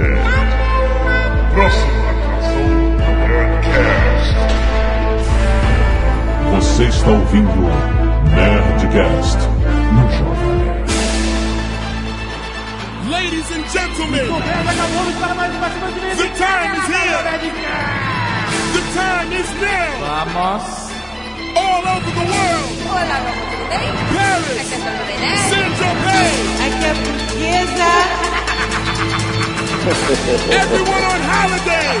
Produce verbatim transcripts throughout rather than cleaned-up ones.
Nerd. Próxima atração do Nerdcast. Você está ouvindo Nerdcast no Jovem Nerd. Ladies and gentlemen, the time is here. The time is now. Vamos. All over the world. Olá, vamos, tudo bem? Paris. Aqui é a Jovem Nerd. Saint Tropez. Aqui é a portuguesa. Everyone on holiday.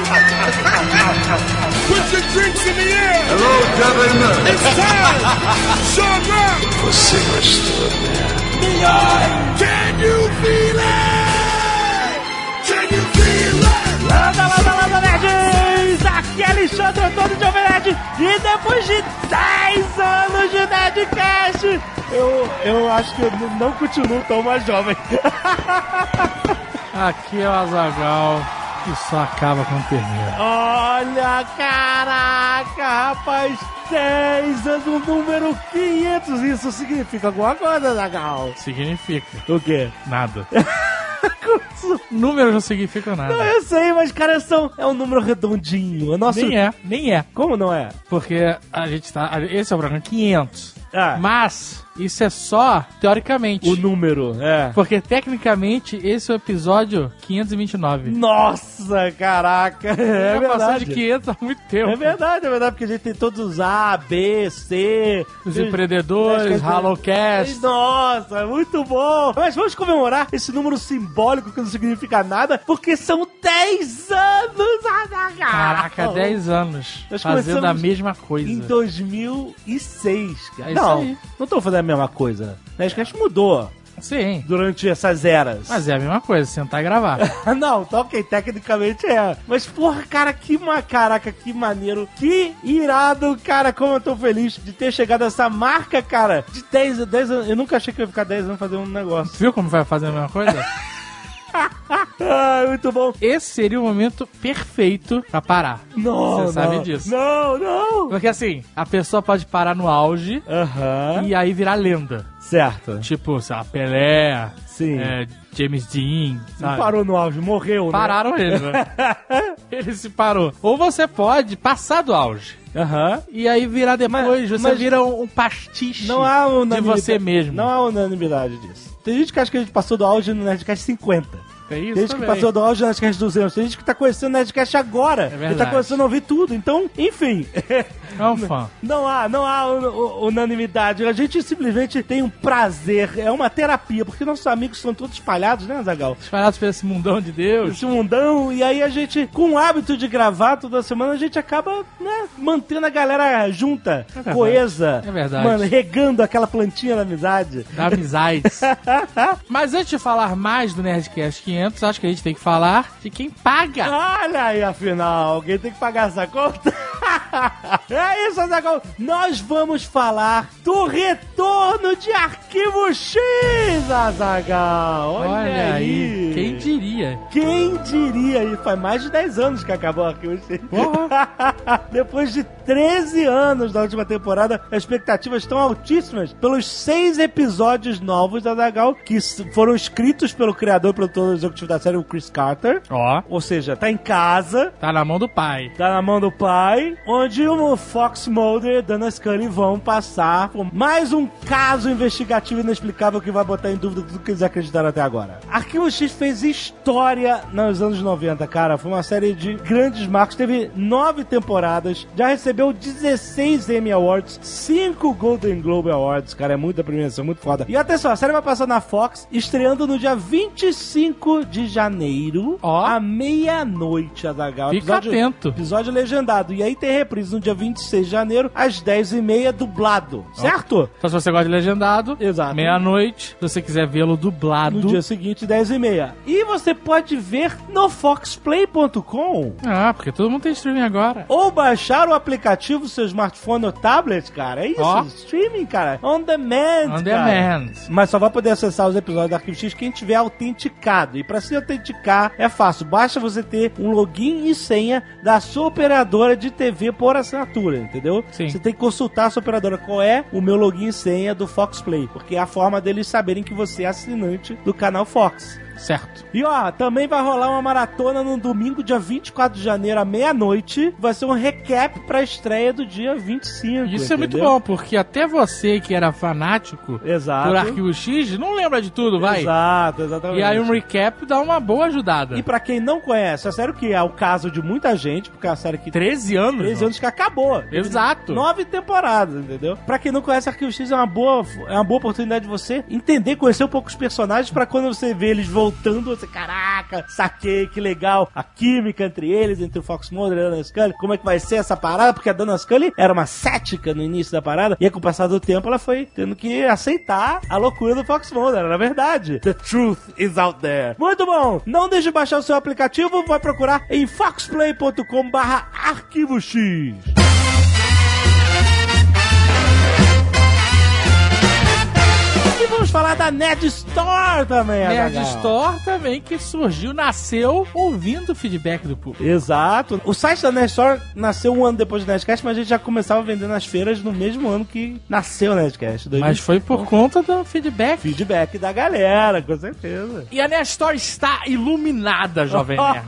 Put your drinks in the air. Hello, governor. It's time. Sean Brown. Você gostou, né? Can you feel it? Can you feel it? Landa, landa, landa, nerds. Aqui é Alexandre Antônio de Jovem Nerd. E depois de dez anos de Nerdcast, eu, eu acho que eu não continuo tão mais jovem. Aqui é o Azaghal, que só acaba quando termina. Olha, caraca, rapaz, dez anos, o número quinhentos, isso significa alguma coisa, Azaghal? Significa. O quê? Nada. Números não significam nada. Não, eu sei, mas, cara, são, é um número redondinho. Nosso... Nem é, nem é. Como não é? Porque a gente tá... Esse é o programa quinhentos. Ah. Mas... Isso é só, teoricamente. O número, é. Porque, tecnicamente, esse é o episódio quinhentos e vinte e nove. Nossa, caraca! É, é verdade. De quinhentos há muito tempo. É verdade, é verdade, porque a gente tem todos os A, B, C... Os e... empreendedores, Hallowcast... Nossa, muito bom! Mas vamos comemorar esse número simbólico que não significa nada, porque são dez anos! Caraca, oh. dez anos. Nós fazendo a mesma coisa. Em dois mil e seis, cara. É isso não, aí. Não tô fazendo a mesma coisa. O Nerdcast mudou. Sim. Durante essas eras. Mas é a mesma coisa, sentar e gravar. Não, tá ok, tecnicamente é. Mas, porra, cara, que ma... caraca, que maneiro, que irado, cara, como eu tô feliz de ter chegado a essa marca, cara, de dez anos. Eu nunca achei que eu ia ficar dez anos fazendo um negócio. Viu como vai fazer a mesma coisa? Ah, muito bom. Esse seria o momento perfeito pra parar. Não, Você não, sabe disso. Não, não. Porque assim, a pessoa pode parar no auge uh-huh. e aí virar lenda. Certo. Tipo, sei lá, Pelé... Sim. É, James Dean, sabe? Não parou no auge, morreu, né? Pararam ele, né? Ele se parou. Ou você pode passar do auge. Aham. Uh-huh. E aí virar depois, mas, você mas vira um, um pastiche não há de você mesmo. Não há unanimidade disso. Tem gente que acha que a gente passou do auge no Nerdcast cinquenta. É isso. Tem gente também que passou do auge no Nerdcast duzentos. Tem gente que tá conhecendo o Nerdcast agora. É verdade. Ele tá começando a ouvir tudo. Então, enfim. É um fã. Não há, não há unanimidade. A gente simplesmente tem um prazer. É uma terapia. Porque nossos amigos são todos espalhados, né, Azaghal? Espalhados por esse mundão de Deus. Esse mundão. E aí a gente, com o hábito de gravar toda semana, a gente acaba, né, mantendo a galera junta, é coesa. É verdade. Mano, regando aquela plantinha da amizade. Da amizade. Mas antes de falar mais do Nerdcast quinhentos, acho que a gente tem que falar de quem paga. Olha aí, afinal, alguém tem que pagar essa conta. É isso, Azaghal. Nós vamos falar do retorno de Arquivo X, Azaghal. Olha, Olha aí. aí. Quem diria? Quem diria? E faz mais de dez anos que acabou o Arquivo X. Depois de treze anos da última temporada, as expectativas estão altíssimas pelos seis episódios novos, Azaghal, que foram escritos pelo criador e produtor executivo da série, o Chris Carter. Ó. Ou seja, tá em casa. Tá na mão do pai. Tá na mão do pai, onde o Fox Mulder e Dana Scully vão passar por mais um caso investigativo inexplicável que vai botar em dúvida tudo que eles acreditaram até agora. Arquivo X fez história nos anos noventa, cara. Foi uma série de grandes marcos. Teve nove temporadas. Já recebeu dezesseis Emmy Awards, cinco Golden Globe Awards. Cara, é muita premiação, muito foda. E atenção, a série vai passar na Fox, estreando no dia vinte e cinco de janeiro, oh. à meia-noite, Azaghal. Fica episódio, atento. Episódio legendado. E aí tem reprise no dia vinte e seis de janeiro, às dez e meia, dublado. Certo? Então, se você gosta de legendado, exato, meia-noite, se você quiser vê-lo dublado. No dia seguinte, dez e meia. E você pode ver no fox play ponto com. Ah, porque todo mundo tem streaming agora. Ou baixar o aplicativo, seu smartphone ou tablet, cara. É isso, oh. streaming, cara. On demand, On cara. demand. Mas só vai poder acessar os episódios do Arquivo X quem tiver autenticado. E pra se autenticar, é fácil. Basta você ter um login e senha da sua operadora de T V por assinatura, entendeu? Sim. Você tem que consultar a sua operadora qual é o meu login e senha do Fox Play, porque é a forma deles saberem que você é assinante do canal Fox. Certo. E ó, também vai rolar uma maratona no domingo, dia vinte e quatro de janeiro, à meia-noite. Vai ser um recap pra estreia do dia vinte e cinco. Isso, entendeu? É muito bom, porque até você que era fanático, exato, por Arquivo X, não lembra de tudo, vai. Exato, exatamente. E aí um recap dá uma boa ajudada. E pra quem não conhece, é sério que é o caso de muita gente, porque é uma série que... treze anos. treze anos que acabou. Exato. Nove temporadas, entendeu? Pra quem não conhece Arquivo X, é uma boa, é uma boa oportunidade de você entender, conhecer um pouco os personagens, pra quando você vê eles voltando, voltando, você, caraca, saquei, que legal, a química entre eles, entre o Fox Mulder e a Dana Scully, como é que vai ser essa parada, porque a Dana Scully era uma cética no início da parada, e aí com o passar do tempo ela foi tendo que aceitar a loucura do Fox Mulder, na verdade. The truth is out there. Muito bom! Não deixe de baixar o seu aplicativo, vai procurar em foxplay ponto com barra Arquivo X. E vamos falar da Nerd Store também, Nerd H H. Store também, que surgiu, nasceu ouvindo o feedback do público. Exato. O site da Nerd Store nasceu um ano depois do Nerdcast, mas a gente já começava vendendo nas feiras no mesmo ano que nasceu o Nerdcast. dois mil e cinco. Mas foi por conta do feedback. Feedback da galera, com certeza. E a Nerd Store está iluminada, jovem nerd.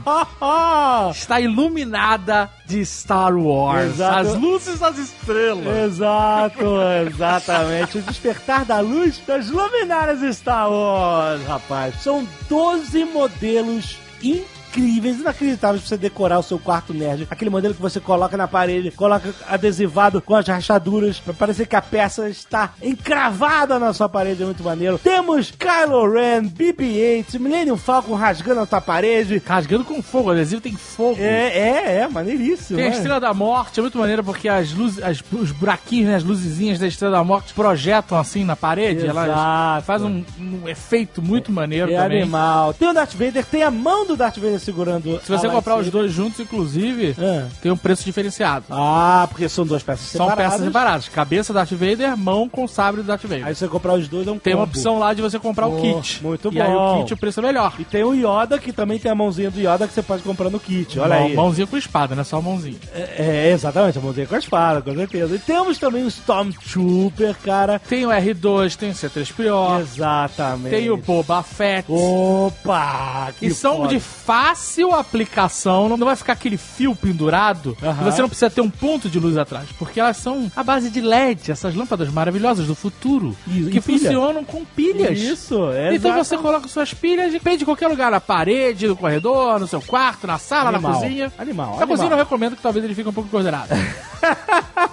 Está iluminada de Star Wars. Exato. As luzes das estrelas. Exato, exatamente. O despertar da luz das luminárias Star Wars, rapaz. São doze modelos incríveis. Incríveis, inacreditáveis pra você decorar o seu quarto nerd. Aquele modelo que você coloca na parede, coloca adesivado com as rachaduras, pra parecer que a peça está encravada na sua parede, é muito maneiro. Temos Kylo Ren, B B oito, Millennium Falcon rasgando a sua parede. Rasgando com fogo, o adesivo tem fogo. É, é, é, maneiríssimo. Tem a Estrela da Morte, é muito maneiro porque as luzes, as, os buraquinhos, né, as luzezinhas da Estrela da Morte projetam assim na parede. Exato. Elas fazem um, um efeito muito maneiro é, é também. É animal. Tem o Darth Vader, tem a mão do Darth Vader segurando. Se você comprar os dois juntos, inclusive, é. tem um preço diferenciado. Ah, porque são duas peças são separadas. São peças separadas. Cabeça do Darth Vader, mão com sabre do Darth Vader. Aí você comprar os dois, é um tem combo. Uma opção lá de você comprar oh, o kit. Muito bom. E aí o kit, o preço é melhor. E tem o Yoda, que também tem a mãozinha do Yoda, que você pode comprar no kit. Olha Mão, aí. Mãozinha com espada, né? Só a mãozinha. É, é, exatamente. A mãozinha com a espada, com certeza. E temos também o Stormtrooper, cara. Tem o R dois, tem o C três P O. Exatamente. Tem o Boba Fett. Opa! Que e são foda. De fato fácil aplicação, não vai ficar aquele fio pendurado, uhum. E você não precisa ter um ponto de luz atrás, porque elas são a base de L E D, essas lâmpadas maravilhosas do futuro, e, que funcionam pilha. Com pilhas. Isso, é. Então exatamente. Você coloca suas pilhas e pende em qualquer lugar, na parede, no corredor, no seu quarto, na sala, animal. Na cozinha. Animal, Na animal. cozinha eu recomendo que talvez ele fique um pouco coordenado.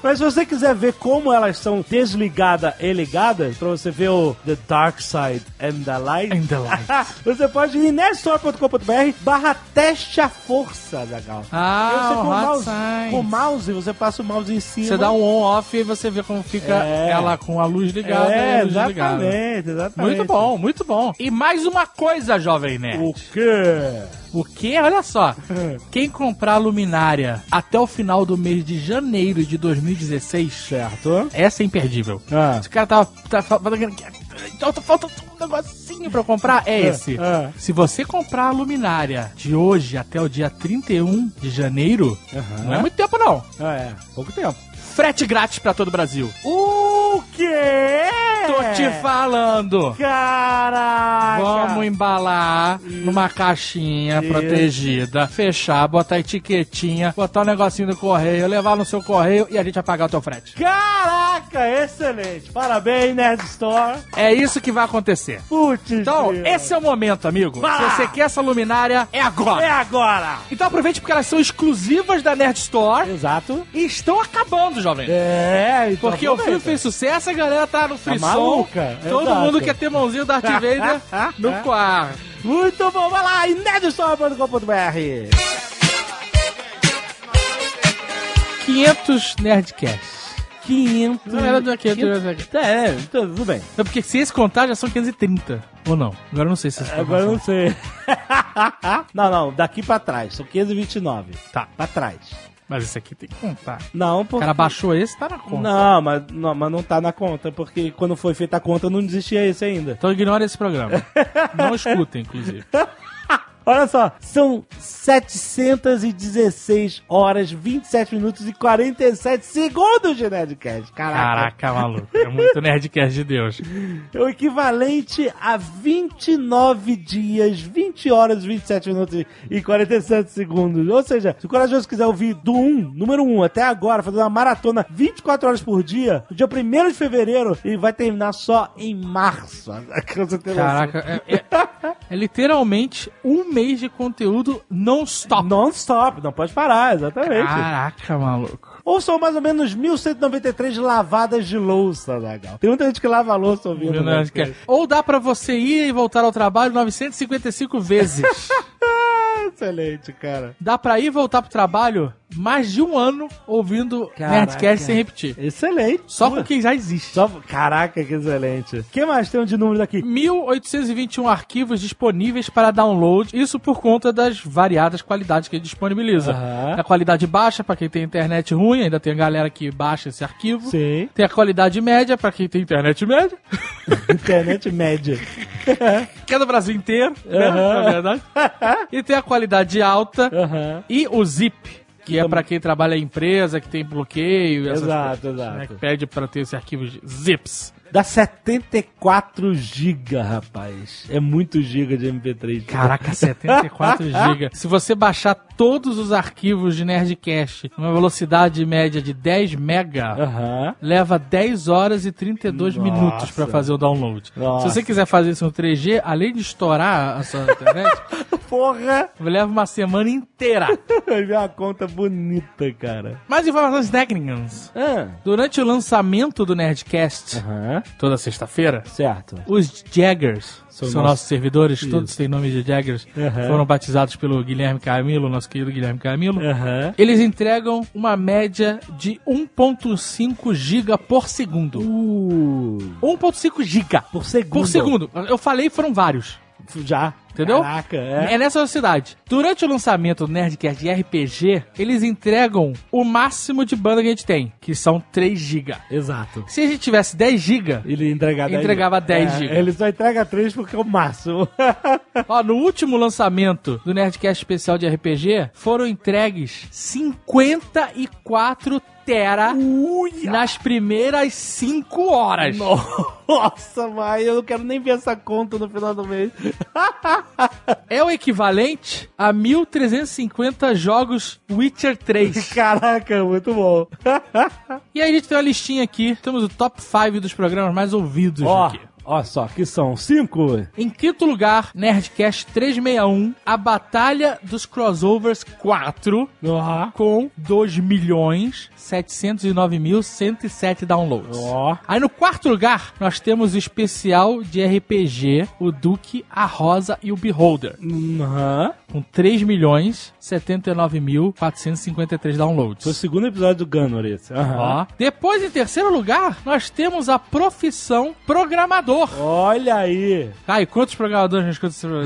Mas se você quiser ver como elas são desligadas e ligadas, pra você ver o The Dark Side and the Light, and the light. Você pode ir em nerdstore ponto com ponto b r barra teste a força, legal. Ah, você, com, o mouse, com o mouse, você passa o mouse em cima. Você dá um on-off e você vê como fica é. ela com a luz ligada. É, a luz exatamente, ligada. exatamente. Muito bom, muito bom. E mais uma coisa, jovem nerd. O quê? O quê? Olha só. Quem comprar a luminária até o final do mês de janeiro de dois mil e dezesseis, certo? Essa é imperdível. Ah. Esse cara tava... tava, tava Então falta um negocinho pra comprar. É esse. É, é. Se você comprar a luminária de hoje até o dia trinta e um de janeiro, uhum. Não é muito tempo, não. É, pouco tempo. Frete grátis pra todo o Brasil. O quê? Tô te falando. Caraca. Vamos embalar isso. Numa caixinha isso. Protegida, fechar, botar etiquetinha, botar um negocinho no correio, levar no seu correio e a gente vai pagar o teu frete. Caraca, excelente. Parabéns, Nerd Store. É isso que vai acontecer. Putz. Então, Deus. Esse é o momento, amigo. Fala. Se você quer essa luminária, é agora. É agora. Então aproveite porque elas são exclusivas da Nerd Store. Exato. E estão acabando, jovem. É. Então porque o filme fez sucesso, a galera tá no free tá som. Todo exato. Mundo quer ter mãozinho Darth Vader no quarto. Muito bom. Vai lá em nerd store ponto com ponto b r. quinhentos Nerdcasts. quinhentos. Não era do quinhentos. Tá, é, tudo bem. Não, porque se esse contar já são quinhentos e trinta. Ou não? Agora eu não sei se esse Agora eu não sei. Não, não. Daqui pra trás. São quinhentos e vinte e nove. Tá. Pra trás. Mas esse aqui tem que contar. Não, porque... O cara baixou esse, tá na conta. Não, mas não, mas não tá na conta, porque quando foi feita a conta não existia esse ainda. Então ignora esse programa. Não escutem, inclusive. Olha só, são setecentos e dezesseis horas, vinte e sete minutos e quarenta e sete segundos de Nerdcast. Caraca, Caraca maluco. É muito Nerdcast de Deus. É o equivalente a vinte e nove dias, vinte horas, vinte e sete minutos e quarenta e sete segundos. Ou seja, se o corajoso quiser ouvir do um, número um, até agora, fazendo uma maratona vinte e quatro horas por dia, no dia primeiro de fevereiro, e vai terminar só em março. Caraca, é, é, é literalmente um mês de conteúdo non-stop. Non-stop, não pode parar, exatamente. Caraca, maluco. Ou são mais ou menos mil cento e noventa e três lavadas de louça, legal. Tem muita gente que lava a louça ouvindo. Né? Ou dá pra você ir e voltar ao trabalho novecentos e cinquenta e cinco vezes. Excelente, cara. Dá pra ir e voltar pro trabalho mais de um ano ouvindo Nerdcast sem repetir. Excelente. Só com quem já existe. Só... Caraca, que excelente. O que mais tem de números aqui? mil oitocentos e vinte e um arquivos disponíveis para download. Isso por conta das variadas qualidades que ele disponibiliza. Uhum. A qualidade baixa, para quem tem internet ruim, ainda tem a galera que baixa esse arquivo. Sim. Tem a qualidade média, para quem tem internet média. Internet média. Que é do Brasil inteiro, uhum. né? Na verdade. E tem a qualidade alta uhum. e o zip. Que é pra quem trabalha em empresa, que tem bloqueio. Essas exato, coisas, exato. Né, que pede pra ter esse arquivo de zips. Dá setenta e quatro gigas, rapaz. É muito giga de M P três. Caraca, setenta e quatro gigas. Se você baixar todos os arquivos de Nerdcast numa velocidade média de dez mega, uhum. leva dez horas e trinta e dois Nossa. Minutos pra fazer o download. Nossa. Se você quiser fazer isso no três G, além de estourar a sua internet, porra, leva uma semana inteira. Vai ver uma conta bonita, cara. Mais informações técnicas. Ah. Durante o lançamento do Nerdcast, uhum. toda sexta-feira, certo. Os Jaggers, são, são nossos servidores, isso. todos têm nome de Jaggers, uhum. foram batizados pelo Guilherme Camilo, nosso querido Guilherme Camilo. Uhum. Eles entregam uma média de um ponto cinco giga por segundo. Uh. um ponto cinco giga por segundo. por segundo. Eu falei, foram vários. Já. Entendeu? Caraca, é. É nessa velocidade. Durante o lançamento do Nerdcast de R P G, eles entregam o máximo de banda que a gente tem, que são três gigas. Exato. Se a gente tivesse dez gigas, ele entregava, entregava dez gigas. É, ele só entrega três porque é o máximo. Ó, no último lançamento do Nerdcast especial de R P G, foram entregues cinquenta e quatro tera Uia. Nas primeiras cinco horas. Nossa, mãe, eu não quero nem ver essa conta no final do mês. É o equivalente a mil trezentos e cinquenta jogos Witcher três. Caraca, muito bom. E aí a gente tem uma listinha aqui. Temos o top cinco dos programas mais ouvidos oh. aqui. Olha só, que são cinco. Em quinto lugar, Nerdcast trezentos e sessenta e um, a Batalha dos Crossovers quatro, uhum. com dois milhões, setecentos e nove mil, cento e sete downloads. Uhum. Aí no quarto lugar, nós temos o especial de R P G, o Duque, a Rosa e o Beholder, uhum. com três milhões, setenta e nove mil, quatrocentos e cinquenta e três downloads. Foi o segundo episódio do Gunner, esse. Uhum. Uhum. Depois, em terceiro lugar, nós temos a Profissão Programador. Olha aí! Ai, quantos programadores nós escutamos?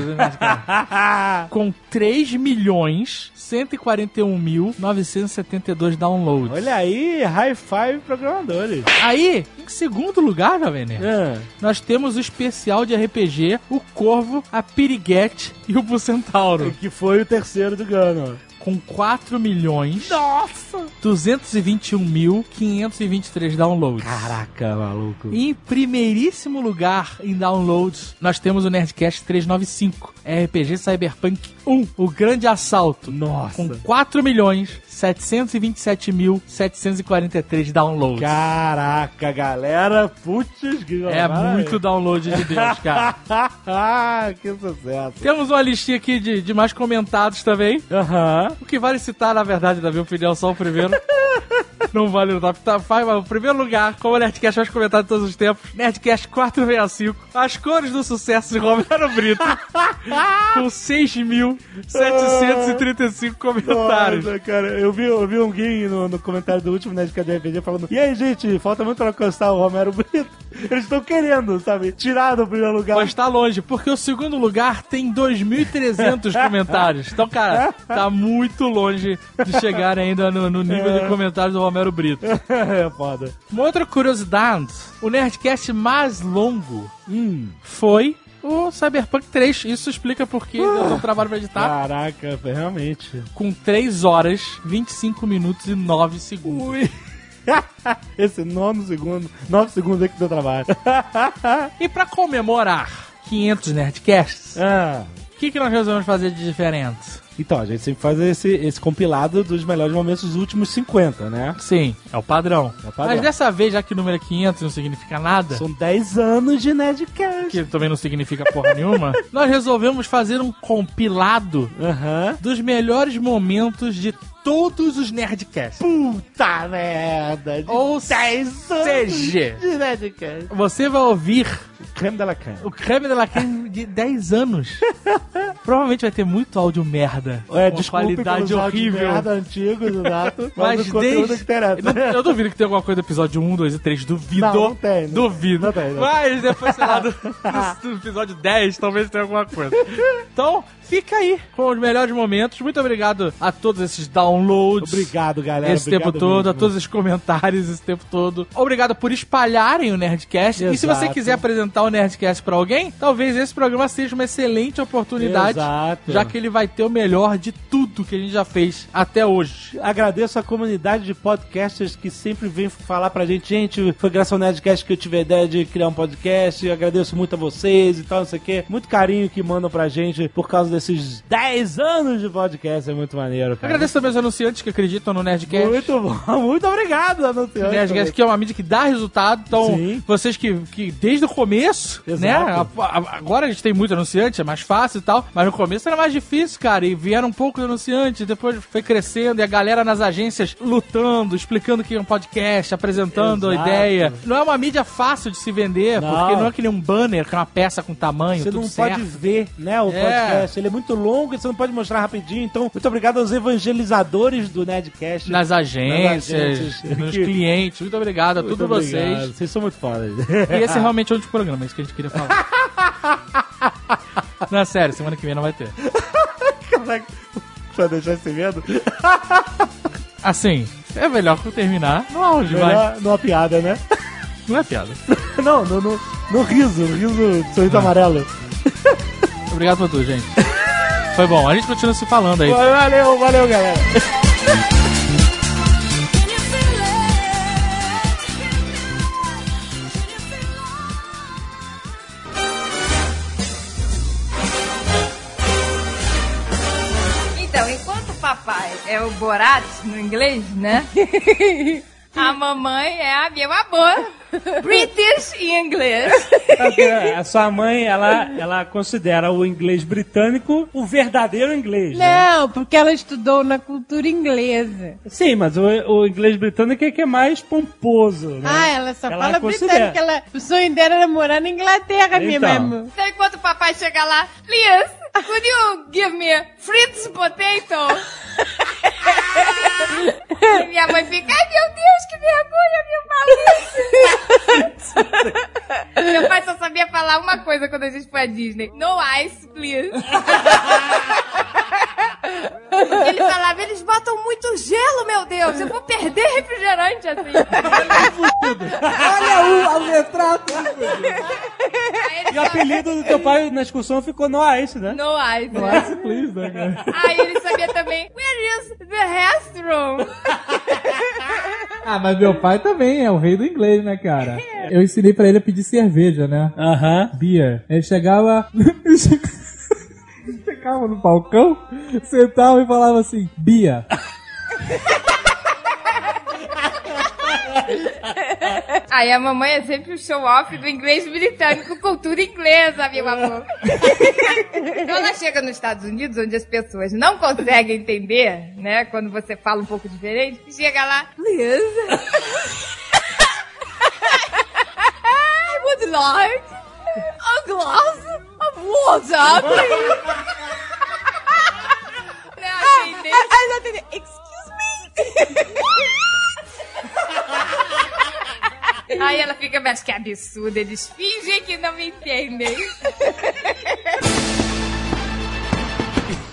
Com três milhões, cento e quarenta e um mil, novecentos e setenta e dois downloads. Olha aí, high five programadores. Aí, em segundo lugar, Jovem Nerd, é. nós temos o especial de R P G, o Corvo, a Piriguete e o Bucentauro. Que foi o terceiro do Gano. Com quatro milhões, duzentos e vinte e um mil, quinhentos e vinte e três downloads. Caraca, maluco. E em primeiríssimo lugar em downloads, nós temos o Nerdcast trezentos e noventa e cinco, R P G Cyberpunk um, O Grande Assalto. Nossa. Com quatro milhões, setecentos e vinte e sete mil, setecentos e quarenta e três downloads. Caraca, galera. Putz, que é galera. Muito download de Deus, cara. Que sucesso. Temos uma listinha aqui de, de mais comentados também. Aham. Uhum. O que vale citar, na verdade, da minha opinião, só o primeiro. Não vale o top cinco, mas o primeiro lugar, como o Nerdcast mais comentado de todos os tempos, Nerdcast quatrocentos e sessenta e cinco, As Cores do Sucesso de Romero Brito, com seis mil, setecentos e trinta e cinco comentários. Nossa, cara, eu vi, eu vi um gui no, no comentário do último Nerdcast de R P G falando, e aí, gente, falta muito pra alcançar o Romero Brito. Eles estão querendo, sabe, tirar do primeiro lugar. Mas tá longe, porque o segundo lugar tem dois mil e trezentos comentários. Então, cara, tá muito longe de chegar ainda no, no nível é. de comentários do Romero Brito. É foda. Uma outra curiosidade, o Nerdcast mais longo hum. foi... o Cyberpunk três. Isso explica porque ah, deu um trabalho pra editar. Caraca, realmente. Com três horas, vinte e cinco minutos e nove segundos. Ui. Esse nono segundo, nove segundos é que deu trabalho. E pra comemorar quinhentos Nerdcasts, o ah. que, que nós resolvemos fazer de diferente? Então, a gente sempre faz esse, esse compilado dos melhores momentos dos últimos cinquenta, né? Sim, é o padrão. É o padrão. Mas dessa vez, já que o número é quinhentos não significa nada... São dez anos de Nerdcast. Que também não significa porra nenhuma. Nós resolvemos fazer um compilado uh-huh. dos melhores momentos de todos os Nerdcasts. Puta merda! De Ou seja, de Nerdcast. Você vai ouvir... O creme de la creme. O creme de la creme de dez anos. Provavelmente vai ter muito áudio merda. É, com qualidade horrível. De merda antigo, exato. Mas, mas desde... Que eu duvido que tenha alguma coisa do episódio um, dois e três. Duvido. Não, não tem. Não duvido. Não tem, não. Mas depois, sei lá, do, do episódio dez, talvez tenha alguma coisa. Então... Fica aí com os melhores momentos. Muito obrigado a todos esses downloads. Obrigado, galera. Esse obrigado tempo todo, mesmo. A todos os comentários esse tempo todo. Obrigado por espalharem o Nerdcast. Exato. E se você quiser apresentar o Nerdcast pra alguém, talvez esse programa seja uma excelente oportunidade. Exato. Já que ele vai ter o melhor de tudo que a gente já fez até hoje. Agradeço a comunidade de podcasters que sempre vem falar pra gente. Gente, foi graças ao Nerdcast que eu tive a ideia de criar um podcast. Eu agradeço muito a vocês e tal, não sei o quê. Muito carinho que mandam pra gente por causa desses dez anos de podcast, é muito maneiro, cara. Agradeço também aos anunciantes que acreditam no Nerdcast. Muito bom, muito obrigado, anunciantes. Nerdcast, que é uma mídia que dá resultado, então sim. Vocês que, que desde o começo, exato, né, agora a gente tem muito anunciante, é mais fácil e tal, mas no começo era mais difícil, cara, e vieram um poucos anunciantes, depois foi crescendo e a galera nas agências lutando, explicando o que é um podcast, apresentando, exato, a ideia. Não é uma mídia fácil de se vender, não, porque não é que nem um banner, que é uma peça com tamanho, você tudo não certo. Pode ver, né, o é. podcast. Ele é muito longo e você não pode mostrar rapidinho. Então, muito obrigado aos evangelizadores do Nerdcast. Nas agências, nas agências nos que... clientes. Muito obrigado a muito todos obrigado. Vocês. Vocês são muito fodas. E esse é realmente outro programa, é isso que a gente queria falar. Não, sério, semana que vem não vai ter. Caraca, pra deixar esse medo? Assim, é melhor que eu terminar no áudio, vai. Numa piada, né? Não é piada. Não, no, no, no riso, riso de sorriso amarelo. Obrigado por tudo, gente. Foi bom. A gente continua se falando aí. Valeu, valeu, galera. Então, enquanto o papai é o Borat no inglês, né? A mamãe é a minha avó. British English. A sua mãe, ela, ela considera o inglês britânico o verdadeiro inglês. Não, né? Porque ela estudou na cultura inglesa. Sim, mas o, o inglês britânico é que é mais pomposo, né? Ah, ela só ela fala considera. Britânico. Ela, o sonho dela era morar na Inglaterra, então. Minha mesmo. Então, enquanto o papai chega lá, Liz, could you give me frites potato? E minha mãe fica, ai meu Deus, que vergonha, meu maluco. Meu pai só sabia falar uma coisa quando a gente foi à Disney: no ice, please. Ele falava, eles botam muito gelo, meu Deus, eu vou perder refrigerante assim. Olha o, o retrato. E o apelido do teu pai na excursão ficou no ice, né? No ice. No ice, please, né, cara? Aí ele sabia também, where is the restroom? Ah, mas meu pai também é o rei do inglês, né, cara? Eu ensinei pra ele a pedir cerveja, né? Aham. Uh-huh. Beer. Ele chegava... Chegava no balcão, sentava e falava assim, Bia. Aí a mamãe é sempre o show-off do inglês britânico, cultura inglesa, meu amor. Então ela chega nos Estados Unidos, onde as pessoas não conseguem entender, né, quando você fala um pouco diferente, chega lá, Liz. I would like a glass of water, please. Não, achei ah, desse... I don't think... Excuse me? Aí ela fica, mas que absurdo, eles fingem que não me entendem.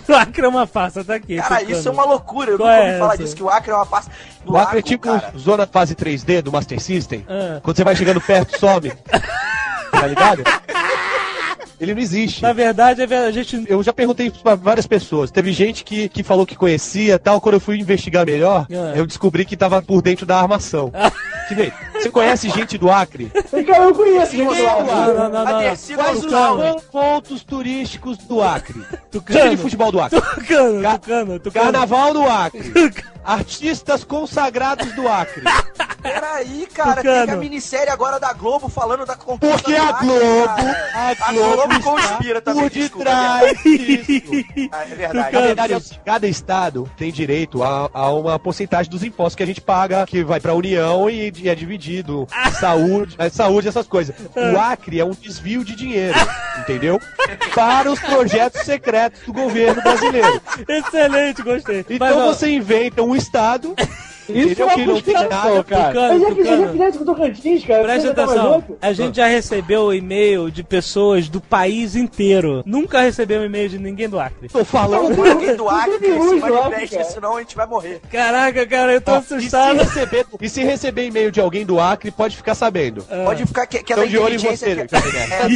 O Acre é uma farsa, tá aqui. Cara, isso é uma loucura, eu nunca ouvi falar disso, que o Acre é uma farsa. O Acre é tipo zona fase três D do Master System, quando você vai chegando perto, sobe. Tá ligado? Ele não existe. Na verdade, a gente... eu já perguntei pra várias pessoas. Teve gente que, que falou que conhecia e tal. Quando eu fui investigar melhor, ah. eu descobri que tava por dentro da armação. Ah. Que bem, você conhece gente do Acre? Cara, eu conheço gente do Acre. Não, não, não, não. Quais os pontos turísticos do Acre? Tucano. De futebol do Acre. Tucano, Car... tucano, tucano. Carnaval do Acre. Tucano. Artistas consagrados do Acre. Peraí, cara, tucano. Tem a minissérie agora da Globo falando da conquista. Porque a Globo, a Globo, a Globo conspira também, por detrás disso. É verdade. Na verdade, cada estado tem direito a, a uma porcentagem dos impostos que a gente paga, que vai pra União e é dividido. Saúde, saúde, essas coisas. O Acre é um desvio de dinheiro, entendeu? Para os projetos secretos do governo brasileiro. Excelente, gostei. Então Mas, você inventa um estado... Isso é uma conspiração, cara. Eu já fiz isso com o Tocantins, cara. Presta atenção. A gente já recebeu e-mail de pessoas do país inteiro. Nunca recebeu e-mail de ninguém do Acre. Tô falando de ninguém do Acre, que se manifesta, senão a gente vai morrer. Caraca, cara, eu tô assustado. E se receber e-mail de alguém do Acre, pode ficar sabendo. Pode ficar que é da inteligência.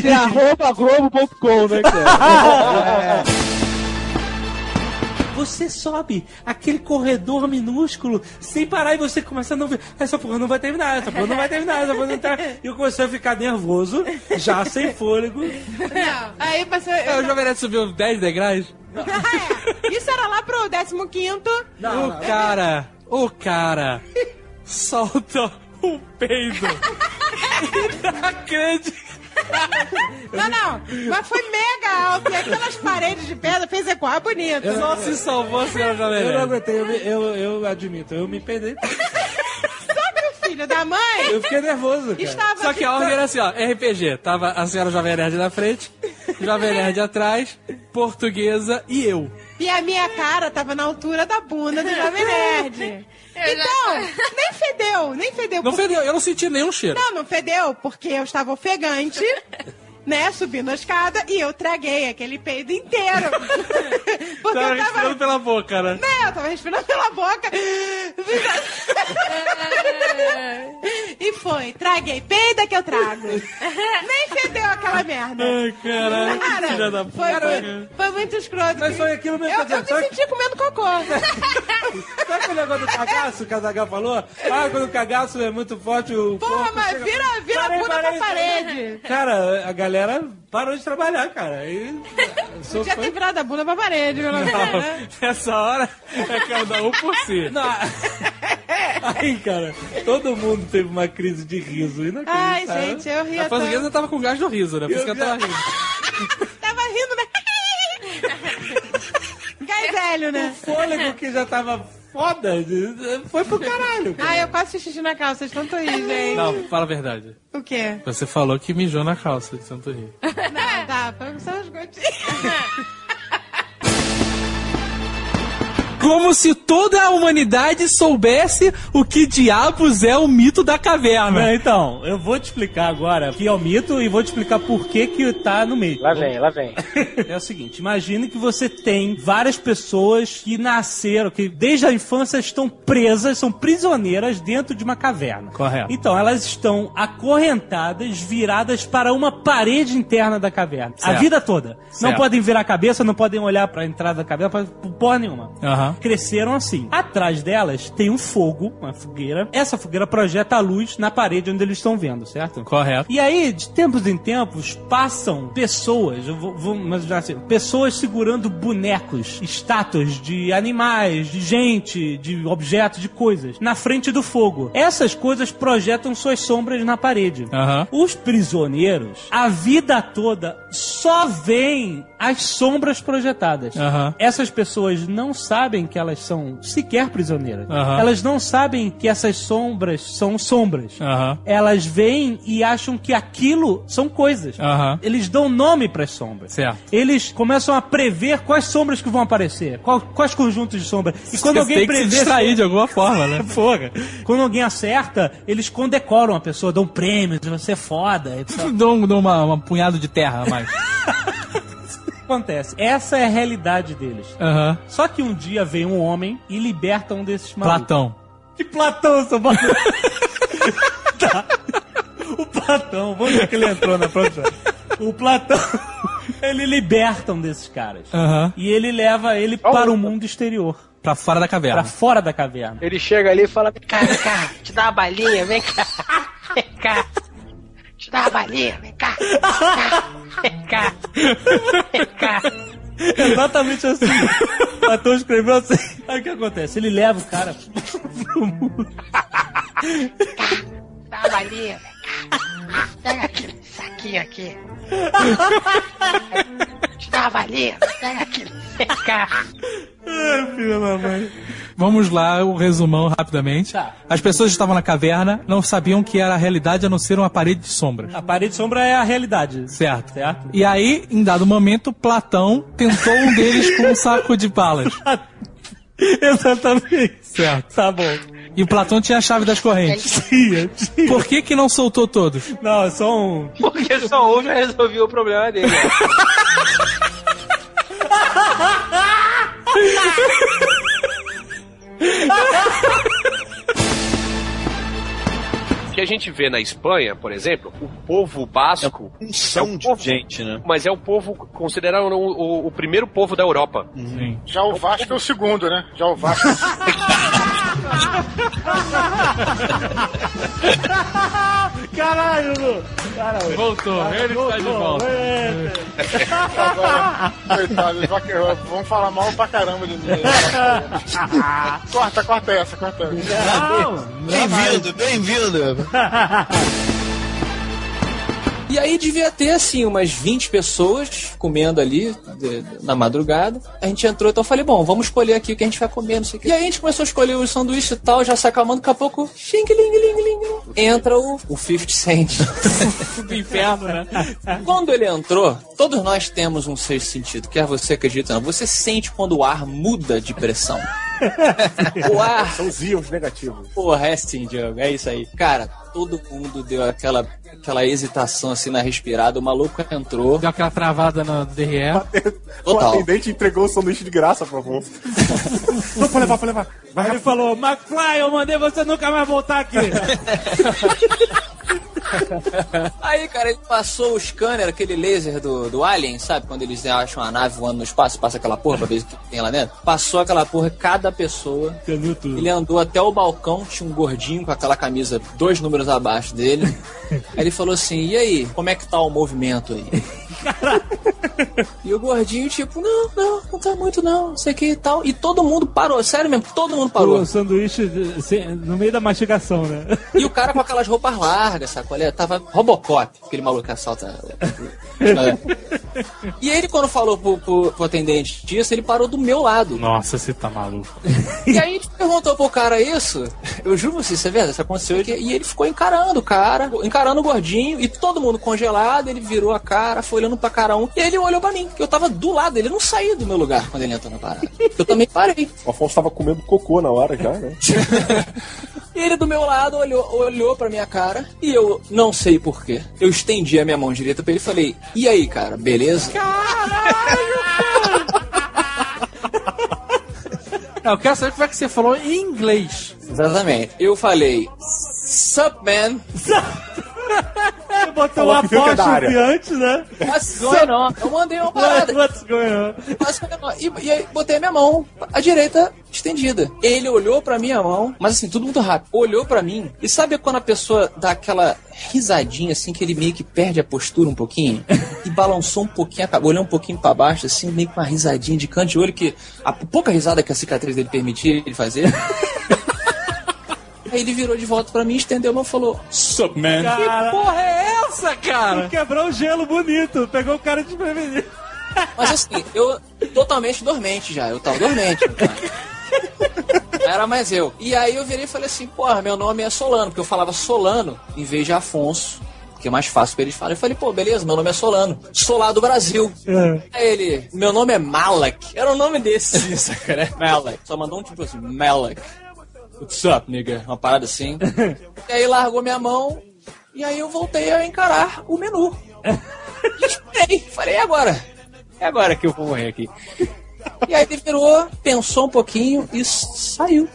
É arroba globo ponto com, né, cara? É... Você sobe aquele corredor minúsculo sem parar e você começa a não ver. Essa porra não vai terminar, essa porra não vai terminar, essa porra não tá. E eu comecei a ficar nervoso, já sem fôlego. Não, aí passou. Eu já merece subir uns dez degraus. Ah, é. Isso era lá pro décimo quinto. Não, o não. cara, o cara solta um peido. Acredito. Não, não, mas foi mega alto. E aquelas paredes de pedra fez ecoar bonito. Eu só se salvou, senhora galera. Eu não aguentei, eu, eu, eu admito, eu me perdi. Filho da mãe. Eu fiquei nervoso, cara. Estava Só que a ordem era assim, ó, R P G. Tava a senhora Jovem Nerd na frente, Jovem Nerd atrás, portuguesa e eu. E a minha cara tava na altura da bunda do Jovem Nerd. Então, nem fedeu, nem fedeu. Não porque... fedeu, eu não senti nenhum cheiro. Não, não fedeu, porque eu estava ofegante... né, subindo a escada, e eu traguei aquele peido inteiro. Porque tava eu tava... respirando pela boca, né? Não, eu tava respirando pela boca. E foi, traguei, peida que eu trago. Nem fedeu aquela merda. Ai, caralho, cara, filha da puta. Foi, foi muito escroto. Mas foi aquilo mesmo. Eu, eu me senti que... comendo cocô. Sabe aquele negócio do cagaço, o Casagal falou? Ah, quando o cagaço é muito forte, o Porra, corpo mas chega... vira, vira parei, a bunda parei, pra parede. Cara, a galera galera parou de trabalhar, cara. E... já foi... tem virado a bunda pra parede, meu nome. Nessa hora é cada um por si. Não. Aí, cara, todo mundo teve uma crise de riso. E ai, cara, gente, eu ria. A portuguesa tão... tava com gás do riso, né? Por eu isso que ela tava rindo. Tava rindo, né? Gás velho, né? O fôlego que já tava... foda, foi pro caralho. Cara. Ah, eu quase fiz xixi na calça de tanto rir, gente. Não, fala a verdade. O quê? Você falou que mijou na calça de tanto rir. Não, tá, foi só uns gotinhos. Como se toda a humanidade soubesse o que diabos é o mito da caverna. Não, então, eu vou te explicar agora o que é o mito e vou te explicar por que que tá no meio. Lá vem, lá vem. É o seguinte, imagine que você tem várias pessoas que nasceram, que desde a infância estão presas, são prisioneiras dentro de uma caverna. Correto. Então, elas estão acorrentadas, viradas para uma parede interna da caverna. Certo. A vida toda. Certo. Não podem virar a cabeça, não podem olhar para a entrada da caverna, pra porra nenhuma. Aham. Uhum. Cresceram assim. Atrás delas tem um fogo, uma fogueira. Essa fogueira projeta a luz na parede onde eles estão vendo, certo? Correto. E aí, de tempos em tempos, passam pessoas, eu vou, vou imaginar assim, pessoas segurando bonecos, estátuas de animais, de gente, de objetos, de coisas, na frente do fogo. Essas coisas projetam suas sombras na parede. Uhum. Os prisioneiros, a vida toda, só veem as sombras projetadas. Uhum. Essas pessoas não sabem que elas são sequer prisioneiras. Uhum. Elas não sabem que essas sombras são sombras. Uhum. Elas veem e acham que aquilo são coisas. Uhum. Eles dão nome para as sombras. Certo. Eles começam a prever quais sombras que vão aparecer, qual, quais conjuntos de sombras. E quando Você alguém tem que prever, se distrair de alguma forma, né? Porra. Quando alguém acerta, eles condecoram a pessoa, dão prêmios, você é foda. Dão, dão uma, uma punhado de terra a mais. Acontece. Essa é a realidade deles. Uhum. Só que um dia vem um homem e liberta um desses malucos. Platão. Que Platão, seu bagulho? Tá. O Platão, vamos ver que ele entrou na produção. O Platão... Eles libertam desses caras. Uhum. E ele leva ele oh, para o mundo exterior. Pra fora da caverna. Pra fora da caverna. Ele chega ali e fala, vem cá, vem cá, te dá uma balinha, vem cá. Vem cá. Te dá uma balinha, vem cá. Vem cá. Vem cá. Exatamente assim. O ator escreveu assim. Aí o que acontece? Ele leva o cara pro mundo. Vem cá. Dá uma balinha, vem cá. Pega aquele saquinho aqui. Te dá uma balinha, pega aquele. Vem cá. Ai, filha da mãe. Vamos lá, o um resumão rapidamente. Tá. As pessoas que estavam na caverna não sabiam que era a realidade a não ser uma parede de sombras. A parede de sombra é a realidade. Certo. certo. E aí, em dado momento, Platão tentou um deles com um saco de balas. Exatamente. Certo. Tá bom. E o Platão tinha a chave das correntes. Tinha, tinha. Por que que não soltou todos? Não, é só um... Porque só um já resolveu o problema dele. O que a gente vê na Espanha, por exemplo, o povo basco é um são é um de povo, gente, né? Mas é o povo considerado o, o, o primeiro povo da Europa. Uhum. Já o Vasco é o segundo, né? Já o Vasco. Caralho, Lu! Caralho. Voltou, Caralho, ele voltou, está de volta. Agora, coitado, vão falar mal pra caramba de mim. Corta, corta essa, corta essa. Bem-vindo, bem-vindo. E aí devia ter, assim, umas vinte pessoas comendo ali de, de, na madrugada. A gente entrou, então eu falei, bom, vamos escolher aqui o que a gente vai comer, não sei o que. E aí a gente começou a escolher os sanduíches e tal, já se acalmando, daqui a pouco, xing-ling-ling-ling, entra o, o fifty cent do inferno, né? Quando ele entrou, todos nós temos um sexto sentido, quer você acredita ou não, você sente quando o ar muda de pressão. O ar... São os íons negativos. Porra, é sim, Diogo, é isso aí. Cara, todo mundo deu aquela, aquela hesitação assim na respirada, o maluco entrou. Deu aquela travada no D R E. O atendente entregou o sanduíche de graça, por favor. Não, pode levar, pode levar. Vai. Ele falou, McFly, eu mandei você nunca mais voltar aqui. Aí, cara, ele passou o scanner, aquele laser do, do Alien, sabe? Quando eles acham a nave voando no espaço, passa aquela porra pra ver o que tem lá dentro. Passou aquela porra, cada pessoa. Entendeu tudo. Ele andou até o balcão, tinha um gordinho com aquela camisa dois números abaixo dele. Aí ele falou assim, e aí, como é que tá o movimento aí? E o gordinho, tipo, não, não, não tá muito não, não sei o que e tal. E todo mundo parou, sério mesmo, todo mundo parou. O sanduíche no meio da mastigação, né? E o cara com aquelas roupas largas, sabe? Olha, tava Robocop, aquele maluco que assalta. E aí ele, quando falou pro, pro, pro atendente disso, ele parou do meu lado. Nossa, você tá maluco. E aí ele perguntou pro cara isso. Eu juro você, você vê, isso aconteceu. E ele ficou encarando o cara, encarando o gordinho. E todo mundo congelado, ele virou a cara, foi olhando pra cara um. E ele olhou pra mim, que eu tava do lado dele. Ele não saiu do meu lugar quando ele entrou na parada. Eu também parei. O Afonso tava comendo cocô na hora já, né? E ele do meu lado olhou, olhou pra minha cara. E eu não sei porquê. Eu estendi a minha mão direita pra ele e falei, e aí, cara, beleza? Caralho, cara! Eu quero saber como é que você falou em inglês. Exatamente. Eu falei, sup, man? Você botou uma apóstrofe antes, né? What's going on? Eu mandei uma parada. What's going on? E, e aí botei a minha mão, a direita estendida. Ele olhou pra minha mão, mas assim, tudo muito rápido. Olhou pra mim. E sabe quando a pessoa dá aquela risadinha, assim, que ele meio que perde a postura um pouquinho? E balançou um pouquinho, olhou um pouquinho pra baixo, assim, meio com uma risadinha de canto de olho, que a pouca risada que a cicatriz dele permitia ele fazer... Aí ele virou de volta pra mim, estendeu a mão e falou: Sup, man? Que porra é essa, cara? Ele quebrou o gelo bonito, pegou o cara de prevenir. Mas assim, eu totalmente dormente já, eu tava dormente, cara. Era mais eu. E aí eu virei e falei assim: porra, meu nome é Solano, porque eu falava Solano em vez de Afonso, porque é mais fácil pra eles falarem. Eu falei, pô, beleza, meu nome é Solano, sou lá do Brasil. É. Aí ele, meu nome é Malak. Era um nome desse, isso, cara. Malak. Só mandou um tipo assim, Malak. What's up, nigga? Uma parada assim. E aí largou minha mão, e aí eu voltei a encarar o menu. E esperei. Falei, e agora? É agora que eu vou morrer aqui. E aí ele virou, pensou um pouquinho e saiu.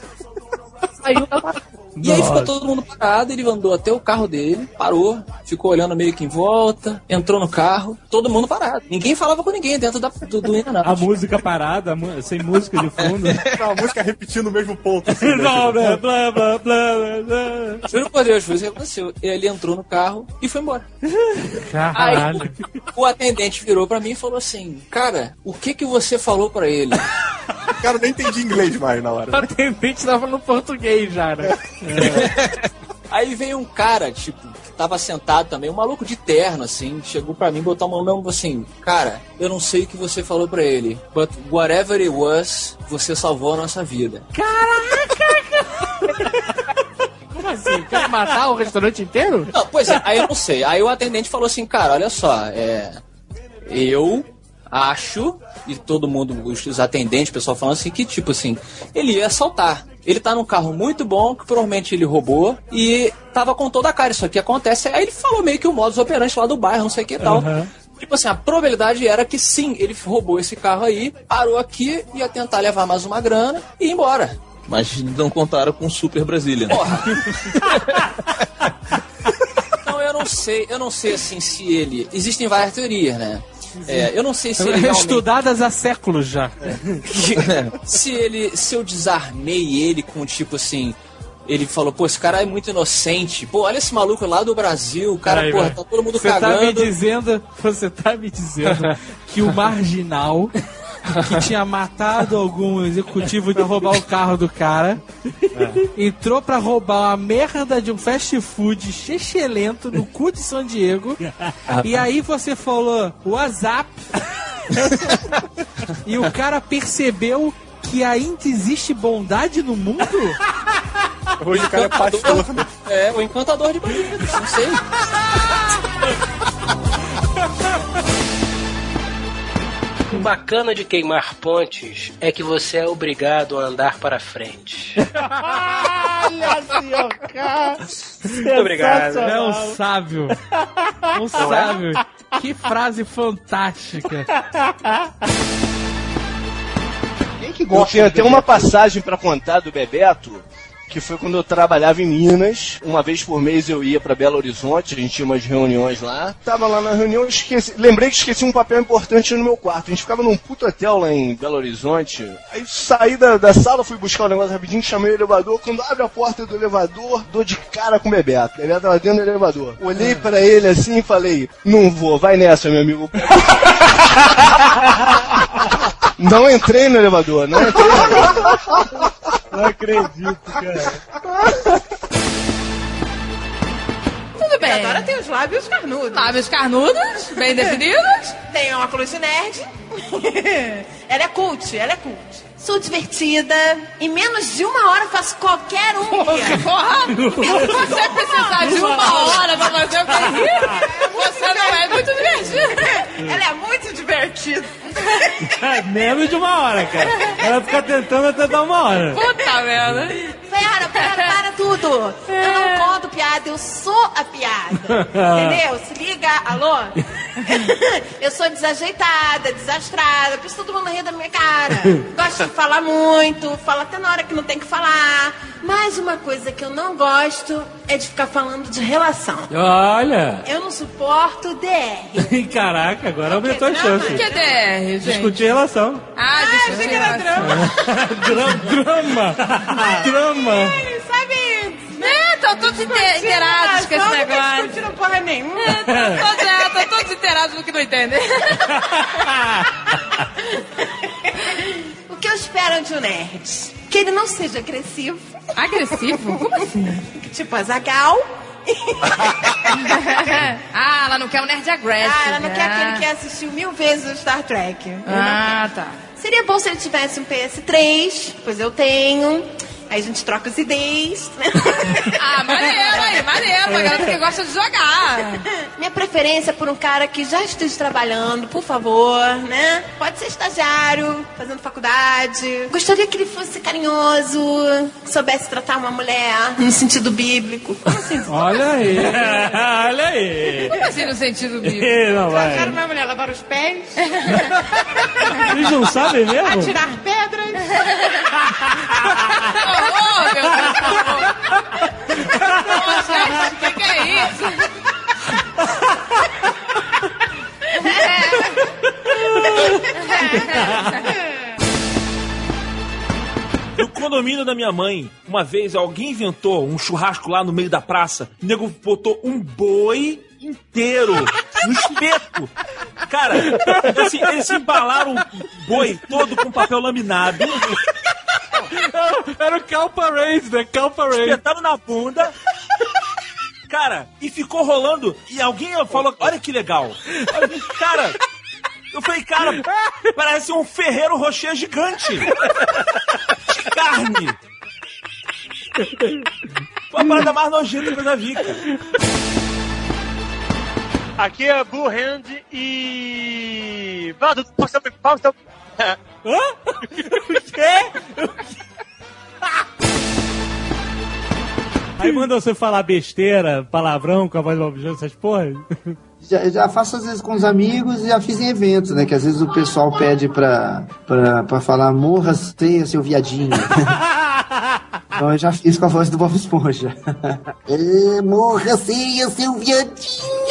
Saiu da barraca. E Nossa. Aí ficou todo mundo parado, ele andou até o carro dele, parou, ficou olhando meio que em volta, entrou no carro, todo mundo parado. Ninguém falava com ninguém dentro da, do, do internet. A música parada, a, sem música de fundo. Não, a música repetindo o mesmo ponto. Assim, não, né? Blá, blá, blá, blá, blá. Juro por Deus, foi isso que aconteceu. Ele entrou no carro e foi embora. Caralho. Aí, o atendente virou pra mim e falou assim, cara, o que que você falou pra ele? Cara, eu nem entendi inglês mais na hora. O atendente tava no português já, né? É. Aí veio um cara, tipo, que tava sentado também, um maluco de terno, assim, chegou pra mim, botou a mão mesmo, assim, cara, eu não sei o que você falou pra ele, but whatever it was, você salvou a nossa vida. Caraca! Como assim? Quer matar o restaurante inteiro? Não, pois é, aí eu não sei. Aí o atendente falou assim, cara, olha só, é... eu... acho, e todo mundo, os atendentes, o pessoal falando assim, que tipo assim, ele ia assaltar. Ele tá num carro muito bom, que provavelmente ele roubou, e tava com toda a cara, isso aqui acontece. Aí ele falou meio que o modus operandi lá do bairro, não sei o que e tal. Uhum. Tipo assim, a probabilidade era que sim, ele roubou esse carro aí, parou aqui, ia tentar levar mais uma grana e ir embora. Mas não contaram com o Super Brasília, né? Porra! Então eu não sei, eu não sei assim se ele... Existem várias teorias, né? É, eu não sei se ele realmente... Estudadas há séculos já. É. se, ele, se eu desarmei ele com tipo assim... Ele falou, pô, esse cara é muito inocente. Pô, olha esse maluco lá do Brasil. O cara, aí, porra, vai. Tá todo mundo você cagando. Tá me dizendo, você tá me dizendo que o marginal... que tinha matado algum executivo de roubar o carro do cara, é. Entrou pra roubar a merda de um fast food chechelento no cu de São Diego, ah, e aí você falou WhatsApp, e o cara percebeu que ainda existe bondade no mundo? Hoje o cara é pastor. É, o encantador de bandidos, não sei. O bacana de queimar pontes é que você é obrigado a andar para frente. Olha, senhor cara! Muito obrigado. É um sábio. Um sábio. Que frase fantástica. Quem que gosta? Eu tenho até uma passagem para contar do Bebeto, que foi quando eu trabalhava em Minas. Uma vez por mês eu ia pra Belo Horizonte, a gente tinha umas reuniões lá. Tava lá na reunião, esqueci, lembrei que esqueci um papel importante no meu quarto. A gente ficava num puto hotel lá em Belo Horizonte. Aí saí da, da sala, fui buscar o negócio rapidinho, chamei o elevador. Quando abre a porta do elevador, dou de cara com o Bebeto. Ele tava dentro do elevador. Olhei pra ele assim e falei, não vou, vai nessa, meu amigo. Não entrei no elevador, não entrei no elevador. Não acredito, cara. Tudo bem. Agora tem os lábios carnudos. Lábios carnudos, bem definidos. Tem uma óculos nerd. Ela é cult, ela é cult. Sou divertida. Em menos de uma hora faço qualquer um. Porra! Você precisar de uma hora pra fazer o que você não é muito divertida. Ela é muito divertida. Menos de uma hora, cara. Ela fica tentando até dar uma hora. Puta merda. Pera, pera, para tudo. Eu não conto piada, eu sou a piada. Entendeu? Se liga, alô? Eu sou desajeitada, desastrada. Por isso todo mundo ri da minha cara. Gosto de falar muito, falo até na hora que não tem que falar. Mas uma coisa que eu não gosto é de ficar falando de relação. Olha! Eu não suporto D R. Caraca, agora aumentou a chance. O que é D R, gente? Discutir relação. Ah, ah achei que era drama. Drama! Drama! Ai, sabe... É, tô todos inteirados com esse negócio. Não discutiram porra nenhuma. É, tô todos inteirados no que não entendem. O que eu espero de um nerd? Que ele não seja agressivo. Agressivo? Como assim? Tipo Azaghal. Ah, ela não quer um nerd agressivo. Ah, ela não ah. quer aquele que assistiu mil vezes o Star Trek. Eu ah, tá. Seria bom se ele tivesse um P S três, pois eu tenho. Aí a gente troca as ideias. Ah, maneiro aí, maneiro. A galera que gosta de jogar. Minha preferência é por um cara que já esteja trabalhando, por favor, né? Pode ser estagiário, fazendo faculdade. Gostaria que ele fosse carinhoso, que soubesse tratar uma mulher no sentido bíblico. Como assim? Olha aí. Olha aí. Como assim no sentido bíblico? Não vai. Tratar uma mulher, lavar os pés. Eles não sabem mesmo? Atirar pedras. Oh, Gente, o que, que é isso? No condomínio da minha mãe, uma vez alguém inventou um churrasco lá no meio da praça. O nego botou um boi inteiro no espeto. Cara, assim, eles embalaram o boi todo com papel laminado. Era o Cow Parade, né? Cow Parade. Espetaram na bunda. Cara, e ficou rolando. E alguém falou, olha que legal. Cara, eu falei, cara, parece um ferreiro rocher gigante. De carne. Foi a parada mais nojenta que eu já vi, cara. Aqui é Blue Hand e... Vado, posso... Posso... Hã? O quê? Aí manda você falar besteira, palavrão, com a voz do essas porras. Já, já faço às vezes com os amigos e já fiz em eventos, né? Que às vezes o pessoal pede pra, pra, pra falar morra, tenha seu viadinho. Então eu já fiz com a voz do Bob Esponja. É, morra, seia seu viadinho.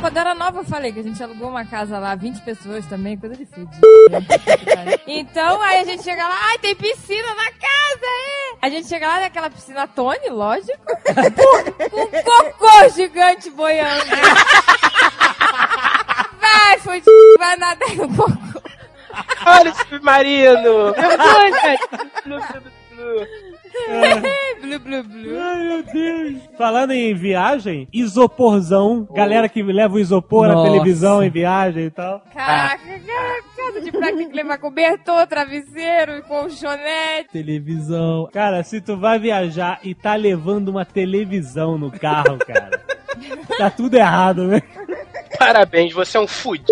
Quando era nova, eu falei que a gente alugou uma casa lá, vinte pessoas também, coisa de fudido. Então, aí a gente chega lá, ai, tem piscina na casa, é! A gente chega lá naquela piscina Tony, lógico, com um cocô gigante boiando. Vai, fudido, vai nadar no cocô. Olha o submarino! Meu Deus, velho! É. Blu, blu, blu. Ai, meu Deus. Falando em viagem, isoporzão. Oh. Galera que leva o isopor Nossa. Na televisão em viagem e tal. Caraca, ah. Casa de praia tem que levar cobertor, travesseiro, colchonete. Televisão. Cara, se tu vai viajar e tá levando uma televisão no carro, cara, tá tudo errado, né? Parabéns, você é um fudido.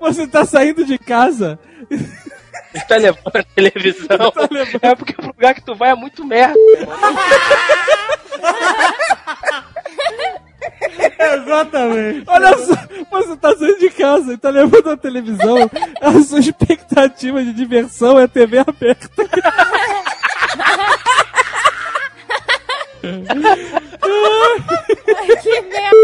Você tá saindo de casa... Tu tá levando a televisão, tá levando. É porque o lugar que tu vai é muito merda. Exatamente. Olha só, você tá saindo de casa e tá levando a televisão, a sua expectativa de diversão é T V aberta. Ai, que merda.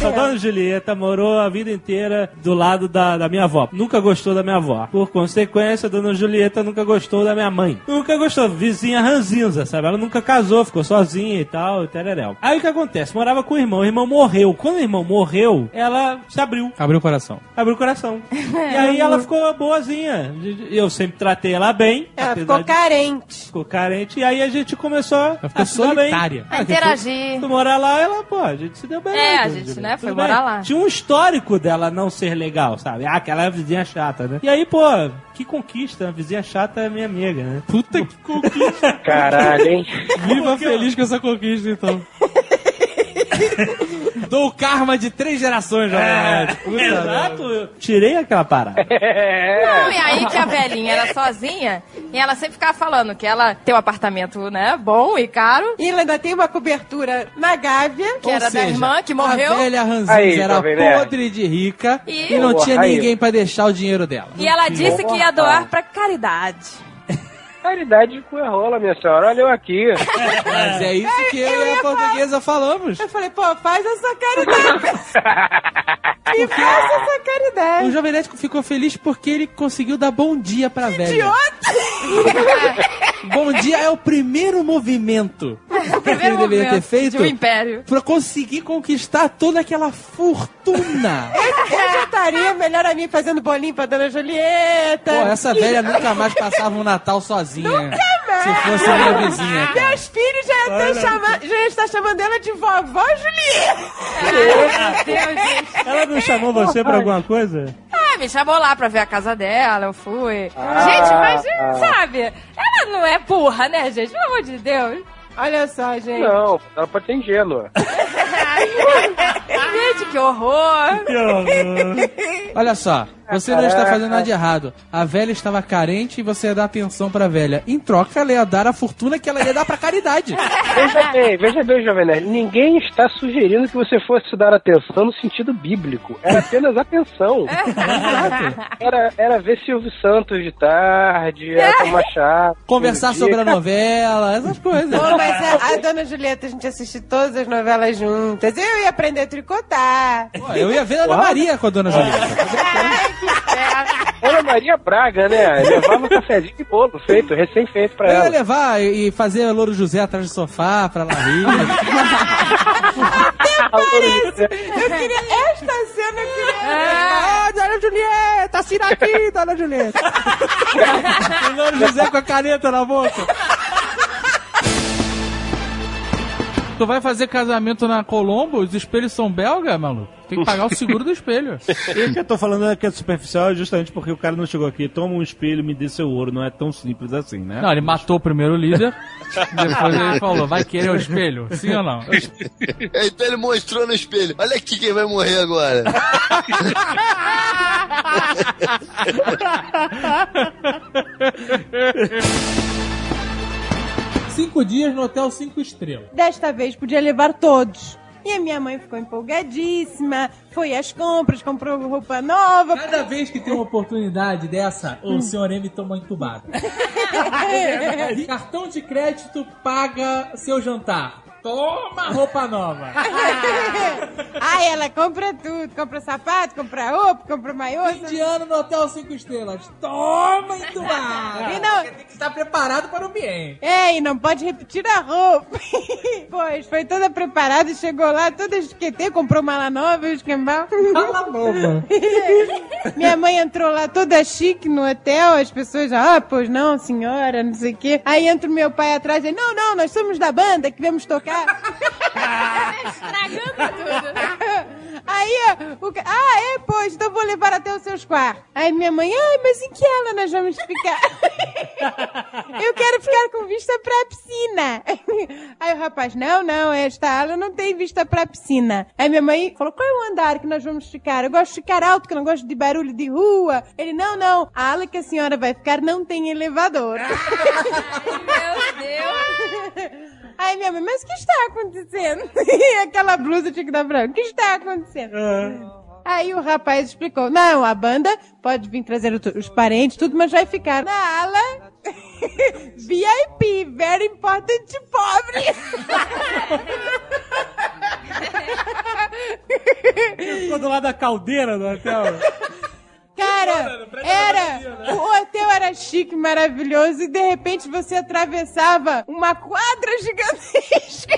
Salvador Julieta morou a vida inteira do lado da, da minha avó. Nunca gostou da minha avó. Por consequência, a dona Julieta nunca gostou da minha mãe. Nunca gostou. Vizinha ranzinza, sabe? Ela nunca casou, ficou sozinha e tal, e tereréu. Aí o que acontece? Morava com o irmão. O irmão morreu. Quando o irmão morreu, ela se abriu. Abriu o coração. Abriu o coração. E aí ela ficou boazinha. Eu sempre tratei ela bem. Ela ficou de... carente. Ficou carente. E aí a gente começou ela ficou a se dar bem. A interagir. Tu morar lá, ela, pô, a gente se deu bem. É, a gente, né? Foi morar lá. Tinha um histórico dela não ser legal, sabe? Ah, aquela é vizinha chata, né? E aí, pô, que conquista. A vizinha chata é minha amiga, né? Puta que conquista. Caralho, hein? Viva feliz com essa conquista, então. Dou o karma de três gerações, é, já. Exato. Eu tirei aquela parada. Não, e aí que a velhinha era sozinha e ela sempre ficava falando que ela tem um apartamento, né, bom e caro. E ela ainda tem uma cobertura na Gávea, que Ou era seja, da irmã que morreu. A velha ranzinha era podre de rica e, e não boa, tinha aí. Ninguém pra deixar o dinheiro dela. E ela disse boa, que ia doar pra caridade. Caridade de cuerrola, minha senhora. Olha eu aqui. Mas é isso que eu, eu e a portuguesa falar. falamos. Eu falei, pô, faz essa caridade. E faz essa caridade. O Jovem Nerd ficou feliz porque ele conseguiu dar bom dia pra que velha. Idiota! Bom dia é o primeiro movimento o que ele deveria ter feito de um império. Pra conseguir conquistar toda aquela fortuna. Eu já estaria melhor a mim fazendo bolinho pra dona Julieta. Pô, essa velha nunca mais passava um Natal sozinha. Nunca mais! Se fosse minha vizinha. Cara. Meus filhos já, chama... já estão chamando ela de vovó Julieta. Meu Deus. Ela não chamou você pra alguma coisa? Ah, me chamou lá pra ver a casa dela, eu fui. Ah, gente, mas, ah. sabe, ela não é burra, né, gente? Pelo amor de Deus. Olha só, gente. Não, ela pode ser ingênua. Gente, que horror! Que horror! Olha só, você não está fazendo nada de errado. A velha estava carente e você ia dar atenção pra velha. Em troca, ela ia dar a fortuna que ela ia dar pra caridade. Veja bem, veja bem, Jovem Nerd. Ninguém está sugerindo que você fosse dar atenção no sentido bíblico. Era apenas atenção. Era, era ver Silvio Santos de tarde, era tomar chá. Conversar sobre a novela, essas coisas. Pô, mas a, a Dona Julieta, a gente assistiu todas as novelas juntas. Eu ia aprender a tricotar. Pô, eu ia ver a Ana Maria com a Dona Julieta. Ana Maria Braga, né? Levava um cafezinho de bolo feito, recém-feito pra eu ela. Eu ia levar e fazer a Louro José atrás do sofá, pra ela rir. Até parece. Eu queria esta cena que... Ah, ah, Dona Julieta, assina aqui, Dona Julieta. E Louro José com a caneta na boca. Tu vai fazer casamento na Colombo? Os espelhos são belga, maluco? Tem que pagar o seguro do espelho. O que eu tô falando que é superficial é justamente porque o cara não chegou aqui. Toma um espelho, me dê seu ouro. Não é tão simples assim, né? Não, ele matou primeiro o líder. Depois ele falou, vai querer o espelho? Sim ou não? Então ele mostrou no espelho. Olha aqui quem vai morrer agora. Cinco dias no hotel cinco estrelas. Desta vez podia levar todos. E a minha mãe ficou empolgadíssima, foi às compras, comprou roupa nova. Cada vez que tem uma oportunidade dessa, o senhor M toma entubado. Cartão de crédito paga seu jantar. Toma roupa nova. Ai, ela compra tudo. Compra sapato, compra roupa, compra maiô. Indiano no hotel cinco estrelas. Toma entubado. E não... Tem que estar preparado para o ambiente. É, e não pode repetir a roupa. Pois, foi toda preparada e chegou lá, toda esquetê, comprou mala nova e o esquembal. Mala boba. Minha mãe entrou lá toda chique no hotel, as pessoas, ah, pois não, senhora, não sei o quê. Aí entra o meu pai atrás e não, não, nós somos da banda, que viemos tocar. Estragando tudo. Aí, o ca... ah, é, pois, então vou levar até os seus quartos. Aí minha mãe, ai, mas em que ela nós vamos ficar? Eu quero ficar com vista pra piscina. Aí o rapaz, não, não, esta ala não tem vista pra piscina. Aí minha mãe falou, qual é o andar que nós vamos ficar? Eu gosto de ficar alto, que eu não gosto de barulho de rua. Ele, não, não, a ala que a senhora vai ficar não tem elevador. Ai, meu Deus. Ai, minha mãe, mas o que está acontecendo? Aquela blusa tinha que dar pra ela. O que está acontecendo? É. Aí o rapaz explicou. Não, a banda pode vir trazer os parentes, tudo, mas vai ficar na ala V I P, Very Important de Pobre. Ficou do lado da caldeira do hotel. Cara, era, o hotel era chique, maravilhoso, e de repente você atravessava uma quadra gigantesca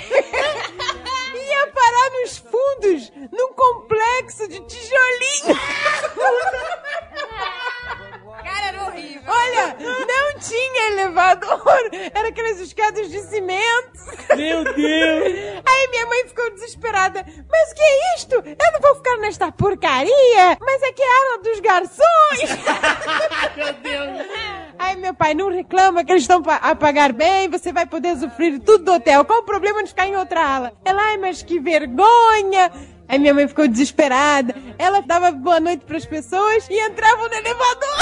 e ia parar nos fundos, num complexo de tijolinho. Cara, era horrível. Olha, não tinha elevador, era aquelas escadas de cimento. Meu Deus! Aí minha mãe ficou desesperada. Mas o que é isto? Eu não vou ficar nesta porcaria. Mas é que é a ala dos garçons. Meu Deus! Aí meu pai, não reclama que eles estão a pagar bem, você vai poder sofrer tudo do hotel. Qual o problema de ficar em outra ala? Ela, ai, mas que vergonha! Aí minha mãe ficou desesperada. Ela dava boa noite pras pessoas e entravam no elevador.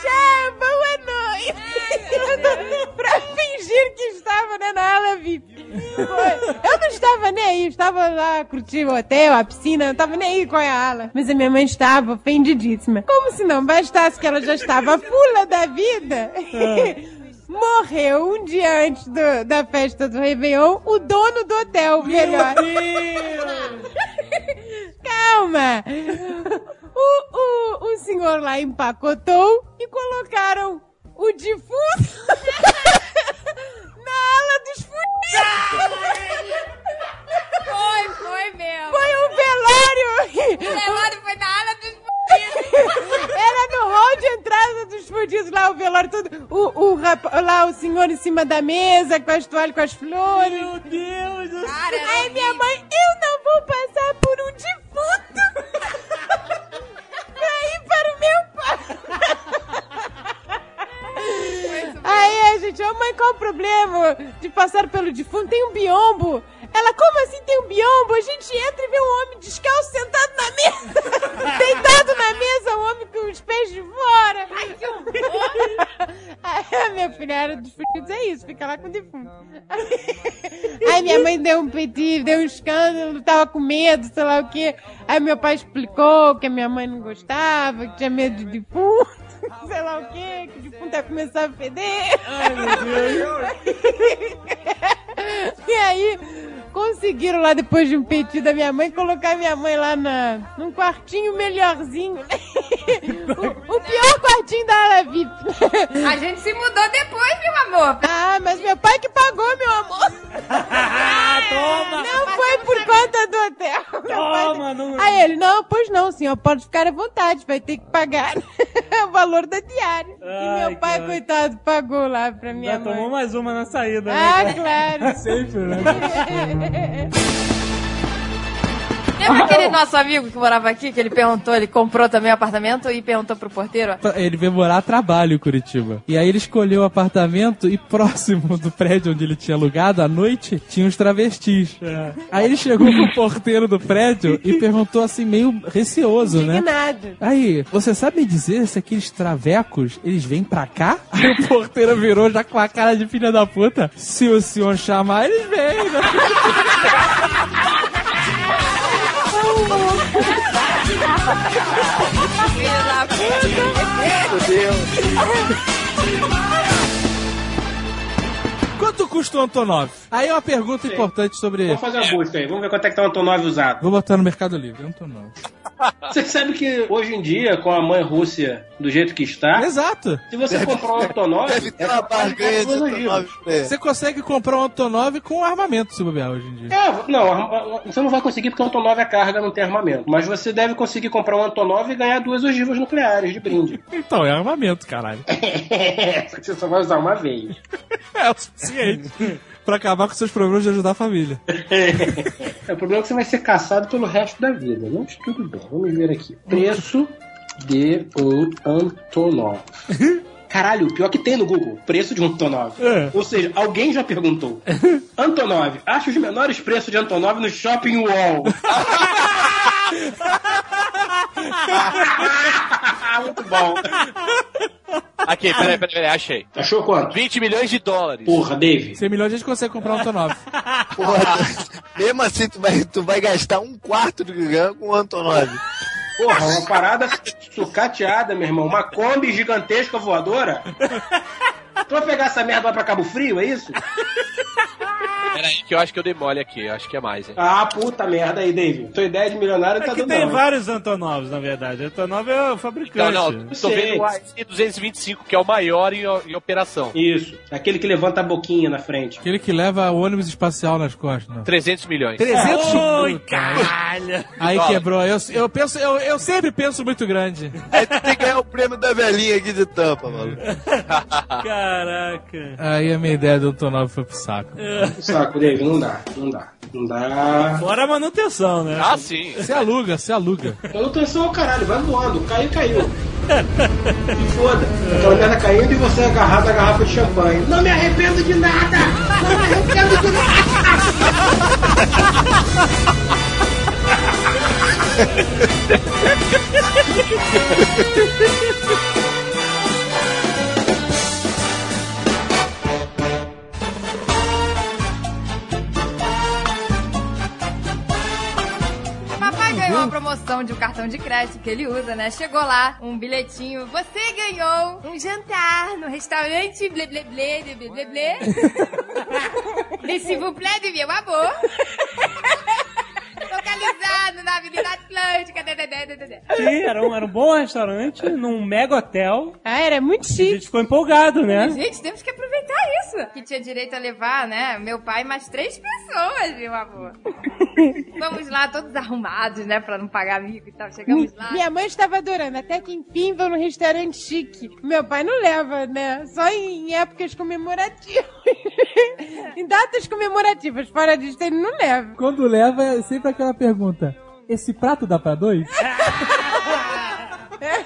Tchau, boa noite. Ai, pra fingir que estava, né, na ala V I P. Eu não estava nem aí. Estava lá curtindo o hotel, a piscina. Não estava nem aí qual é a ala. Mas a minha mãe estava ofendidíssima. Como se não bastasse que ela já estava fula da vida. É. Morreu um dia antes do, da festa do Réveillon o dono do hotel, melhor. Meu Deus! Calma! O, o, o senhor lá empacotou e colocaram o defunto na ala dos fudidos! Foi, foi mesmo! Foi um velório! O velório foi na ala dos fudidos! Era no hall de entrada dos fudidos, lá o velório todo, o, o rap, lá o senhor em cima da mesa, com as toalhas, com as flores. Meu Deus do céu. Aí minha mãe, eu não vou passar por um defunto pra ir para o meu pai. Aí a gente, ô Ô mãe, qual o problema de passar pelo defunto? Tem um biombo. Ela, como assim tem um biombo? A gente entra e vê um homem descalço sentado na mesa. Deitado na mesa, um homem com os pés de fora. Ai, que horror. Aí a minha filha era dos filhos, é isso, fica lá com o defunto. Aí minha mãe deu um pedido, deu um escândalo, tava com medo, sei lá o quê. Aí meu pai explicou que a minha mãe não gostava, que tinha medo de defunto. Sei lá o quê, que o defunto ia começar a feder. Ai, meu Deus. E aí, conseguiram lá, depois de um pedido da minha mãe, colocar minha mãe lá na, num quartinho melhorzinho. O, o pior quartinho da área V I P. A gente se mudou depois, meu amor. Ah, mas meu pai que pagou, meu amor. Toma. Não foi por conta do hotel. Toma, não. Aí ele, não, pois não, senhor, pode ficar à vontade, vai ter que pagar o valor da diária. Ai, e meu pai, cara, coitado, pagou lá pra minha mãe. Já tomou mais uma na saída, né? Ah, claro. Sempre, né? Lembra aquele nosso amigo que morava aqui, que ele perguntou, ele comprou também um apartamento e perguntou pro porteiro? Ele veio morar a trabalho em Curitiba. E aí ele escolheu o apartamento e próximo do prédio onde ele tinha alugado, à noite, tinha uns travestis. É. Aí ele chegou pro porteiro do prédio e perguntou assim, meio receoso, indignado, né? Indignado. Aí, você sabe dizer se aqueles travecos, eles vêm pra cá? Aí o porteiro virou já com a cara de filha da puta. Se o senhor chamar, eles vêm, né? Quanto custa o Antonov? Aí é uma pergunta Sim. importante sobre... Vamos fazer uma busca aí, vamos ver quanto é que tá o Antonov usado. Vou botar no Mercado Livre, Antonov. Você sabe que hoje em dia, com a mãe Rússia do jeito que está... Exato. Se você deve comprar um Antonov... Deve ter uma barganha de Antonov. Você consegue comprar um Antonov com armamento, se bobear, hoje em dia. É, não, você não vai conseguir porque o Antonov é carga, não tem armamento. Mas você deve conseguir comprar um Antonov e ganhar duas ogivas nucleares de brinde. Então, é armamento, caralho. Só que você só vai usar uma vez. É o suficiente. Pra acabar com seus problemas de ajudar a família. É, o problema é que você vai ser caçado pelo resto da vida, mas tudo bem. Vamos ver aqui. Preço de um Antonov. Caralho, pior que tem no Google. Preço de um Antonov. É. Ou seja, alguém já perguntou. Antonov, acha os menores preços de Antonov no Shopping Wall. Muito bom. Aqui, peraí, peraí, peraí, achei. Achou quanto? vinte milhões de dólares. Porra, David. cem milhões a gente consegue comprar um Antonov. Porra, mesmo assim, tu vai, tu vai gastar um quarto do ganho com um Antonov. Porra, uma parada sucateada, meu irmão. Uma Kombi gigantesca voadora. Tu vai pegar essa merda lá pra Cabo Frio, é isso? Peraí, que eu acho que eu dei mole aqui, eu acho que é mais, hein? Ah, puta merda aí, David. Tua ideia de milionário não é tá dando. É que tem não, vários Antonovs, na verdade. Antonov é o fabricante. Não, não, tô vendo o A C duzentos e vinte e cinco, que é o maior em, em operação. Isso, aquele que levanta a boquinha na frente. Aquele que leva o ônibus espacial nas costas. Não. trezentos milhões. trezentos milhões? Ah, oi, caralho! Aí quebrou, eu, eu, penso, eu, eu sempre penso muito grande. Aí tu tem que ganhar o prêmio da velhinha aqui de tampa, mano. Caraca. Aí a minha ideia do Antonov foi pro saco. É. Saco, David, não dá, não dá, não dá. Fora a manutenção, né? Ah, sim. Se aluga, se aluga. Manutenção é o caralho, vai voando, caiu, caiu. E foda, aquela merda caindo e você agarrado a garrafa de champanhe. Não me arrependo de nada, não me arrependo de nada. Uma promoção de um cartão de crédito que ele usa, né? Chegou lá, um bilhetinho. Você ganhou um jantar no restaurante blé, blé, blé, blé, blé, blé. Nesse bublé de meu amor. Localizado na Avenida Atlântica. Sim, era um, era um bom restaurante, num mega hotel. Ah, era muito chique. A gente ficou empolgado, né? E, gente, temos que aproveitar isso. Que tinha direito a levar, né? Meu pai e mais três pessoas, meu amor. Vamos lá, todos arrumados, né? Pra não pagar amigo e tal. Chegamos lá. Minha mãe estava adorando. Até que, enfim, vão num restaurante chique. Meu pai não leva, né? Só em épocas comemorativas. Em datas comemorativas. Fora disso, ele não leva. Quando leva, é sempre aquela pergunta. Esse prato dá pra dois? É,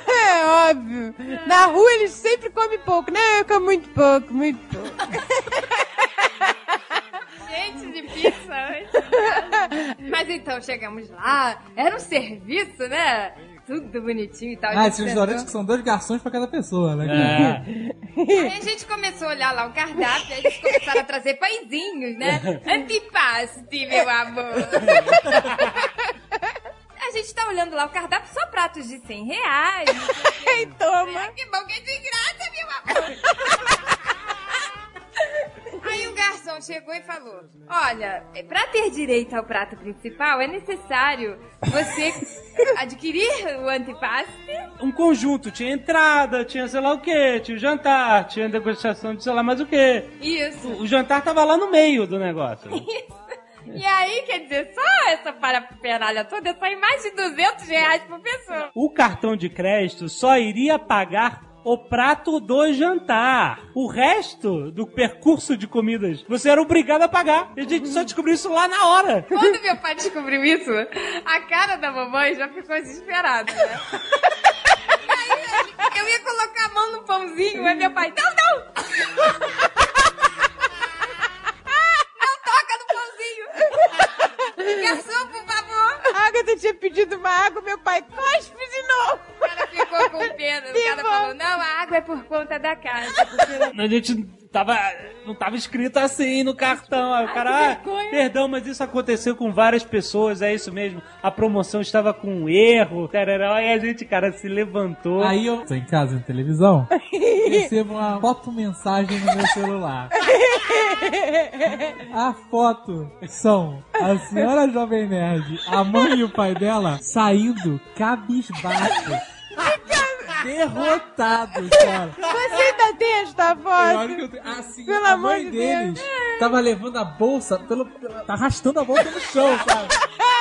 óbvio. Na rua eles sempre comem pouco. Não, eu como muito pouco, muito pouco. Gente de pizza. Mas então, chegamos lá. Era um serviço, né? Tudo bonitinho e tal. Ah, esses restaurantes que são dois garçons pra cada pessoa, né? É. Aí a gente começou a olhar lá o cardápio, aí eles começaram a trazer pãezinhos, né? Antipasto, meu amor. A gente tá olhando lá o cardápio, só pratos de cem reais. Ai, toma. É, que bom que é de graça, meu amor. Aí o garçom chegou e falou: olha, pra ter direito ao prato principal, é necessário você adquirir o antipasto. Um conjunto, tinha entrada, tinha sei lá o quê, tinha o jantar, tinha degustação de sei lá mais o quê. Isso. O, o jantar tava lá no meio do negócio. Isso. E aí, quer dizer, só essa paraperalha toda sai mais de duzentos reais por pessoa. O cartão de crédito só iria pagar o prato do jantar. O resto do percurso de comidas, você era obrigado a pagar. E a gente só descobriu isso lá na hora. Quando meu pai descobriu isso, a cara da mamãe já ficou desesperada, né? Aí eu ia colocar a mão no pãozinho, mas meu pai, não, não! Não toca no pãozinho! Garçom, por favor! A Agatha tinha pedido uma água, meu pai, cospe de novo! O cara ficou com pena, o cara falou, não, a água é por conta da casa. Porque... A gente tava, não tava escrito assim no cartão. Ai, o cara, ah, perdão, mas isso aconteceu com várias pessoas, é isso mesmo. A promoção estava com um erro. Aí a gente, cara, se levantou. Aí eu tô em casa, na televisão, recebo uma foto-mensagem no meu celular. A foto são a senhora Jovem Nerd, a mãe e o pai dela saindo cabisbaixo. Derrotados, cara. Você ainda tem esta foto? Assim, pelo a mãe amor de deles Deus. Tava levando a bolsa, pelo, pela, tá arrastando a bolsa no chão, sabe?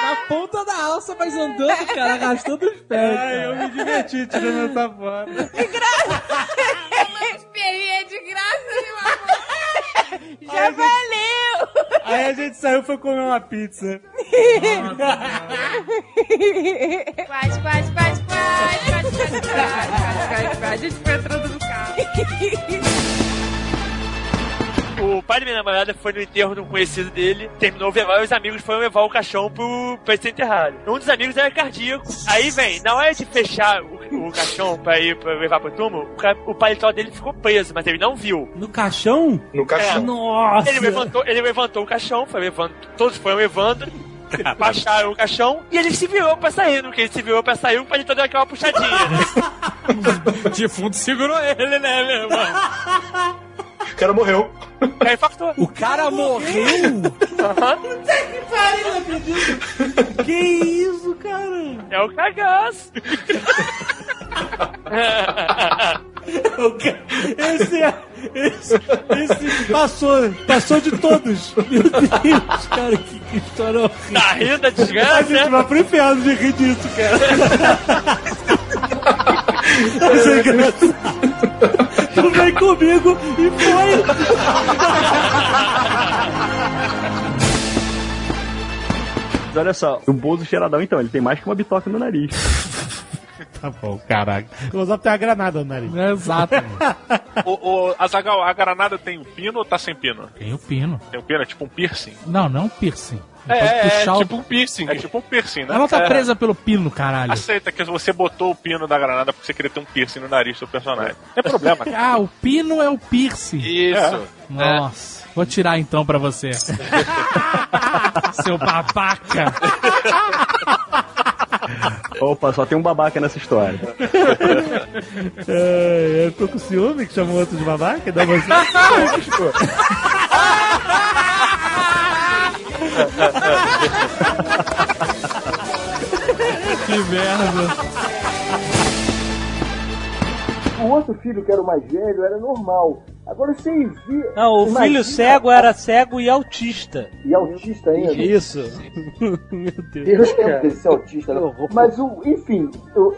Na ponta da alça, mas andando, cara, arrastando os pés. Ai, cara. Eu me diverti tirando essa foto. De graça! Uma experiência de graça, meu amor! Já aí valeu! Gente, aí a gente saiu e foi comer uma pizza. Quase, quase, quase, quase, quase, quase, a gente foi entrando no carro. O pai da minha namorada foi no enterro de um conhecido dele, terminou o velório e os amigos foram levar o caixão pro, pra ser enterrado. Um dos amigos era cardíaco. Aí, vem, na hora de fechar o, o caixão pra ir pra levar pro túmulo, o, o paletó dele ficou preso, mas ele não viu. No caixão? No caixão. É. Nossa! Ele levantou, ele levantou o caixão, foi levando, todos foram levando, baixaram o caixão e ele se virou pra sair. No que ele se virou pra sair, o paletó deu aquela puxadinha. O defunto segurou ele, né, meu irmão? O cara morreu. O cara infartou. O cara morreu? Não tem que parar, não acredito. Que isso, cara? É o cagaço. Esse é... Esse, esse passou, passou de todos. Meu Deus, cara, que, que história horrível. Tá rindo da desgraça? A gente vai pro inferno de rir disso, cara. Isso é engraçado. Tu vem comigo e foi. Olha só, o Bozo cheiradão, então, ele tem mais que uma bitoca no nariz. Tá bom, caraca. O Ozob tem uma granada no nariz. É, exato. o, o, Azaghal, a granada tem um pino ou tá sem pino? Tem o um pino. Tem um pino, é tipo um piercing? Não, não é um piercing. É, é, o... tipo um piercing, é tipo um piercing, né? Ela tá é. presa pelo pino, caralho. Aceita que você botou o pino da granada porque você queria ter um piercing no nariz do seu personagem. Não é problema. Ah, o pino é o piercing. Isso. É. Nossa. É. Vou tirar então pra você. Seu babaca. Opa, só tem um babaca nessa história. É, eu tô com ciúme que chamou outro de babaca? Dá você. Que merda. O outro filho, que era o mais velho, era normal. Agora vocês viram. Não, o imagina... filho cego era cego e autista. E autista ainda? Isso. Meu Deus. Deus quer desse autista. Né? Mas, o, enfim,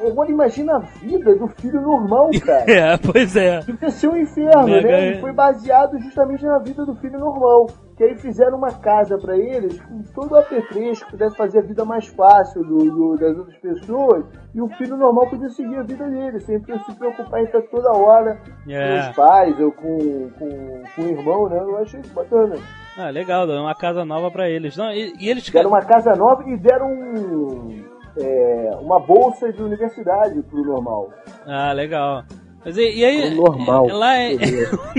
agora imagina a vida do filho normal, cara. É, pois é. Deve ser um inferno, Mega né? É. Ele foi baseado justamente na vida do filho normal. que aí fizeram uma casa pra eles com todo o apetrecho que pudesse fazer a vida mais fácil do, do, das outras pessoas, e o filho normal podia seguir a vida dele, sem se preocupar em estar toda hora yeah. com os pais ou com, com, com o irmão, né? Eu achei isso bacana. Ah, legal, deram uma casa nova pra eles. Não, e, e eles deram uma casa nova e deram um, é, uma bolsa de universidade pro normal. Ah, legal. Mas e, e aí, o normal. Lá é, é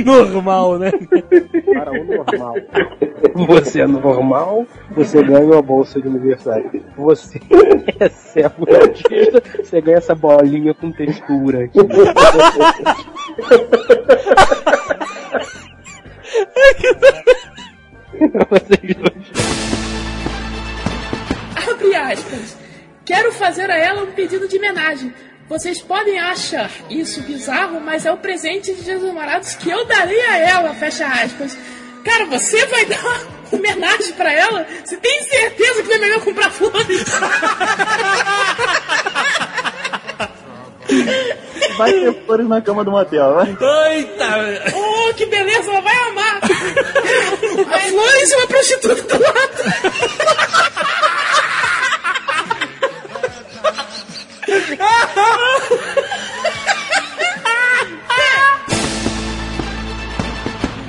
normal, né? Para o normal. Você é normal, você ganha uma bolsa de universidade. Você é cego autista, você ganha essa bolinha com textura aqui. Abre aspas. Quero fazer a ela um pedido de homenagem. Vocês podem achar isso bizarro, mas é o presente de Dia dos Namorados que eu daria a ela, fecha aspas. Cara, você vai dar uma homenagem pra ela? Você tem certeza que não é melhor comprar flores? Vai ter flores na cama do motel, vai? Eita! Oh, que beleza, ela vai amar! A flores e uma prostituta do lado!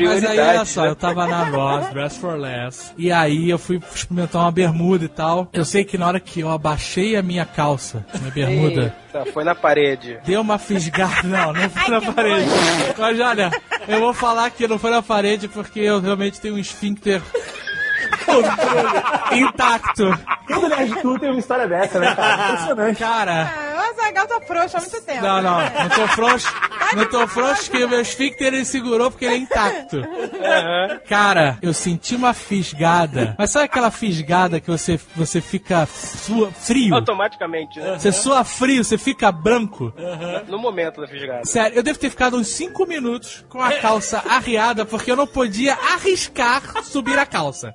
Mas aí, olha só, eu tava na Ross, Dress for Less, e aí eu fui experimentar uma bermuda e tal. Eu sei que na hora que eu abaixei a minha calça, minha bermuda... Eita, foi na parede. Deu uma fisgada. Não, não foi na parede. Mas olha, eu vou falar que não foi na parede porque eu realmente tenho um esfíncter... intacto. Todo nerd tu tem uma história dessa, né, cara? Impressionante. Cara... Ah, o Azaghal tá frouxo há muito tempo. Não, não. Não tô frouxo. Não tô frouxo que o meu esfíncter ele segurou porque ele é intacto. Uhum. Cara, eu senti uma fisgada. Mas sabe aquela fisgada que você, você fica sua, frio? Automaticamente, né? Você sua frio, você fica branco. Uhum. No momento da fisgada. Sério, eu devo ter ficado uns cinco minutos com a calça arriada porque eu não podia arriscar subir a calça.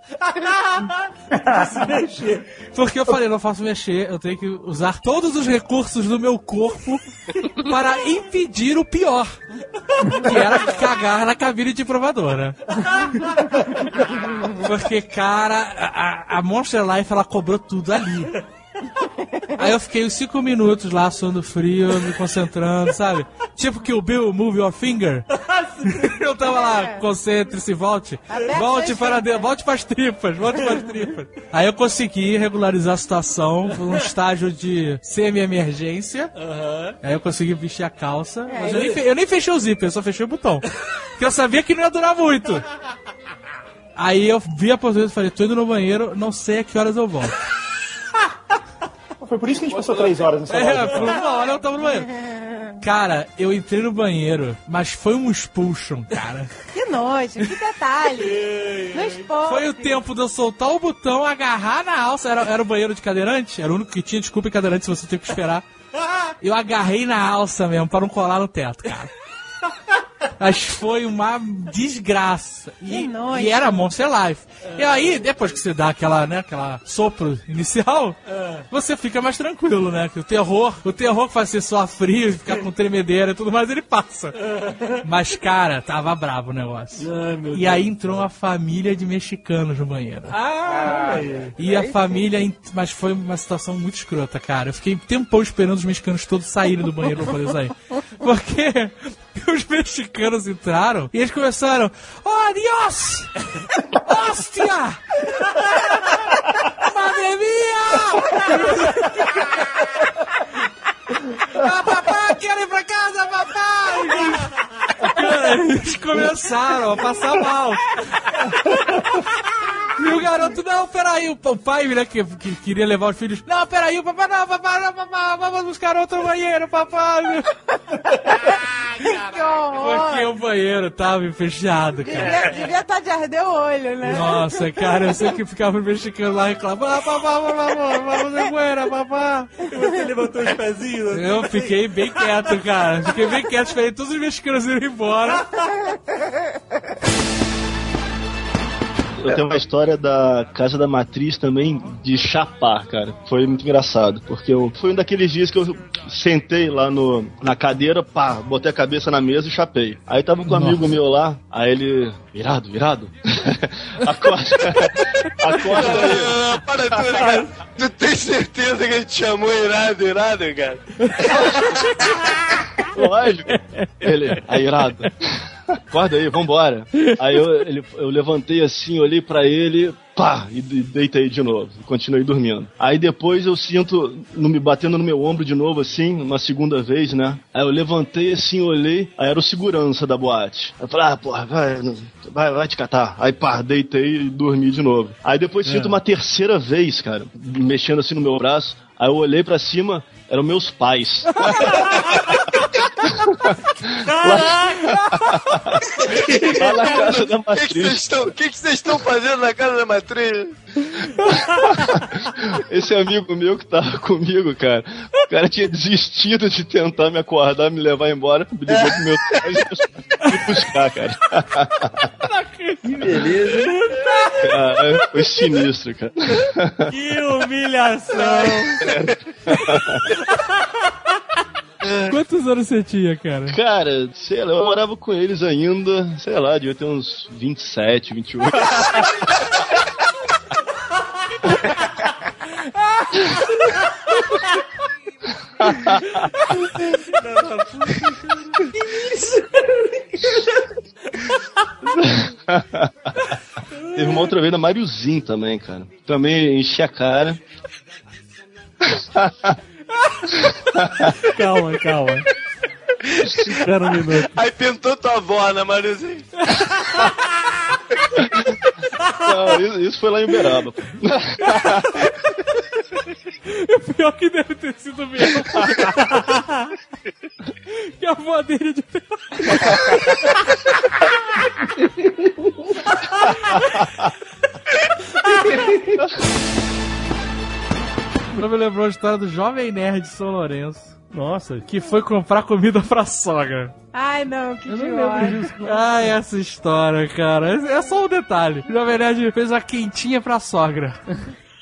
Porque eu falei, não faço mexer, eu tenho que usar todos os recursos do meu corpo para impedir o pior, que era cagar na cabine de provadora. Porque, cara, a, a Monster Life, ela cobrou tudo ali. Aí eu fiquei uns cinco minutos lá, suando frio, me concentrando, sabe? Tipo que o Bill, move your finger. Eu tava lá, concentre-se, volte. Volte para dentro, volte para as tripas, volte para as tripas. Aí eu consegui regularizar a situação, foi um estágio de semi-emergência. Uhum. Aí eu consegui vestir a calça, mas eu nem, fe- eu nem fechei o zíper, eu só fechei o botão. Porque eu sabia que não ia durar muito. Aí eu vi a possibilidade e falei, tô indo no banheiro, não sei a que horas eu volto. Foi por isso que a gente passou três horas nessa hora. É, por uma hora eu tava no banheiro. Cara, eu entrei no banheiro, mas foi um expulsion, cara. Que nojo, que detalhe. Não expulsion. Foi o tempo de eu soltar o botão, agarrar na alça. Era, era o banheiro de cadeirante? Era o único que tinha. Desculpa, cadeirante, se você teve que esperar. Eu agarrei na alça mesmo, pra não colar no teto, cara. Mas foi uma desgraça. E, e era Monster Life. É. E aí, depois que você dá aquela, né, aquela sopro inicial, é. Você fica mais tranquilo, né? Que o terror, o terror que faz você suar frio, ficar com tremedeira e tudo mais, ele passa. É. Mas, cara, tava bravo o negócio. Ai, meu e Deus. Aí entrou uma família de mexicanos no banheiro. Ah! E é. a família... Mas foi uma situação muito escrota, cara. Eu fiquei um tempão esperando os mexicanos todos saírem do banheiro pra poder sair. Porque... os mexicanos entraram e eles começaram... Oh, Dios! Hostia! Madre mia! Ah, papai, quero ir pra casa, papai! Eles começaram a passar mal. E o garoto, não, peraí, o pai, né, que, que queria levar os filhos. Não, peraí, o papai, não, papai, não, papai, vamos buscar outro banheiro, papai. Ah, caraca. Porque o banheiro tava fechado, cara. Devia, devia estar de arder o olho, né? Nossa, cara, eu sei que ficava mexicano lá reclamando. Papai, papai, vamos em banheiro, papai. E você levantou os pezinhos? Né? Eu fiquei bem quieto, cara. Fiquei bem quieto, esperei todos os mexicanos irem embora. Eu tenho uma história da Casa da Matriz também, de chapar, cara. Foi muito engraçado, porque eu, foi um daqueles dias que eu sentei lá no, na cadeira, pá, botei a cabeça na mesa e chapei. Aí tava com um amigo meu lá, aí ele... Virado, virado. Acorda. Acorda. Não, para tudo, cara. Tu tem certeza que ele te chamou irado, irado, cara? Lógico. Ele, aí, irado. Acorda aí, vambora. Aí eu, ele, eu levantei assim, olhei pra ele, pá, e deitei de novo. Continuei dormindo. Aí depois eu sinto, no, me batendo no meu ombro de novo, assim, uma segunda vez, né? Aí eu levantei assim, olhei, aí era o segurança da boate. Aí eu falei, ah, porra, vai, vai, vai te catar. Aí pá, deitei e dormi de novo. Aí depois sinto é. uma terceira vez, cara, mexendo assim no meu braço. Aí eu olhei pra cima, eram meus pais. Caraca! Lá na Casa da Matriz. O que vocês estão fazendo na Casa da Matriz? Esse amigo meu que tava comigo, cara, o cara tinha desistido de tentar me acordar, me levar embora, me ligou pro meu pai e me buscar, cara. Que beleza! Cara, foi sinistro, cara. Que humilhação! Quantos anos você tinha, cara? Cara, sei lá, eu morava com eles ainda, sei lá, devia ter uns vinte e sete, vinte e oito. Teve uma outra vez na Mariozinho também, cara. Também enchi a cara. Calma, calma. Espera um minuto. Aí pintou tua avó, né, Mariozinho? Não, isso foi lá em Uberaba. O pior que deve ter sido mesmo. Que a avó dele de Pra me lembrar a história do jovem nerd de São Lourenço. Nossa, que foi comprar comida pra sogra. Ai, não, que idiota. Eu não lembro disso. Ai, essa história, cara. É só um detalhe. O jovem nerd fez uma quentinha pra sogra.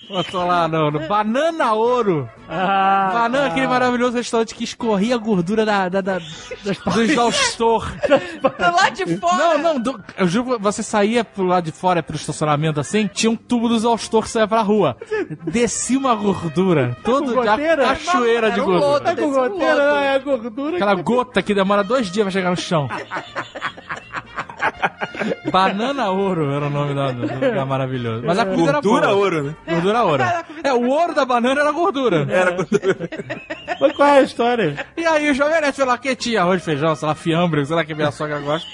Botou lá, não, no Banana Ouro. Ah, Banana, ah. aquele maravilhoso restaurante que escorria a gordura da, da, da, das do exaustor. Do lado de fora. Não, não, do, eu juro, você saía pro lado de fora, pro estacionamento assim, tinha um tubo do exaustor que saia pra rua. Descia uma gordura. Tá todo com goteira? A cachoeira de gordura. Um lodo, tá com goteira, um é a gordura. Aquela que... gota que demora dois dias pra chegar no chão. Banana Ouro era o nome da, do lugar maravilhoso. Mas a comida gordura era boa. Ouro, né? Gordura ouro. É, o ouro da banana era gordura. Era gordura. Mas qual é a história? E aí o jovem nerd foi lá, que tinha arroz, feijão, sei lá, fiambre, sei lá que minha sogra gosta.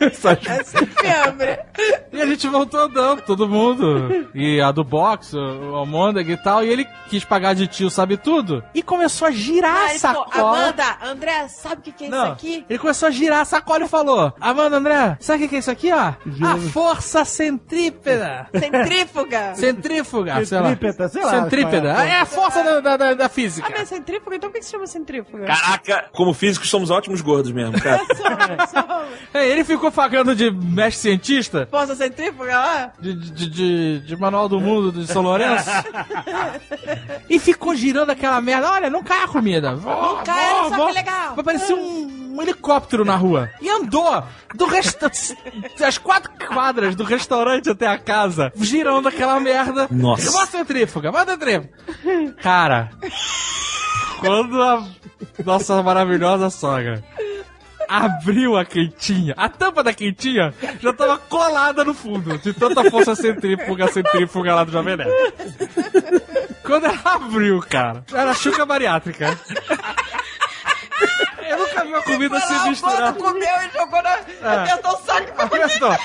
Essa é fiambre. E a gente voltou andando, todo mundo. E a do box, o almôndega e tal. E ele quis pagar de tio, sabe tudo. E começou a girar ah, a sacola. Pô, Amanda, André, sabe o que, que é Não, isso aqui? Ele começou a girar a sacola e falou: Amanda, André, sabe o que, que é isso aqui, ó? A força centrípeda. Centrífuga. Centrífuga, sei lá. Centrípeda, sei lá. Centrípeda. É a força da, da, da, da física. Ah, mas é centrífuga? Então por que se chama centrífuga? Caraca, como físicos somos ótimos gordos mesmo, cara. É, ele ficou pagando de mestre cientista. Força centrífuga lá? De, de, de, de Manual do Mundo de São Lourenço. E ficou girando aquela merda. Olha, não cai a comida. Não cai, olha só que legal. Vai parecer um... um helicóptero na rua. E andou do resta... as quatro quadras do restaurante até a casa, girando aquela merda. Nossa. Bota centrífuga, bota centrífuga. Cara, quando a nossa maravilhosa sogra abriu a quentinha, a tampa da quentinha já tava colada no fundo, de tanta força centrífuga, centrífuga lá do Jovem Nerd. Quando ela abriu, cara, era chuca bariátrica. Eu nunca vi uma comida se assim misturar. Comeu e jogou na... É. Apertou o saco pra comida.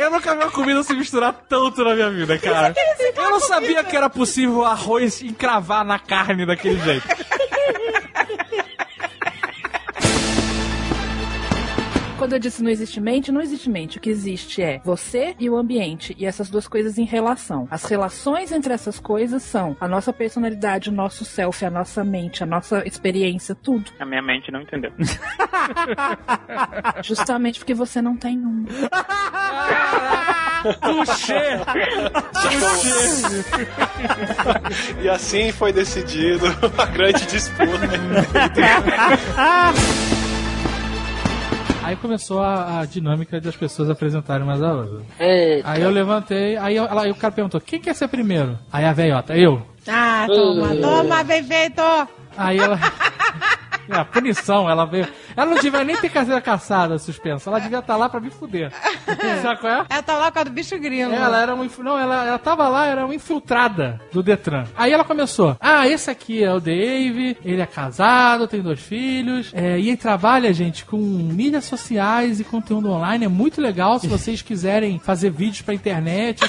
Eu nunca vi uma comida se misturar tanto na minha vida, cara. Eu não sabia que era possível arroz encravar na carne daquele jeito. Quando eu disse não existe mente, não existe mente. O que existe é você e o ambiente. E essas duas coisas em relação. As relações entre essas coisas são a nossa personalidade, o nosso self, a nossa mente, a nossa experiência, tudo. A minha mente não entendeu. Justamente porque você não tem um. Touché! Touché! E assim foi decidido a grande disputa. Aí começou a, a dinâmica de as pessoas apresentarem mais a outra. Aí eu levantei, aí, eu, ela, aí o cara perguntou, quem quer ser primeiro? Aí a velhota, eu. Ah, toma, uh. toma, bem feito! Aí ela... A punição, ela veio... Ela não devia nem ter caseira caçada, suspensa. Ela devia estar lá pra me fuder. Sabe qual é? Ela tá lá por causa do bicho grilo. Ela era um... Inf... Não, ela, ela tava lá, era uma infiltrada do Detran. Aí ela começou. Ah, esse aqui é o Dave, ele é casado, tem dois filhos, é, e ele trabalha, gente, com mídias sociais e conteúdo online. É muito legal se vocês quiserem fazer vídeos pra internet.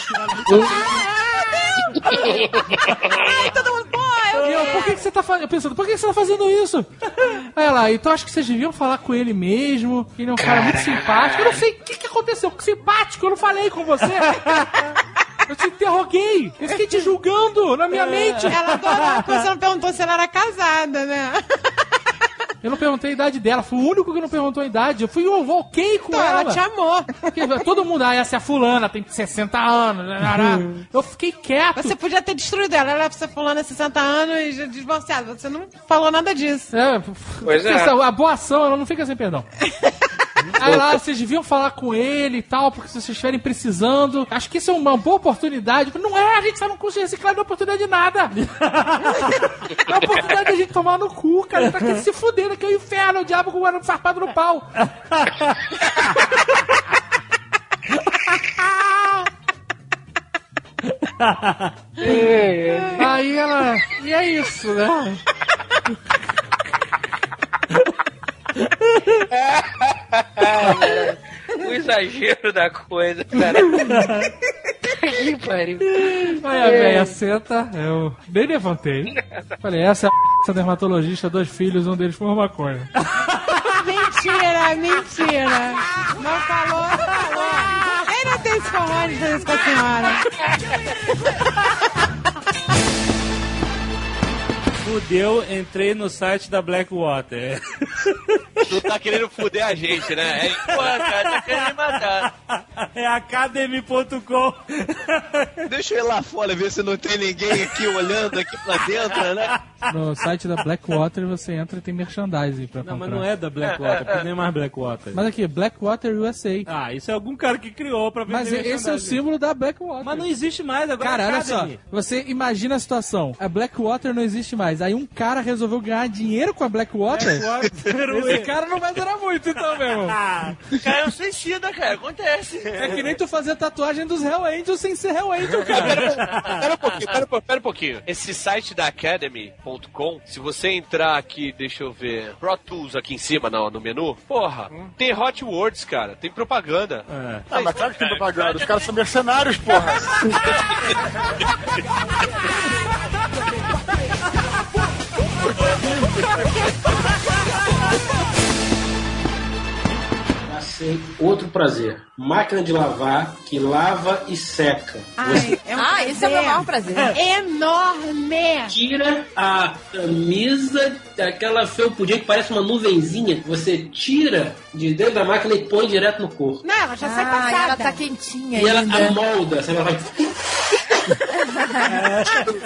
Ai, todo mundo... E eu, por que, que você tá fazendo? Eu pensando, por que, que você tá fazendo isso? Aí lá, então acho que vocês deviam falar com ele mesmo, que ele é um cara muito simpático. Eu não sei o que, que aconteceu com simpático, eu não falei com você. Eu te interroguei, eu fiquei te julgando na minha mente. Ela adorou, você não perguntou se ela era casada, né? Eu não perguntei a idade dela, fui o único que não perguntou a idade. Eu fui um ok com então, ela. Ela te amou. Porque todo mundo, ah, essa é a fulana, tem sessenta anos. Eu fiquei quieto. Você podia ter destruído ela. Ela é essa fulana, sessenta anos, divorciada. Você não falou nada disso. É, pois é. Essa, a boa ação, ela não fica sem perdão. Aí lá, vocês deviam falar com ele e tal, porque se vocês estiverem precisando, acho que isso é uma boa oportunidade. Não é, a gente sabe um curso de reciclagem, não é oportunidade de nada. É a oportunidade de a gente tomar no cu, cara. Tá querendo se fuder, que é o inferno, o diabo com o ano farpado no pau. Aí ela... E é isso, né? O exagero da coisa, cara. Que pariu. Aí a velha senta, eu bem levantei. Falei, essa é a dermatologista, dois filhos, um deles fuma maconha. Mentira, mentira. Não falou, não falou. Ele não tem esse forró de dança com a senhora. Fudeu, entrei no site da Blackwater. Tu tá querendo fuder a gente, né? É enquanto, tá querendo me matar. É academy ponto com. Deixa eu ir lá fora ver se não tem ninguém aqui olhando aqui pra dentro, né? No site da Blackwater você entra e tem merchandising pra comprar. Não, mas não é da Blackwater, porque nem mais Blackwater. Mas aqui, Blackwater U S A. Ah, isso é algum cara que criou pra vender merchandising. Mas esse é o símbolo da Blackwater. Mas não existe mais agora. Cara, olha só, você imagina a situação. A Blackwater não existe mais. Aí um cara resolveu ganhar dinheiro com a Blackwater. Blackwater. Esse cara não vai durar muito, então, meu irmão. Cara, é um suicida, cara. Acontece. É que nem tu fazer a tatuagem dos Hell Angels sem ser Hell Angel, cara. Pera um pouquinho, pera, pera um pouquinho. Esse site da academy ponto com, se você entrar aqui, deixa eu ver, Pro Tools aqui em cima, no, no menu, porra, hum? tem Hot Words, cara. Tem propaganda. É. Ah, mas claro que tem propaganda. Os caras são mercenários, porra. Achei outro prazer. Máquina de lavar que lava e seca. Ai, é um ah, esse é o meu maior prazer. É. Enorme! Tira a camisa, aquela felpudinha que parece uma nuvenzinha. Você tira de dentro da máquina e põe direto no corpo. Não, ela já ah, sai passada. E ela tá quentinha. E ainda. Ela amolda, sabe? Ela vai...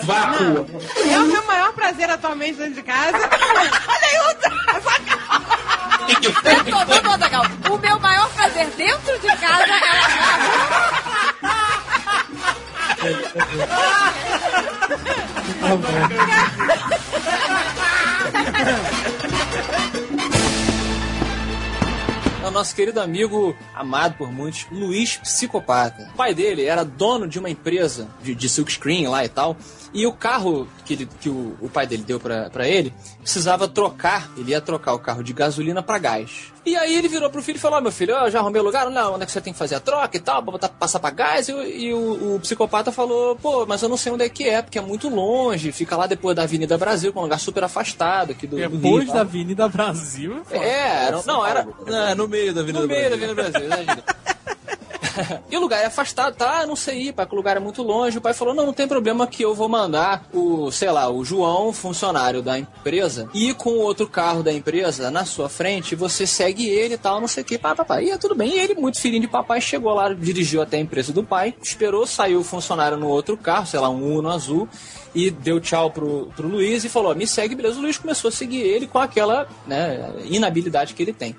Vácuo. É o meu maior prazer atualmente dentro de casa. Olha aí, Zagal. Zagal. O meu maior prazer dentro de casa é a o nosso querido amigo, amado por muitos, Luiz Psicopata. O pai dele era dono de uma empresa de, de silkscreen lá e tal, e o carro que, ele, que o, o pai dele deu pra, pra ele, precisava trocar, ele ia trocar o carro de gasolina pra gás. E aí ele virou pro filho e falou, oh, meu filho, eu já arrumei o lugar, não, onde é que você tem que fazer a troca e tal, pra botar, passar pra gás, e, e o, o psicopata falou, pô, mas eu não sei onde é que é, porque é muito longe, fica lá depois da Avenida Brasil, que é um lugar super afastado aqui do, do Rio. Depois da Avenida Brasil? É, era, não, era, não, era no meio da Avenida Brasil. No meio da Avenida Brasil, né, E o lugar era afastado, tá? Não sei ir, pai, que o lugar é muito longe. O pai falou, não, não tem problema que eu vou mandar o, sei lá, o João, funcionário da empresa, ir com o outro carro da empresa na sua frente, você segue ele e tal, não sei o que, pá, pá, pá. E é tudo bem. E ele, muito filhinho de papai, chegou lá, dirigiu até a empresa do pai, esperou, saiu o funcionário no outro carro, sei lá, um Uno azul, e deu tchau pro, pro Luiz e falou, me segue, beleza. O Luiz começou a seguir ele com aquela, né, inabilidade que ele tem.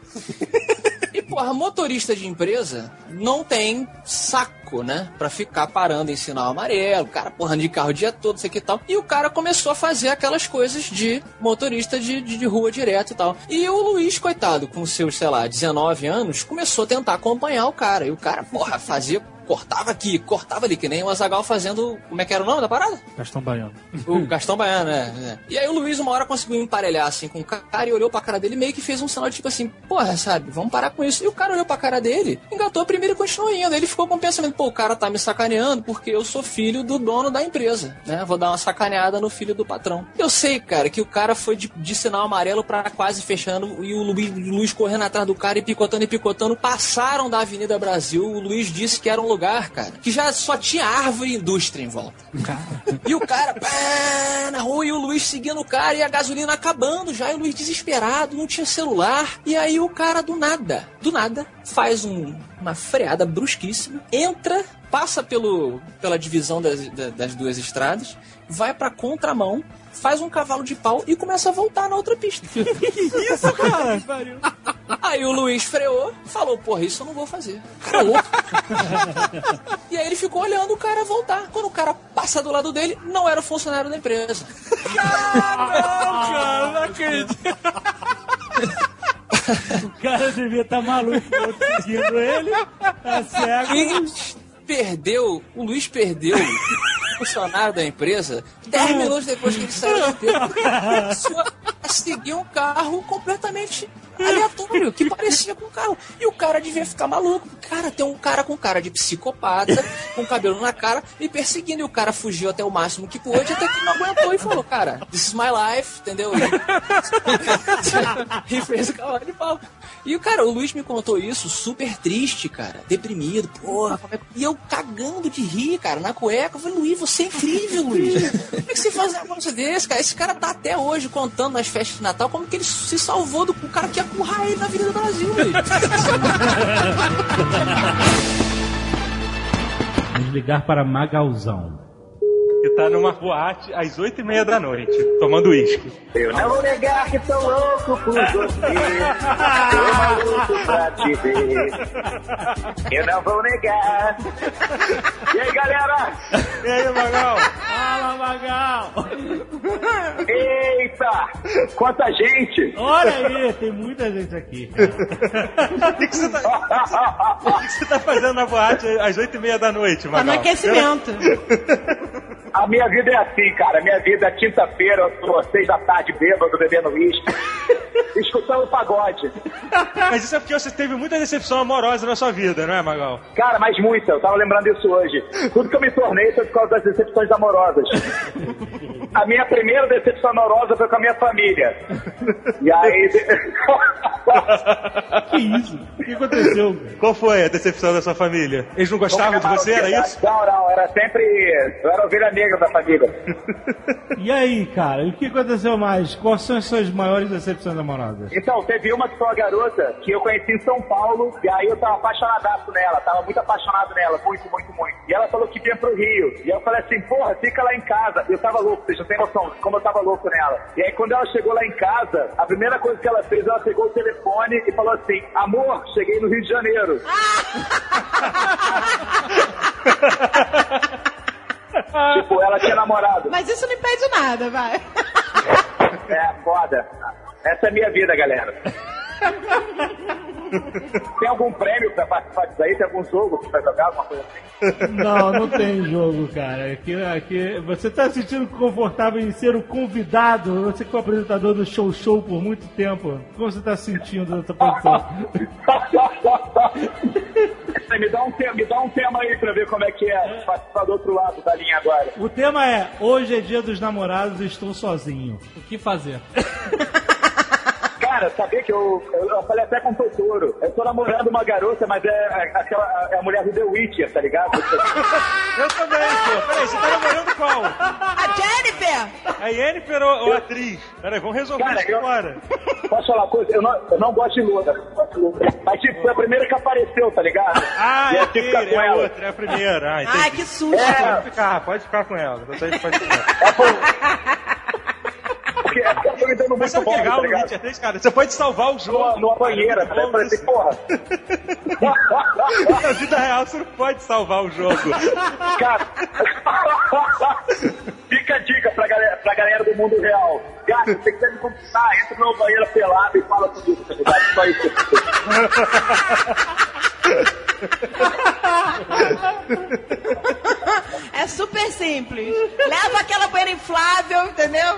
E, porra, motorista de empresa não tem saco, né, pra ficar parando em sinal amarelo, o cara porra de carro o dia todo, isso aqui e tal. E o cara começou a fazer aquelas coisas de motorista de, de, de rua direto e tal. E o Luiz, coitado, com seus, sei lá, dezenove anos, começou a tentar acompanhar o cara. E o cara, porra, fazia... cortava aqui, cortava ali, que nem o Azaghal fazendo... Como é que era o nome da parada? Gastão Baiano. O Gastão Baiano, é, é. E aí o Luiz uma hora conseguiu emparelhar, assim, com o cara e olhou pra cara dele, meio que fez um sinal tipo assim, porra, sabe, vamos parar com isso. E o cara olhou pra cara dele, engatou a primeira e continuou indo. Ele ficou com o pensamento, pô, o cara tá me sacaneando porque eu sou filho do dono da empresa, né? Vou dar uma sacaneada no filho do patrão. Eu sei, cara, que o cara foi de, de sinal amarelo pra quase fechando e o Luiz, o Luiz correndo atrás do cara e picotando e picotando. Passaram da Avenida Brasil, o Luiz disse que era um lugar, cara, que já só tinha árvore e indústria em volta. E o cara, pá, na rua, e o Luiz seguindo o cara, e a gasolina acabando já, e o Luiz desesperado, não tinha celular. E aí o cara, do nada, do nada, faz um, uma freada brusquíssima, entra, passa pelo, pela divisão das, das duas estradas, vai pra contramão, faz um cavalo de pau e começa a voltar na outra pista. Isso, cara! Aí o Luiz freou, falou, porra, isso eu não vou fazer. Tá louco? E aí ele ficou olhando o cara voltar. Quando o cara passa do lado dele, não era o funcionário da empresa. Ah, não, cara, não acredito. O cara devia estar tá maluco, seguindo ele, tá cego. E... Perdeu, o Luiz perdeu o funcionário da empresa dez minutos depois que ele saiu da empresa. Seguiu um carro completamente aleatório, que parecia com um carro. E o cara devia ficar maluco. Cara, tem um cara com cara de psicopata, com cabelo na cara, me perseguindo. E o cara fugiu até o máximo que pôde, até que não aguentou e falou, cara, this is my life, entendeu? E fez o cavalo de pau. E, cara, o Luiz me contou isso super triste, cara, deprimido, porra. E eu cagando de rir, cara, na cueca. Eu falei, Luiz, você é incrível, Luiz. Como é que você faz um negócio desse, cara? Esse cara tá até hoje contando nas festas de Natal como que ele se salvou do cara que ia currar ele na Avenida do Brasil, Luiz. Vamos ligar para Magalzão, que tá numa boate às oito e meia da noite, tomando uísque. Eu não vou negar que tô louco por você, tô maluco pra te ver. Eu não vou negar. E aí, galera? E aí, Magal? Fala, Magal! Eita! Quanta gente! Olha aí, tem muita gente aqui. O que, que você tá... que que você tá fazendo na boate às oito e meia da noite, Magal? Tá no aquecimento. A minha vida é assim, cara. A minha vida é quinta-feira, eu tô às seis da tarde, bêbado, bebendo uísque, escutando pagode. Mas isso é porque você teve muita decepção amorosa na sua vida, não é, Magal? Cara, mas muita. Eu tava lembrando isso hoje. Tudo que eu me tornei foi por causa das decepções amorosas. A minha primeira decepção amorosa foi com a minha família. E aí... Que isso? O que aconteceu? Qual foi a decepção da sua família? Eles não gostavam de você, era isso? Não, não. Era sempre... Eu era ovelha negra da família. E aí, cara? O que aconteceu mais? Quais são as suas maiores decepções amorosas? Então, teve uma que foi uma garota que eu conheci em São Paulo, e aí eu tava apaixonadaço nela, tava muito apaixonado nela, muito, muito, muito. E ela falou que vinha pro Rio. E eu falei assim, porra, fica lá em casa. Eu tava louco, vocês não tem noção como eu tava louco nela. E aí, quando ela chegou lá em casa, a primeira coisa que ela fez, ela pegou o telefone e falou assim, amor, cheguei no Rio de Janeiro. Tipo, ela tinha namorado. Mas isso não impede nada, vai. É, foda. Essa é minha vida, galera. Tem algum prêmio pra participar disso aí? Tem algum jogo que vai jogar? Alguma coisa assim? Não, não tem jogo, cara. Aqui, aqui, você tá se sentindo confortável em ser o convidado? Você que é o apresentador do Show Show por muito tempo. Como você tá se sentindo nessa posição? Me dá, um tema, me dá um tema aí pra ver como é que é participar do outro lado da linha agora. O tema é, hoje é dia dos namorados e estou sozinho. O que fazer? Cara, sabia que eu, eu, eu falei até com o Voltor. Eu tô namorando uma garota, mas é, é aquela é a mulher do The Witcher, tá ligado? Eu também, pô. Peraí, você tá namorando qual? A Jennifer! A Jennifer ou, ou a atriz? Peraí, vamos resolver cara, isso agora. Eu, posso falar uma coisa? Eu não, eu não gosto de Loda. Mas tipo, foi a primeira que apareceu, tá ligado? Ah, e é, que, ficar com é ela. Outra, é a primeira. Ah, ai, que susto. É. Pode ficar, pode ficar com ela. Você pode ficar. É, pô. Muito mas sabe o que é legal tá no vinte e três, cara? Você pode salvar o jogo. Numa banheira, cara, bom, parece, porra. Na vida real, você não pode salvar o jogo. Cara, fica a dica pra galera, pra galera do mundo real. Gato, você quer me conquistar, entra numa banheira pelada e fala tudo isso. Só isso. É super simples. Leva aquela banheira inflável, entendeu?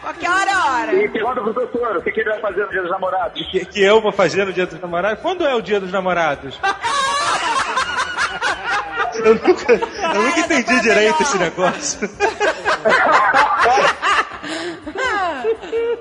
Qualquer hora é hora. E pergunta pro doutor, o que, que ele vai fazer no Dia dos Namorados? O que, que eu vou fazer no Dia dos Namorados? Quando é o Dia dos Namorados? Eu nunca, eu nunca entendi direito esse negócio.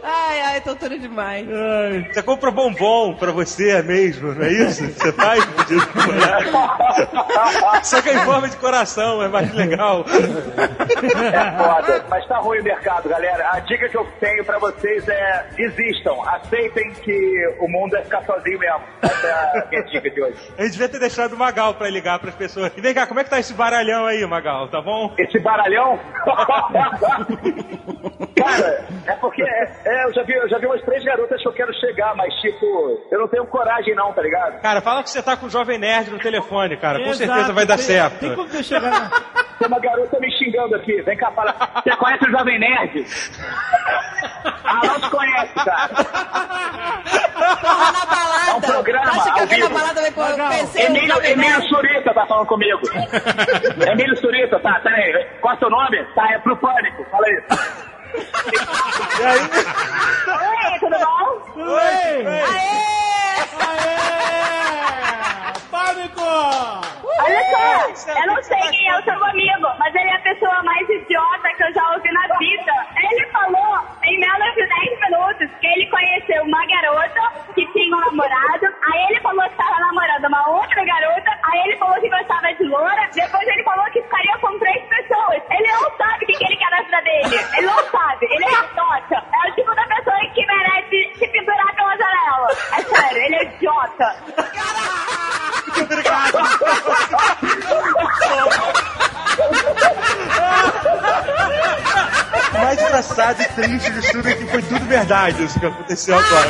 Ai, ai, tô tudo demais. Ai, você compra bombom pra você mesmo, não é isso? Você faz no Dia dos Namorados. Só que é em forma de coração, é mais legal. É foda, mas tá ruim o mercado, galera. A dica que eu tenho pra vocês é: desistam, aceitem que o mundo vai ficar sozinho mesmo. Essa é a minha dica de hoje. A gente devia ter deixado o Magal pra ligar pras pessoas. E vem cá, como é que tá esse baralhão aí, Magal? Tá bom? Esse baralhão? Cara, é porque é, é, eu, já vi, eu já vi umas três garotas que eu quero chegar, mas tipo, eu não tenho coragem não, tá ligado? Cara, fala que você tá com o Jovem Nerd no telefone, cara. Com Exato, certeza vai tem, dar certo. Tem como eu chegar? Tem uma garota me xingando aqui. Vem cá, fala. Você conhece o Jovem Nerd? Ah, não te conhece, cara. Porra na balada. É um programa. Acho que eu vi na balada vem por P C. Emílio, Emílio Surita tá falando comigo. Emílio Surita, tá, tá aí. Qual é o seu nome? Tá, é pro Pânico. Fala isso. E aí? Oi, tudo bom? Oi! Oi. Aê! Aê! Pânico! Olha só, eu não sei quem é o seu amigo, mas ele é a pessoa mais idiota que eu já ouvi na vida. Ele falou, em menos de dez minutos, que ele conheceu uma garota que tinha um namorado, aí ele falou que estava namorando uma outra garota, aí ele falou que gostava de loura, depois ele falou que ficaria com três pessoas. Ele não sabe o que ele quer na vida dele. Ele não sabe, ele é idiota. É o tipo da pessoa que merece se pendurar pela janela. É sério, ele é idiota. Caraca! Obrigado! O mais engraçado e triste de tudo é que foi tudo verdade isso que aconteceu agora.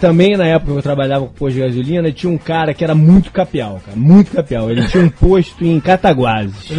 Também na época que eu trabalhava com posto de gasolina, tinha um cara que era muito capial, cara, muito capial. Ele tinha um posto em Cataguases.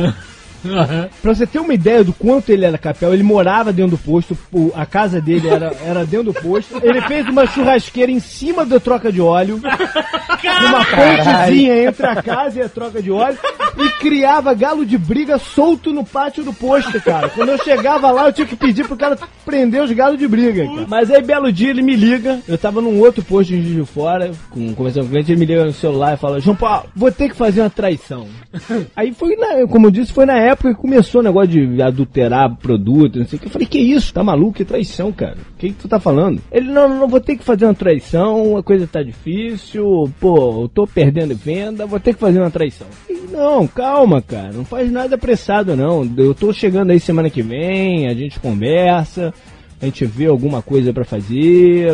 Uhum. Pra você ter uma ideia do quanto ele era capial, ele morava dentro do posto, a casa dele era, era dentro do posto. Ele fez uma churrasqueira em cima da troca de óleo, uma pontezinha entre a casa e a troca de óleo, e criava galo de briga solto no pátio do posto, cara. Quando eu chegava lá, eu tinha que pedir pro cara prender os galos de briga, cara. Mas aí, belo dia, ele me liga. Eu tava num outro posto de Juiz de Fora, com, conversando com o cliente, ele me liga no celular e fala: João Paulo, vou ter que fazer uma traição. Aí foi, na, como eu disse, foi na época. Época que começou o negócio de adulterar produto, não sei o que. Eu falei, que isso? Tá maluco? Que traição, cara. O que, que tu tá falando? Ele, não, não vou ter que fazer uma traição, a coisa tá difícil, pô, eu tô perdendo venda, vou ter que fazer uma traição. E, não, calma, cara, não faz nada apressado, não. Eu tô chegando aí semana que vem, a gente conversa, a gente vê alguma coisa pra fazer,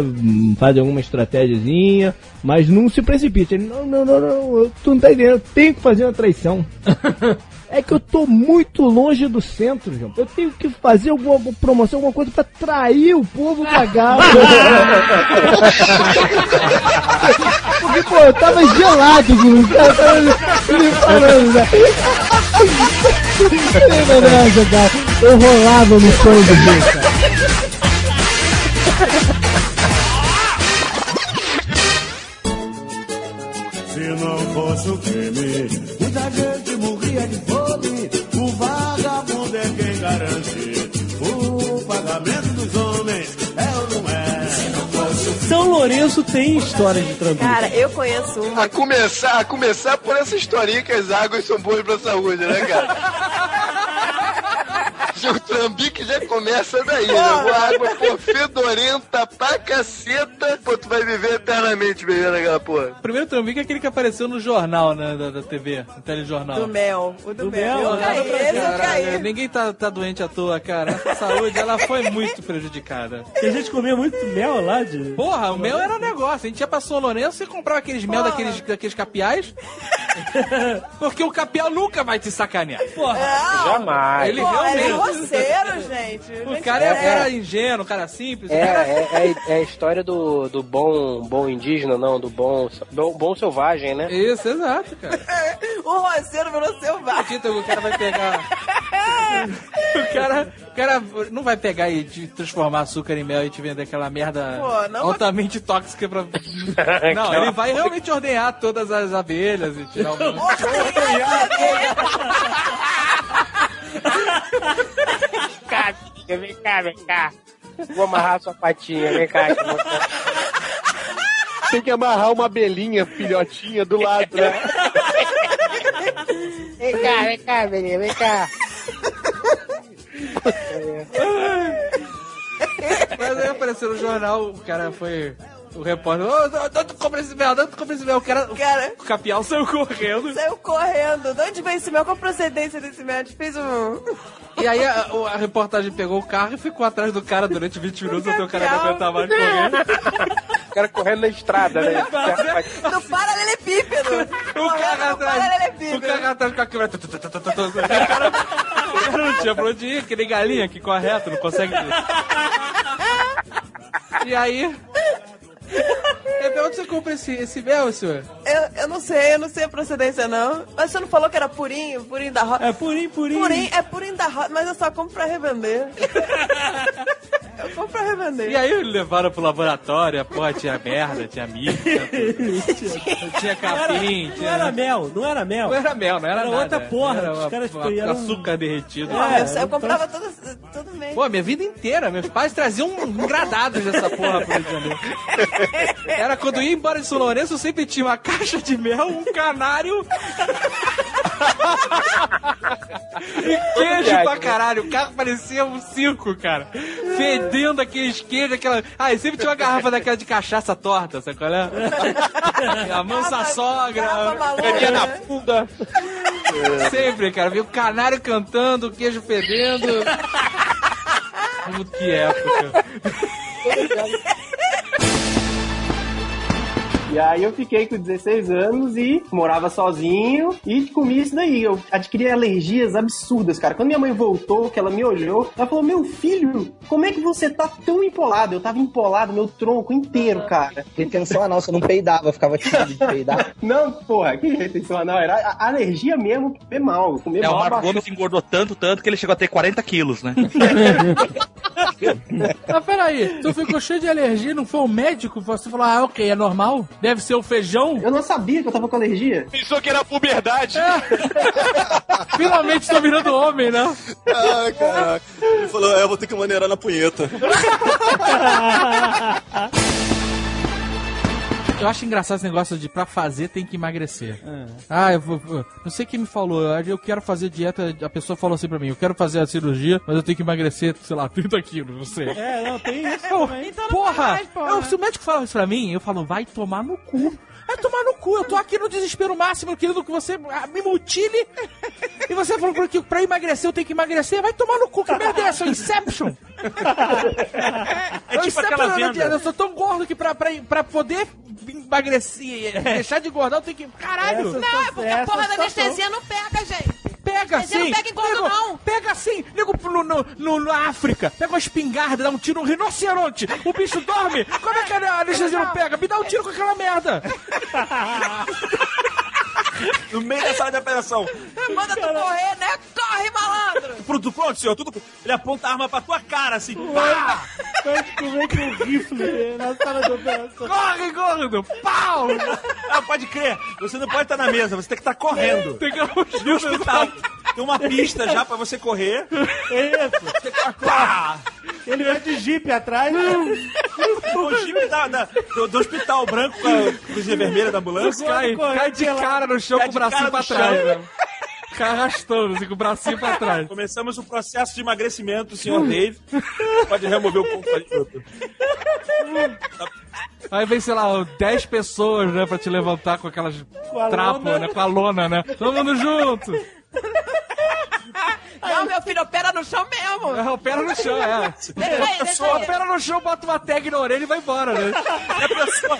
faz alguma estratégiazinha, mas não se precipite. Ele, não, não, não, não, tu não tá entendendo, eu tenho que fazer uma traição. É que eu tô muito longe do centro, João. Eu tenho que fazer alguma promoção, alguma coisa pra atrair o povo pra galo. Porque, pô, eu tava gelado, Bruno. Eu tava me parando, velho. Eu rolava no sonho do meu, cara. Se não fosse o crime, muita gente morria de fome. O vagabundo é quem garante o pagamento dos homens. É ou não é? Se não fosse o crime. São Lourenço. Lourenço tem histórias de trambique. Cara, eu conheço uma. A começar, a começar por essa historinha que as águas são boas pra saúde, né, cara? O trambique já começa daí, né? Uma água, pô, fedorenta pra caceta. Pô, tu vai viver eternamente bebendo aquela porra. O primeiro trambique é aquele que apareceu no jornal, né, da, da T V, no telejornal. Do mel. O do, do mel. mel. Eu caí, eu caí. Ninguém tá, tá doente à toa, cara. Essa saúde, ela foi muito prejudicada. E a gente comia muito mel lá de... Porra, o mel era negócio. A gente ia pra São Lourenço e comprava aqueles mel daqueles, daqueles capiais. Porque o capial nunca vai te sacanear. Porra. Não. Jamais. Ele porra, realmente... Roceiro, gente. O gente cara é, era ingênuo, cara simples. É, cara... é, é, é a história do, do bom, bom indígena, não, do bom, do bom selvagem, né? Isso, exato, cara. O roceiro virou selvagem. O cara vai pegar... o, cara, o cara não vai pegar e te transformar açúcar em mel e te vender aquela merda pô, não altamente vai... tóxica pra... Não, ele vai realmente ordenhar todas as abelhas e tirar o... Vem cá, filho, vem cá, vem cá. Vou amarrar sua patinha, vem cá. Tem que amarrar uma abelhinha, filhotinha, do lado, né? Vem cá, vem cá, abelhinha, vem cá. Mas aí apareceu no jornal, o cara foi... O repórter, oh, não, tu compra esse mel, não, tu compra esse mel. O cara, cara, o capial saiu correndo. Saiu correndo. De onde veio esse mel? Qual a procedência desse mel? A gente fez um... E aí a, a reportagem pegou o carro e ficou atrás do cara durante vinte minutos até o cara não aguentar mais correr. O cara correndo na estrada, né? No paralelepípedo. O cara atrás. O cara atrás com a câmera. O cara não tinha pra onde ir, que nem galinha que corre reto, não consegue... E aí... É, onde você compra esse, esse mel, senhor? Eu, eu não sei, eu não sei a procedência, não. Mas você não falou que era purinho, purinho da roça? É purinho, purinho. Purinho, é purinho da roça, mas eu só compro pra revender. Eu compro pra revender. E aí levaram pro laboratório, pô, tinha merda, tinha milho, tinha, tinha capim. Não era, tinha... não era mel, não era mel. Não era mel, não era, era nada. Outra porra, era os caras uma, eram... açúcar derretido. É, eu, eu, eu comprava todo, todo mês. Pô, minha vida inteira, meus pais traziam engradados dessa porra pro Rio de Janeiro. Era quando eu ia embora de São Lourenço, eu sempre tinha uma caixa de mel, um canário e queijo é pra caralho. O carro parecia um circo, cara. Fedendo aqueles queijos, aquela... Ah, e sempre tinha uma garrafa daquela de cachaça torta, sabe qual é? A mansa sogra, caninha na fuga. Sempre, cara. Viu o canário cantando, o queijo fedendo. Que época. E aí eu fiquei com dezesseis anos e morava sozinho e comia isso daí. Eu adquiri alergias absurdas, cara. Quando minha mãe voltou, que ela me olhou, ela falou, meu filho, como é que você tá tão empolado? Eu tava empolado, meu tronco inteiro, cara. Retenção anal, você não peidava, ficava tirando de peidar. Não, porra, que retenção anal? Era alergia mesmo, comer mal. Comer é, mal o Marco Gomes se engordou tanto, tanto, que ele chegou a ter quarenta quilos, né? Mas peraí, tu ficou cheio de alergia, não foi o médico? Você falou, ah, ok, é normal? Deve ser o feijão? Eu não sabia que eu tava com alergia. Pensou que era a puberdade. É. Finalmente tô virando homem, né? Ah, caraca. Ele falou, é, eu vou ter que maneirar na punheta. Eu acho engraçado esse negócio de pra fazer tem que emagrecer. É. Ah, eu vou... Eu não sei quem me falou, eu quero fazer dieta, a pessoa falou assim pra mim, eu quero fazer a cirurgia, mas eu tenho que emagrecer, sei lá, trinta quilos, não sei. É, não, tem isso eu, então, porra, mais, porra. Eu, se o médico fala isso pra mim, eu falo, vai tomar no cu. Vai tomar no cu, eu tô aqui no desespero máximo, querendo que você me mutile. E você falou que pra emagrecer eu tenho que emagrecer, vai tomar no cu, que merda é essa? Inception! É, é tipo aquela venda. Eu sou tão gordo que pra, pra, pra poder emagrecer, deixar de engordar, eu tenho que... Caralho! Essa não, é porque a porra da anestesia não pega, gente! Pega sim! Não pega engordo, nego, não! Pega sim! Nego no, no, no, no África, pega uma espingarda, dá um tiro no rinoceronte, o bicho dorme! Como é que a anestesia não pega? Me dá um tiro com aquela merda! No meio da sala de operação. Manda tu correr, né? Corre, malandro! Pronto, pronto, senhor. Tudo... Ele aponta a arma pra tua cara, assim. Pá! Pode comer com o rifle na sala de operação. Corre, gordo! Pau! Ah, pode crer. Você não pode estar na mesa. Você tem que estar correndo. Tem que ir no hospital. Tem uma pista já pra você correr. É isso. Você tem que estar correndo. Ele vai de jipe atrás. O jipe da, da, do, do hospital branco com a cruzinha vermelha da ambulância. Cai, cai de cara no chão com o bracinho pra trás, né? Arrastando, assim, com o bracinho pra trás. Começamos o processo de emagrecimento, senhor Dave. Pode remover o corpo ali. Aí vem, sei lá, dez pessoas, né, pra te levantar com aquelas com trapas, né, com a lona, né? Todo mundo junto. Não, meu filho, opera no chão mesmo. É, opera no chão, é. Aí, pessoa, opera no chão, bota uma tag na orelha e vai embora, né? É a pessoa...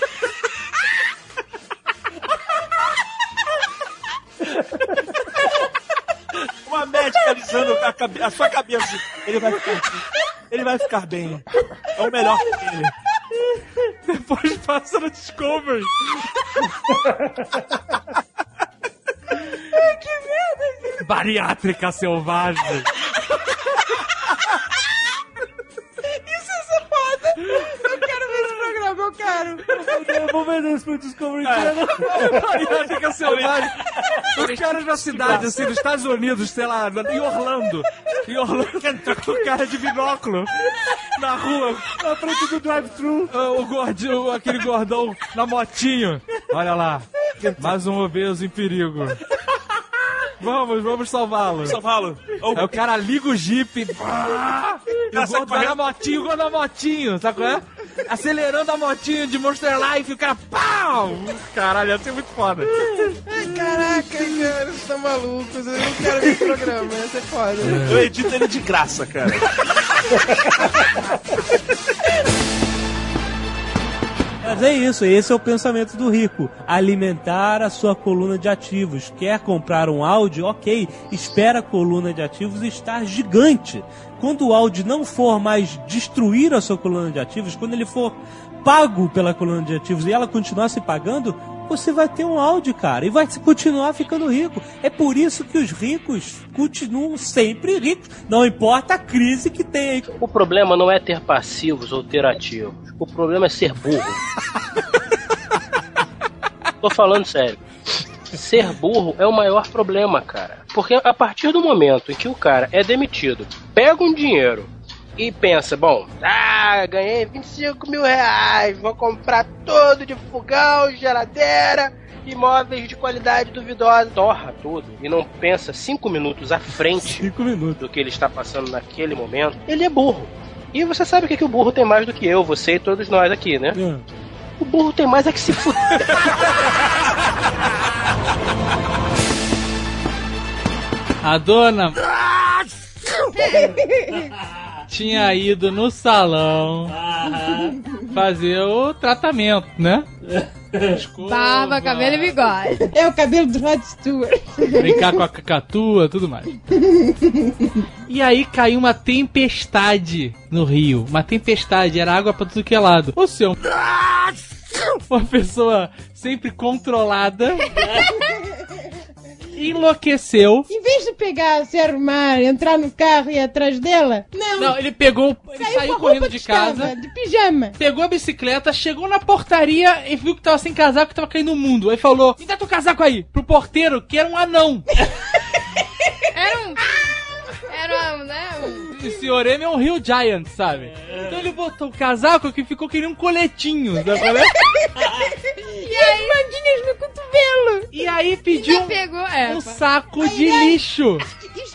Uma médica alisando a, cabe- a sua cabeça. Ele vai ficar bem. Ele vai ficar bem. É o melhor que ele. Depois passa no Discovery. Que merda! Bariátrica selvagem. Isso é foda. Eu quero ver esse programa, eu quero. Vou vender isso pro Discovery Channel. É. Bariátrica selvagem. Os caras na cidade, assim, dos Estados Unidos, sei lá, em Orlando. Em Orlando, o cara de binóculo. Na rua, na frente do drive-thru. O gordinho, aquele gordão na motinho. Olha lá. Mais um obeso em perigo. Vamos, vamos salvá-lo. Salvá-lo. Aí o cara liga o jipe. E o gordo vai na motinho, o gordo na motinho, sabe qual é? Acelerando a motinha de Monster Life, o cara pau! Caralho, ia ser muito foda. Ai, caraca, cara, vocês estão malucos. Eu não quero ver esse programa, ia ser foda. É. Eu edito ele de graça, cara. Mas é isso, esse é o pensamento do rico. Alimentar a sua coluna de ativos. Quer comprar um Audi? Ok, espera a coluna de ativos estar gigante. Quando o Audi não for mais destruir a sua coluna de ativos, quando ele for pago pela coluna de ativos e ela continuar se pagando, você vai ter um Audi, cara, e vai continuar ficando rico. É por isso que os ricos continuam sempre ricos, não importa a crise que tem aí. O problema não é ter passivos ou ter ativos, o problema é ser burro. Tô falando sério. Ser burro é o maior problema, cara. Porque a partir do momento em que o cara é demitido, pega um dinheiro e pensa, bom, ah, ganhei vinte e cinco mil reais, vou comprar tudo de fogão, geladeira, imóveis de qualidade duvidosa. Torra tudo e não pensa cinco minutos à frente cinco minutos. do que ele está passando naquele momento. Ele é burro. E você sabe o que, é que o burro tem mais do que eu, você e todos nós aqui, né? Hum. O burro tem mais é que se fuder. A dona... tinha ido no salão ah. fazer o tratamento, né? Escova. Barba, cabelo e bigode. É o cabelo do Rod Stewart. Brincar com a cacatua, tudo mais. E aí caiu uma tempestade no rio. Uma tempestade, era água pra tudo que é lado. Ou seja, uma pessoa sempre controlada... enlouqueceu. Em vez de pegar, se arrumar, entrar no carro e ir atrás dela, não. Não, ele pegou, ele saiu, saiu correndo de casa. Estava, de pijama. Pegou a bicicleta, chegou na portaria e viu que tava sem casaco, que tava caindo no mundo. Aí falou, me dá teu casaco aí. Pro porteiro, que era um anão. Era um... Era um, né? Um... Esse Oreme é um Rio Giant, sabe? É. Então ele botou o casaco que ficou que nem um coletinho, sabe? E aí... as mandinhas no cotovelo. E aí pediu pegou, é, um saco aí, de aí, lixo.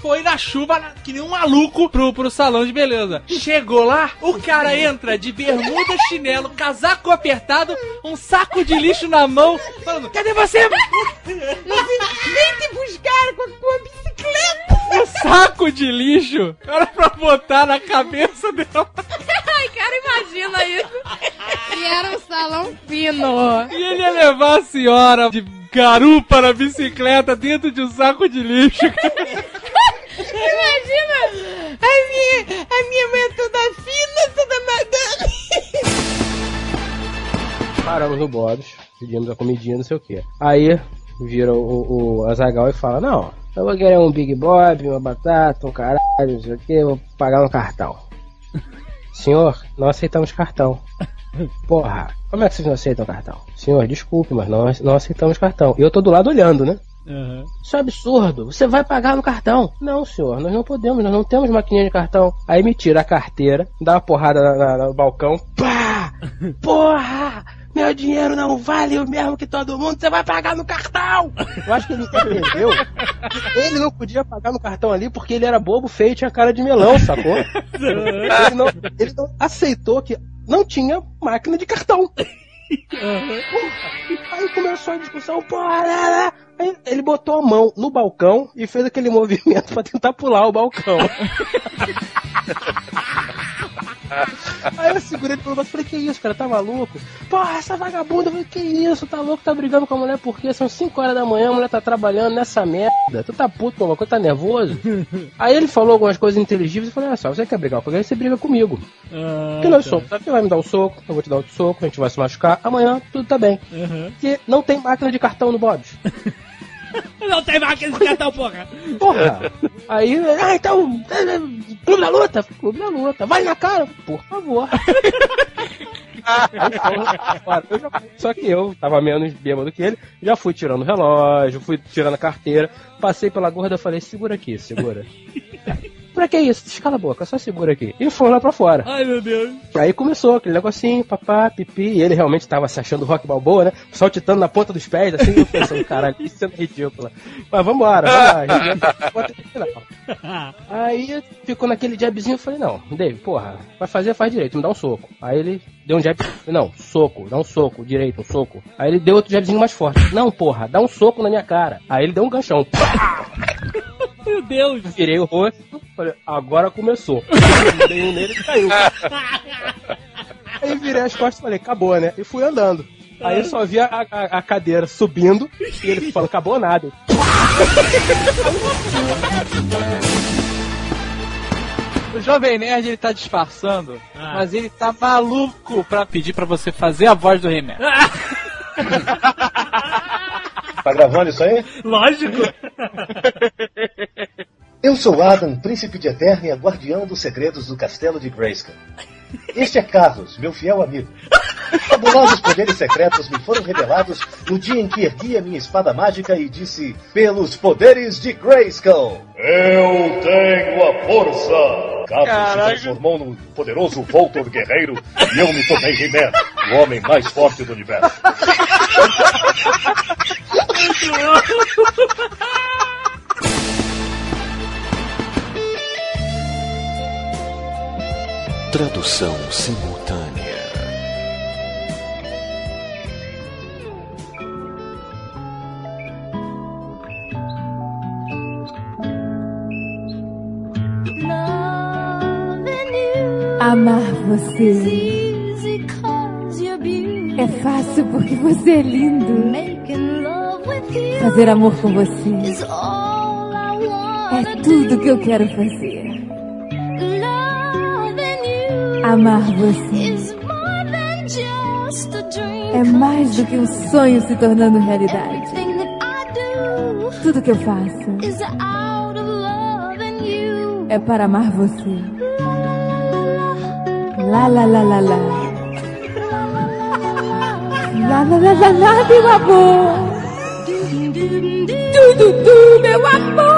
Foi na chuva, que nem um maluco, pro, pro salão de beleza. Chegou lá, o cara entra de bermuda, chinelo, casaco apertado, um saco de lixo na mão, falando, cadê você? Nem te buscaram com a, com a bicicleta. Um saco de lixo, era pra botar na cabeça dela. Ai, cara, imagina isso. E era um salão fino. E ele ia levar a senhora de garupa na bicicleta dentro de um saco de lixo. Imagina! A minha, a minha mãe é toda fina, toda madame. Paramos no Bob's, pedimos a comidinha, não sei o que. Aí vira o, o Azaghal e fala, não, eu vou querer um Big Bob, uma batata, um caralho, não sei o que, vou pagar um cartão. Senhor, não aceitamos cartão. Porra, como é que vocês não aceitam cartão? Senhor, desculpe, mas nós não aceitamos cartão. E eu tô do lado olhando, né? Uhum. Isso é absurdo, você vai pagar no cartão. Não, senhor, nós não podemos, nós não temos maquininha de cartão. Aí me tira a carteira, dá uma porrada na, na, no balcão. Pá! Porra! Meu dinheiro não vale o mesmo que todo mundo, você vai pagar no cartão! Eu acho que ele entendeu que ele não podia pagar no cartão ali porque ele era bobo, feio e tinha cara de melão, sacou? Ele não, ele não aceitou que não tinha máquina de cartão. Uhum. Aí começou a discussão, porra! Aí ele botou a mão no balcão e fez aquele movimento pra tentar pular o balcão. Aí eu segurei ele pelo braço e falei, que isso, cara, tá maluco? Porra, essa vagabunda, eu falei, que isso, tá louco, tá brigando com a mulher por quê? São cinco horas da manhã, a mulher tá trabalhando nessa merda, tu tá puto com alguma coisa, tá nervoso? Aí ele falou algumas coisas inteligíveis e falei, olha só, você quer brigar com alguém, você briga comigo. Ah, porque nós tá. somos, você vai me dar um soco, eu vou te dar outro soco, a gente vai se machucar, amanhã tudo tá bem. Uhum. Porque não tem máquina de cartão no Bob's. Não tem máquina de cartão, porra! Porra! Aí, ah, então, clube da luta, clube da luta, vai na cara, por favor! Eu já, só que eu tava menos bêbado que ele, já fui tirando o relógio, fui tirando a carteira, passei pela gorda e falei, segura aqui, segura. Pra que isso? Descala a boca, só segura aqui. E foi lá pra fora. Ai, meu Deus. Aí começou aquele negocinho, papá, pipi. E ele realmente tava se achando Rock Balboa, né? Saltitando na ponta dos pés, assim. Eu pensando, caralho, isso é ridícula. Mas vambora, vambora. Aí ficou naquele jabzinho. Eu falei, não, Dave, porra, vai fazer, faz direito. Me dá um soco. Aí ele deu um jab. Não, soco, dá um soco, direito, um soco. Aí ele deu outro jabzinho mais forte. Não, porra, dá um soco na minha cara. Aí ele deu um ganchão. Meu Deus! Virei o rosto, falei, agora começou. Dei um nele e caiu. Aí virei as costas e falei, acabou, né? E fui andando. Aí eu só vi a, a, a cadeira subindo e ele falou, acabou nada. O Jovem Nerd, ele tá disfarçando, ah. mas ele tá maluco pra pedir pra você fazer a voz do René. Tá gravando isso aí? Lógico! Eu sou Adam, príncipe de Eterno e guardião dos segredos do castelo de Grayskull. Este é Carlos, meu fiel amigo. Fabulosos poderes secretos me foram revelados no dia em que ergui a minha espada mágica e disse, pelos poderes de Grayskull, eu tenho a força. Carlos Caraca. se transformou num poderoso Voltor guerreiro e eu me tornei Romero, o homem mais forte do universo. Tradução simultânea. Amar você é fácil porque você é lindo. Fazer amor com você é tudo que eu quero fazer. Amar você é mais do que um sonho se tornando realidade. Tudo que eu faço é para amar você. Lá, lá, lá, lá, lá. Lá, lá, lá, lá, lá, meu amor. Du, du, du, meu amor.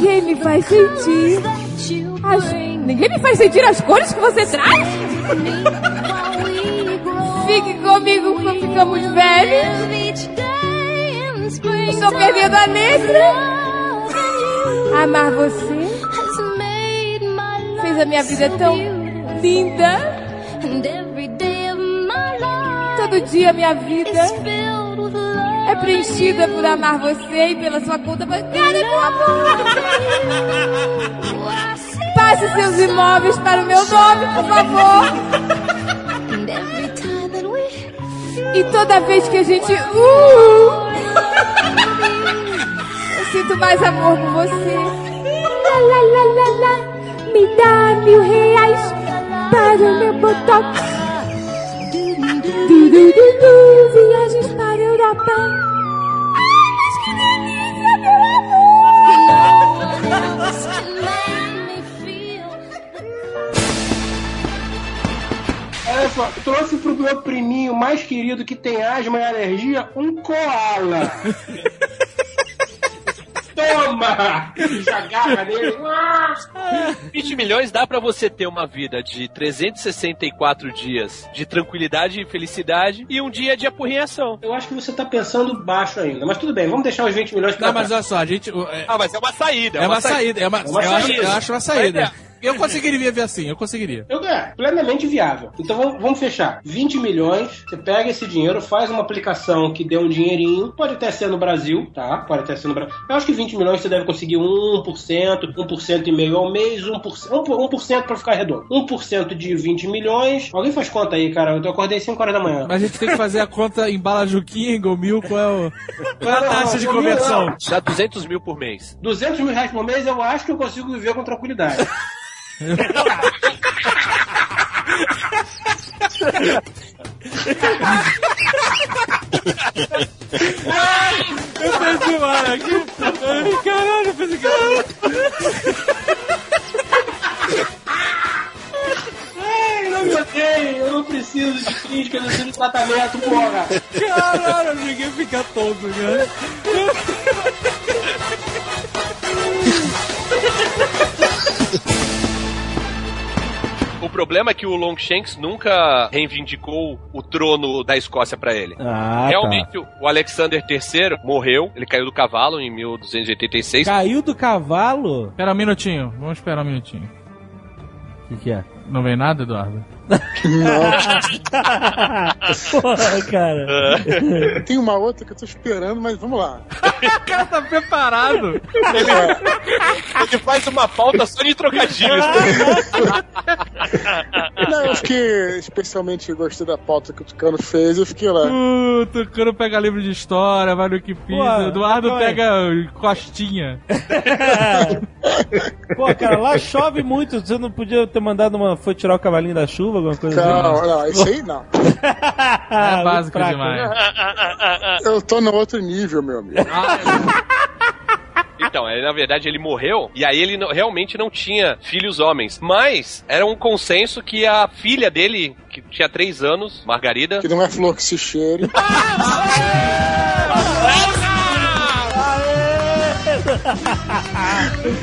Quem me faz sentir as... Ninguém me faz sentir as cores que você traz. Fique comigo quando ficamos velhos. Estou perdendo a letra. Amar você fez a minha vida tão linda. Todo dia minha vida é preenchida por amar você e pela sua conta bancária, meu amor. Passe seus imóveis para o meu nome, por favor. E toda vez que a gente uh, eu sinto mais amor por você. Lá, lá, lá, lá, lá. Me dá mil reais para o meu botox. Du, du, du, du, viagens para a Europa. Ai, mas que delícia, meu amor. Opa, trouxe pro meu priminho mais querido que tem asma e alergia um koala. Toma! Já agarra nele. vinte milhões dá pra você ter uma vida de trezentos e sessenta e quatro dias de tranquilidade e felicidade e um dia de apurrinhação. Eu acho que você tá pensando baixo ainda, mas tudo bem, vamos deixar os vinte milhões pra... Não, mas olha só, a gente... É... Ah, mas é uma saída. É uma, uma saída, saída. É uma... É uma eu, saída. Acho, eu acho uma saída. Eu conseguiria viver assim, eu conseguiria. Eu, é, plenamente viável. Então vamos, vamos fechar. vinte milhões, você pega esse dinheiro, faz uma aplicação que dê um dinheirinho, pode até ser no Brasil, tá? Pode até ser no Brasil. Eu acho que vinte milhões você deve conseguir um por cento, um por cento e meio ao mês, um por cento, um por cento pra ficar redondo. um por cento de vinte milhões. Alguém faz conta aí, cara? Eu acordei cinco horas da manhã. Mas a gente tem que fazer a conta em bala juquinha, em Gomil, qual é o... qual é a taxa não, de conversão? Não. Dá duzentos mil por mês. duzentos mil reais por mês, eu acho que eu consigo viver com tranquilidade. Eu perdi o ar aqui. Caralho, eu fiz o que? Eu não me odeio, eu não preciso de crítica, eu não preciso de tratamento, porra. Caralho, eu ninguém fica tonto, cara. O problema é que o Longshanks nunca reivindicou o trono da Escócia pra ele. Ah, realmente, tá. O Alexander terceiro morreu, ele caiu do cavalo em mil duzentos e oitenta e seis. Caiu do cavalo? Espera um minutinho, vamos esperar um minutinho. O que, que é? Não vem nada, Eduardo? Não. Porra, cara. Tem uma outra que eu tô esperando, mas vamos lá. O cara tá preparado. Ele, ele faz uma pauta só de trocadilhos. Não, eu fiquei especialmente gostei da pauta que o Tucano fez, eu fiquei lá. Uh, o Tucano pega livro de história, vai no que pisa. O Eduardo é. pega costinha. Pô, cara, lá chove muito. Você não podia ter mandado uma... Foi tirar o cavalinho da chuva? Alguma coisa assim? Não, não, isso aí não. É básico demais. Eu tô no outro nível, meu amigo. Então, na verdade, ele morreu e aí ele não, realmente não tinha filhos homens. Mas era um consenso que a filha dele, que tinha três anos, Margarida... Que não é flor que se cheire.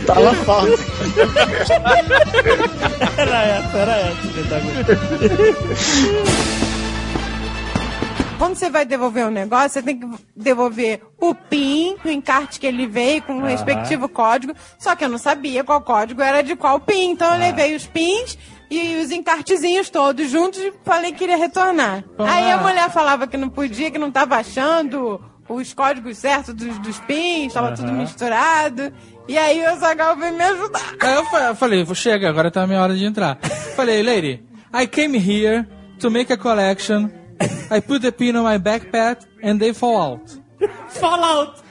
Tá lá falta. Era essa, era essa. Quando você vai devolver um negócio, você tem que devolver o PIN do encarte que ele veio com o ah. respectivo código. Só que eu não sabia qual código era de qual PIN. Então eu ah. levei os PINs e os encartezinhos todos juntos e falei que iria retornar. Ah. Aí a mulher falava que não podia, que não estava achando os códigos certos dos, dos pins, tava uhum. tudo misturado. E aí o Zagal veio me ajudar. Aí eu, eu falei, chega, agora tá a minha hora de entrar. Falei, lady, I came here to make a collection. I put the pin on my backpack and they fall out. Fall out!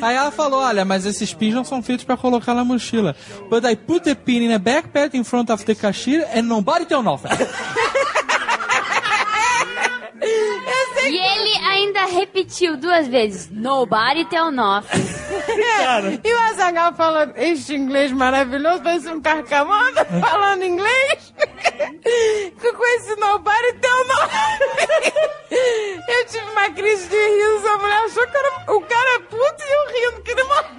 Aí ela falou, olha, mas esses pins não são feitos pra colocar na mochila. But I put the pin in a backpack in front of the cashier and nobody told nothing. E ele ainda repetiu duas vezes. Nobody tell nothing. É, e o Azaghal fala este inglês maravilhoso, parece um carcamada falando inglês. Com esse nobody tell nothing. Eu tive uma crise de riso, a mulher achou que era, o cara é puto e eu rindo que demorou.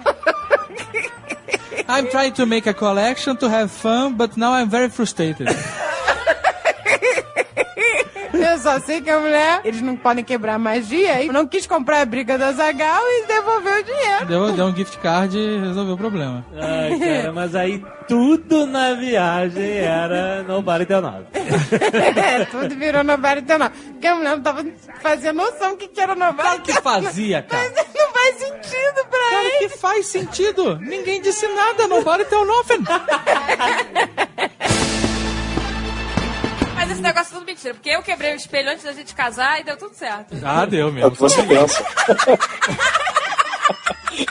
I'm trying to make a collection to have fun, but now I'm very frustrated. Eu só sei que a mulher, eles não podem quebrar a magia, e não quis comprar a briga da Zagal e devolveu o dinheiro. Deu, deu um gift card e resolveu o problema. Ai, cara, mas aí tudo na viagem era nobody tell nothing. É, tudo virou nobody tell nothing. Porque a mulher não tava fazendo noção do que, que era nobody tell nothing. Claro que fazia, cara. Mas não faz sentido pra cara, ele. Cara, que faz sentido. Ninguém disse nada, nobody tell nothing. Mas esse negócio é tudo mentira, porque eu quebrei o espelho antes da gente casar e deu tudo certo. Ah, deu mesmo. Você pensa.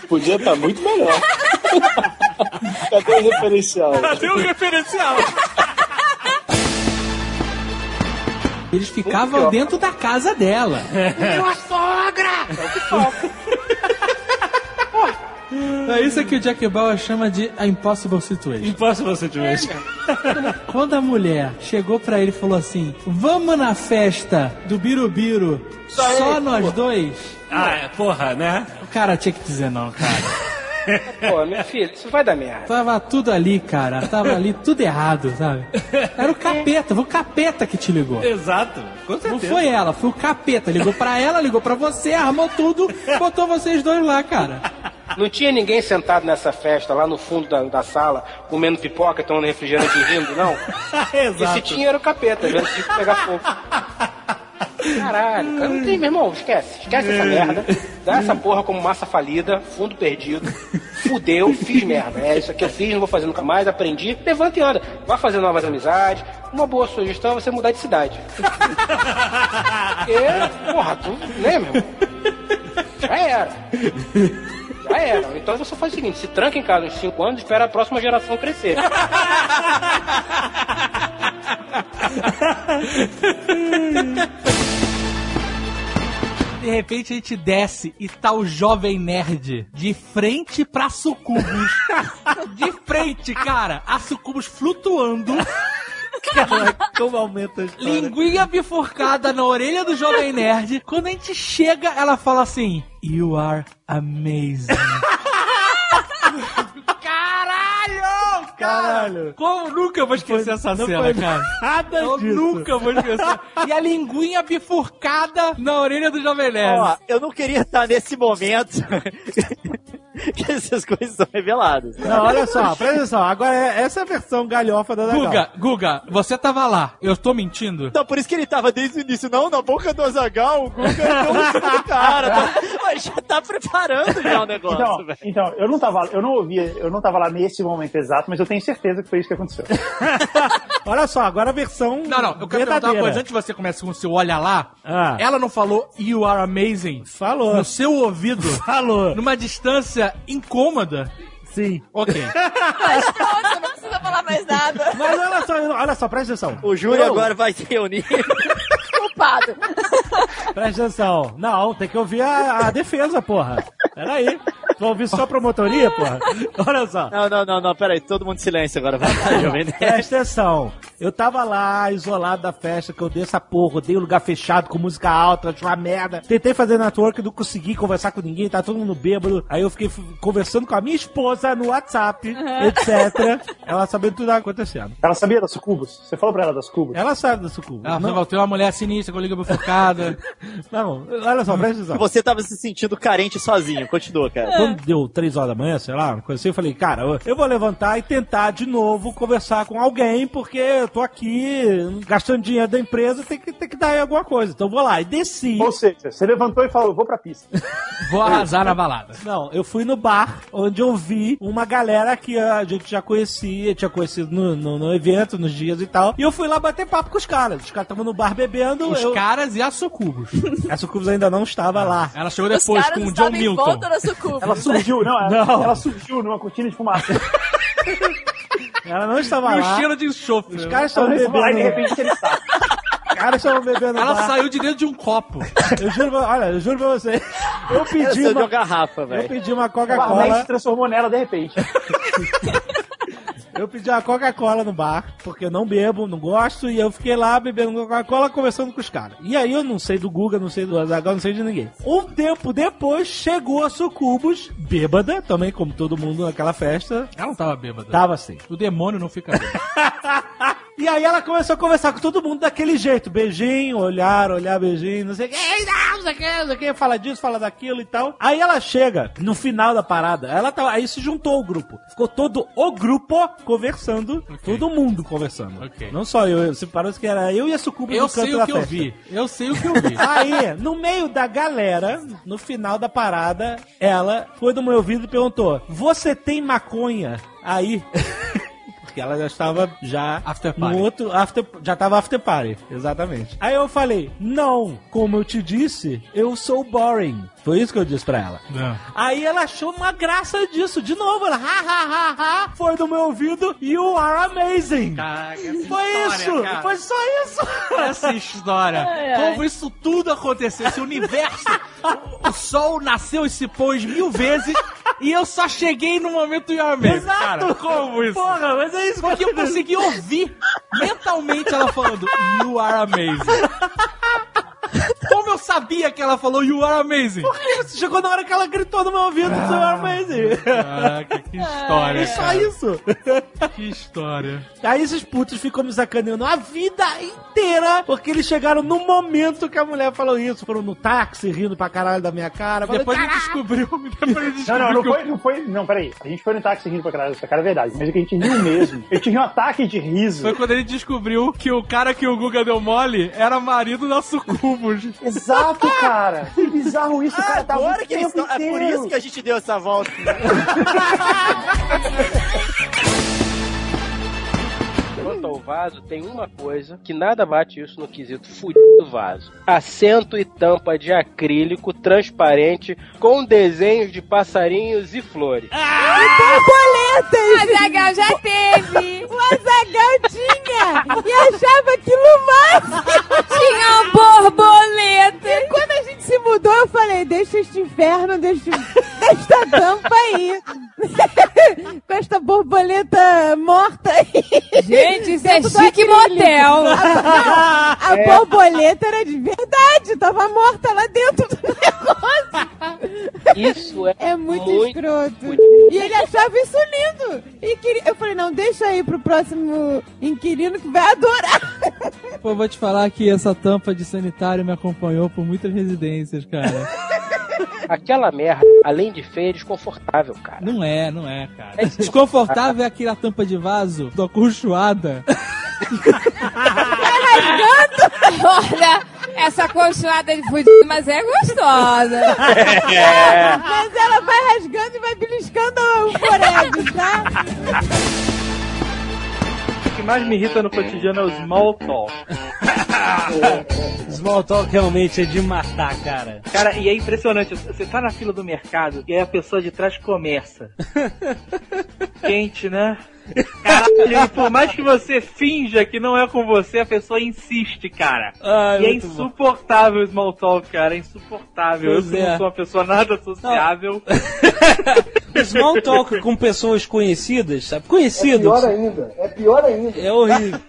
Podia estar muito melhor. Cadê o referencial? Cadê o referencial? Eles ficavam dentro da casa dela. Minha sogra! É o que toca. É isso que o Jack Bauer chama de a impossible situation. Impossible situation. Quando a mulher chegou pra ele e falou assim, vamos na festa do Birubiru, só, só nós porra. dois? Ah, é, porra, né? O cara tinha que dizer não, cara. Pô, minha filha, isso vai dar merda. Tava tudo ali, cara. Tava ali tudo errado, sabe? Era o capeta, foi o capeta que te ligou. Exato, com certeza. Não foi ela, foi o capeta. Ligou pra ela, ligou pra você, armou tudo, botou vocês dois lá, cara. Não tinha ninguém sentado nessa festa, lá no fundo da, da sala, comendo pipoca, tomando refrigerante e rindo, não? Exato. E se tinha era o capeta, já tinha que pegar fogo. Caralho, cara, não tem, meu irmão, esquece, esquece essa merda, dá essa porra como massa falida, fundo perdido, fudeu, fiz merda, é isso aqui eu fiz, não vou fazer nunca mais, aprendi, levanta e anda, vai fazer novas amizades, uma boa sugestão é você mudar de cidade. Porque, porra, tu, né, meu irmão, já era. Já era. Então você faz o seguinte, se tranca em casa uns cinco anos e espera a próxima geração crescer. De repente a gente desce e tá o jovem nerd de frente pra sucubus. De frente, cara, a sucubus flutuando. Caraca, como aumenta a história. Linguinha bifurcada na orelha do jovem nerd. Quando a gente chega, ela fala assim: You are amazing. Caralho! Caralho! Como nunca eu vou esquecer não essa foi, cena, não foi cara. Nada eu disso. Nunca vou esquecer. E a linguinha bifurcada na orelha do Jovem Nerd. Ó, eu não queria estar nesse momento que essas coisas são reveladas. Não, olha só, presta atenção. Agora essa é a versão galhofa da Zagal. Guga, Guga, você tava lá. Eu tô mentindo? Não, por isso que ele tava desde o início. Não, na boca do Zagal, o Guga é um cara. Tá, já tá preparando já o negócio, então, velho. Então, eu não tava, eu não ouvia, eu não tava lá nesse momento exato, mas eu tenho certeza que foi isso que aconteceu. Olha só, agora a versão Não, não, eu quero perguntar uma coisa. Antes de você começar com o seu olha lá, ah. ela não falou You are amazing? Falou. No seu ouvido? Falou. Numa distância incômoda? Sim. Ok. Mas pronto, não precisa falar mais nada. Mas olha só, olha só, presta atenção. O júri eu... agora vai se reunir. Culpado. Presta atenção. Não, tem que ouvir a, a defesa, porra. Peraí. Vou ouvir só promotoria, porra? Olha só. Não, não, não, não, peraí, todo mundo em silêncio agora. Vai lá, Jovem Nerd. Presta atenção. Eu tava lá, isolado da festa, que eu dei essa porra, eu dei um lugar fechado com música alta, achei uma merda. Tentei fazer network, não consegui conversar com ninguém, tá todo mundo bêbado. Aí eu fiquei conversando com a minha esposa no WhatsApp, uhum. etcétera. Ela sabia tudo que tava acontecendo. Ela sabia das sucubus? Você falou pra ela das sucubus? Ela sabe das sucubus. Ela falou, tem uma mulher sinistra com a liga bifurcada. Não, olha só, presta atenção. Você tava se sentindo carente sozinho, continua, cara. Quando deu três horas da manhã, sei lá, uma coisa assim, eu falei, cara, eu vou levantar e tentar de novo conversar com alguém, porque eu tô aqui gastando dinheiro da empresa, tem que, tem que dar aí alguma coisa. Então eu vou lá e desci. Ou seja, você levantou e falou, vou pra pista. Vou arrasar na balada. Não, eu fui no bar, onde eu vi uma galera que a gente já conhecia, tinha conhecido no, no, no evento, nos dias e tal, e eu fui lá bater papo com os caras. Os caras estavam no bar bebendo. Os eu... caras e a sucubus. A sucubus ainda não estava lá. Ela chegou depois com o John Milton. Volta da sucubus. Ela surgiu, não, ela, não. ela surgiu numa cortina de fumaça. Ela não estava e lá. E o cheiro de enxofre. Os caras estavam bebendo. Lá e de repente ele está. Os caras estavam bebendo. Ela lá. Saiu de dentro de um copo. Eu juro pra, olha, eu juro pra você. Eu pedi uma, uma garrafa, velho. Eu pedi uma Coca-Cola. A gente se transformou nela de repente. Eu pedi uma Coca-Cola no bar, porque eu não bebo, não gosto, e eu fiquei lá bebendo Coca-Cola, conversando com os caras. E aí eu não sei do Guga, não sei do Azaghal, não sei de ninguém. Um tempo depois, chegou a sucubus, bêbada, também como todo mundo naquela festa. Ela não tava bêbada. Tava sim. O demônio não fica bêbado. E aí ela começou a conversar com todo mundo daquele jeito. Beijinho, olhar, olhar, beijinho, não sei o que. Não sei o que, não sei o que. Fala disso, fala daquilo e tal. Aí ela chega, no final da parada, ela tá, aí se juntou o grupo. Ficou todo o grupo conversando. Okay. Todo mundo conversando. Okay. Não só eu. Você parou que era eu e a sucubus no canto da festa. Eu sei o que eu vi. Eu sei o que eu vi. Aí, no meio da galera, no final da parada, ela foi do meu ouvido e perguntou, você tem maconha aí? Que ela já estava já after party. No outro after, já estava after party, exatamente. Aí eu falei, não, como eu te disse, eu sou boring. Foi isso que eu disse pra ela. Não. Aí ela achou uma graça disso. De novo, ela, ha, ha, ha, ha, foi do meu ouvido, you are amazing. Caraca, essa foi história, isso, cara. Foi só isso. Essa história. Ai, ai. Como isso tudo aconteceu, esse universo, o, o sol nasceu e se pôs mil vezes e eu só cheguei no momento Your Man. Exato. Cara, como isso? Porra, mas é isso. Porque eu consegui ouvir mentalmente ela falando You are amazing. Como eu sabia que ela falou You are amazing? Porque chegou na hora que ela gritou no meu ouvido ah, You are amazing. Caraca, que história. É só isso. Que história. Aí esses putos ficam me sacaneando a vida inteira porque eles chegaram no momento que a mulher falou isso. Foram no táxi rindo pra caralho da minha cara. Falei, depois a gente descobriu. Depois a gente descobriu. Não, não, não foi, não foi. Não, peraí. A gente foi no táxi rindo pra caralho da sua cara, é verdade. Mas é que a gente riu mesmo. Eu tive um ataque de riso. Foi quando ele descobriu que o cara que o Guga deu mole era marido da Sucubus. Exato, cara. Que bizarro isso, ah, cara. Tá muito tempo eles... É por isso que a gente deu essa volta. Quanto ao vaso, tem uma coisa que nada bate isso no quesito fudido vaso. Assento e tampa de acrílico transparente com desenhos de passarinhos e flores. Ah! E borboletas! O Azaghal já teve! O Azaghal tinha! E achava aquilo máximo! Tinha um borboleta! E quando a gente se mudou, eu falei, deixa este inferno, deixa esta tampa aí! Com esta borboleta morta aí! Gente! Isso é chique motel. A, a é. borboleta era de verdade, tava morta lá dentro do negócio. Isso é, é muito, muito escroto. Muito... E ele achava isso lindo. E queria... Eu falei, não, deixa aí pro próximo inquilino que vai adorar. Pô, vou te falar que essa tampa de sanitário me acompanhou por muitas residências, cara. Aquela merda, além de feia, é desconfortável, cara. Não é, não é, cara. É desconfortável é aquela tampa de vaso do acolchoada. Olha, essa colchoada de fudido, mas é gostosa. É. É, mas ela vai rasgando e vai beliscando o corégio, tá? O que mais me irrita no cotidiano é o small talk. Small talk realmente é de matar, cara. Cara, e é impressionante. Você tá na fila do mercado e aí a pessoa de trás começa. Quente, né? Caralho, por mais que você finja que não é com você, a pessoa insiste, cara. Ai, e é insuportável o small talk, cara. É insuportável. Pois eu é. não sou uma pessoa nada sociável. Small talk com pessoas conhecidas, sabe? Conhecidas. É pior ainda. É pior ainda. É horrível.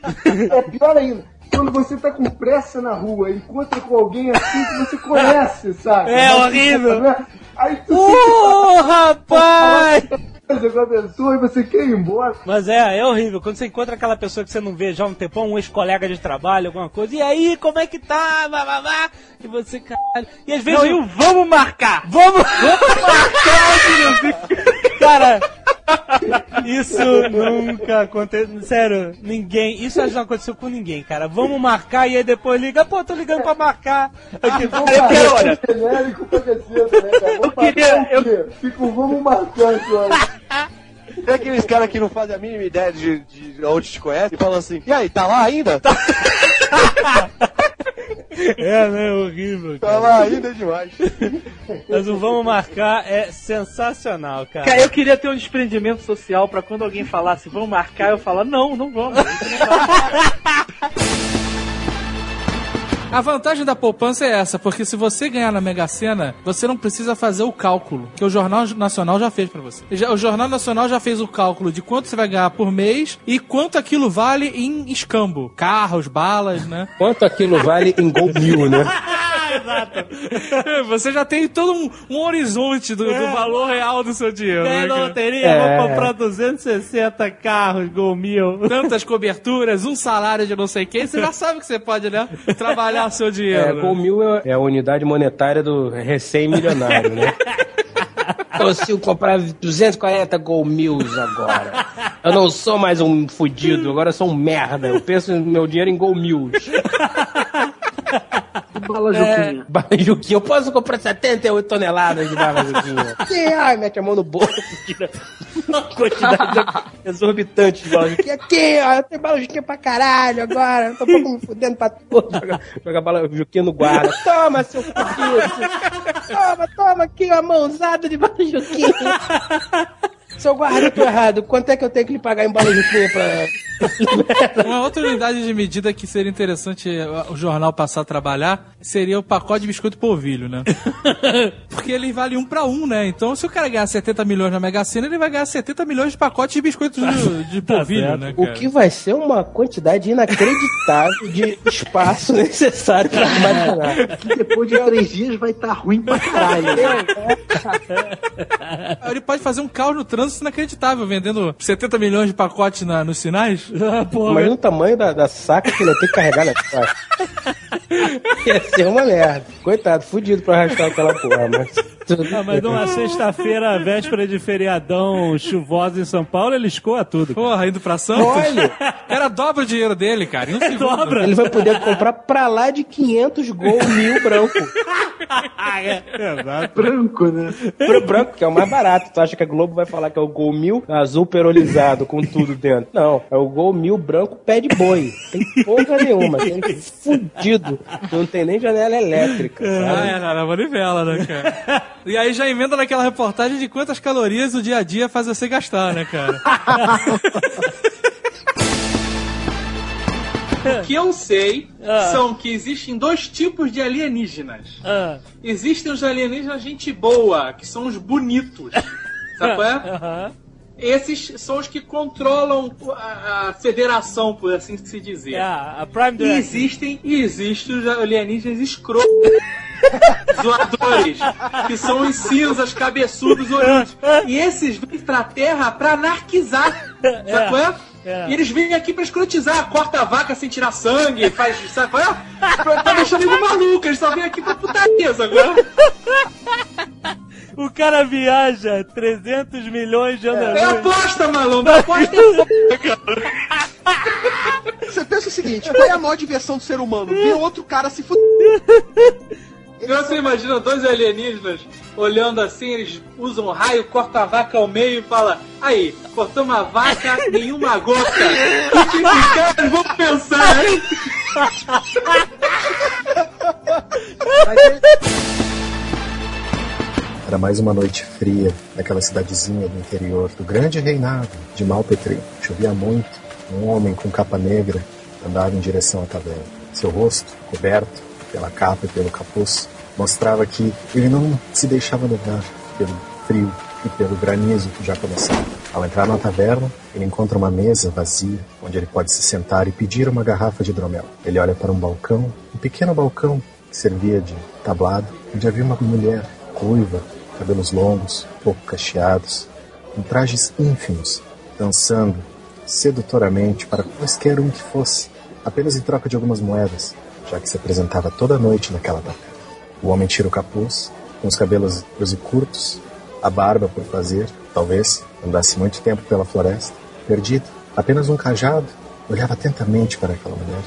É pior ainda. Quando você tá com pressa na rua, encontra com alguém assim que você conhece, sabe? É mas horrível! Você, aí tu uh, rapaz! Com a pessoa e você quer ir embora. Mas é, é horrível. Quando você encontra aquela pessoa que você não vê já há um tempão, um ex-colega de trabalho, alguma coisa, e aí, como é que tá? Vá, vá, vá. E você, caralho. E às vezes. Não, eu, vamos marcar! Vamos, vamos marcar! Cara. Isso nunca aconteceu. Sério, ninguém. Isso já não aconteceu com ninguém, cara. Vamos marcar e aí depois liga. Pô, tô ligando pra marcar. Ah, eu, quero, olha. Eu queria. Eu... Fico, vamos marcar agora. Tem aqueles caras que não fazem a mínima ideia de, de onde te conhece e falam assim: e aí, tá lá ainda? Tá... É, né? Horrível. Cara. Tá lá ainda demais. Mas o vamos marcar é sensacional, cara. Cara, eu queria ter um desprendimento social pra quando alguém falasse vamos marcar, eu falar, não, não vamos. A vantagem da poupança é essa, porque se você ganhar na Mega Sena, você não precisa fazer o cálculo, que o Jornal Nacional já fez pra você. O Jornal Nacional já fez o cálculo de quanto você vai ganhar por mês e quanto aquilo vale em escambo. Carros, balas, né? Quanto aquilo vale em gold mil, né? Exato. Você já tem todo um, um horizonte do, é. do valor real do seu dinheiro. Ganhei na loteria, é. vou comprar duzentos e sessenta carros, gol mil. Tantas coberturas, um salário de não sei quem. Você já sabe que você pode, né? Trabalhar o seu dinheiro. É, gol mil é a unidade monetária do recém-milionário, né? Então, se eu comprar duzentos e quarenta gol mil agora, eu não sou mais um fudido, agora eu sou um merda. Eu penso no meu dinheiro em gol mil. Bala Juquinha. É, bala Juquinha. Eu posso comprar setenta e oito toneladas de bala Juquinha. Ai, mete a mão no bolso, tira uma quantidade exorbitante de bala Juquinha. Aqui, ó, eu tenho bala Juquinha pra caralho agora. Eu tô pouco me fudendo pra tudo. Joga, joga bala Juquinha no guarda. Toma, seu fudido. Toma, toma aqui uma mãozada de bala Juquinha. Seu guarda, eu tô errado. Quanto é que eu tenho que lhe pagar em bala Juquinha pra... Uma outra unidade de medida que seria interessante o jornal passar a trabalhar seria o pacote de biscoito polvilho, né? Porque ele vale um pra um, né? Então, se o cara ganhar setenta milhões na Mega Sena, ele vai ganhar setenta milhões de pacotes de biscoitos de, de polvilho, tá, né, cara? O que vai ser uma quantidade inacreditável de espaço necessário pra armazenar. Depois de três dias vai estar tá ruim pra caralho. Ele pode fazer um caos no trânsito inacreditável, vendendo setenta milhões de pacotes na, nos sinais. Ah, imagina o tamanho da, da saca que ele tem que carregar na caixa. Ia ser uma merda. Coitado, fudido pra arrastar aquela porra, mas... Ah, mas numa sexta-feira, véspera de feriadão chuvosa em São Paulo, ele escoa tudo. Cara. Porra, indo pra Santos? Olha! O cara dobra o dinheiro dele, cara. Não se dobra. Ele vai poder comprar pra lá de quinhentos gols mil branco. É, exato. Branco, né? Pro branco, que é o mais barato. Tu acha que a Globo vai falar que é o gol mil azul perolizado com tudo dentro? Não, é o gol mil branco pé de boi. Tem porra nenhuma. Tem fudido. Não tem nem janela elétrica. Sabe? Ah, é, não, na manivela, né, cara? E aí já emenda naquela reportagem de quantas calorias o dia a dia faz você gastar, né, cara? O que eu sei ah. são que existem dois tipos de alienígenas. Ah. Existem os alienígenas gente boa, que são os bonitos. Sabe qual é? Uhum. Esses são os que controlam a, a federação, por assim se dizer. Yeah, a Prime Directive. E existem, existem os alienígenas escrotos, zoadores, que são os cinzas, cabeçudos, olhinhos. E esses vêm pra terra pra anarquizar. Sabe yeah. qual é? É. E eles vêm aqui pra escrotizar, corta a vaca sem tirar sangue, faz, sabe qual é? Tá deixando ele maluco, eles só vêm aqui pra putaria, sabe qual é? O cara viaja trezentos milhões de anos. É aposta, maluco, aposta é cara. Você pensa o seguinte, qual é a maior diversão do ser humano? Ver outro cara se fuder. Você imagina dois alienígenas olhando assim, eles usam um raio, cortam a vaca ao meio e falam: aí, cortamos a vaca, nenhuma gota. O que os caras vão pensar, hein? Era mais uma noite fria naquela cidadezinha do interior do grande reinado de Malpetrim. Chovia muito. Um homem com capa negra andava em direção à taverna. Seu rosto, coberto pela capa e pelo capuz, mostrava que ele não se deixava levar pelo frio e pelo granizo que já começava. Ao entrar na taverna, ele encontra uma mesa vazia, onde ele pode se sentar e pedir uma garrafa de hidromel. Ele olha para um balcão, um pequeno balcão que servia de tablado, onde havia uma mulher ruiva, cabelos longos, pouco cacheados, com trajes ínfimos, dançando sedutoramente para quaisquer um que fosse, apenas em troca de algumas moedas, já que se apresentava toda noite naquela taverna. O homem tira o capuz, com os cabelos e curtos, a barba por fazer, talvez, andasse muito tempo pela floresta, perdido, apenas um cajado, olhava atentamente para aquela mulher.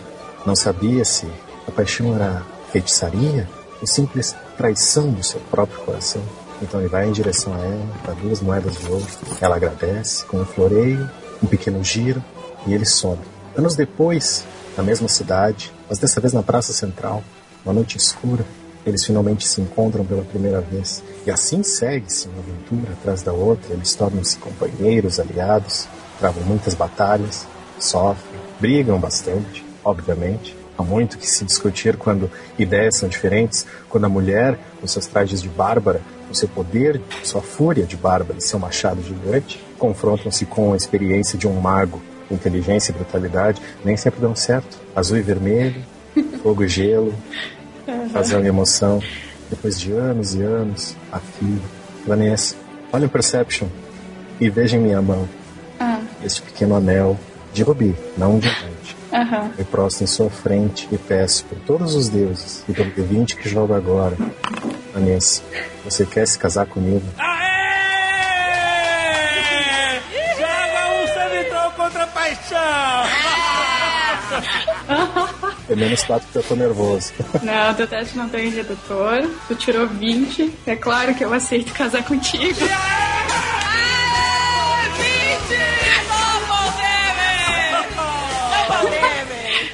Não sabia se a paixão era feitiçaria ou simples traição do seu próprio coração. Então ele vai em direção a ela, dá duas moedas de ouro, ela agradece, com um floreio, um pequeno giro, e ele some. Anos depois, na mesma cidade, mas dessa vez na Praça Central, uma noite escura, eles finalmente se encontram pela primeira vez. E assim segue-se uma aventura atrás da outra, eles tornam-se companheiros, aliados, travam muitas batalhas, sofrem, brigam bastante, obviamente. Há muito que se discutir quando ideias são diferentes, quando a mulher, com seus trajes de bárbara, com seu poder, sua fúria de bárbara e seu machado gigante, confrontam-se com a experiência de um mago. Inteligência e brutalidade nem sempre dão certo. Azul e vermelho, fogo e gelo, razão e emoção. Depois de anos e anos, a filha, Vanessa, olha o Perception e veja em minha mão ah. este pequeno anel de rubi, não de diamante. Uhum. Eu prostro em sua frente e peço por todos os deuses e pelo D vinte que jogo agora. Vanessa, você quer se casar comigo? Aê! Joga um sabitão contra a paixão! É menos quatro porque eu tô nervoso. Não, teu teste não tem redutor. Tu tirou vinte. É claro que eu aceito casar contigo.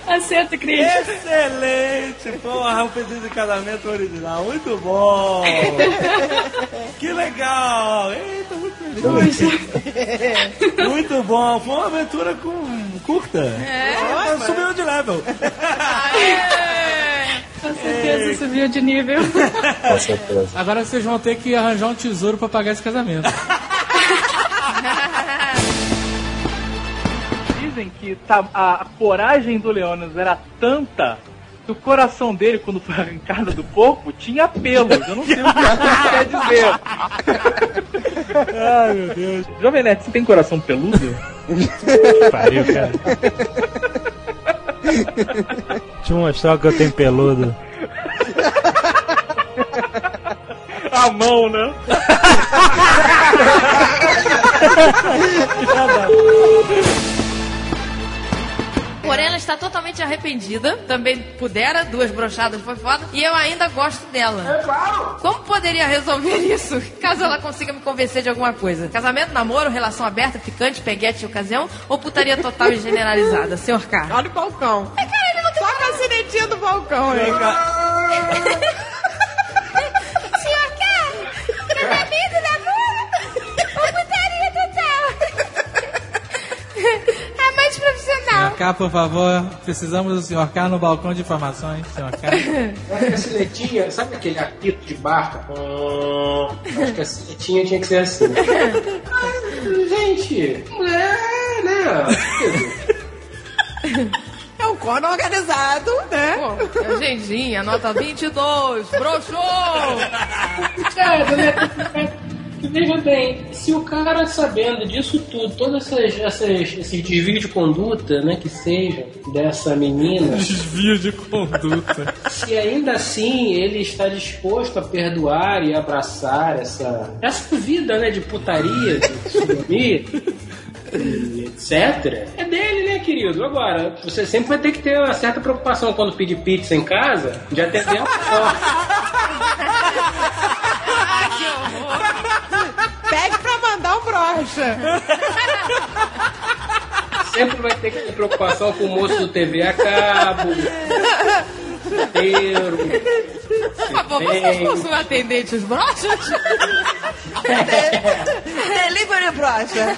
Acerta, Cris. Excelente! Porra, o pedido de casamento original. Muito bom! Que legal! Eita, muito legal! Puxa. Muito bom. Foi uma aventura com curta. É. Ela subiu de level. Com certeza. Ei. Subiu de nível. Com certeza. Agora vocês vão ter que arranjar um tesouro pra pagar esse casamento. Dizem que a coragem do Leônidas era tanta que o coração dele, quando foi arrancado do corpo, tinha pelos. Eu não sei o que quer dizer. Ai, meu Deus. Jovem Nerd, você tem coração peludo? Que pariu, cara. Deixa eu mostrar o que eu tenho peludo. A mão, né? Porém, ela está totalmente arrependida. Também pudera, duas brochadas foi foda. E eu ainda gosto dela. É claro! Como poderia resolver isso? Caso ela consiga me convencer de alguma coisa. Casamento, namoro, relação aberta, picante, peguete de ocasião ou putaria total e generalizada? Senhor K. Olha o balcão. É, cara, ele não tem... Só a cacinetinha do balcão, hein? Senhor K, por favor, precisamos do senhor K no balcão de informações, senhor K. Acho que a siletinha, sabe aquele apito de barca? Hum, acho que a siletinha tinha que ser assim. Ah, gente, mulher, né? É um corno organizado, né? Bom, é o Gendinha, nota vinte e dois, broxou! Cara, né? Veja bem, se o cara sabendo disso tudo, todos essas, essas, esses desvios de conduta, né, que seja, dessa menina... Desvio de conduta. Se ainda assim ele está disposto a perdoar e abraçar essa, essa vida, né, de putaria, de sumir, etcétera. É dele, né, querido? Agora, você sempre vai ter que ter uma certa preocupação quando pedir pizza em casa, de atender a pede pra mandar o brocha. Sempre vai ter que ter preocupação com o moço do T V a cabo. Inteiro. Por favor, vocês possuem atendentes brochas? Delivery brocha.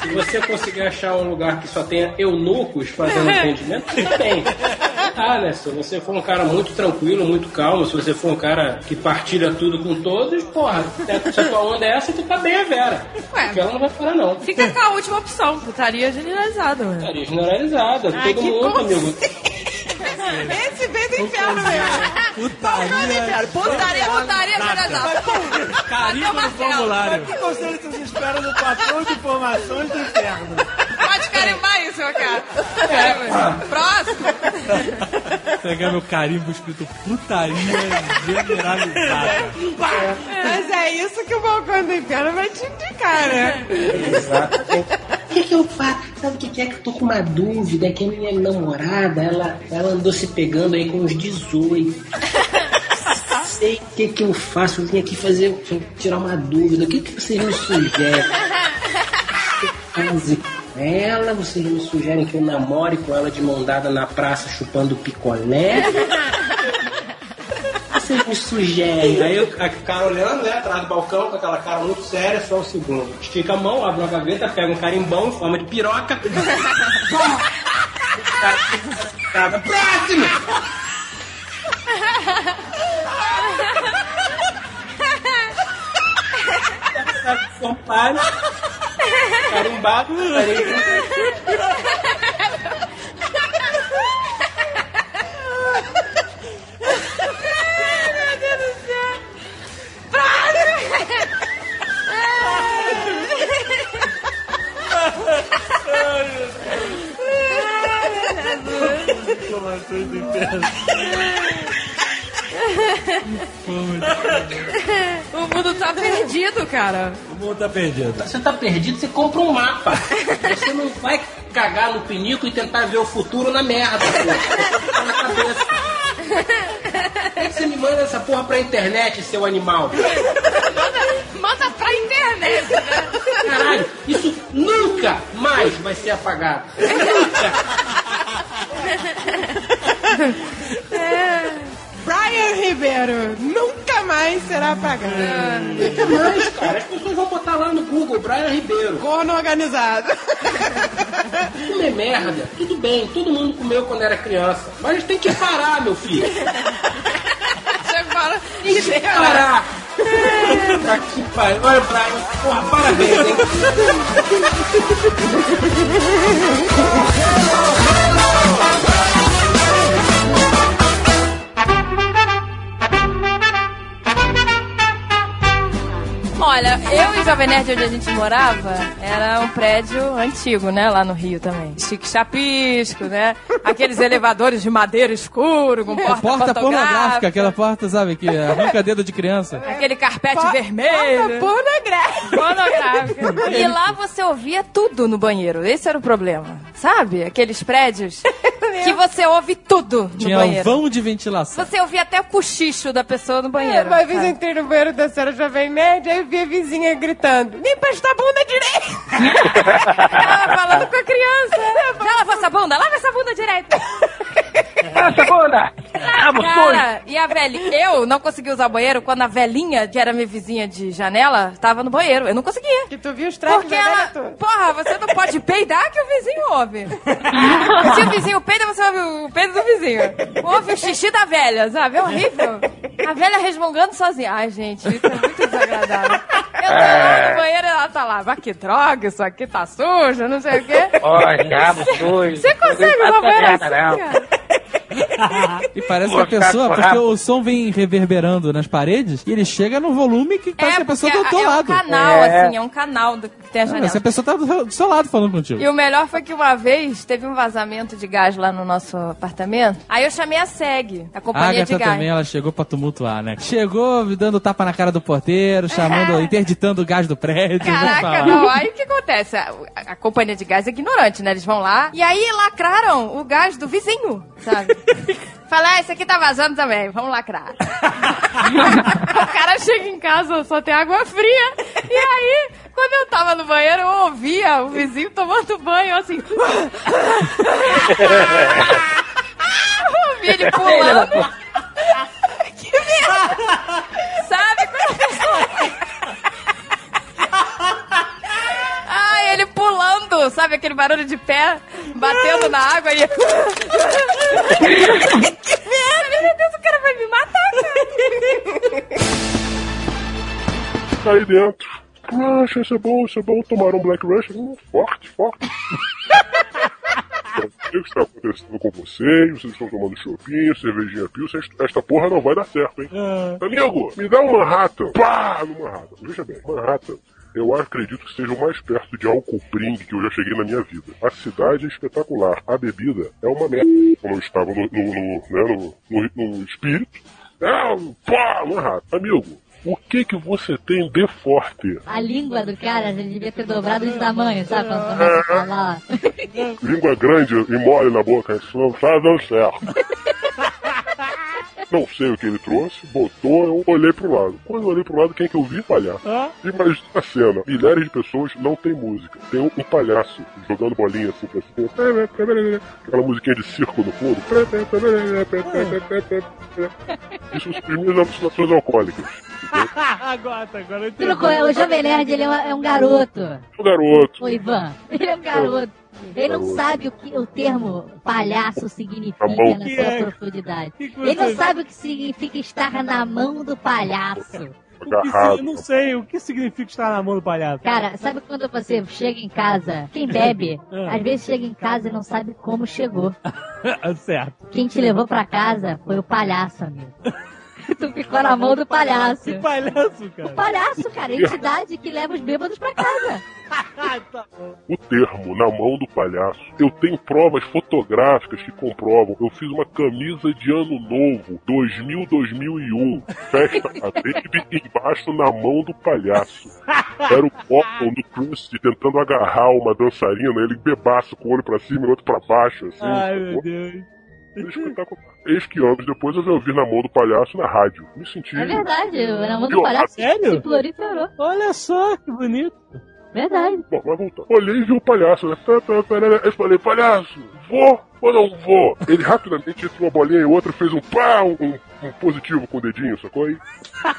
Se você conseguir achar um lugar que só tenha eunucos fazendo atendimento, você tem. Ah, né, se você for um cara muito tranquilo, muito calmo, se você for um cara que partilha tudo com todos, porra, se a tua onda é essa, tu tá bem a Vera. Ué, porque ela não vai parar, não. Fica com a última opção, putaria generalizada, mano. Putaria generalizada, ai, todo mundo, cons... amigo. Esse veio do inferno mesmo. Putaria. Putaria, putaria generalizada. Carinho no formulário. Que conselho vocês esperam do patrão de informações do inferno? Pode carimbar isso, meu cara. É. Próximo. Pegar meu carimbo escrito putaria generalizada. É. Mas é isso que o balcão do inferno vai te indicar, né? Exato. O que, que eu faço? Sabe o que, que é que eu tô com uma dúvida? É que a minha namorada, ela, ela andou se pegando aí com uns dezoito. Sei o que, que eu faço. Eu vim aqui fazer, tirar uma dúvida. O que, que vocês me sugerem? Fazer ela, vocês me sugerem que eu namore com ela de mão dada na praça chupando picolé? Vocês me sugerem? Aí eu, a cara olhando, né, atrás do balcão, com aquela cara muito séria, só um segundo. Estica a mão, abre uma gaveta, pega um carimbão em forma de piroca. Próximo! Compare. Carimbado, carimbado. Ai, meu Deus do céu. O mundo tá perdido, cara. O mundo tá perdido. Você tá perdido, você compra um mapa. Você não vai cagar no pinico e tentar ver o futuro na merda. Você tá na cabeça. Por que você me manda essa porra pra internet, seu animal? Manda, manda pra internet, né? Caralho, isso nunca mais vai ser apagado. Nunca. É. Brian Ribeiro, nunca mais será apagado. E que mais, cara? As pessoas vão botar lá no Google, Brian Ribeiro. Corno organizado. Comer merda, tudo bem, todo mundo comeu quando era criança. Mas tem que parar, meu filho. Você fala, tem que parar. Tá que pariu. Olha, Brian, porra, parabéns, hein? Olha, eu e Jovem Nerd, onde a gente morava, era um prédio antigo, né? Lá no Rio também. Chique chapisco, né? Aqueles elevadores de madeira escuro, com porta, porta pornográfica, aquela porta, sabe, que arranca dedo de criança. Aquele carpete po- vermelho. Porta pornográfica. Pornográfica. E lá você ouvia tudo no banheiro. Esse era o problema. Sabe? Aqueles prédios que você ouve tudo no Tinha banheiro. Tinha um vão de ventilação. Você ouvia até o cochicho da pessoa no banheiro. É, uma vez eu entrei no banheiro da senhora Jovem Nerd, aí eu vi a vizinha gritando, limpa esta bunda direito! Ela falando com a criança. Já lavou essa bunda? Lava essa bunda direito! Essa bunda! Ah, cara, e a velhinha? Eu não consegui usar o banheiro quando a velhinha, que era minha vizinha de janela, tava no banheiro. Eu não conseguia. Que tu viu os traques Porque ela... Porra, você não pode peidar que o vizinho ouve. Se o vizinho peida, você ouve o peido do vizinho. Ouve o xixi da velha, sabe? É horrível. A velha resmungando sozinha. Ai, gente, isso é muito desagradável. Eu tô lá no banheiro e ela tá lá. Mas que droga, isso aqui tá sujo, não sei o quê. Olha, cabo sujo. Você consegue usar o banheiro assim, cara? E parece Pô, que a pessoa, cara, porque o som vem reverberando nas paredes e ele chega num volume que parece é, que a pessoa tá do teu é lado. É um canal, é. assim, é um canal que tem a janela. Essa pessoa tá do seu lado falando contigo. E o melhor foi que uma vez teve um vazamento de gás lá no nosso apartamento. Aí eu chamei a S E G, a companhia a Agatha de gás. Também, ela chegou pra tumultuar, né? Chegou dando tapa na cara do porteiro, chamando, é. interditando o gás do prédio. Caraca, não, aí o que acontece? A, a companhia de gás é ignorante, né? Eles vão lá e aí lacraram o gás do vizinho, sabe? Falar, ah, isso aqui tá vazando também, vamos lacrar. O cara chega em casa, só tem água fria. E aí, quando eu tava no banheiro, eu ouvia o vizinho tomando banho, assim. Eu ouvia ele pulando. Que merda! Sabe quando a pessoa... Ah, ele pulando, sabe aquele barulho de pé batendo na água e... Que merda! Meu Deus, o cara vai me matar, cara! Sai dentro. Rush, isso é bom, isso é bom. Tomaram um Black Rush. Hum, forte, forte. O que está acontecendo com vocês? Vocês estão tomando chopinho, cervejinha pilsen. Esta porra não vai dar certo, hein? Ah. Amigo, me dá um Manhattan. Pá, no Manhattan. Veja bem, Manhattan. Eu acredito que seja o mais perto de Alcopring que eu já cheguei na minha vida. A cidade é espetacular. A bebida é uma merda. Como eu estava no, no, no, né, no, no, no espírito. Ah, pá, Manhattan. Amigo, o que que você tem de forte? A língua do cara já devia ter dobrado de tamanho, sabe? Pra falar. Língua grande e mole na boca, isso não faz não certo. Não sei o que ele trouxe, botou, eu olhei pro lado. Quando eu olhei pro lado, quem é que eu vi? Palhaço. Ah? Imagina a cena. Milhares de pessoas, não tem música. Tem um palhaço jogando bolinha assim pra cima. Aquela musiquinha de circo no fundo. Ah. Isso são as primeiras alucinações alcoólicas. Agora, agora eu entendi. O Jovem Nerd, ele é um, é um garoto. Um garoto. O Ivan, ele é um garoto. É. Ele não sabe o que o termo palhaço significa na que sua é? profundidade. Ele não sabe o que significa estar na mão do palhaço. Eu não sei o que significa estar na mão do palhaço. Cara, sabe quando você chega em casa, quem bebe, é. às vezes chega em casa e não sabe como chegou. Certo. Quem te levou pra casa foi o palhaço, amigo. Tu ficou na mão do palhaço. Que palhaço, cara? O palhaço, cara, a entidade que leva os bêbados pra casa. O termo na mão do palhaço, eu tenho provas fotográficas que comprovam. Eu fiz uma camisa de ano novo, dois mil, dois mil e um, festa a baby, embaixo na mão do palhaço. Era o Bottom do Krusty tentando agarrar uma dançarina, ele bebaço com o olho pra cima e o outro pra baixo, assim. Ai, meu Deus. Eis que anos depois eu já ouvi na mão do palhaço na rádio. Me senti. É verdade, na mão do palhaço se proliferou. Olha só que bonito. Verdade. Bom, mas voltando. Olhei e vi o palhaço, né? Eu falei, palhaço, vou Eu não vou. Ele rapidamente entrou uma bolinha e outra, fez um pá, um, um positivo com o dedinho, sacou? E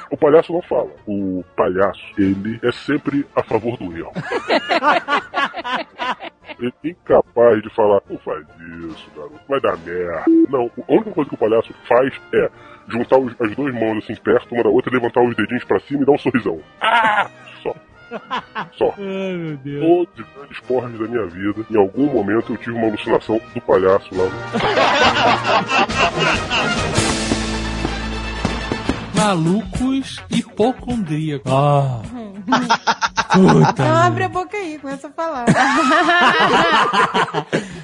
o palhaço não fala. O palhaço, ele é sempre a favor do erro. Ele é incapaz de falar, não faz isso, garoto, vai dar merda. Não, a única coisa que o palhaço faz é juntar os, as duas mãos assim perto, uma da outra, levantar os dedinhos pra cima e dar um sorrisão. Ah! Só. Só. Ai, meu Deus. Todos os grandes porres da minha vida, em algum momento eu tive uma alucinação do palhaço lá. Malucos hipocondríacos. Ah. Puta. Então abre a boca aí, começa a falar.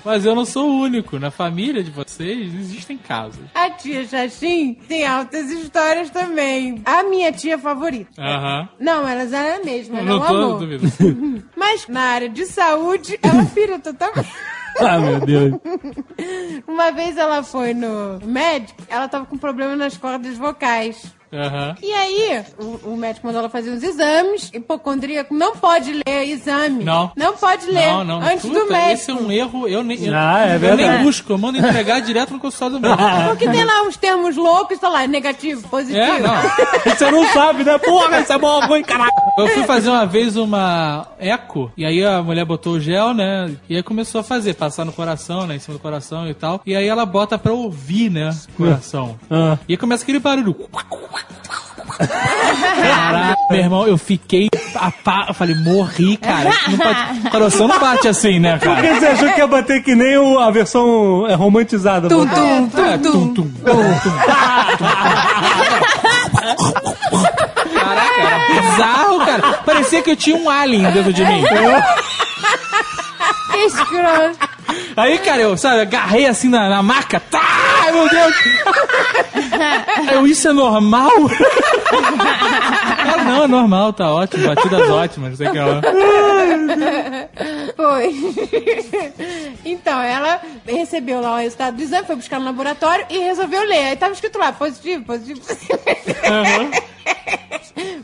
Mas eu não sou o único. Na família de vocês existem casos. A tia Xaxim tem altas histórias também. A minha tia favorita. Aham. Não, elas eram a mesma, não, não tô, amor. Não, mas na área de saúde, ela pira totalmente. Ah, meu Deus. Uma vez ela foi no médico, ela tava com problema nas cordas vocais. Uhum. E aí, o, o médico mandou ela fazer uns exames. Hipocondríaco não pode ler exame. Não. Não pode ler não, não. Antes Puta, do médico. Esse é um erro. Eu nem, eu, não, é eu nem busco. Eu mando entregar direto no consultório do médico. Porque tem lá uns termos loucos, sei lá, negativo, positivo. É, não. Você não sabe, né? Porra, essa é bom, ruim, caralho. Eu fui fazer uma vez uma eco. E aí a mulher botou o gel, né? E aí começou a fazer, passar no coração, né? Em cima do coração e tal. E aí ela bota pra ouvir, né? Coração. Uhum. E aí começa aquele barulho. Caraca, meu irmão, eu fiquei a pa... eu falei, morri, cara. Não bate... O coração não bate assim, né, cara? Porque você achou que ia bater que nem o... a versão romantizada. Tum, tum, tum, tum, tum, tum. Caraca, era bizarro, cara. Parecia que eu tinha um alien dentro de mim. Que escroto. Aí, cara, eu, sabe, agarrei assim na, na maca. Tá, meu Deus. Eu, isso é normal? Cara, não, é normal, tá ótimo. Batidas ótimas, não sei o que lá. Foi. Então, ela recebeu lá o resultado do exame, foi buscar no laboratório e resolveu ler. Aí tava escrito lá, positivo, positivo. Uhum.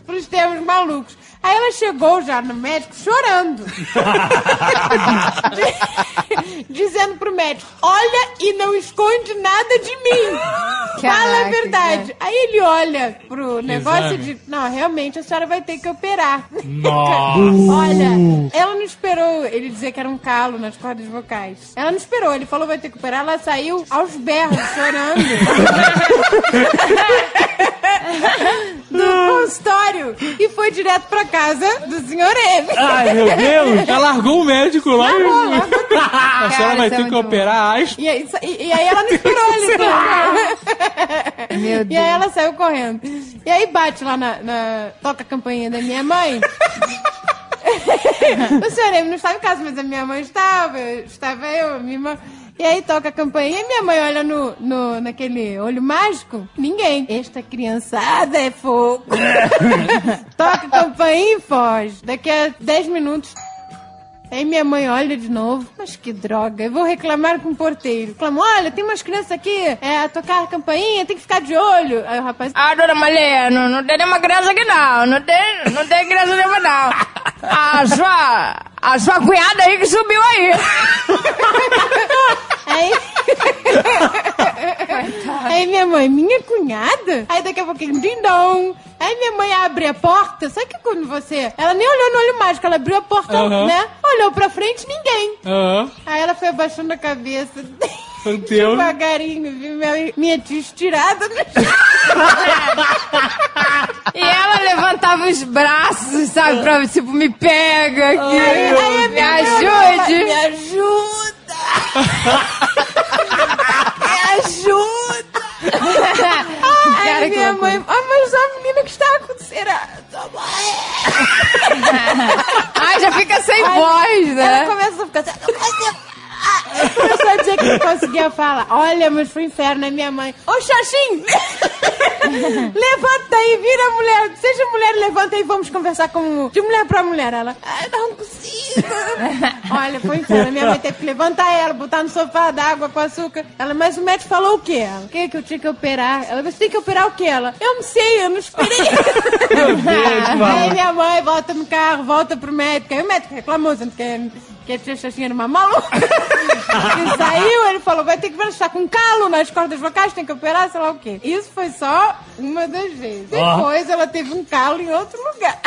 Pros termos malucos. Aí ela chegou já no médico chorando. Dizendo pro médico, olha e não esconde nada de mim. Caraca, fala a verdade. Cara. Aí ele olha pro negócio e diz, não, realmente a senhora vai ter que operar. Nossa. Olha, ela não esperou ele dizer que era um calo nas cordas vocais. Ela não esperou, ele falou vai ter que operar, ela saiu aos berros, chorando. Do consultório. E foi direto pra casa do senhor M. Ai, meu Deus! Ela largou o médico lá. Largou, largou tudo. A senhora vai ter que operar as... E aí, e, e aí ela não esperou ele. Então. Meu Deus. E aí ela saiu correndo. E aí bate lá na... na... toca a campainha da minha mãe. O senhor M não estava em casa, mas a minha mãe estava. Estava eu, a minha irmã... E aí toca a campainha e minha mãe olha no, no, naquele olho mágico. Ninguém. Esta criançada é fogo. Toca a campainha e foge. Daqui a dez minutos... Aí minha mãe olha de novo. Mas que droga, eu vou reclamar com o porteiro. Reclamou, olha, tem umas crianças aqui é, a tocar a campainha, tem que ficar de olho. Aí o rapaz... Ah, dona Malê, não, não tem nenhuma criança aqui não. Não tem, não tem criança nenhuma não. A sua... A sua cunhada aí que subiu aí. Aí... Aí minha mãe, minha cunhada? Aí daqui a pouquinho, dindom. Aí minha mãe abre a porta. Sabe que quando você... Ela nem olhou no olho mágico, ela abriu a porta, uhum, né? Olhou pra frente, ninguém. Uhum. Aí ela foi abaixando a cabeça. Meu Deus. Devagarinho, vi minha, minha tia estirada no chão. E ela levantava os braços, sabe? Pra, tipo, me pega aqui. Ai, aí, aí, me ajude. Ela, me ajuda. Me ajuda. Ai, minha mãe... Ai, mas a menina que está acontecendo... Ai, já fica sem Ai, voz, né? Ela começa a ficar assim... Começou a dizer que não conseguia falar. Olha, mas foi um inferno, é minha mãe. Ô, Xaxim! Levanta aí, vira mulher. Seja mulher, levanta aí, vamos conversar com... De mulher pra mulher. Ela, ai, não consigo. Olha, foi um inferno. Minha mãe teve que levantar ela, botar no sofá d'água com açúcar. Ela, mas o médico falou o quê? O que que eu tinha que operar? Ela, você tem que operar o quê? Ela, eu não sei, eu não esperei. Meu Deus, aí minha mãe volta no carro, volta pro médico. Aí o médico reclamou, sendo que... que ele assim, era uma maluca. Ele saiu, ele falou, vai ter que ver, está com um calo nas cordas vocais, tem que operar, sei lá o quê. Isso foi só uma das vezes. Depois oh. ela teve um calo em outro lugar.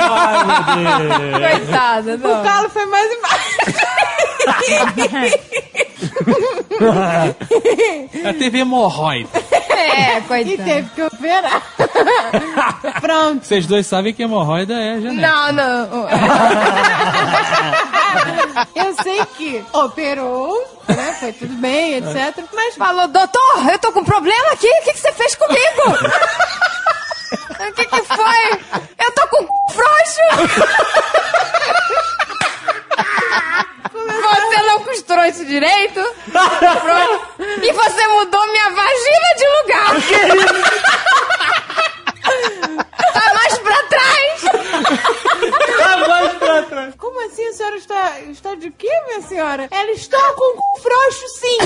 Ai, coitada, não. O calo foi mais embaixo. Ela teve hemorroide. É, coitada. E teve que operar. Pronto. Vocês dois sabem que hemorroida é genética. Não, não. Eu sei que operou, né? Foi tudo bem, etcétera. Mas falou, doutor, eu tô com um problema aqui. O que que você fez comigo? O que que foi? Eu tô com o frouxo. Você não costurou isso direito? E você mudou minha vagina de lugar. Tá mais pra trás. Tá mais pra trás. Como assim a senhora está... Está de quê, minha senhora? Ela está com o cu frouxo, sim.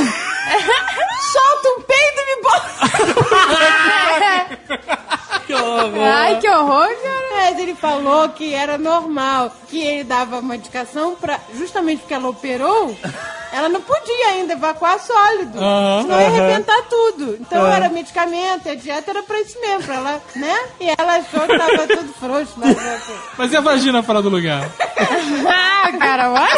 Solta um peido e me bota. Que horror. Ai, que horror, cara. Mas ele falou que era normal, que ele dava uma indicação pra... Justamente porque ela operou, ela não podia ainda evacuar sólido. Uh-huh, senão ia uh-huh. arrebentar tudo. Então uh-huh. era medicamento, a dieta era pra isso mesmo, pra ela, né? E ela achou que tava tudo frouxo. Mas, mas e a vagina fora do lugar? Ah, cara, olha.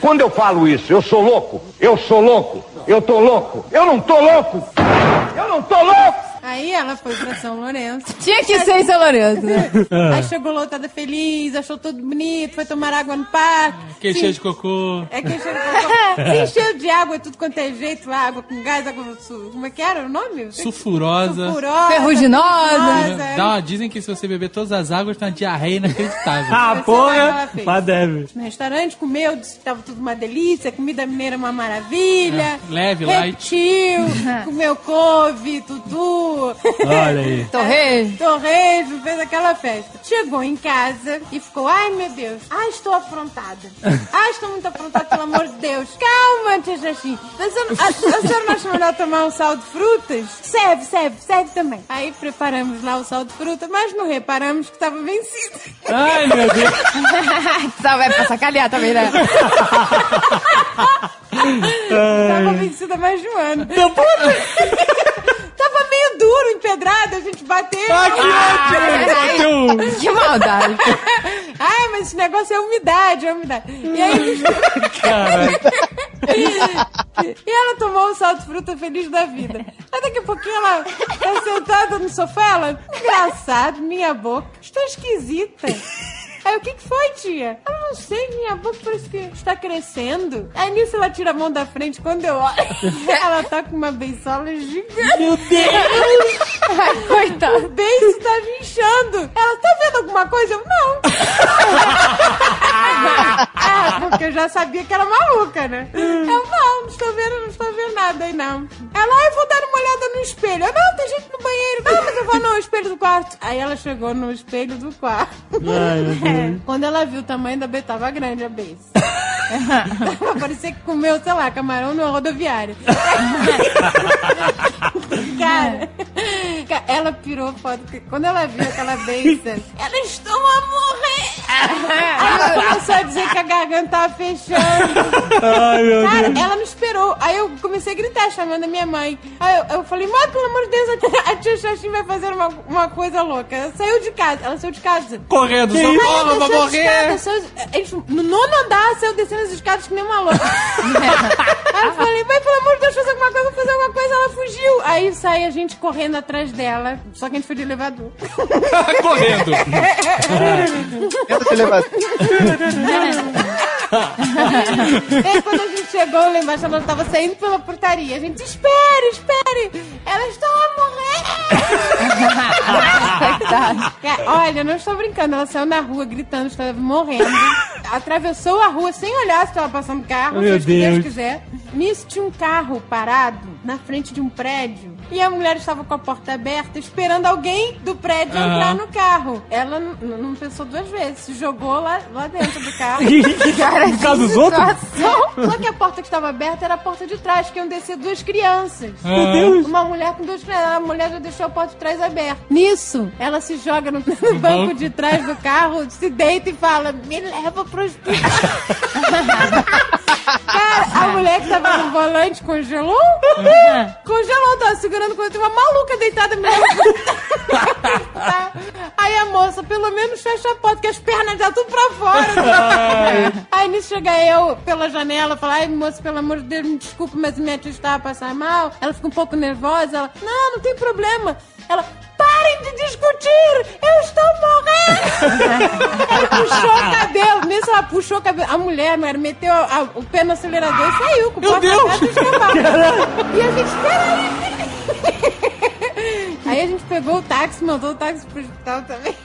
Quando eu falo isso, eu sou louco, eu sou louco, eu tô louco, eu não tô louco, eu não tô louco. Aí ela foi pra São Lourenço. Tinha que ser em São Lourenço, né? Aí chegou lotada feliz, achou tudo bonito, foi tomar água no parque. Que encheu de cocô. É, que encheu de cocô. Se encheu de água, tudo quanto é jeito, água com gás, água... Como é que era o nome? Sulfurosa. Sulfurosa. Ferruginosa. É. Não, dizem que se você beber todas as águas, tá uma diarreia inacreditável. Ah, porra! Mas deve. No restaurante, comeu, disse que tava tudo uma delícia, comida mineira uma maravilha. É. Leve, repetiu, light. Repetiu, comeu couve, tutu. Olha aí. Torrejo. Torrejo, fez aquela festa. Chegou em casa e ficou, ai meu Deus, ai estou afrontada. Ai, estou muito afrontada, pelo amor de Deus. Calma, tia Jaxim. A senhora não acha melhor tomar um sal de frutas? Serve, serve, serve também. Aí preparamos lá o sal de fruta, mas não reparamos que estava vencido. Ai, meu Deus. Só vai pra sacanear também, né? Tava vencida há mais de um ano. Tava meio duro, empedrado, a gente bateu. Ah, que ódio! Bateu! Que maldade! Ai, mas esse negócio é umidade, é umidade. E aí... E ela tomou um salto de fruta feliz da vida. Aí daqui a pouquinho ela tá sentada no sofá, ela... Engraçado, minha boca, estou esquisita. Aí, o que que foi, tia? Eu não sei, minha boca parece que está crescendo. Aí, nisso, ela tira a mão da frente. Quando eu olho, ela tá com uma beiçola gigante. Meu Deus! Ai, coitada. O beiço tá me inchando. Ela, tá vendo alguma coisa? Eu, não. É, porque eu já sabia que era maluca, né? Eu, não, não estou vendo, não estou vendo nada aí, não. Ela, ah, eu vou dar uma olhada no espelho. Eu, não, tem gente no banheiro. Não, mas eu vou no espelho do quarto. Aí, ela chegou no espelho do quarto. Ai, meu Deus. É, quando ela viu o tamanho da beiça, tava grande a beiça. Parecia que comeu, sei lá, camarão numa rodoviária. Cara, ela pirou foda. Quando ela viu aquela beiça, ela estou a morrer. Ela começou a dizer que a garganta tava fechando. Ai, meu Cara, Deus. Ela não esperou. Aí eu comecei a gritar, chamando a minha mãe. Aí eu, eu falei, mãe, pelo amor de Deus, a tia Xaxim vai fazer uma, uma coisa louca. Ela saiu de casa. Ela saiu de casa. Correndo, só bola, vai morrer. Escada, saiu, no nono andar, saiu descendo as escadas que nem uma louca. Aí eu falei, mãe, pelo amor de Deus, fazer alguma coisa, fazer alguma coisa. Ela fugiu. Aí sai a gente correndo atrás dela. Só que a gente foi de elevador. Correndo. Eu tô de elevador. E quando a gente chegou lá embaixo, ela tava saindo pela portaria. A gente, espere, espere. Elas estão a morrer. Olha, eu não estou brincando. Ela saiu na rua gritando, estava morrendo. Atravessou a rua sem olhar se estava passando carro, se Deus quiser. Nisso tinha um carro parado na frente de um prédio. e a mulher estava com a porta aberta esperando alguém do prédio uhum. entrar no carro. Ela n- n- não pensou duas vezes, se jogou lá, lá dentro do carro. Cara, no caso dos outros? Só que a porta que estava aberta era a porta de trás, que iam descer duas crianças. Meu Deus. Uma mulher com duas crianças. A mulher já deixou a porta de trás aberta. Nisso, ela se joga no, no banco de trás do carro, se deita e fala, me leva pro hospital. Cara, a mulher que tava no volante congelou? Uhum. Congelou, tava segurando coisa, uma maluca deitada mesmo. Aí a moça, pelo menos fecha a porta, que as pernas já tudo pra fora. Aí nisso chega eu pela janela, fala, ai moça, pelo amor de Deus, me desculpa, mas minha tia estava a passar mal. Ela fica um pouco nervosa, ela, não, não tem problema. Ela, parem de discutir! Eu estou morrendo! Ela puxou o cabelo. Nisso ela puxou o cabelo. A mulher, mano, meteu a, a, o pé no acelerador e saiu com o pau atrás do escapar. E a gente, peraí! Aí a gente pegou o táxi, mandou o táxi pro hospital também.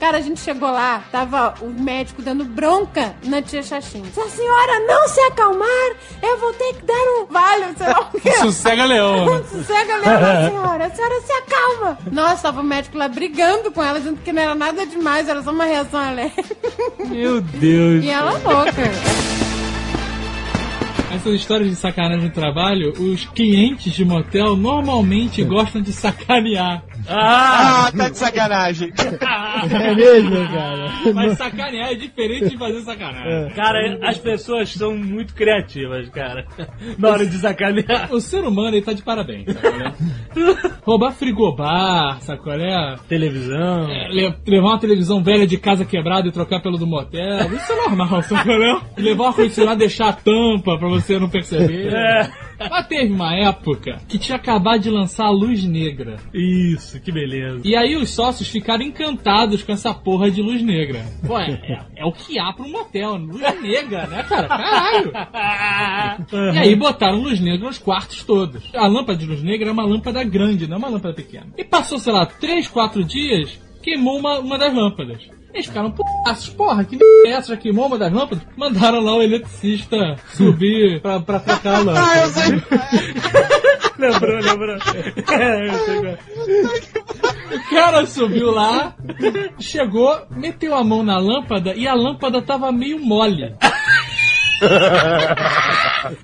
Cara, a gente chegou lá, tava o médico dando bronca na tia Xaxinha. Se a senhora não se acalmar, eu vou ter que dar um vale, sei lá o quê. Sossega leão. Sossega leão, senhora. A senhora se acalma. Nossa, tava o médico lá brigando com ela, dizendo que não era nada demais, era só uma reação alérgica. Meu Deus. E ela louca. Essas histórias de sacanagem no trabalho, os clientes de motel normalmente gostam de sacanear. Ah, tá de sacanagem. É mesmo, cara. Mas sacanear é diferente de fazer sacanagem. Cara, as pessoas são muito criativas, cara, na hora de sacanear. O ser humano, ele tá de parabéns, sacanagem. Roubar frigobar, sacolé? Televisão. É, levar uma televisão velha de casa quebrada e trocar pelo do motel. Isso é normal, sacolé? Levar o ar-condicionado, deixar a tampa pra você não perceber. É. Mas teve uma época que tinha acabado de lançar a Luz Negra. Isso, que beleza. E aí os sócios ficaram encantados com essa porra de Luz Negra. Pô, é, é, é o que há pra um motel, Luz Negra, né, cara? Caralho. E aí botaram Luz Negra nos quartos todos. A lâmpada de Luz Negra é uma lâmpada grande, não é uma lâmpada pequena. E passou, sei lá, três, quatro dias, queimou uma, uma das lâmpadas. Eles ficaram, porra, porra, que merda é essa? Já queimou uma das lâmpadas? Mandaram lá o eletricista subir pra, pra trocar a lâmpada. Ah, eu sei. Lembrou, lembrou. É, eu sei. O cara subiu lá, chegou, meteu a mão na lâmpada e a lâmpada tava meio mole.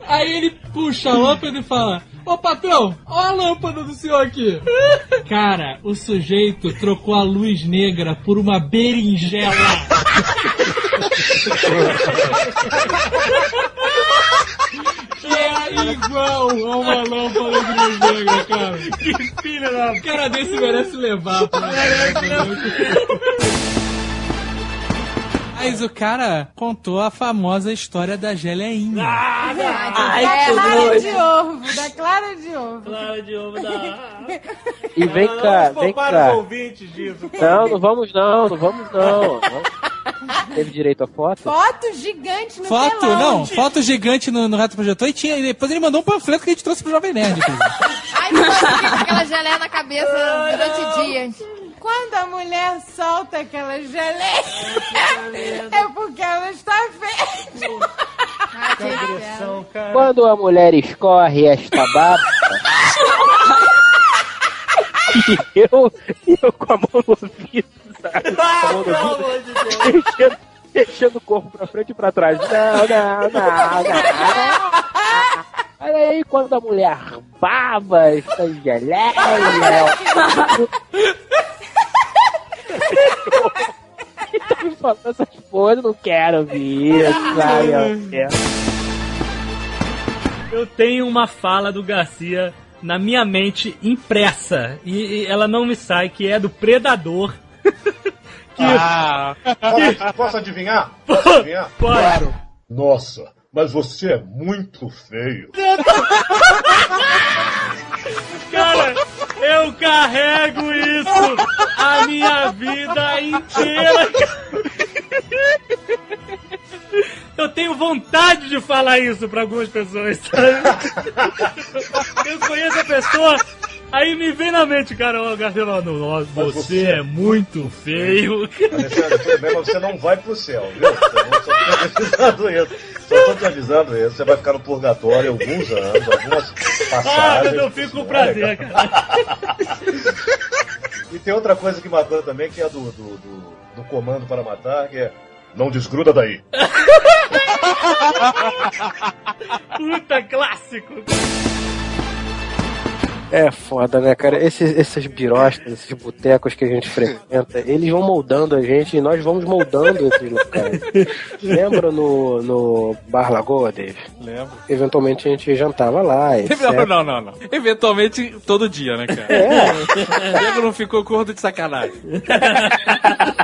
Aí ele puxa a lâmpada e fala, ô patrão, olha a lâmpada do senhor aqui. Cara, o sujeito trocou a Luz Negra por uma berinjela. Que é igual a uma lâmpada de Luz Negra, cara. Que filha da... O cara desse merece levar, pô. Mas o cara contou a famosa história da geleinha. Ah, da, ai, da que clara doido. De ovo, da clara de ovo. Clara de ovo da... E vem ah, cá, vamos vem cá. Ouvintes disso, não, não vamos não, não vamos não. Teve direito a foto? Foto gigante no telão. Foto, não, foto gigante no, no reto projetor e tinha, e depois ele mandou um panfleto que a gente trouxe pro Jovem Nerd. Ai, não, aquela geleia na cabeça durante oh, dias. Quando a mulher solta aquela geleia, é porque ela está feita. Quando a mulher escorre esta baba, e eu, eu com a mão no ouvido, sabe? Com a mão no ouvido, deixando, deixando o corpo pra frente e pra trás. Não, não, não, não. Olha aí, quando a mulher baba esta geleia... Então me falando essas coisas, não quero ouvir isso, ai, eu quero. Eu tenho uma fala do Garcia na minha mente impressa, e, e ela não me sai, que é do Predador. Que... Ah, posso, posso adivinhar? Posso adivinhar? Pode. Claro. Nossa, mas você é muito feio. Cara, eu carrego isso a minha vida inteira. Eu tenho vontade de falar isso pra algumas pessoas, sabe? Eu conheço a pessoa, aí me vem na mente, cara, o Garcia, nossa, você, você é muito feio. Alexandre, o problema é que você não vai pro céu, viu? Você não precisa disso. Só tô te avisando isso, você vai ficar no purgatório alguns anos, algumas passagens. Ah, eu fico com prazer, cara. E tem outra coisa que matou também, que é do, do, do, do Comando para Matar, que é... Não desgruda daí. Puta, clássico. É foda, né, cara? Esses, essas birostas, esses botecos que a gente frequenta, eles vão moldando a gente e nós vamos moldando esses locais. Lembra no, no Barra Lagoa, Dave? Lembro. Eventualmente a gente jantava lá. Não, não, não, não. Eventualmente todo dia, né, cara? É. O Diego não ficou gordo de sacanagem.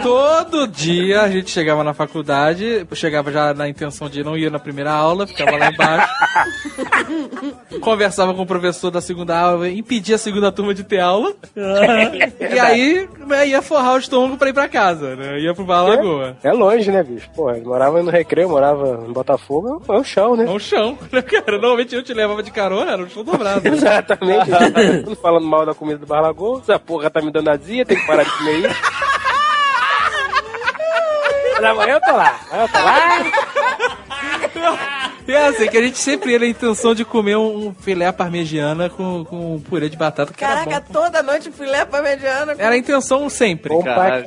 Todo dia a gente chegava na faculdade, chegava já na intenção de não ir na primeira aula, ficava lá embaixo, conversava com o professor da segunda aula, impedia a segunda turma de ter aula, e aí né, ia forrar o estômago pra ir pra casa, né? Ia pro Barra Lagoa. É, é longe, né, bicho? Pô, eu morava no Recreio, morava em Botafogo, é um chão, né? É um chão, né, cara? Normalmente eu te levava de carona, era um chão dobrado. Exatamente. Não falando mal da comida do Barra Lagoa, essa porra tá me dando azia, tem que parar de comer isso. Na manhã eu tô lá, eu tô lá. É assim, que a gente sempre ia na intenção de comer um filé parmegiana com, com purê de batata. Que caraca, era bom. Toda noite filé parmegiana. Com... Era a intenção sempre, bom cara.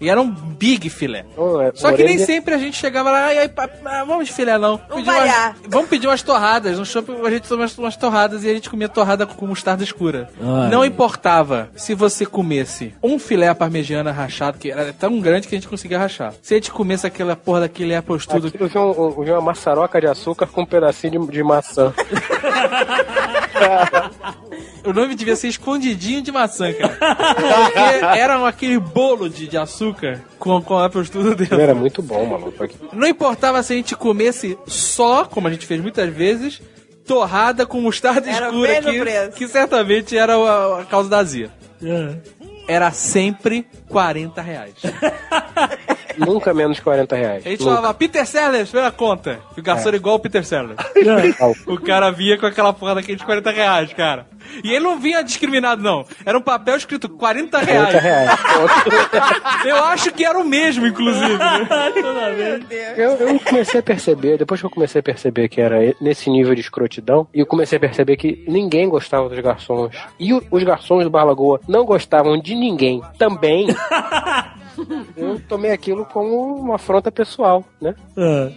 E era um big filé. Oh, é, só que nem de... sempre a gente chegava lá e aí, ah, vamos de filé não. Vamos, umas, vamos pedir umas torradas. No shopping a gente tomava umas torradas e a gente comia torrada com mostarda escura. Ai. Não importava se você comesse um filé parmegiana rachado, que era tão grande que a gente conseguia rachar. Se a gente comesse aquela porra daquele apostudo... Aquilo que eu vi uma maçaroca de açúcar com um pedacinho de, de maçã. O nome devia ser escondidinho de maçã, cara. Porque era aquele bolo de, de açúcar com, com a postura dentro. Era muito bom, maluco. Aqui. Não importava se a gente comesse só, como a gente fez muitas vezes, torrada com mostarda era escura, que, que certamente era a, a causa da azia. Uhum. Era sempre quarenta reais. Nunca menos de quarenta reais. A gente Nunca. falava, Peter Sellers, pela conta. O garçom era é. igual o Peter Sellers. O cara vinha com aquela porra daqueles quarenta reais, cara. E ele não vinha discriminado, não. Era um papel escrito quarenta reais. quarenta reais. Eu acho que era o mesmo, inclusive. eu, eu comecei a perceber, depois que eu comecei a perceber que era nesse nível de escrotidão, e eu comecei a perceber que ninguém gostava dos garçons. E o, os garçons do Barra Lagoa não gostavam de ninguém também. Eu tomei aquilo como uma afronta pessoal, né? Ah.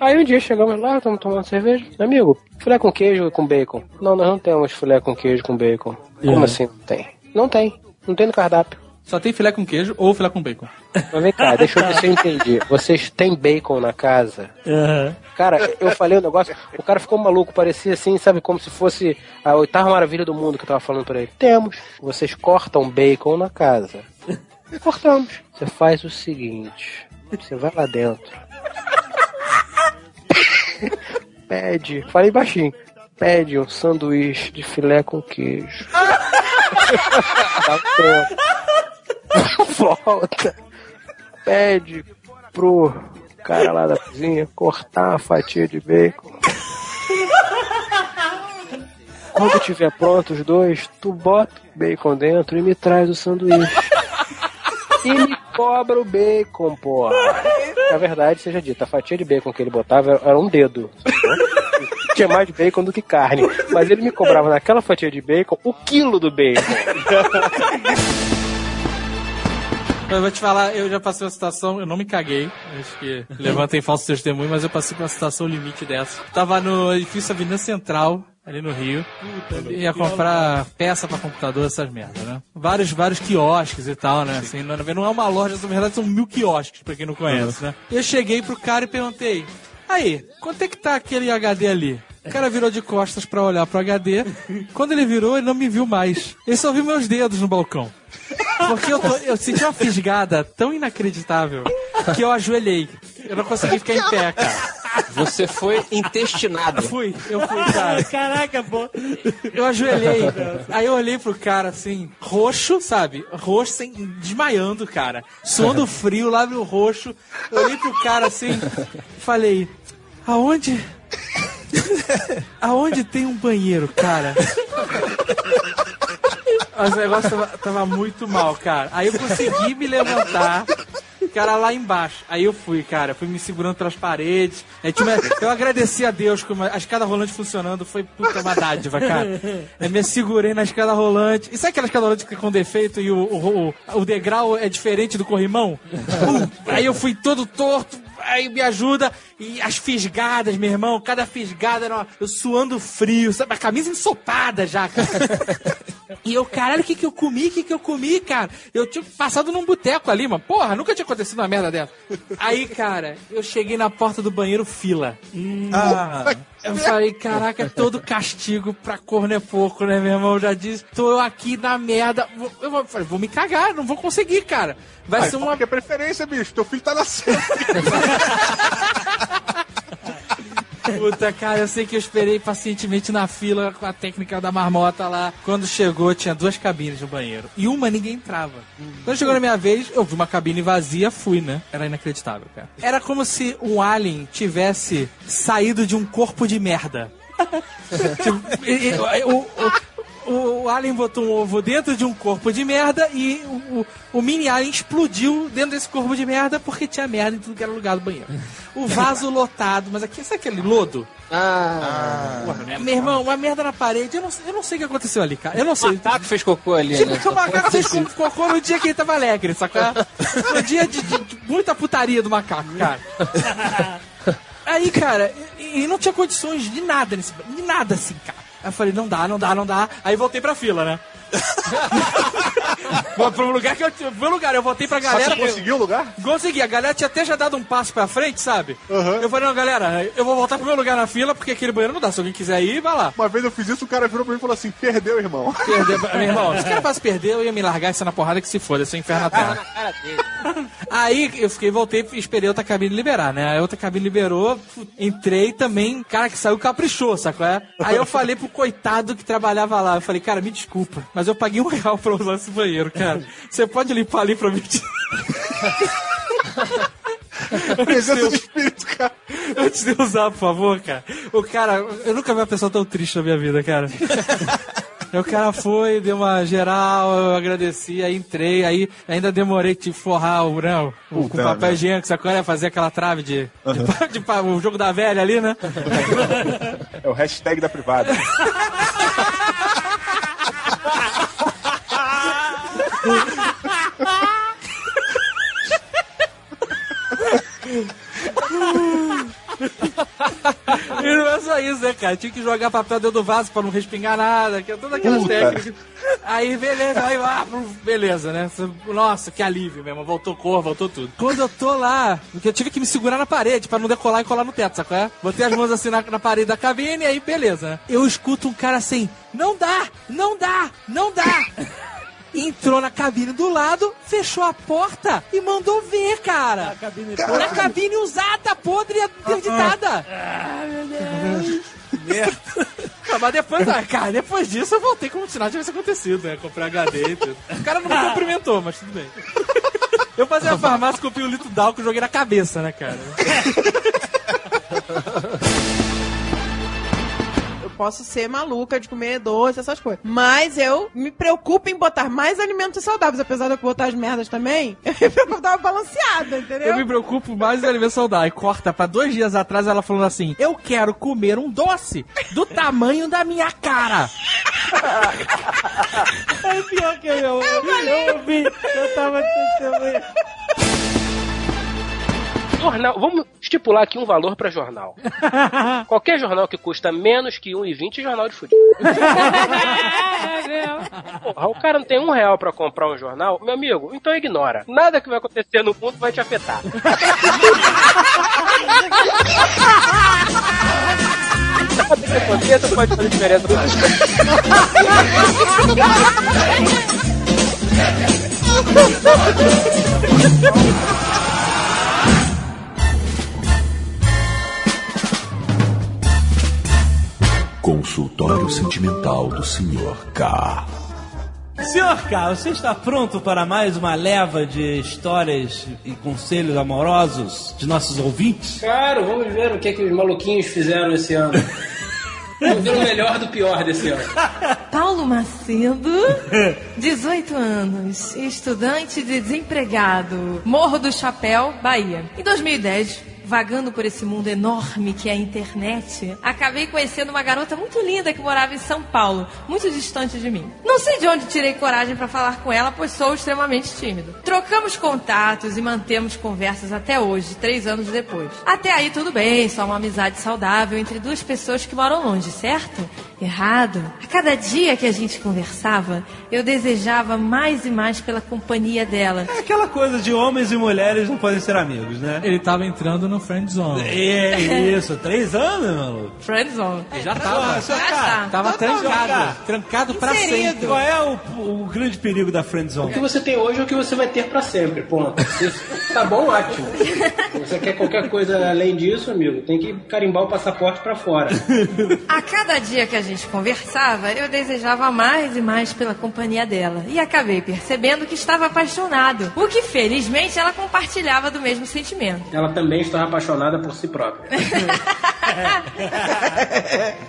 Aí um dia chegamos lá, estamos tomando cerveja. Amigo, filé com queijo e com bacon. Não, nós não temos filé com queijo com bacon. Uhum. Como assim? Não tem. Não tem. Não tem no cardápio. Só tem filé com queijo ou filé com bacon. Mas vem cá, deixa eu ver se eu entendi. Vocês têm bacon na casa? Uhum. Cara, eu falei o um negócio, o cara ficou maluco, parecia assim, sabe, como se fosse a oitava maravilha do mundo que eu tava falando pra ele. Temos. Vocês cortam bacon na casa. Cortamos. Você faz o seguinte, você vai lá dentro, pede, falei baixinho, pede um sanduíche de filé com queijo, volta, pede pro cara lá da cozinha cortar uma fatia de bacon. Quando tiver pronto os dois, tu bota o bacon dentro e me traz o sanduíche. E me cobra o bacon, porra. Na verdade, seja dito, a fatia de bacon que ele botava era um dedo. Tinha mais bacon do que carne. Mas ele me cobrava naquela fatia de bacon o quilo do bacon. Eu vou te falar, eu já passei uma situação, eu não me caguei, acho que levantem falso testemunho, mas eu passei por uma situação limite dessa. Tava no edifício Avenida Central, ali no Rio, puta, ia comprar peça pra computador, essas merdas, né? Vários, vários quiosques e tal, né? Assim, não é uma loja, na verdade são mil quiosques, pra quem não conhece, né? Eu cheguei pro cara e perguntei, aí, quanto é que tá aquele agá dê ali? O cara virou de costas pra olhar pro agá dê, quando ele virou, ele não me viu mais. Ele só viu meus dedos no balcão. Porque eu, tô, eu senti uma fisgada tão inacreditável que eu ajoelhei. Eu não consegui ficar em pé, cara. Você foi intestinado. Eu fui, eu fui, cara. Caraca, pô. Eu ajoelhei. Aí eu olhei pro cara, assim, roxo, sabe? Roxo, sem, desmaiando, cara. Suando frio, lábio roxo. Eu olhei pro cara, assim, falei, aonde... aonde tem um banheiro, cara? O negócio tava, tava muito mal, cara. Aí eu consegui me levantar, cara lá embaixo. Aí eu fui, cara, fui me segurando pelas paredes. Aí, tipo, eu agradeci a Deus com a escada rolante funcionando, foi puta uma dádiva, cara. Eu me segurei na escada rolante. E sabe aquela escada rolante que é com defeito e o, o, o, o degrau é diferente do corrimão? Pum, aí eu fui todo torto, aí me ajuda. E as fisgadas, meu irmão, cada fisgada era uma... eu suando frio, sabe? A camisa ensopada já, cara. E eu, caralho, o que que eu comi? O que que eu comi, cara? Eu tinha passado num boteco ali, mano. Porra, nunca tinha acontecido uma merda dessa. Aí, cara, eu cheguei na porta do banheiro fila. Hum, ah. Eu falei, caraca, todo castigo pra corno é pouco, né, meu irmão? Eu já disse, tô aqui na merda. Eu falei, vou me cagar, não vou conseguir, cara. Vai Ai, ser uma... que é preferência, bicho. Teu filho tá nascendo. Puta, cara, eu sei que eu esperei pacientemente na fila com a técnica da marmota lá. Quando chegou, tinha duas cabines no banheiro. E uma ninguém entrava. Hum. Quando chegou na minha vez, eu vi uma cabine vazia, fui, né? Era inacreditável, cara. Era como se um alien tivesse saído de um corpo de merda. Tipo, e, e, o... o O alien botou um ovo dentro de um corpo de merda e o, o, o mini alien explodiu dentro desse corpo de merda porque tinha merda em tudo que era lugar do banheiro. O vaso lotado, mas aqui, sabe aquele lodo? Ah, ah, meu irmão, uma merda na parede. Eu não, eu não sei o que aconteceu ali, cara. Eu não sei. O macaco fez cocô ali. Tipo, né? O macaco fez cocô no dia que ele tava alegre, sacou? No dia de, de, de muita putaria do macaco, cara. Aí, cara, e não tinha condições de nada nesse, de nada assim, cara. Aí eu falei, não dá, não dá, não dá. Aí voltei pra fila, né? Pro lugar que eu... Pro lugar, eu voltei pra galera... Mas você conseguiu o lugar? Consegui. A galera tinha até já dado um passo pra frente, sabe? Uhum. Eu falei, não, galera, eu vou voltar pro meu lugar na fila, porque aquele banheiro não dá. Se alguém quiser ir, vai lá. Uma vez eu fiz isso, o cara virou pra mim e falou assim, perdeu, irmão. Perdeu, meu irmão. Se o cara fosse perder, eu ia me largar essa na porrada que se foda. Isso é um inferno na terra. Aí eu fiquei, voltei e esperei a outra cabine liberar, né? A outra cabine liberou, entrei também. Cara que saiu caprichou, sacou? Aí eu falei pro coitado que trabalhava lá. Eu falei, cara, me desculpa, mas eu paguei um real pra usar esse banheiro, cara. Você pode limpar ali pra mim? Presença do espírito, cara. Antes de usar, por favor, cara. O cara... Eu nunca vi uma pessoa tão triste na minha vida, cara. Aí o cara foi, deu uma geral, eu agradeci, aí entrei, aí ainda demorei de forrar o né, o, com papel higiênico, sacou? Era fazer aquela trave de, uhum. de, de, de... O jogo da velha ali, né? É o hashtag da privada. E não é só isso, né, cara? Tinha que jogar papel dentro do vaso pra não respingar nada, que é toda aquela técnica. Aí, beleza, aí, ah, beleza, né? Nossa, que alívio mesmo. Voltou cor, voltou tudo. Quando eu tô lá, porque eu tive que me segurar na parede pra não decolar e colar no teto, sabe qual é? Botei as mãos assim na, na parede da cabine, aí, beleza. Eu escuto um cara assim, não dá, não dá, não dá. Entrou na cabine do lado, fechou a porta e mandou ver, cara. A cabine na cabine usada, podre e interditada. Ah, meu Deus. Merda. Não, mas depois, cara, depois disso eu voltei como se nada tivesse acontecido, né? Comprei H D e tudo. O cara não me cumprimentou, mas tudo bem. Eu passei na farmácia, comprei um litro d'álcool e joguei na cabeça, né, cara? Posso ser maluca de comer doce, essas coisas. Mas eu me preocupo em botar mais alimentos saudáveis. Apesar de eu botar as merdas também, eu me preocupo dar uma balanceada, entendeu? Eu me preocupo mais em alimentos saudáveis. Corta pra dois dias atrás ela falando assim, eu quero comer um doce do tamanho da minha cara. É pior que eu. Eu, eu, falei... eu ouvi. Eu tava testemunha. Jornal, vamos estipular aqui um valor pra jornal. Qualquer jornal que custa menos que um real e vinte centavos é jornal de futebol. Porra, o cara não tem um real pra comprar um jornal? Meu amigo, então ignora. Nada que vai acontecer no mundo vai te afetar. Nada que aconteça pode fazer diferença pra gente. Consultório Sentimental do senhor K. senhor K, você está pronto para mais uma leva de histórias e conselhos amorosos de nossos ouvintes? Claro, vamos ver o que, é que os maluquinhos fizeram esse ano. Vamos ver o melhor do pior desse ano. Paulo Macedo, dezoito anos, estudante de desempregado, Morro do Chapéu, Bahia. Em dois mil e dez, vagando por esse mundo enorme que é a internet, acabei conhecendo uma garota muito linda que morava em São Paulo, muito distante de mim. Não sei de onde tirei coragem para falar com ela, pois sou extremamente tímido. Trocamos contatos e mantemos conversas até hoje, três anos depois. Até aí tudo bem, só uma amizade saudável entre duas pessoas que moram longe, certo? Errado. A cada dia que a gente conversava, eu desejava mais e mais pela companhia dela. É aquela coisa de homens e mulheres não podem ser amigos, né? Ele tava entrando no friendzone. É isso, três anos, maluco. Friendzone. Ele já tava. Já tá. Tava trancado. Trancado pra sempre. Qual é o, o grande perigo da friendzone? O que você tem hoje é o que você vai ter pra sempre, ponto. Tá bom, ótimo. Se você quer qualquer coisa além disso, amigo, tem que carimbar o passaporte pra fora. A cada dia que a gente conversava, eu desejava mais e mais pela companhia dela. E acabei percebendo que estava apaixonado. O que, felizmente, ela compartilhava do mesmo sentimento. Ela também estava apaixonada por si própria.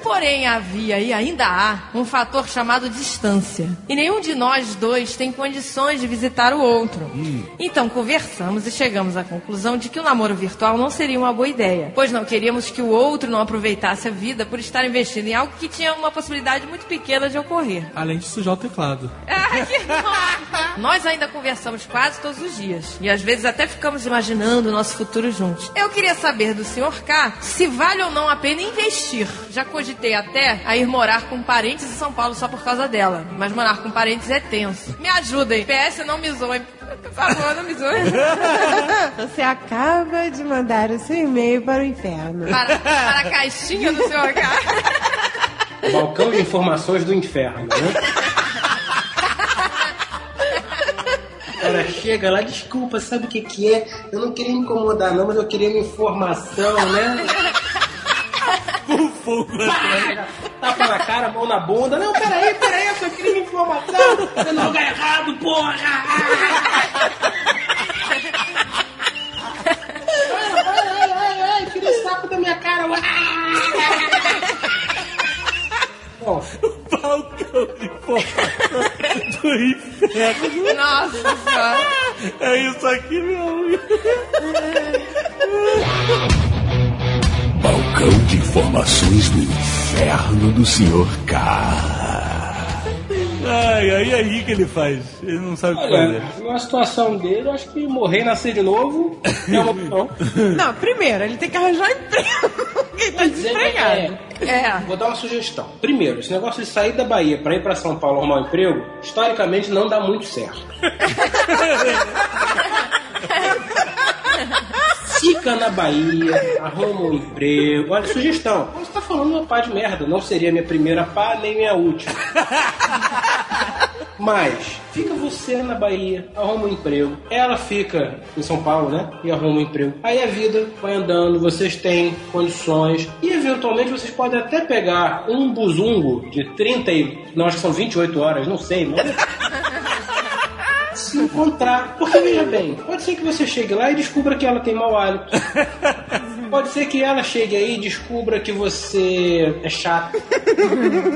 Porém, havia e ainda há um fator chamado distância. E nenhum de nós dois tem condições de visitar o outro. Hum. Então, conversamos e chegamos à conclusão de que o namoro virtual não seria uma boa ideia, pois não queríamos que o outro não aproveitasse a vida por estar investindo em algo que tinha uma possibilidade muito pequena de ocorrer. Além de sujar o teclado. Ai, que bom. Nós ainda conversamos quase todos os dias. E às vezes até ficamos imaginando o nosso futuro juntos. Eu queria saber do senhor K se vale ou não a pena investir. Já cogitei até a ir morar com parentes em São Paulo só por causa dela. Mas morar com parentes é tenso. Me ajudem. P S, não me zoem. Por favor, não me zoem. Você acaba de mandar o seu e-mail para o inferno. Para, para a caixinha do senhor K. Balcão de informações do inferno, né? Cara, chega lá, desculpa, sabe o que que é? Eu não queria incomodar não, mas eu queria uma informação, né? Pum, pum, tapa na cara, mão na bunda. Não, peraí, peraí, eu só queria uma informação. Você não joga errado, porra! Ai, ai, ai, ai, tira o sapo da minha cara. Bom, o balcão de porra do inferno. Nossa senhora. É isso aqui, meu amigo. Balcão de informações do inferno do senhor K. Ai, aí aí o que ele faz? Ele não sabe o que fazer. Na situação dele, eu acho que morrer e nascer de novo é uma opção. Não, primeiro, ele tem que arranjar emprego. Ele tá desempregado. É, é. Vou dar uma sugestão. Primeiro, esse negócio de sair da Bahia pra ir pra São Paulo arrumar um emprego, historicamente não dá muito certo. Fica na Bahia, arruma um emprego. Olha, sugestão. Você tá falando uma pá de merda. Não seria minha primeira pá, nem minha última. Mas, fica você na Bahia, arruma um emprego. Ela fica em São Paulo, né? E arruma um emprego. Aí a vida vai andando, vocês têm condições. E eventualmente vocês podem até pegar um buzungo de trinta e... Não, acho que são vinte e oito horas, não sei, mas... se encontrar. Porque veja bem, pode ser que você chegue lá e descubra que ela tem mau hálito. Pode ser que ela chegue aí e descubra que você é chato.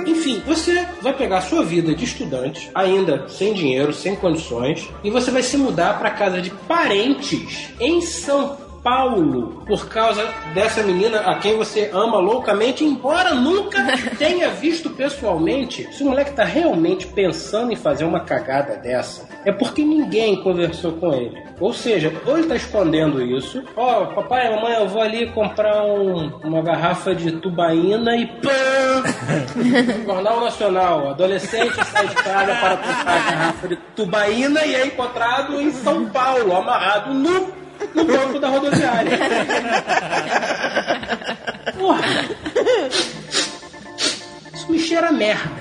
Enfim, você vai pegar a sua vida de estudante, ainda sem dinheiro, sem condições, e você vai se mudar para casa de parentes em São Paulo. Paulo, por causa dessa menina a quem você ama loucamente, embora nunca tenha visto pessoalmente. Se o moleque tá realmente pensando em fazer uma cagada dessa, é porque ninguém conversou com ele. Ou seja, ou ele tá escondendo isso, ó, oh, papai, mamãe, eu vou ali comprar um, uma garrafa de tubaína e pã! Jornal Nacional, adolescente sai de casa para comprar a garrafa de tubaína e é encontrado em São Paulo, amarrado nu no banco da rodoviária. Porra. Isso me cheira merda.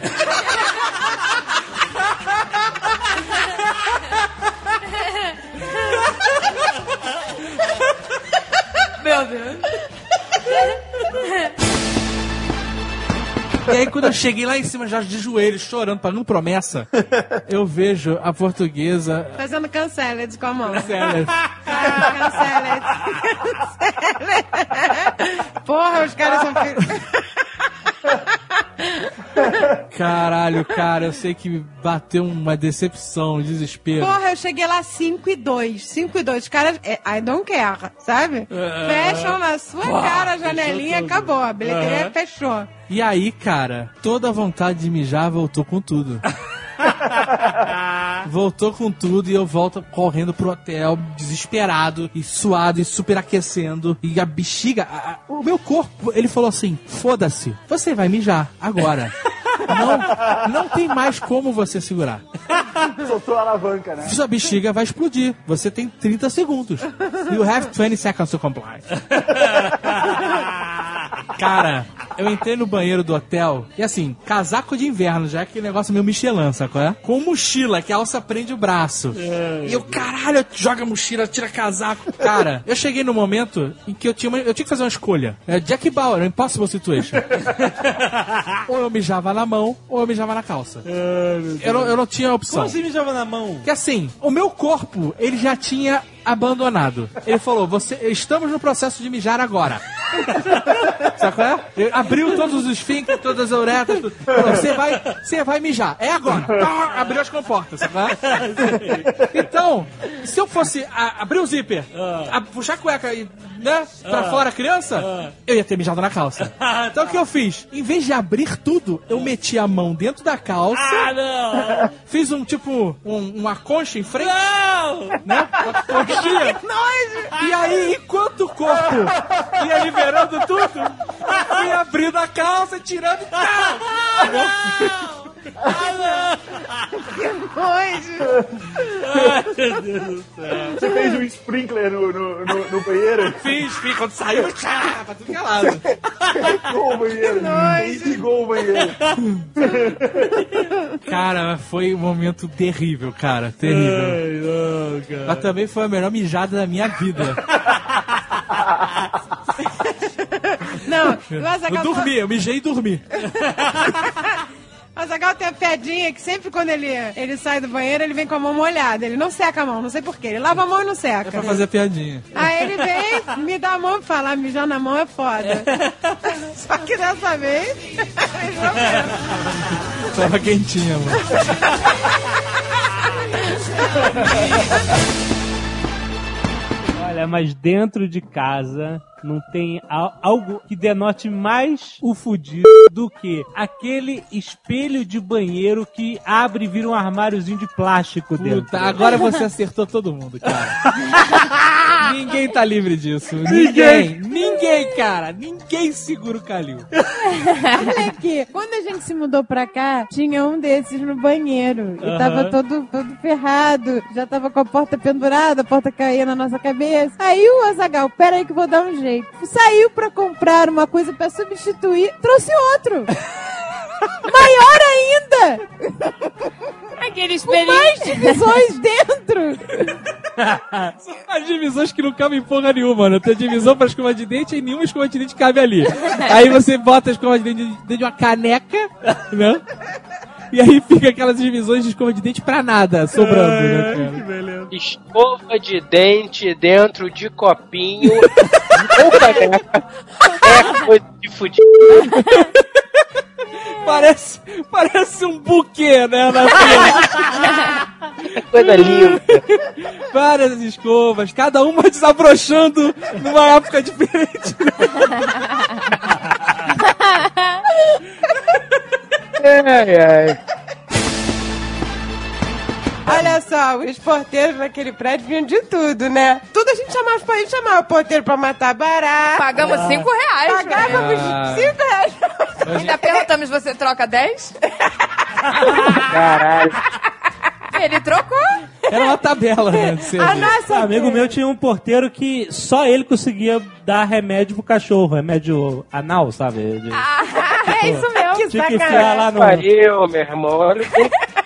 Meu Deus. E aí, quando eu cheguei lá em cima, já de joelhos, chorando, pagando promessa, eu vejo a portuguesa... fazendo canceled com a mão. Canceled. Ah, canceled. Canceled. Porra, os caras são... Caralho, cara, eu sei que bateu uma decepção, um desespero. Porra, eu cheguei lá cinco e dois. cinco e dois, os caras, I don't care, sabe? Uh, Fecham na sua uh, cara a janelinha, acabou. A bilheteria uh, fechou. E aí, cara, toda a vontade de mijar voltou com tudo. Voltou com tudo e eu volto correndo pro hotel, desesperado e suado e superaquecendo. E a bexiga, a, a, o meu corpo, ele falou assim, foda-se, você vai mijar agora. Não, não tem mais como você segurar. Soltou a alavanca, né? Sua bexiga vai explodir. Você tem trinta segunds. You have twenty seconds to comply. Cara, eu entrei no banheiro do hotel e assim, casaco de inverno, já que negócio meio Michelin, saco, é? Com mochila, que a alça prende o braço. É, e eu, caralho, joga mochila, tira casaco. Cara, eu cheguei no momento em que eu tinha, uma, eu tinha que fazer uma escolha. É Jack Bauer, Impossible Situation. Ou eu mijava na mão, ou eu mijava na calça. É, eu, não, eu não tinha opção. Como você mijava na mão? Porque assim, o meu corpo, ele já tinha abandonado. Ele falou, você, estamos no processo de mijar agora. Sabe qual é? Ele abriu todos os esfíncteres, todas as uretas. Você vai, você vai mijar. É agora. Ah, abriu as comportas. Sabe qual é? Então, se eu fosse a, abrir o zíper, a, puxar a cueca e, né, pra fora a criança, eu ia ter mijado na calça. Então o que eu fiz? Em vez de abrir tudo, eu meti a mão dentro da calça. Ah, não! Fiz um tipo, um, uma concha em frente. Não! Né? E aí, enquanto o corpo ia liberando tudo, ia abrindo a calça, tirando e tal. Ah, não! Que nojo! Ai, meu Deus do céu. Você fez um sprinkler no, no, no, no banheiro? Fiz, fiz. Quando saiu, tchá, pra tudo que é lado. Ligou o banheiro. Ligou o banheiro. Cara, foi um momento terrível, cara. Terrível. Ai, não, cara. Mas também foi a melhor mijada da minha vida. Não, mas eu acabou... dormi, eu mijei e dormi. O Azaghal tem a piadinha que sempre quando ele, ele sai do banheiro, ele vem com a mão molhada. Ele não seca a mão, não sei porquê. Ele lava a mão e não seca. É pra fazer a piadinha. Aí ele vem, me dá a mão e fala, ah, mijar na mão é foda. Só que dessa vez... Tava quentinha, mano. Olha, mas dentro de casa... Não tem algo que denote mais o fudido do que aquele espelho de banheiro que abre e vira um armáriozinho de plástico dentro. Puta, agora você acertou todo mundo, cara. Ninguém tá livre disso. Ninguém. Ninguém, cara. Ninguém segura o Calil. Olha aqui. Quando a gente se mudou pra cá, tinha um desses no banheiro. E tava uhum. todo, todo ferrado. Já tava com a porta pendurada, a porta caía na nossa cabeça. Aí o Azaghal, peraí que eu vou dar um jeito. Saiu pra comprar uma coisa pra substituir, trouxe outro. Maior ainda! Aquele espelhinho. Com mais divisões dentro! As divisões que não cabem porra nenhuma, não tem divisão pra escova de dente e nenhuma escova de dente cabe ali. Aí você bota a escova de dente dentro de uma caneca, né? E aí fica aquelas divisões de escova de dente pra nada, sobrando. Ai, né, cara? Que beleza. Escova de dente dentro de copinho. É coisa de fudido. Parece, parece um buquê, né? Coisa linda. Várias escovas, cada uma desabrochando numa época diferente. Ai, ai. Olha só, os porteiros naquele prédio vinham de tudo, né? Tudo a gente chamava, a gente chamava o porteiro pra matar barato. Pagamos ah. cinco reais. Pagávamos ah. cinco reais. Hoje... Ainda perguntamos, você troca dez? Caralho. Ele trocou. Era uma tabela, né? A nossa ah, amigo meu tinha um porteiro que só ele conseguia dar remédio pro cachorro. Remédio anal, sabe? De... Ah, é isso mesmo. Que tinha que enfiar lá no... Pariu, meu irmão.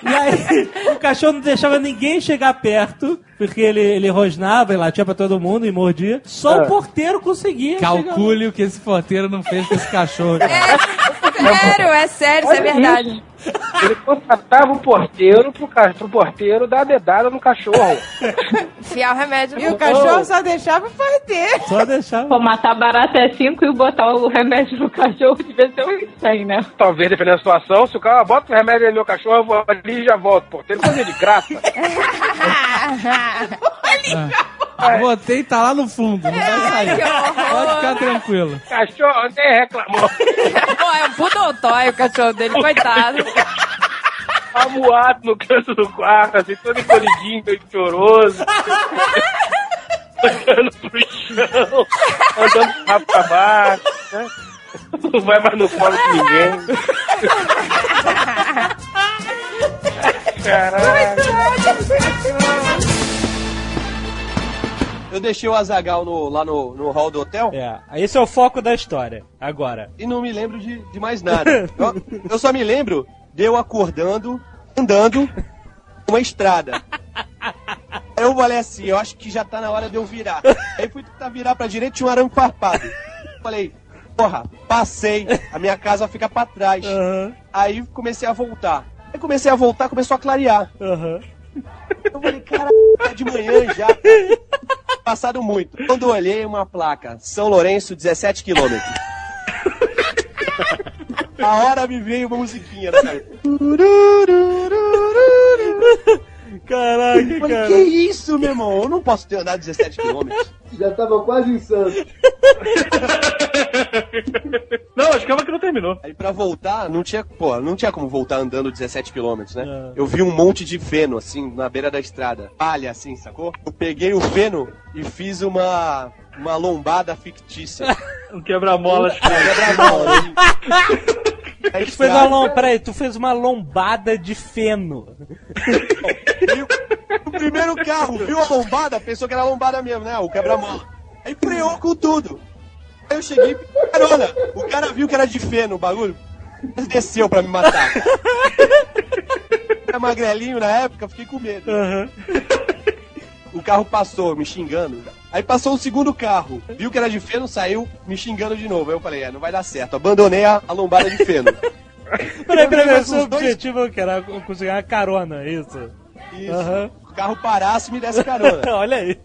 E aí, o cachorro não deixava ninguém chegar perto, porque ele, ele rosnava e latia pra todo mundo e mordia. Só ah. o porteiro conseguia. Calcule chegar... o que esse porteiro não fez com esse cachorro. É. sério, é sério, isso é verdade. Ele contratava o porteiro pro, ca... pro porteiro dar a dedada no cachorro. Enfiar o remédio. E o cachorro só deixava o porteiro. Só deixava. Pô, matar barata é cinco e botar o remédio no cachorro devia ser um cem, né? Talvez, dependendo da situação, se o cara bota o remédio no meu cachorro, eu vou ali e já volto. Porteiro fazia de graça. Ali já volto. Ah, botei, tá lá no fundo, não vai sair. Pode ficar tranquilo. Cachorro nem reclamou. Pô, é um pudotói o cachorro dele, coitado. Amuado no canto do quarto, assim, todo encolhidinho, meio choroso. Olhando pro chão, andando com o rabo pra baixo, né? Não vai mais no colo de ninguém. Caraca. Eu deixei o Azaghal no, lá no, no hall do hotel. É, esse é o foco da história, agora. E não me lembro de, de mais nada. eu, eu só me lembro de eu acordando, andando, uma estrada. Aí eu falei assim, eu acho que já tá na hora de eu virar. Aí fui tentar virar pra direita e tinha um arame farpado. Falei, porra, passei, a minha casa fica pra trás. Uhum. Aí comecei a voltar. Aí comecei a voltar, começou a clarear. Aham. Uhum. Eu falei, caralho, é de manhã já. Passado muito. Quando eu olhei uma placa, São Lourenço, dezessete quilômetros. A hora me veio uma musiquinha, cara. Caraca, eu falei, cara. Que isso, meu irmão? Eu não posso ter andado dezessete quilômetros. Já tava quase insano. Não, acho que é uma que não terminou. Aí pra voltar, não tinha, pô, não tinha como voltar andando dezessete quilômetros, né? Não. Eu vi um monte de feno, assim, na beira da estrada. Palha, assim, sacou? Eu peguei o feno e fiz uma... uma lombada fictícia. Um quebra-molas. Um quebra-molas. É, tu fez uma lom... Peraí, tu fez uma lombada de feno. O primeiro carro viu a lombada, pensou que era a lombada mesmo, né? O quebra-mola. Aí freou com tudo. Aí eu cheguei, carona, o cara viu que era de feno o bagulho, desceu pra me matar. Era magrelinho na época, fiquei com medo. Uhum. O carro passou, me xingando. Aí passou o segundo carro, viu que era de feno, saiu, me xingando de novo. Aí eu falei, é, não vai dar certo. Abandonei a, a lombada de feno. Peraí, peraí, o seu objetivo era conseguir uma carona, isso? Isso. Uhum. O carro parasse e me desse carona. Olha isso.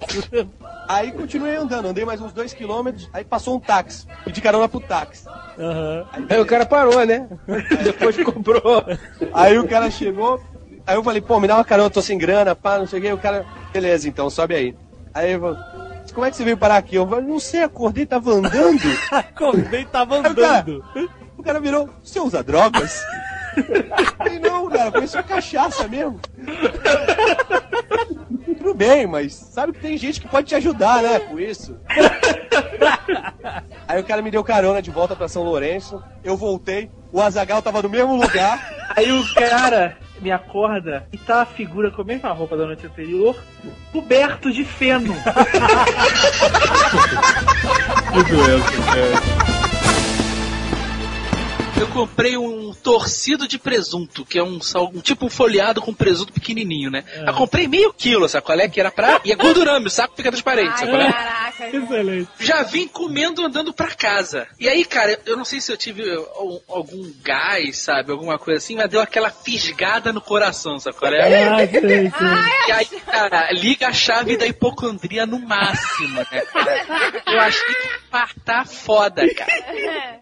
Aí continuei andando, andei mais uns dois quilômetros, aí passou um táxi, pedi carona pro táxi. Uhum. Aí, aí o cara parou, né? Aí, depois comprou. Aí o cara chegou, aí eu falei, pô, me dá uma carona, tô sem grana, pá, não sei o que. O cara, beleza, então, sobe aí. Aí eu falei, como é que você veio parar aqui? Eu falei, não sei, acordei, tava andando. Acordei, tava andando. Aí, o, cara, o cara virou, você usa drogas? Falei, não, cara, foi só cachaça mesmo. Tudo bem, mas sabe que tem gente que pode te ajudar, né, com isso. Aí o cara me deu carona de volta pra São Lourenço, eu voltei, o Azaghal tava no mesmo lugar. Aí o cara me acorda e tá a figura com a mesma roupa da noite anterior, coberto de feno. Que doença, cara. Eu comprei um torcido de presunto, que é um, um tipo um folheado com presunto pequenininho, né? É. Eu comprei meio quilo, sabe qual é? Que era pra... E é gordurame, o saco fica transparente, ai, sabe qual é? Caraca, excelente. Já vim comendo andando pra casa. E aí, cara, eu não sei se eu tive algum gás, sabe? Alguma coisa assim, mas deu aquela fisgada no coração, sabe qual é? Ai, sei, sei. E aí, cara, liga a chave da hipocondria no máximo, né? Eu achei que partar foda, cara.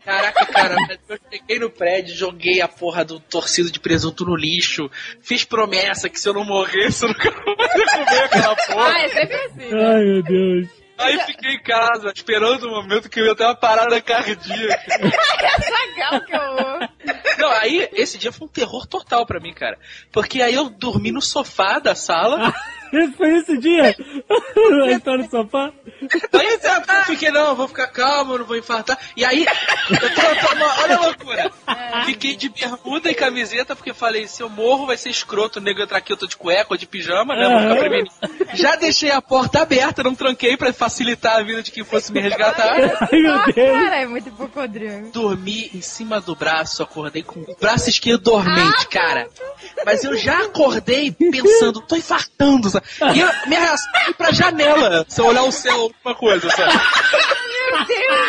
Caraca, cara, eu cheguei no prédio, joguei a porra do torcido de presunto no lixo, fiz promessa que se eu não morresse eu nunca ia comer aquela porra. Ah, é sempre assim. Ai, meu Deus. Aí fiquei em casa, esperando o momento que eu ia ter uma parada cardíaca. É legal que eu vou. Não, aí esse dia foi um terror total pra mim, cara. Porque aí eu dormi no sofá da sala. Foi esse dia? A história do sofá? Aí eu fiquei, não, vou ficar calmo, não vou infartar. E aí, eu tava, olha a loucura. Fiquei de bermuda e camiseta, porque falei, se eu morro vai ser escroto, o nego entrar aqui, eu tô de cueca ou de pijama, né, vou ficar prevenido. Já deixei a porta aberta, não tranquei pra facilitar a vida de quem fosse me resgatar. Ai, meu Deus. Cara, é muito hipocondríaco. Dormi em cima do braço, acordei com o braço esquerdo dormente, cara. Mas eu já acordei pensando, tô infartando, sabe? E eu me arrastei pra janela se eu olhar o céu, alguma coisa, sabe? Meu Deus!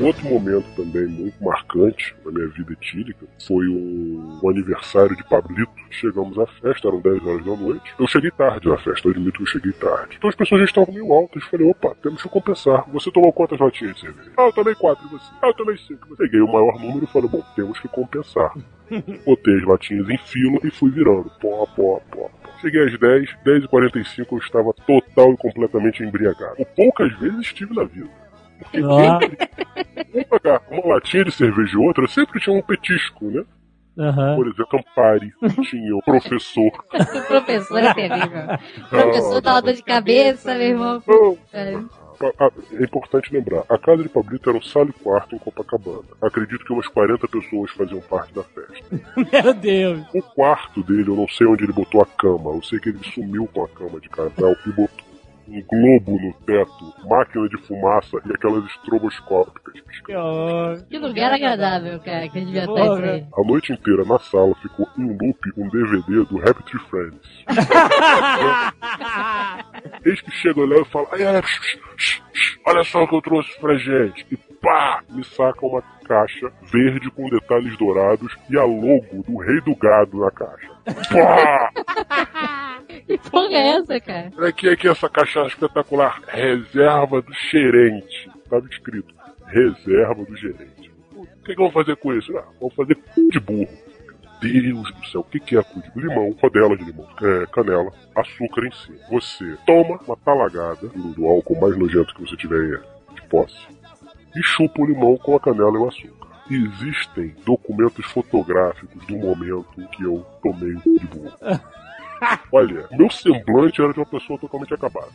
Outro momento também muito marcante na minha vida etílica foi o, o aniversário de Pablito. Chegamos à festa, eram dez horas da noite. Eu cheguei tarde na festa, eu admito que eu cheguei tarde. Então as pessoas já estavam meio altas. Eu falei, opa, temos que compensar. Você tomou quantas notinhas de cerveja? Ah, eu tomei quatro, e você? Ah, eu tomei cinco. Peguei o maior número e falei, bom, temos que compensar. Botei as latinhas em fila e fui virando. Pó, pó, pó. Cheguei às dez, dez e quarenta e cinco, eu estava total e completamente embriagado. Por poucas vezes estive na vida. Porque ah. entre uma, uma latinha de cerveja e outra, eu sempre tinha um petisco, né? Uhum. Por exemplo, Campari, tinha o professor. O professor é terrível. O professor dá uma dor de cabeça, meu irmão. Oh. É. É importante lembrar, a casa de Pablito era um sala e quarto em Copacabana. Acredito que umas quarenta pessoas faziam parte da festa. Meu Deus! O quarto dele, eu não sei onde ele botou a cama. Eu sei que ele sumiu com a cama de casal e botou um globo no teto, máquina de fumaça e aquelas estroboscópicas. Que lugar agradável, cara, que ele devia estar isso aí. A noite inteira na sala ficou em loop um D V D do Happy Tree Friends. Eis que chega lá e fala, olha só o que eu trouxe pra gente. E pá, me saca uma caixa verde com detalhes dourados e a logo do Rei do Gado na caixa. Pá! Que porra é essa, cara? Olha aqui, aqui essa caixa espetacular. Reserva do gerente. Tava escrito, reserva do gerente. O que é que vão fazer com isso? Ah, vão fazer cu de burro. Deus do céu, o que, que é cu de burro? Limão, rodela de limão, é, canela, açúcar em si. Você toma uma talagada do álcool mais nojento que você tiver de posse e chupa o limão com a canela e o açúcar. Existem documentos fotográficos do momento que eu tomei o cu de burro. Olha, meu semblante era de uma pessoa totalmente acabada.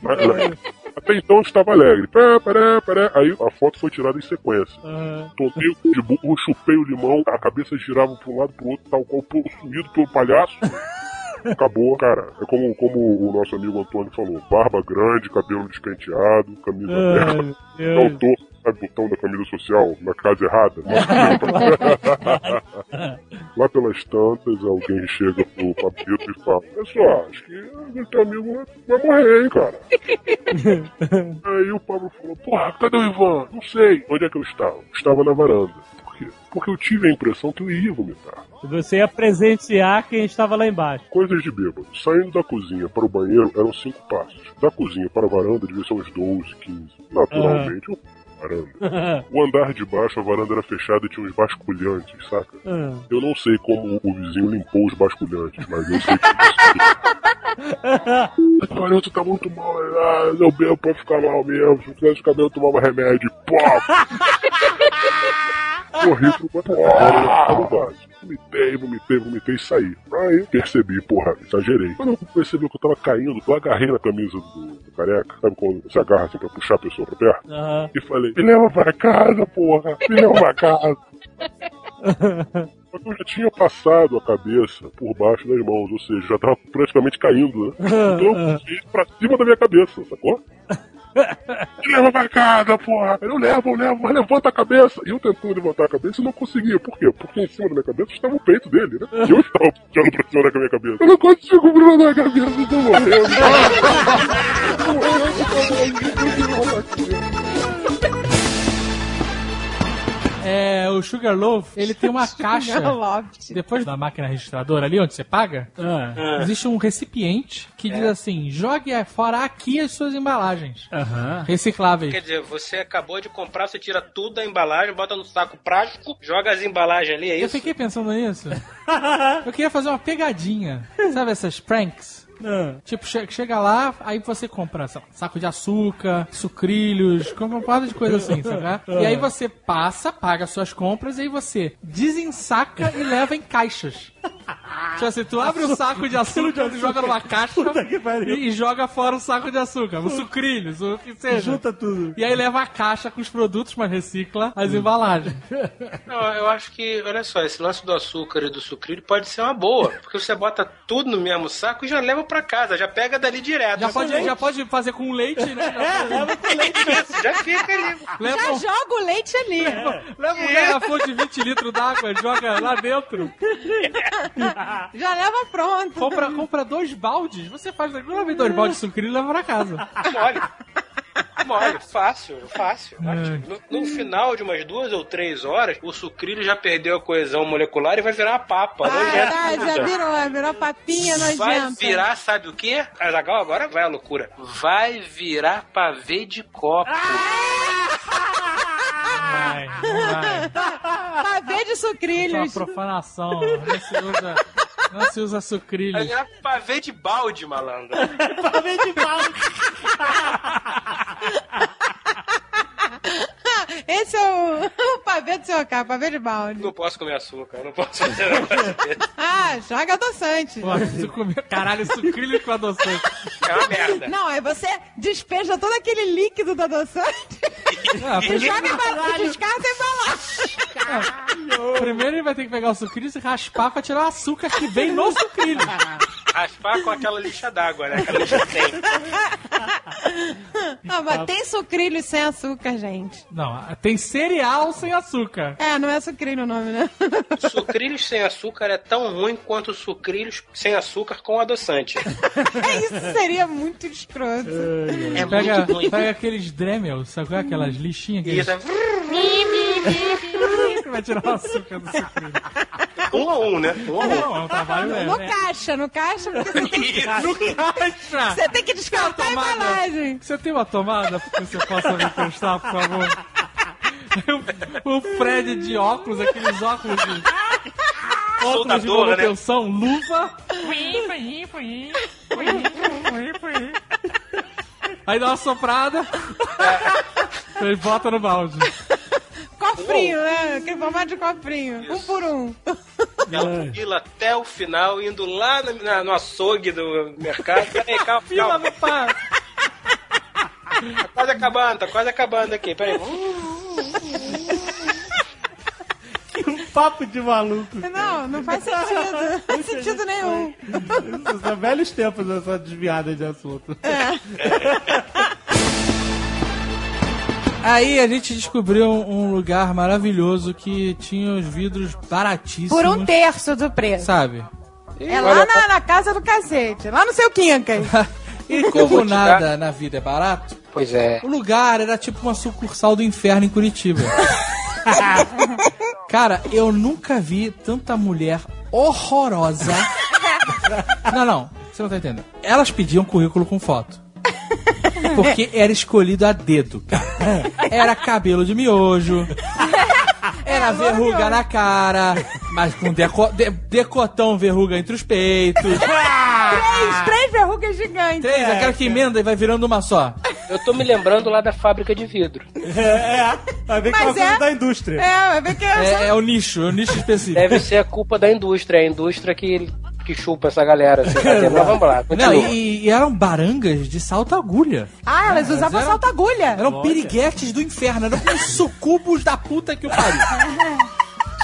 Até então eu estava alegre. Pá, pará, pará. Aí a foto foi tirada em sequência. Uhum. Tomei o cu de burro, chupei o limão, a cabeça girava para um lado para o outro, tal qual possuído pelo palhaço. Acabou, cara. É como, como o nosso amigo Antônio falou: barba grande, cabelo despenteado, camisa aberta. Faltou, sabe, botão da camisa social na casa errada. Lá pelas tantas, alguém chega pro Pablito e fala: pessoal, acho que o teu amigo vai morrer, hein, cara. Aí o Pablo falou: porra, cadê o Ivan? Não sei. Onde é que eu estava? Estava na varanda. Por quê? Porque eu tive a impressão que eu ia vomitar. Você ia presenciar quem estava lá embaixo. Coisas de bêbado. Saindo da cozinha para o banheiro eram cinco passos. Da cozinha para a varanda devia ser uns doze, quinze. Naturalmente, uhum. Varanda. O andar de baixo, a varanda era fechada e tinha uns basculhantes, saca? Uhum. Eu não sei como o vizinho limpou os basculhantes, mas eu sei que... o garoto tá muito mal, ah, eu bebo pra ficar mal mesmo. Se eu quisesse ficar bem, eu tomava remédio. Pô! Corri pro Guatemala, base. Vomitei, vomitei, vomitei e saí. Aí percebi, porra, exagerei. Quando eu percebi que eu tava caindo, eu agarrei na camisa do, do careca, sabe quando você agarra assim pra puxar a pessoa pra perto? Uhum. E falei, me leva pra casa, porra, me leva pra casa. Só que eu já tinha passado a cabeça por baixo das mãos, ou seja, já tava praticamente caindo, né? Então eu fui pra cima da minha cabeça, sacou? Me leva pra casa, porra. Eu levo, eu levo, mas levanta a cabeça. E eu tentando levantar a cabeça e não conseguia. Por quê? Porque em cima da minha cabeça estava o peito dele, né? E eu estava puxando pra cima da minha cabeça. Eu não consigo levantar a cabeça, eu tô morrendo. Eu tô morrendo, eu É, o Sugarloaf, ele tem uma caixa. Depois da máquina registradora ali, onde você paga, ah, é. existe um recipiente que é. diz assim, jogue fora aqui as suas embalagens. Uhum. Recicláveis. Quer dizer, você acabou de comprar, você tira tudo da embalagem, bota no saco prático, joga as embalagens ali, é isso? Eu fiquei pensando nisso. Eu queria fazer uma pegadinha. Sabe essas pranks? Não. Tipo, chega lá, aí você compra sabe, saco de açúcar, sucrilhos, compra uma porrada de coisa assim, sabe? E aí você passa, paga suas compras e aí você desensaca e leva em caixas. Tipo assim, tu abre um saco de açúcar, de açúcar joga numa caixa e, e joga fora o saco de açúcar, os sucrilhos, o que seja. Junta tudo. E aí leva a caixa com os produtos, mas recicla as embalagens. Não, eu acho que, olha só, esse lance do açúcar e do sucrilho pode ser uma boa, porque você bota tudo no mesmo saco e já leva pra casa, já pega dali direto. Já, pode, já pode fazer com leite, né? Já leva com leite. Isso, já fica ali. Leva já um... joga o leite ali. Leva, leva um garrafão de vinte litros d'água, joga lá dentro. Já leva pronto. Compra, compra dois baldes. Você faz dois baldes de sucrilho e leva pra casa. Olha. mole, fácil, fácil. No, no final de umas duas ou três horas, o sucrilho já perdeu a coesão molecular e vai virar uma papa. Ah, já já virou, virou papinha, nojento. Vai virar, sabe o quê? A Zagal agora vai à loucura. Vai virar pavê de copo. Ah! Vai, vai. Pavê de sucrilhos. Isso é uma profanação. Não se usa, não se usa sucrilhos. É pavê de balde, malandro. Pavê de balde. Esse é o, o pavê do seu cara, pavê de balde. Não posso comer açúcar, não posso fazer nada. Ah, joga adoçante. Posso comer, caralho, sucrilhos com adoçante. É uma merda. Não, é você despeja todo aquele líquido do adoçante. Não, e joga em balão, descarta e balão. Primeiro ele vai ter que pegar o sucrilho e raspar pra tirar o açúcar que vem no sucrilho. Raspar com aquela lixa d'água, né? Aquela lixa tem. Não, mas tem sucrilho sem açúcar, gente. Não, tem cereal sem açúcar. É, não é sucrilho o nome, né? Sucrilhos sem açúcar é tão ruim quanto sucrilhos sem açúcar com adoçante. Isso seria muito escroto. É, é pega, muito ruim. Pega aqueles Dremels, sabe qual é? Aquelas lixinhas que aqueles... Vai tirar o açúcar do sucrilho. Um a um, né? Um a um. É um trabalho mesmo. No né? caixa, no caixa. Você tem que... no caixa. Você tem que descartar a embalagem. Você tem uma tomada que você possa me prestar, por favor? O Fred de óculos, aqueles óculos de... óculos de manutenção, né? Luva. Aí dá uma soprada. Aí bota no balde. Cofrinho, uou, né? Aquele formato de cofrinho. Isso. Um por um. Ela fila até o final, indo lá no, na, no açougue do mercado. Peraí, calma. Fila no pá. Tá quase acabando, tá quase acabando aqui. Peraí. Que um papo de maluco. Não, não faz sentido. Não faz sentido nenhum. Isso, são velhos tempos essa desviada de assunto. É. Aí a gente descobriu um lugar maravilhoso que tinha os vidros baratíssimos. Por um terço do preço. Sabe? E é lá na, na casa do cacete, lá no seu Quincas. E como nada na vida é barato... Pois é. O lugar era tipo uma sucursal do inferno em Curitiba. Cara, eu nunca vi tanta mulher horrorosa... Não, não, você não tá entendendo. Elas pediam currículo com foto. Porque era escolhido a dedo, cara. Era cabelo de miojo, era verruga na cara, mas com deco- de- decotão, verruga entre os peitos. Três, três verrugas gigantes. Três, é, aquela que emenda e vai virando uma só. Eu tô me lembrando lá da fábrica de vidro. É, vai ver que é uma coisa da indústria. É, vai ver que é... É, é o nicho, é o nicho específico. Deve ser a culpa da indústria, a indústria que... que chupa essa galera. Assim, vamos lá. Não, e, e eram barangas de salto-agulha. Ah, elas usavam eram, salto-agulha. Eram Nossa. Piriguetes do inferno. Eram como sucubos da puta que o pariu.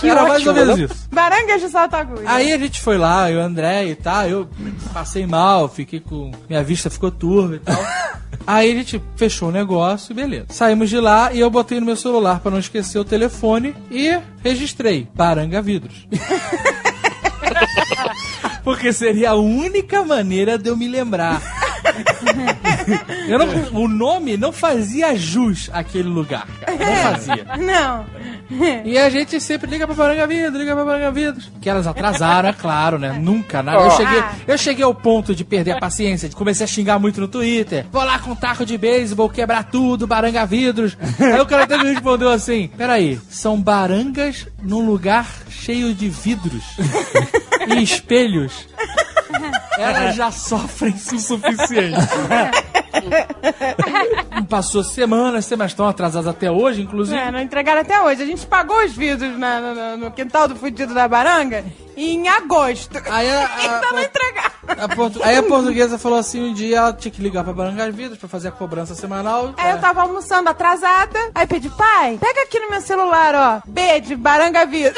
Que era ótimo, mais ou menos não? Isso. Barangas de salto-agulha. Aí a gente foi lá, eu, André e tal. Eu passei mal, fiquei com... Minha vista ficou turva e tal. Aí a gente fechou o negócio e beleza. Saímos de lá e eu botei no meu celular pra não esquecer o telefone e registrei. Baranga Vidros. Porque seria a única maneira de eu me lembrar. Eu não, o nome não fazia jus àquele lugar, cara. Não fazia. Não. E a gente sempre liga pra Baranga Vidros, liga pra Baranga Vidros. Que elas atrasaram, é claro, né? Nunca, nada. Eu cheguei, eu cheguei ao ponto de perder a paciência. Comecei a xingar muito no Twitter. Vou lá com um taco de beisebol, quebrar tudo, Baranga Vidros. Aí o cara até me respondeu assim, peraí, são barangas num lugar cheio de vidros. E espelhos, elas já sofrem o suficiente. Passou semanas, semanas estão atrasadas até hoje, inclusive. É, não entregaram até hoje. A gente pagou os vidros na, no, no quintal do fudido da baranga em agosto. Aí a, a, então a, não entregaram. A portu, aí a portuguesa falou assim, um dia ela tinha que ligar pra Baranga Vidros pra fazer a cobrança semanal. Aí é. eu tava almoçando atrasada, aí pedi, pai, pega aqui no meu celular, ó, B de Baranga Vidros.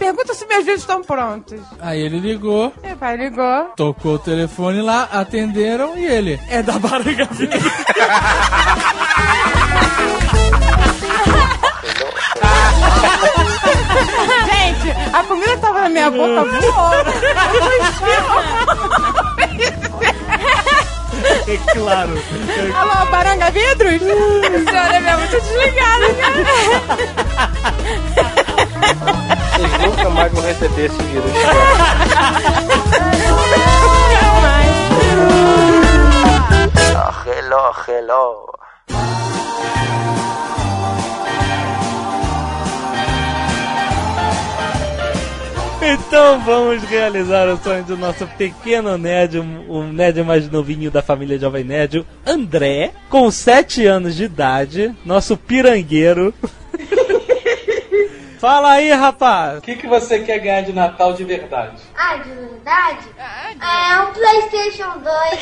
Pergunta se meus vidros estão prontos. Aí ele ligou. Meu pai ligou. Tocou o telefone lá, atenderam e ele... É da Baranga Vidros. Gente, a comida tava na minha boca há uma hora. Eu não estive. Claro. Alô, Baranga Vidros? A senhora é muito desligada, né? Vocês nunca mais vão receber esse vírus. Nunca mais. Hello, hello. Então vamos realizar o sonho do nosso pequeno nerd, o nerd mais novinho da família Jovem Nerd, André, com sete anos de idade, nosso pirangueiro. Fala aí, rapaz! O que, que você quer ganhar de Natal de verdade? Ah, de verdade? Ah, é um PlayStation dois.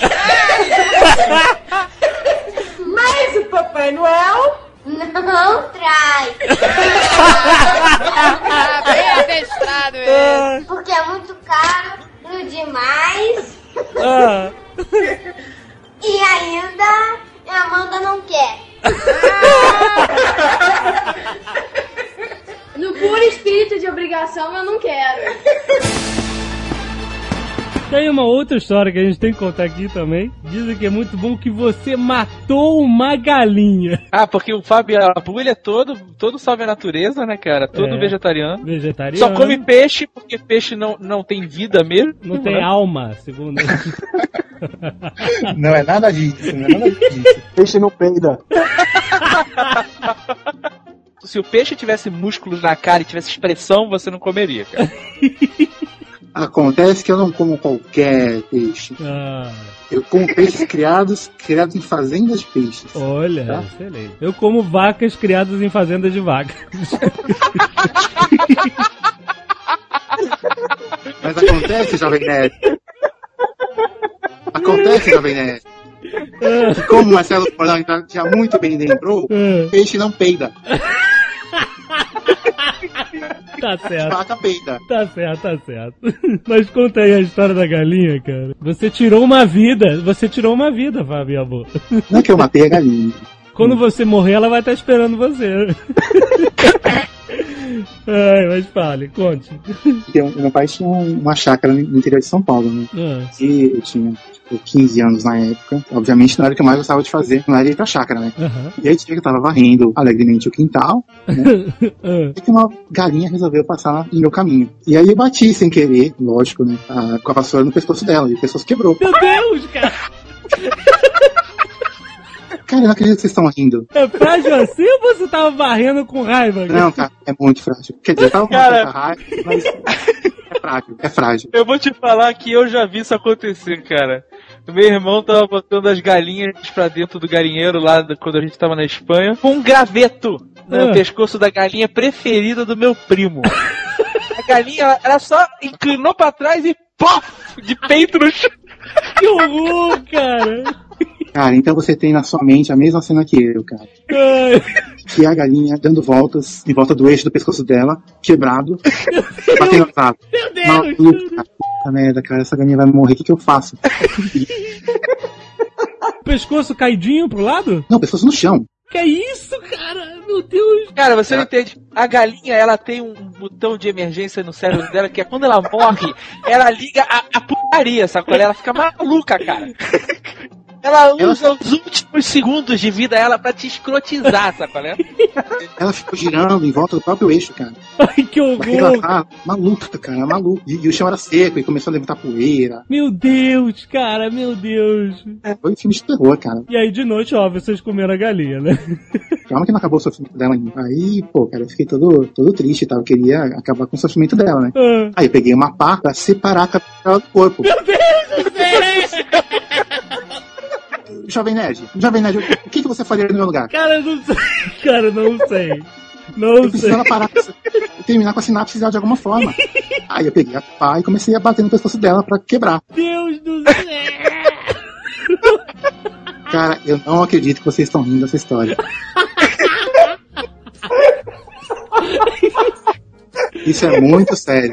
Mas o Papai Noel... Não traz. Tá bem atestado mesmo. Porque é muito caro, no demais. Ah. E ainda a Amanda não quer. No puro espírito de obrigação, eu não quero. Tem uma outra história que a gente tem que contar aqui também. Dizem que é muito bom que você matou uma galinha. Ah, porque o Fábio Abu, ele é todo, todo salve a natureza, né, cara? Todo é, vegetariano. Vegetariano. Só come peixe, porque peixe não, não tem vida mesmo. Não, né? Tem alma, segundo ele. Não é nada disso, não é nada disso. Peixe não peida. Se o peixe tivesse músculos na cara e tivesse expressão, você não comeria, cara. Acontece que eu não como qualquer peixe. Ah. Eu como peixes criados, criados em fazendas de peixes. Olha, tá? Excelente. Eu como vacas criadas em fazendas de vacas. Mas acontece, Jovem Nerd. Acontece, Jovem Nerd. E como o Marcelo Polão já muito bem lembrou, peixe não peida. Tá certo. Vaca peida. Tá certo, tá certo. Mas conta aí a história da galinha, cara. Você tirou uma vida. Você tirou uma vida, Fábio Abu. Não é que eu matei a galinha. Quando você morrer, ela vai estar esperando você. Ai, mas fale, conte. Então, meu pai tinha uma chácara no interior de São Paulo, né? Ah. E eu tinha... quinze anos na época, obviamente não era o que eu mais gostava de fazer, não era ir pra chácara, né? Uhum. E aí tinha que eu tava varrendo alegremente o quintal, né? Uhum. E que uma galinha resolveu passar no meu caminho. E aí eu bati sem querer, lógico, né? A, com a vassoura no pescoço dela, e o pescoço quebrou. Meu Deus, cara! Cara, eu não acredito que vocês estão rindo. É frágil assim ou você tava varrendo com raiva? Cara? Não, cara, é muito frágil. Quer dizer, eu tava varrendo com raiva, mas... É frágil, é frágil. Eu vou te falar que eu já vi isso acontecer, cara. Meu irmão tava botando as galinhas pra dentro do galinheiro lá quando a gente tava na Espanha, com um graveto no ah. pescoço da galinha preferida do meu primo. A galinha, ela, ela só inclinou pra trás e pof! De peito no chão. Que horror, cara! Cara, então você tem na sua mente a mesma cena que eu, cara. Ai. Que é a galinha dando voltas em volta do eixo do pescoço dela, quebrado, batendo no tato. Meu Deus! Maluco, cara. Puta merda, cara, essa galinha vai morrer, o que, que eu faço? Pescoço caidinho pro lado? Não, pescoço no chão. Que isso, cara? Meu Deus! Cara, você não entende. A galinha, ela tem um botão de emergência no cérebro dela, que é quando ela morre, ela liga a, a putaria, sabe? Ela fica maluca, cara. Ela usa ela... os últimos segundos de vida dela pra te escrotizar, sabe qual é? Ela ficou girando em volta do próprio eixo, cara. Ai, que horror! Tá maluca, cara, maluca. E, e o chão era seco e começou a levantar poeira. Meu Deus, cara, meu Deus. É, foi um filme de terror, cara. E aí de noite, ó, vocês comeram a galinha, né? Calma que não acabou o sofrimento dela ainda. Aí, pô, cara, eu fiquei todo, todo triste e tal. Eu queria acabar com o sofrimento dela, né? Ah. Aí eu peguei uma pá pra separar a cabeça do corpo. Meu Deus do céu! Jovem Nerd, Jovem Nerd, o que, que você faria no meu lugar? Cara, eu não sei. Cara, não sei. Não eu sei. Ela parar, terminar com a sinapse dela de alguma forma. Aí eu peguei a pá e comecei a bater no pescoço dela pra quebrar. Deus do céu! Cara, eu não acredito que vocês estão rindo dessa história. Isso é muito sério.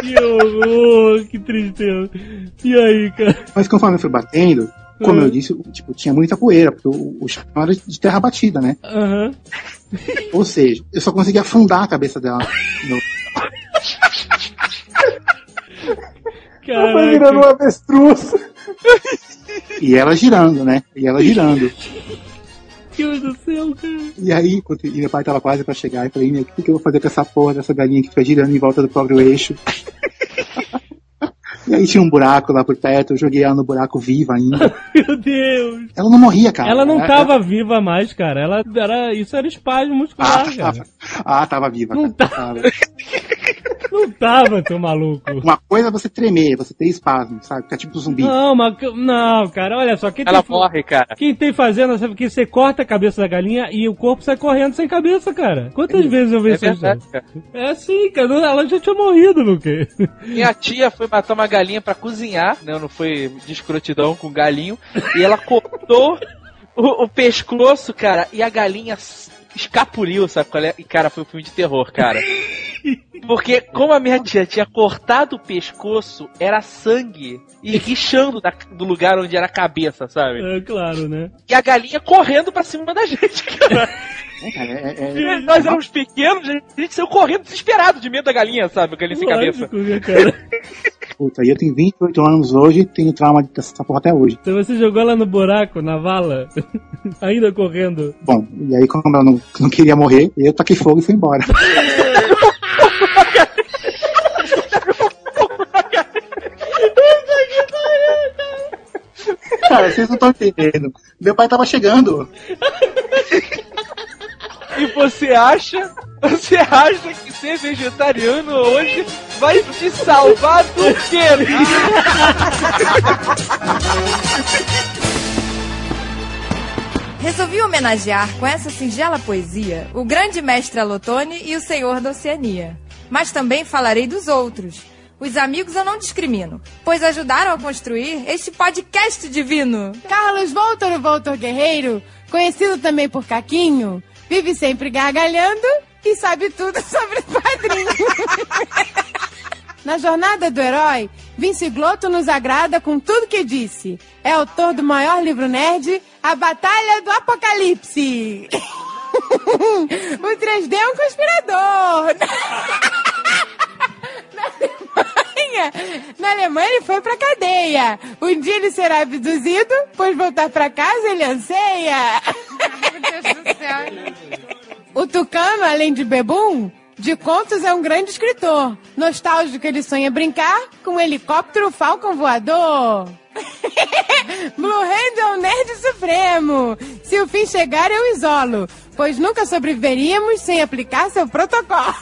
Que horror, que tristeza. E aí, cara? Mas conforme eu fui batendo, como uhum. eu disse, tipo, tinha muita poeira, porque o, o chão era de terra batida, né? Aham. Uhum. Ou seja, eu só conseguia afundar a cabeça dela. No... Ela foi virando uma avestruz. E ela girando, né? E ela girando. Deus do céu, cara. E aí, quando meu pai tava quase pra chegar, eu falei, o que, que eu vou fazer com essa porra dessa galinha que fica girando em volta do próprio eixo? E aí tinha um buraco lá por perto, eu joguei ela no buraco viva ainda. Meu Deus! Ela não morria, cara. Ela não ela, tava ela... viva mais, cara. Ela era... Isso era espasmo muscular, ah, cara. Tava... Ah, tava viva. Não cara. tava. Não tava, seu maluco. Uma coisa é você tremer, você ter espasmo, sabe? Ficar tipo zumbi. Não, mas, não, cara, olha só. Quem ela tem, morre, cara. Quem tem fazenda, sabe que você corta a cabeça da galinha e o corpo sai correndo sem cabeça, cara. Quantas é, vezes eu vi é isso? Verdade, cara. É assim, cara. Ela já tinha morrido, Luque. Minha tia foi matar uma galinha pra cozinhar, né? Não foi de escrotidão com galinho. E ela cortou o, o pescoço, cara, e a galinha escapuliu, sabe qual é? E, cara, foi um filme de terror, cara. Porque como a minha tia tinha cortado o pescoço, era sangue e guichando da, do lugar onde era a cabeça, sabe? É, claro, né? E a galinha correndo pra cima da gente, cara. É, cara, é, é... Nós éramos pequenos, a gente saiu correndo desesperado de medo da galinha, sabe? A galinha sem cabeça. Cara. Puta, e eu tenho vinte e oito anos hoje e tenho trauma dessa porra até hoje. Então você jogou ela no buraco, na vala, ainda correndo. Bom, e aí como ela não, não queria morrer, eu taquei fogo e fui embora. Cara, vocês não estão entendendo. Meu pai tava chegando. E você acha, você acha que ser vegetariano hoje vai te salvar do quê? Resolvi homenagear com essa singela poesia o grande mestre Alotone e o senhor da Oceania. Mas também falarei dos outros. Os amigos eu não discrimino, pois ajudaram a construir este podcast divino. Carlos Voltor, o Voltor Guerreiro, conhecido também por Caquinho, vive sempre gargalhando e sabe tudo sobre o padrinho. Na jornada do herói, Vinci Glotto nos agrada com tudo que disse. É autor do maior livro nerd, A Batalha do Apocalipse. O três D é um conspirador. Na Alemanha, na Alemanha ele foi pra cadeia. Um dia ele será abduzido, pois voltar pra casa ele anseia. Meu Deus do céu. O Tucano, além de bebum, de contos é um grande escritor. Nostálgico ele sonha brincar com um helicóptero falcão voador. Blue Hand é um nerd supremo. Se o fim chegar eu isolo, pois nunca sobreviveríamos sem aplicar seu protocolo.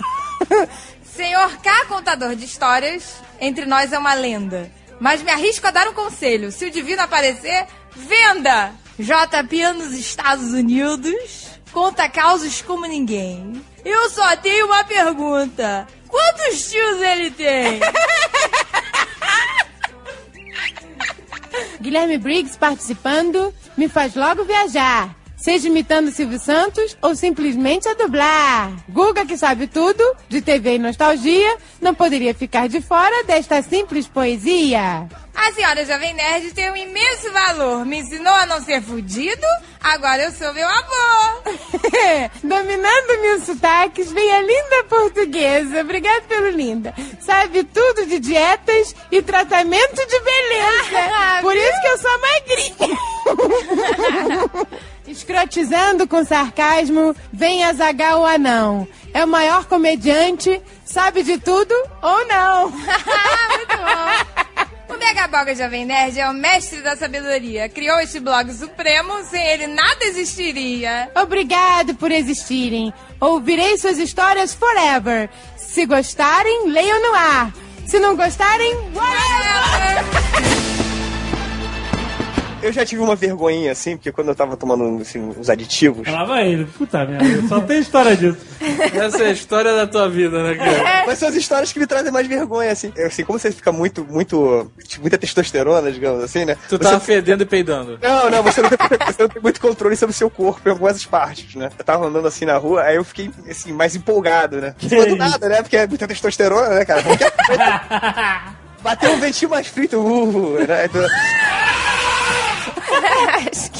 Senhor K, contador de histórias, entre nós é uma lenda, mas me arrisco a dar um conselho: se o divino aparecer, venda! J P nos Estados Unidos conta causos como ninguém. Eu só tenho uma pergunta. Quantos tios ele tem? Guilherme Briggs participando me faz logo viajar. Seja imitando Silvio Santos ou simplesmente a dublar. Guga, que sabe tudo, de T V e nostalgia, não poderia ficar de fora desta simples poesia. A senhora Jovem Nerd tem um imenso valor. Me ensinou a não ser fudido, agora eu sou meu avô. Dominando mil sotaques, vem a linda portuguesa. Obrigada pelo linda. Sabe tudo de dietas e tratamento de beleza. Por isso que eu sou magrinha. Escrotizando com sarcasmo, vem Azaghal o anão. É o maior comediante, sabe de tudo ou não. Muito bom. O Megaboga Jovem Nerd é o mestre da sabedoria. Criou este blog supremo, sem ele nada existiria. Obrigado por existirem. Ouvirei suas histórias forever. Se gostarem, leiam no ar. Se não gostarem, whatever! Eu já tive uma vergonhinha, assim, porque quando eu tava tomando assim, uns aditivos... Ela vai indo, puta merda, só tem história disso. Essa é a história da tua vida, né, cara? Mas são as histórias que me trazem mais vergonha, assim. Eu, assim, como você fica muito, muito... Muita testosterona, digamos assim, né? Tu tava você... fedendo e peidando. Não, não, você não, tem, você não tem muito controle sobre o seu corpo em algumas partes, né? Eu tava andando assim na rua, aí eu fiquei, assim, mais empolgado, né? Não do nada, né? Porque é muita testosterona, né, cara? Bateu um ventinho mais frito, uh, né?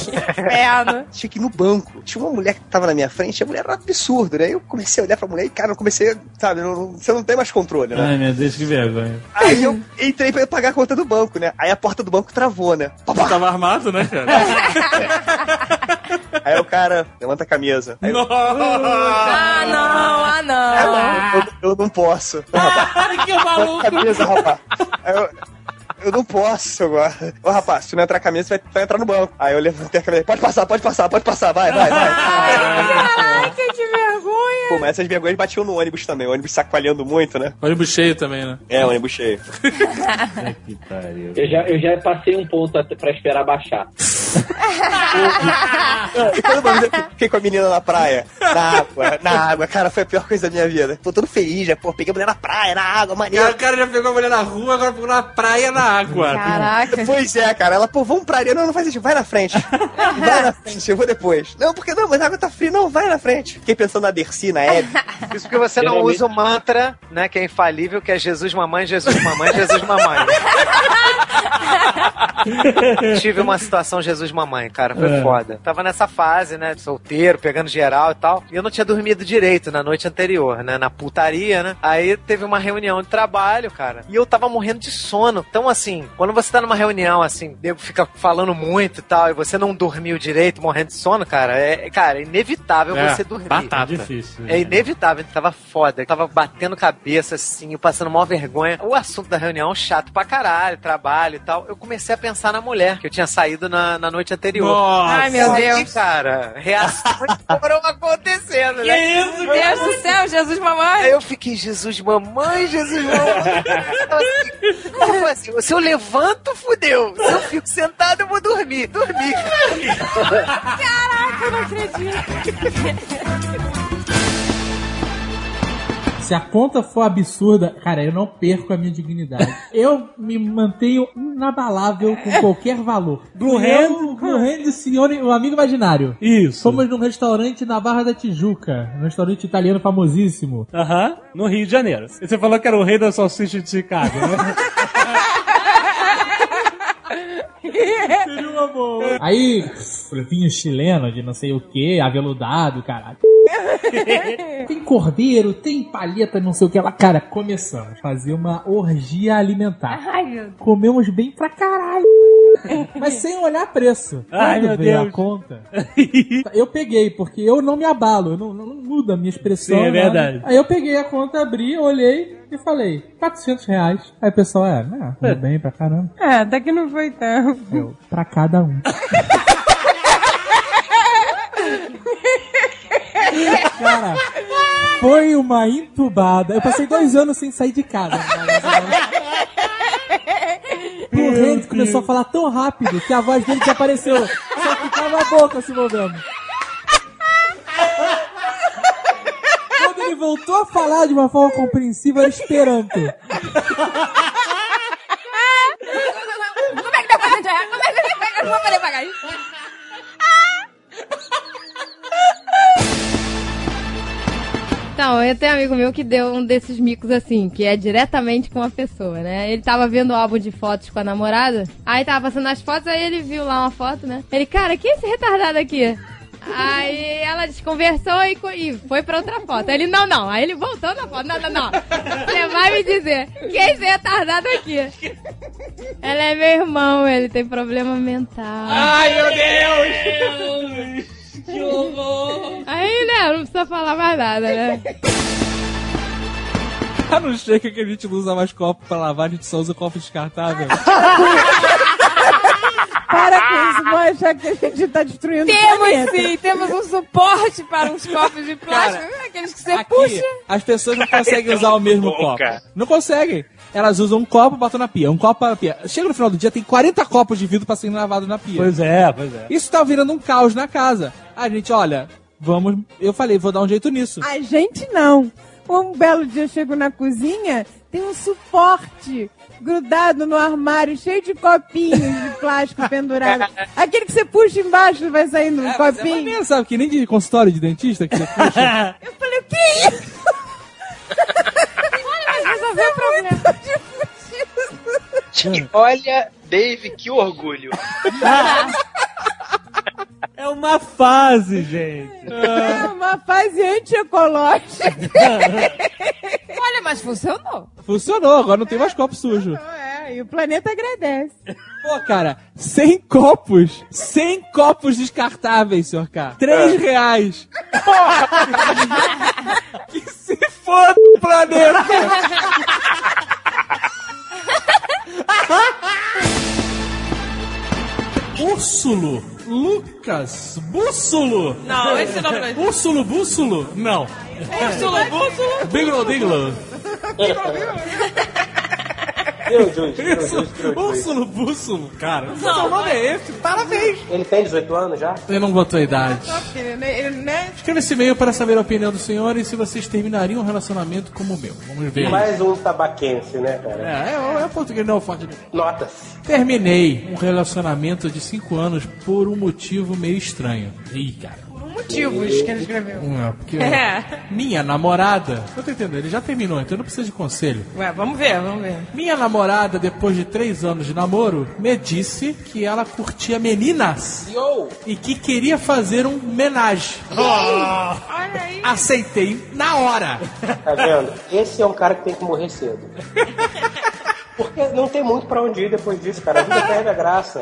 Que inferno. Tinha que ir no banco. Tinha uma mulher que tava na minha frente, a mulher era absurda, né? Eu comecei a olhar pra mulher e, cara, eu comecei, sabe, não, você não tem mais controle, né? Ai, meu Deus, que vergonha. Aí eu entrei pra pagar a conta do banco, né? Aí a porta do banco travou, né? Você tava armado, né, cara? Aí o cara, levanta a camisa. Aí eu, ah, não, ah, não. Aí, eu, eu, eu não posso. Ah, que maluco. Levanta a camisa, rapaz. Aí eu... Eu não posso agora. Ô, rapaz, se não entrar a camisa, você vai, vai entrar no banco. Aí eu levantei a camisa. Pode passar, pode passar, pode passar. Vai, vai, vai. Caraca, que vergonha. Pô, mas essas vergonhas batiam no ônibus também. O ônibus sacoalhando muito, né? O ônibus cheio também, né? É, o ônibus cheio. É que pariu. Eu já, eu já passei um ponto pra esperar baixar. E quando eu fiquei com a menina na praia, na água, na água, cara, foi a pior coisa da minha vida. Tô todo feliz, já, pô, peguei a mulher na praia, na água, maneiro. O cara já pegou a mulher na rua, agora pegou na praia, na água. Caraca. Pois é, cara, ela, pô, vamos pra areia, não, não faz isso, vai na frente. Vai na frente, eu vou depois. Não, porque não, mas a água tá fria, não, vai na frente. Fiquei pensando na Dercy, na Hebe. Isso porque você não usa o mantra, né, que é infalível, que é Jesus mamãe, Jesus mamãe, Jesus mamãe. Tive uma situação Jesus mamãe, cara, foi é. foda. Tava nessa fase, né, solteiro, pegando geral e tal, e eu não tinha dormido direito na noite anterior, né, na putaria, né. Aí teve uma reunião de trabalho, cara, e eu tava morrendo de sono. Então, assim, quando você tá numa reunião, assim, nego fica falando muito e tal, e você não dormiu direito, morrendo de sono, cara, é, cara, é inevitável é, você dormir. Batata. É difícil. É, é inevitável, tava foda, eu tava batendo cabeça, assim, eu passando maior vergonha. O assunto da reunião, chato pra caralho, trabalho e tal, eu comecei a pensar na mulher, que eu tinha saído na, na noite anterior. Nossa. Ai, meu Deus. E, cara, reações foram acontecendo, que né? Isso, meu Deus do céu, Jesus mamãe. Aí eu fiquei, Jesus mamãe, Jesus mamãe. Então, assim, assim, se eu levanto, fudeu. Se eu fico sentado, eu vou dormir. Dormir. Caraca, eu não acredito. Se a conta for absurda, cara, eu não perco a minha dignidade. Eu me mantenho inabalável com qualquer valor. Blue Hand, Blue Hand, senhor, o amigo imaginário. Isso. Fomos num restaurante na Barra da Tijuca, um restaurante italiano famosíssimo. Aham, uh-huh. No Rio de Janeiro. E você falou que era o rei da salsicha de Chicago, né? Seria uma boa. Aí, franfinho chileno de não sei o que, aveludado, caralho. Tem cordeiro, tem palheta, não sei o que lá. Cara, começamos a fazer uma orgia alimentar. Ai, meu Deus. Comemos bem pra caralho. Mas sem olhar preço. Ai, quando meu veio Deus. A conta, eu peguei, porque eu não me abalo, eu não, não, não mudo a minha expressão. Sim, é verdade. Aí eu peguei a conta, abri, olhei e falei, quatrocentos reais. Aí o pessoal, é, né, tudo bem pra caramba. É, até que não foi tão. Eu, pra cada um. Cara, foi uma entubada. Eu passei dois anos sem sair de casa. O Rand começou a falar tão rápido que a voz dele desapareceu. Só ficava a boca se movendo. Quando ele voltou a falar de uma forma compreensiva, era esperanto. Como é que tá fazendo? Como é que eu não vou poder pagar isso? Então, eu tenho um amigo meu que deu um desses micos assim, que é diretamente com a pessoa, né? Ele tava vendo o álbum de fotos com a namorada, aí tava passando as fotos, aí ele viu lá uma foto, né? Ele, cara, quem é esse retardado aqui? Aí ela desconversou e, e foi pra outra foto. Aí ele, não, não. Aí ele voltou na foto. Não, não, não. Você vai me dizer, quem é retardado aqui? Ela é meu irmão, ele tem problema mental. Ai, meu Deus! Que horror! Aí, né, não precisa falar mais nada, né? Ah, não chega que a gente não usa mais copo pra lavar, a gente só usa copo descartável. Para com isso, vão achar que a gente tá destruindo temos, o planeta. Temos sim, temos um suporte para uns copos de plástico, cara, aqueles que você aqui, puxa. As pessoas não conseguem usar o mesmo boca. Copo. Não conseguem. Elas usam um copo e botam na pia, um copo na pia. Chega no final do dia, tem quarenta copos de vidro pra serem lavados na pia. Pois é, pois é. Isso tá virando um caos na casa. A gente, olha, vamos... Eu falei, vou dar um jeito nisso. A gente não. Um belo dia eu chego na cozinha, tem um suporte grudado no armário, cheio de copinhos de plástico pendurado. Aquele que você puxa embaixo vai saindo um é, copinho. Mas é maneiro, sabe? Que nem de consultório de dentista que você puxa. Eu falei, o que é isso? Resolveu o problema. Olha, Dave, que orgulho. É uma fase, gente. É uma fase antiecológica. Olha, mas funcionou. Funcionou, agora não tem mais copo sujo. E o planeta agradece. Pô, cara, cem copos. cem copos descartáveis, senhor K. Três reais. Que se foda o planeta. Úrsulo Lucas Bússulo. Não, esse não é. Úrsulo Bússulo? Não. Úrsulo Bússulo? Biglo Biglo. Úrsulo Bússulo, cara. Não, seu nome é esse? Parabéns. Ele tem dezoito anos já? Ele não botou a idade. Escreva esse e-mail para saber a opinião do senhor e se vocês terminariam um relacionamento como o meu. Vamos ver. Mais um tabaquense, né, cara? É, é, é o português, não é o forte. Notas. Terminei um relacionamento de cinco anos por um motivo meio estranho. Ih, cara. Motivos que ele escreveu. Não, porque é. Minha namorada... Eu tô entendendo, ele já terminou, então não precisa de conselho. Ué, vamos ver, vamos ver. Minha namorada, depois de três anos de namoro, me disse que ela curtia meninas. Yo. E que queria fazer um homenagem. Oh. Olha aí. Aceitei na hora. Tá vendo? Esse é um cara que tem que morrer cedo. Porque não tem muito pra onde ir depois disso, cara. A vida perde a graça.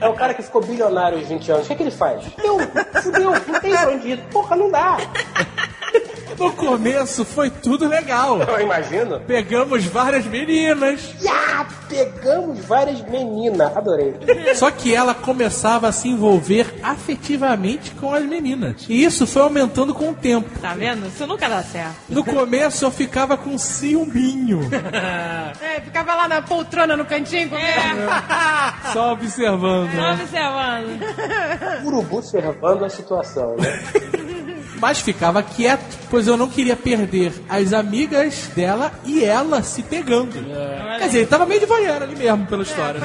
É o cara que ficou bilionário aos vinte anos. O que é que ele faz? Meu, fudeu, não tem pra onde ir. Porra, não dá. No começo foi tudo legal. Eu imagino. Pegamos várias meninas. Yeah, pegamos várias meninas. Adorei. Só que ela começava a se envolver afetivamente com as meninas. E isso foi aumentando com o tempo. Tá vendo? Isso nunca dá certo. No começo eu ficava com ciúminho. É, ficava lá na poltrona, no cantinho. É. Só observando. Só observando. Urubu observando a situação, né? Mas ficava quieto, pois eu não queria perder as amigas dela e ela se pegando. É. Quer dizer, ele tava meio de voyeur ali mesmo, pela história.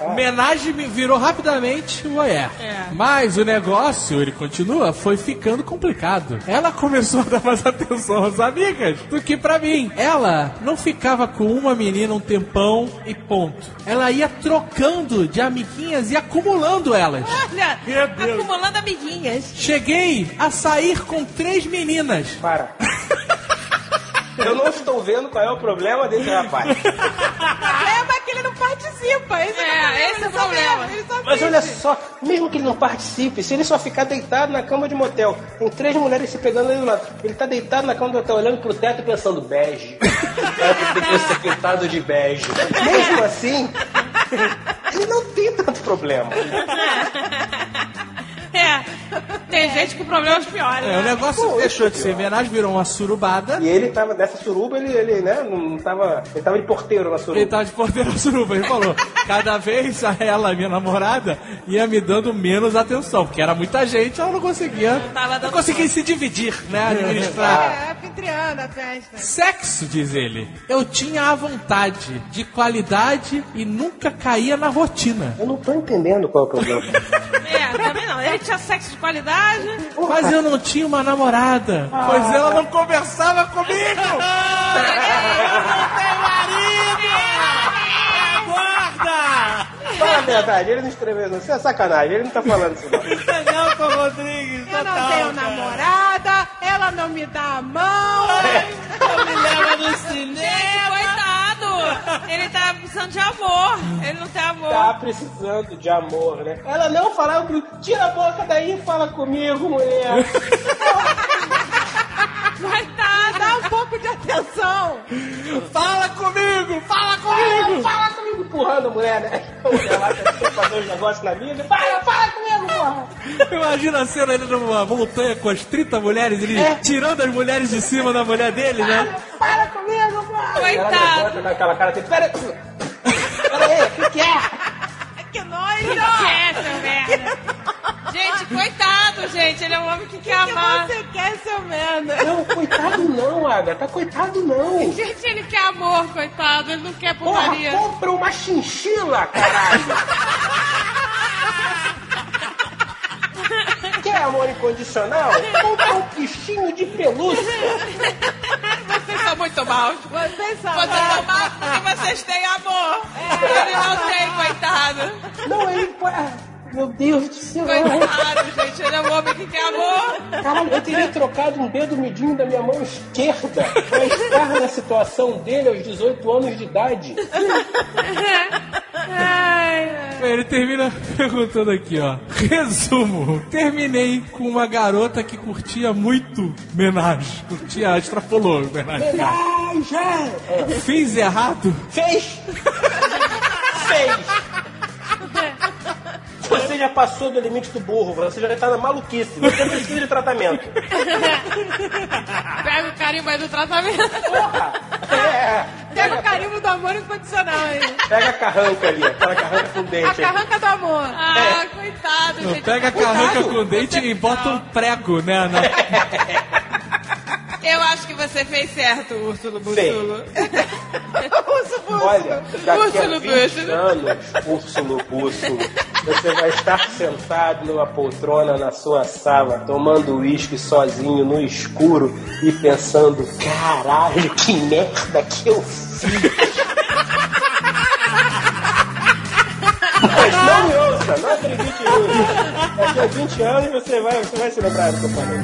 Homenagem né? é. Virou rapidamente voyeur. É. Mas o negócio, ele continua, foi ficando complicado. Ela começou a dar mais atenção às amigas do que pra mim. Ela não ficava com uma menina um tempão e ponto. Ela ia trocando de amiguinhas e acumulando elas. Olha, acumulando amiguinhas. Cheguei a sair com três meninas. Para. Eu não estou vendo qual é o problema desse rapaz. O problema é que ele não participa. Esse é, é esse é o problema. Ele só Mas olha só, mesmo que ele não participe, se ele só ficar deitado na cama de motel, tem três mulheres se pegando ali do lado. Ele tá deitado na cama do motel, olhando pro teto e pensando, bege. Tem que ser pintado de bege. Mesmo assim, ele não tem tanto problema. É, tem é. gente com problemas piores. É, né? O negócio Pô, deixou de ser homenagem, virou uma surubada. E ele tava dessa suruba, ele, ele né, não tava. Ele tava de porteiro na suruba. Ele tava de porteiro na suruba, ele falou. Cada vez ela, minha namorada, ia me dando menos atenção, porque era muita gente, ela não conseguia. Não, tava dando não conseguia se dividir, né? Administrar. É, anfitriã da festa. Sexo, diz ele. Eu tinha a vontade de qualidade e nunca caía na rotina. Eu não tô entendendo qual é o problema. É, também não. Ele tinha sexo de qualidade. Mas eu não tinha uma namorada. Ah. Pois ela não conversava comigo. Eu não tenho marido. Aguarda. Fala a verdade, ele não escreveu não. Isso é sacanagem, ele não tá falando isso não. Isso é não, Paulo Rodrigues. Eu não tenho namorada, ela não me dá a mão. Ela me leva no cinema. Ele tá precisando de amor. Ele não tem amor. Tá precisando de amor, né? Ela não falava comigo. Tira a boca daí e fala comigo, mulher. Mas tá, dá um pouco de atenção. Fala comigo, fala comigo. Fala, fala comigo, empurrando a mulher, né? Mulher lá que fazer uns negócios na vida. Fala, fala comigo, porra. Imagina a cena ele numa montanha com as trinta mulheres, ele é. tirando as mulheres de cima da mulher dele, fala, né? Fala comigo, porra. Coitado. Aquela cara assim, pera, pera aí, o que que é? Que nojo. O que é essa merda? Gente, coitado, gente. Ele é um homem que, que quer que amar. O que você quer, seu merda? Não, coitado não, Agatha. Coitado não. Gente, ele quer amor, coitado. Ele não quer porcaria. Porra, compra uma chinchila, caralho. Quer amor incondicional? Compra um bichinho de pelúcia. Vocês são muito maus. Vocês são maus. Vocês são maus porque vocês têm amor. É. Ele não tem, coitado. Não, ele... Meu Deus do céu. Coitado, gente. Ele é um homem que quer amor. Caralho, eu teria trocado um dedo midinho da minha mão esquerda pra estar na situação dele aos dezoito anos de idade. Ele termina perguntando aqui, ó. Resumo. Terminei com uma garota que curtia muito Menage. Curtia, extrapolou Menage. Menage! É. Fiz errado? Fez! Fez! Você já passou do limite do burro, você já está na maluquice, você precisa de tratamento. Pega o carimbo aí do tratamento. Porra! É. Pega o carimbo do amor incondicional aí. Pega a carranca ali, aquela carranca com dente. A carranca aí. Do amor. Ah, é. Coitado, gente. Pega a carranca com dente você... e bota um prego, né? Na... Eu acho que você fez certo, Úrsulo Búrsulo. Ursulo, olha, daqui a vinte anos, Úrsulo Búrsulo, você vai estar sentado numa poltrona na sua sala, tomando uísque sozinho no escuro e pensando, caralho, que merda que eu fiz. Mas não me ouça, não acredite em mim. Daqui a vinte anos você vai, você vai se lembrar do que eu falei.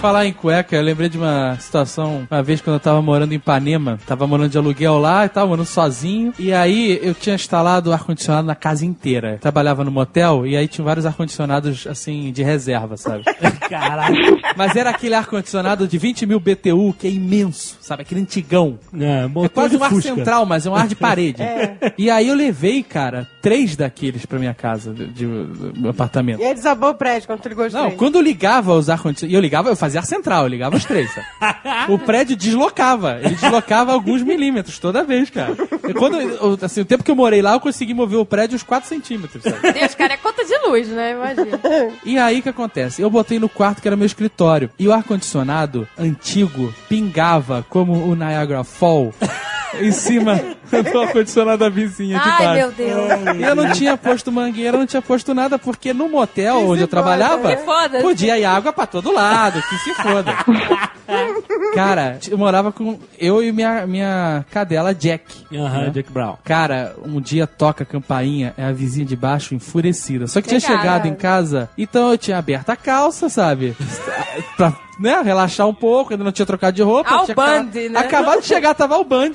Falar em cueca, eu lembrei de uma situação, uma vez quando eu tava morando em Ipanema, tava morando de aluguel lá e tava morando sozinho, e aí eu tinha instalado o ar-condicionado na casa inteira. Eu trabalhava no motel, e aí tinha vários ar-condicionados, assim, de reserva, sabe? Caralho. Mas era aquele ar-condicionado de vinte mil B T U, que é imenso, sabe? Aquele antigão. É, é quase um ar Fusca. Central, mas é um ar de parede. É. E aí eu levei, cara, três daqueles pra minha casa, de, de, do meu apartamento. E aí desabou o prédio quando tu ligou os Não, três. Quando eu ligava os ar-condicionados, e eu ligava, eu fazia ar central, eu ligava os três, sabe? O prédio deslocava, ele deslocava alguns milímetros toda vez, cara. E quando, assim, o tempo que eu morei lá, eu consegui mover o prédio uns quatro centímetros, sabe? Deus, cara, é conta de luz, né? Imagina. E aí, o que acontece? Eu botei no quarto, que era meu escritório, e o ar-condicionado antigo pingava como o Niagara Falls em cima do ar-condicionado da vizinha de baixo. Ai, meu Deus. E eu não tinha posto mangueira, eu não tinha posto nada, porque no motel que onde eu trabalhava, podia ir água pra todo lado, que se foda. Cara, eu morava com eu e minha, minha cadela Jack. Aham, uhum, né? Jack Brown. Cara, um dia toca a campainha, é a vizinha de baixo enfurecida. Só que tinha chegado em casa, então eu tinha aberto a calça, sabe? Pra... né, relaxar um pouco, ainda não tinha trocado de roupa. Ao tinha band, acabado, né? Acabado de chegar, tava ao band.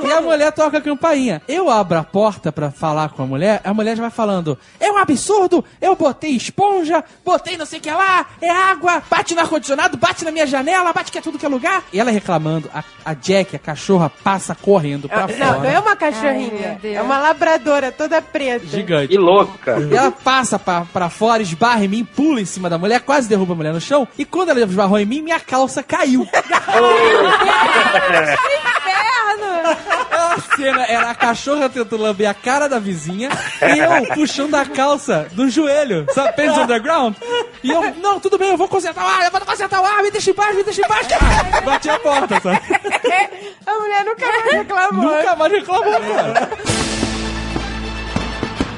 E a mulher toca a campainha. Eu abro a porta pra falar com a mulher, a mulher já vai falando, é um absurdo, eu botei esponja, botei não sei o que lá, é água, bate no ar-condicionado, bate na minha janela, bate que é tudo que é lugar. E ela reclamando, a, a Jack, a cachorra, passa correndo pra é, fora. Não, não é uma cachorrinha, ai, é uma labradora toda preta. Gigante. E louca. E ela passa pra, pra fora, esbarra em mim, pula em cima da mulher, quase derruba a mulher no chão, e quando ela esbarrou em mim, minha calça caiu. A cena era a cachorra tentando lamber a cara da vizinha e eu puxando a calça do joelho, sabe? Pants underground. E eu, não, tudo bem, eu vou consertar o ar, eu vou consertar o ar, me deixa embaixo, me deixa embaixo. Ah, bati a porta, sabe? A mulher nunca mais reclamou. Nunca mais reclamou, cara.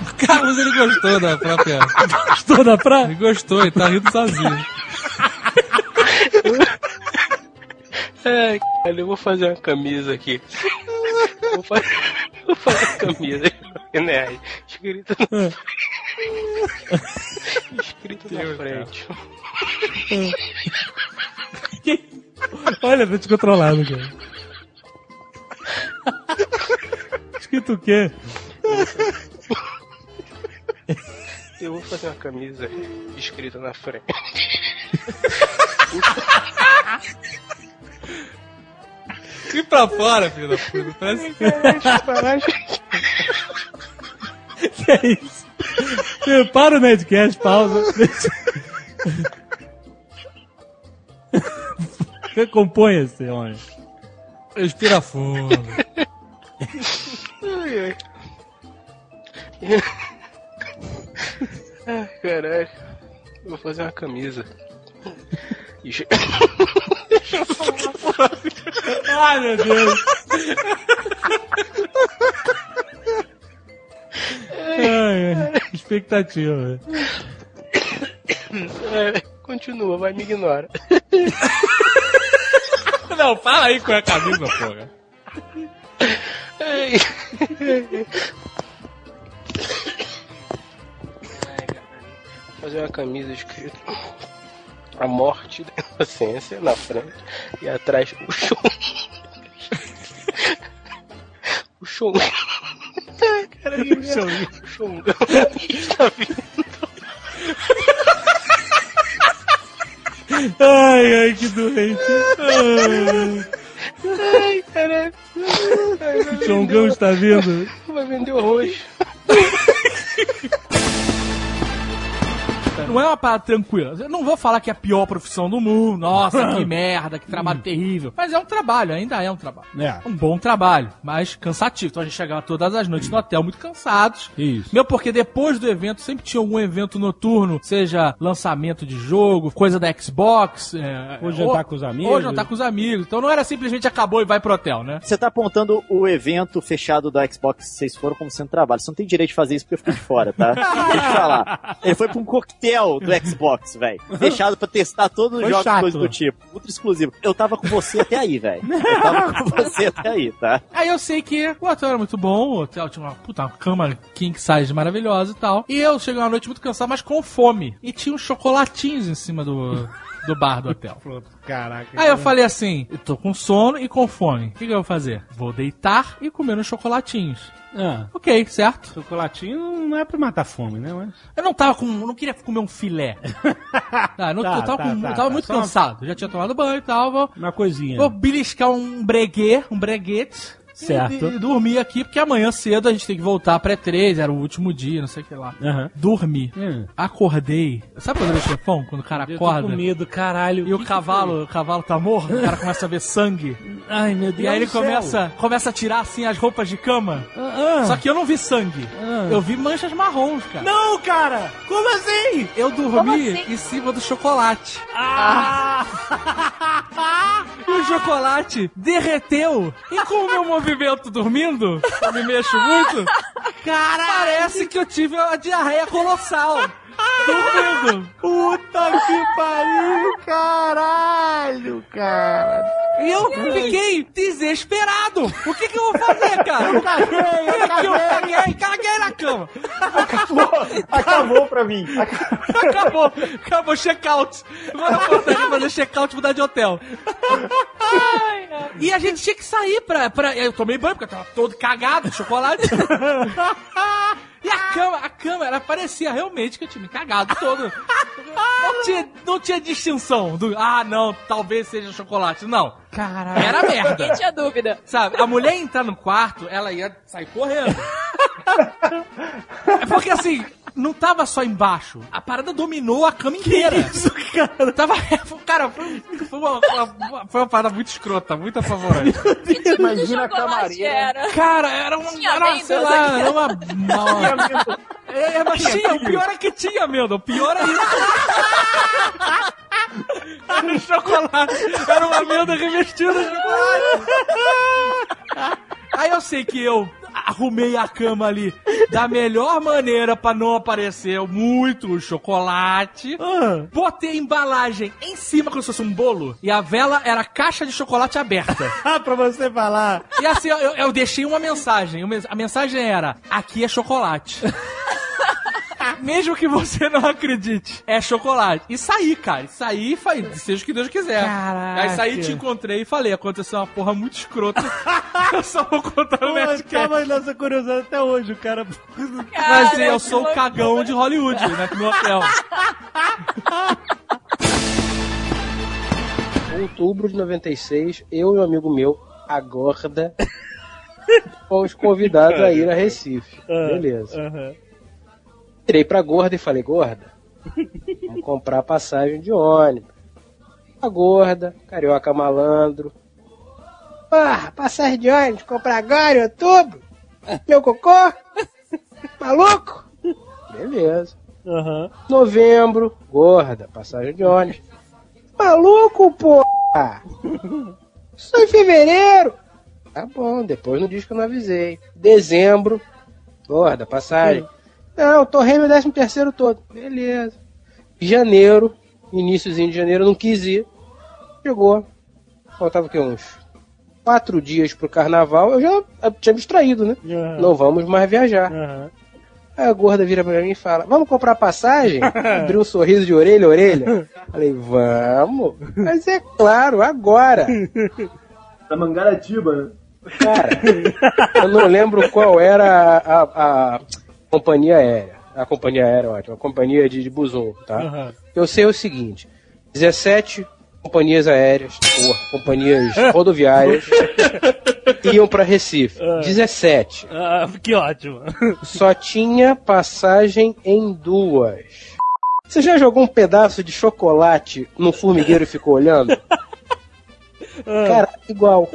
O Carlos, ele gostou da própria... Gostou da praia? Ele gostou e tá rindo sozinho. É, eu vou fazer uma camisa aqui. Vou fazer, vou fazer uma camisa aqui, né? Escrita na frente. Escrita na frente. Olha, tô descontrolado, cara. Escrito o quê? Eu vou fazer uma camisa escrita na frente. E pra fora, filho da puta. Parece que... que é isso? Eu paro o Nerdcast, pausa. Recomponha-se, homem. Respira fundo. Ai, ai. Ai, caralho. Vou fazer uma camisa. Ixi. Deixa eu falar. Ai, meu Deus. Ai, ai. Expectativa. É, continua, vai, me ignora. Não, fala aí com a camisa, porra. Ai. fazer uma camisa escrita A Morte da Inocência na frente e atrás o show. O show. Cara, o show. O show. Está vindo. Ai, ai, que doente. Ai. Ai, caraca. O Chongão está vindo. Vai vender o roxo. Não é uma parada tranquila. Eu não vou falar que é a pior profissão do mundo. Nossa, que merda, que trabalho terrível. Mas é um trabalho, ainda é um trabalho. É. Um bom trabalho, mas cansativo. Então a gente chegava todas as noites no hotel muito cansados. Isso. Meu, porque depois do evento sempre tinha algum evento noturno, seja lançamento de jogo, coisa da Xbox. É, ou jantar com os amigos. Ou jantar com os amigos. Então não era simplesmente acabou e vai pro hotel, né? Você tá apontando o evento fechado da Xbox que vocês foram como sendo trabalho. Você não tem direito de fazer isso porque eu fico de fora, tá? Deixa eu falar. Ele foi pra um coquetel do Xbox, velho. Deixado pra testar todos os Foi jogos chato. Coisa do tipo. Ultra exclusivo. Eu tava com você até aí, velho. Eu tava com você até aí, tá? Aí eu sei que o hotel era muito bom, o hotel tinha uma puta uma cama king size maravilhosa e tal. E eu cheguei uma noite muito cansado, mas com fome. E tinha uns chocolatinhos em cima do... do bar do hotel. Caraca. Aí eu falei assim, eu tô com sono e com fome. O que, que eu vou fazer? Vou deitar e comer uns chocolatinhos. Ah. Ok, certo? Chocolatinho não é pra matar fome, né? Mas... eu não tava com... não queria comer um filé. Tá, não, tá, eu tava, tá, com, tá, eu tava tá, muito cansado. Uma... já tinha tomado banho e tal. Vou, uma coisinha. Vou beliscar um breguet, um breguete. Certo. E, e dormir aqui, porque amanhã cedo a gente tem que voltar pra três, era o último dia, não sei o que lá. Uhum. Dormi. Uhum. Acordei. Sabe quando é o chefão? Quando o cara acorda. Eu tô com medo, caralho. E o cavalo, o cavalo tá morto, o cara começa a ver sangue. Ai, meu Deus. E aí ele começa, começa a tirar, assim, as roupas de cama. Uh-uh. Só que eu não vi sangue. Uh-uh. Eu vi manchas marrons, cara. Não, cara! Como assim? Eu dormi assim? Em cima do chocolate. Ah! Ah. E o chocolate derreteu. E com o meu movimento Bebeto dormindo, eu me mexo muito. Cara, parece que eu tive uma diarreia colossal. Dormindo. Puta que pariu, caralho, cara. E eu fiquei desesperado. O que que eu vou fazer, cara? Eu caguei, eu caguei. Eu caguei, caguei na cama. Acabou, acabou pra mim. Acabou, acabou, check-out. Agora eu vou fazer check-out e mudar de hotel. E a gente tinha que sair pra... pra... eu tomei banho porque eu tava todo cagado de chocolate. E a cama, a cama, ela parecia realmente que eu tinha me cagado todo. Não tinha, não tinha distinção do, ah, não, talvez seja chocolate. Não. Caralho. Era merda. Ninguém tinha dúvida. Sabe, a mulher entrar no quarto, ela ia sair correndo. É porque assim, não tava só embaixo. A parada dominou a cama inteira. Que isso, cara? Tava, cara, foi, foi, uma, foi uma parada muito escrota, muito apavorante. Imagina a camareira. Cara, era um, era, sei lá, era uma... é, é, mas tinha, o pior é que tinha, meu. O pior é isso. Era um chocolate. Era uma amêndoa revestida de chocolate. Aí eu sei que eu arrumei a cama ali da melhor maneira pra não aparecer muito chocolate. Uhum. Botei a embalagem em cima como se fosse um bolo. E a vela era caixa de chocolate aberta. Pra você falar. E assim, eu, eu deixei uma mensagem. A mensagem era, aqui é chocolate. Mesmo que você não acredite, é chocolate. E saí, cara. Saí e falei, seja o que Deus quiser. Caraca. Aí saí, te encontrei e falei, aconteceu uma porra muito escrota. Eu só vou contar o Nerdcast. Calma, nossa curiosidade até hoje, o cara... cara mas eu sou o cagão loucura de Hollywood, né, no hotel. Em outubro de noventa e seis, eu e um amigo meu, a Gorda, fomos convidados a ir a Recife. Uhum. Beleza. Uhum. Entrei pra Gorda e falei, Gorda, vamos comprar passagem de ônibus. A Gorda, carioca malandro. Porra, passagem de ônibus, comprar agora em outubro? Meu cocô? Maluco? Beleza. Uhum. Novembro, Gorda, passagem de ônibus. Maluco, porra! Só em fevereiro. Tá bom, depois não diz que eu não avisei. Dezembro, Gorda, passagem. Não, torrei meu décimo terceiro todo. Beleza. Janeiro, iníciozinho de janeiro, não quis ir. Chegou. Faltava o quê? Uns quatro dias pro carnaval. Eu já eu tinha me distraído, né? Uhum. Não vamos mais viajar. Uhum. a gorda vira pra mim e fala, vamos comprar passagem? Abriu um sorriso de orelha a orelha. Falei, vamos. Mas é claro, agora. Da Mangaratiba, né? Cara, eu não lembro qual era a, a, a companhia aérea. A companhia aérea, ótimo. A companhia de, de Buzon, tá? Uhum. Eu sei o seguinte, dezessete companhias aéreas, porra, companhias rodoviárias, iam pra Recife. Uhum. dezessete. Uhum. Que ótimo. Só tinha passagem em duas. Você já jogou um pedaço de chocolate no formigueiro e ficou olhando? Cara, igual.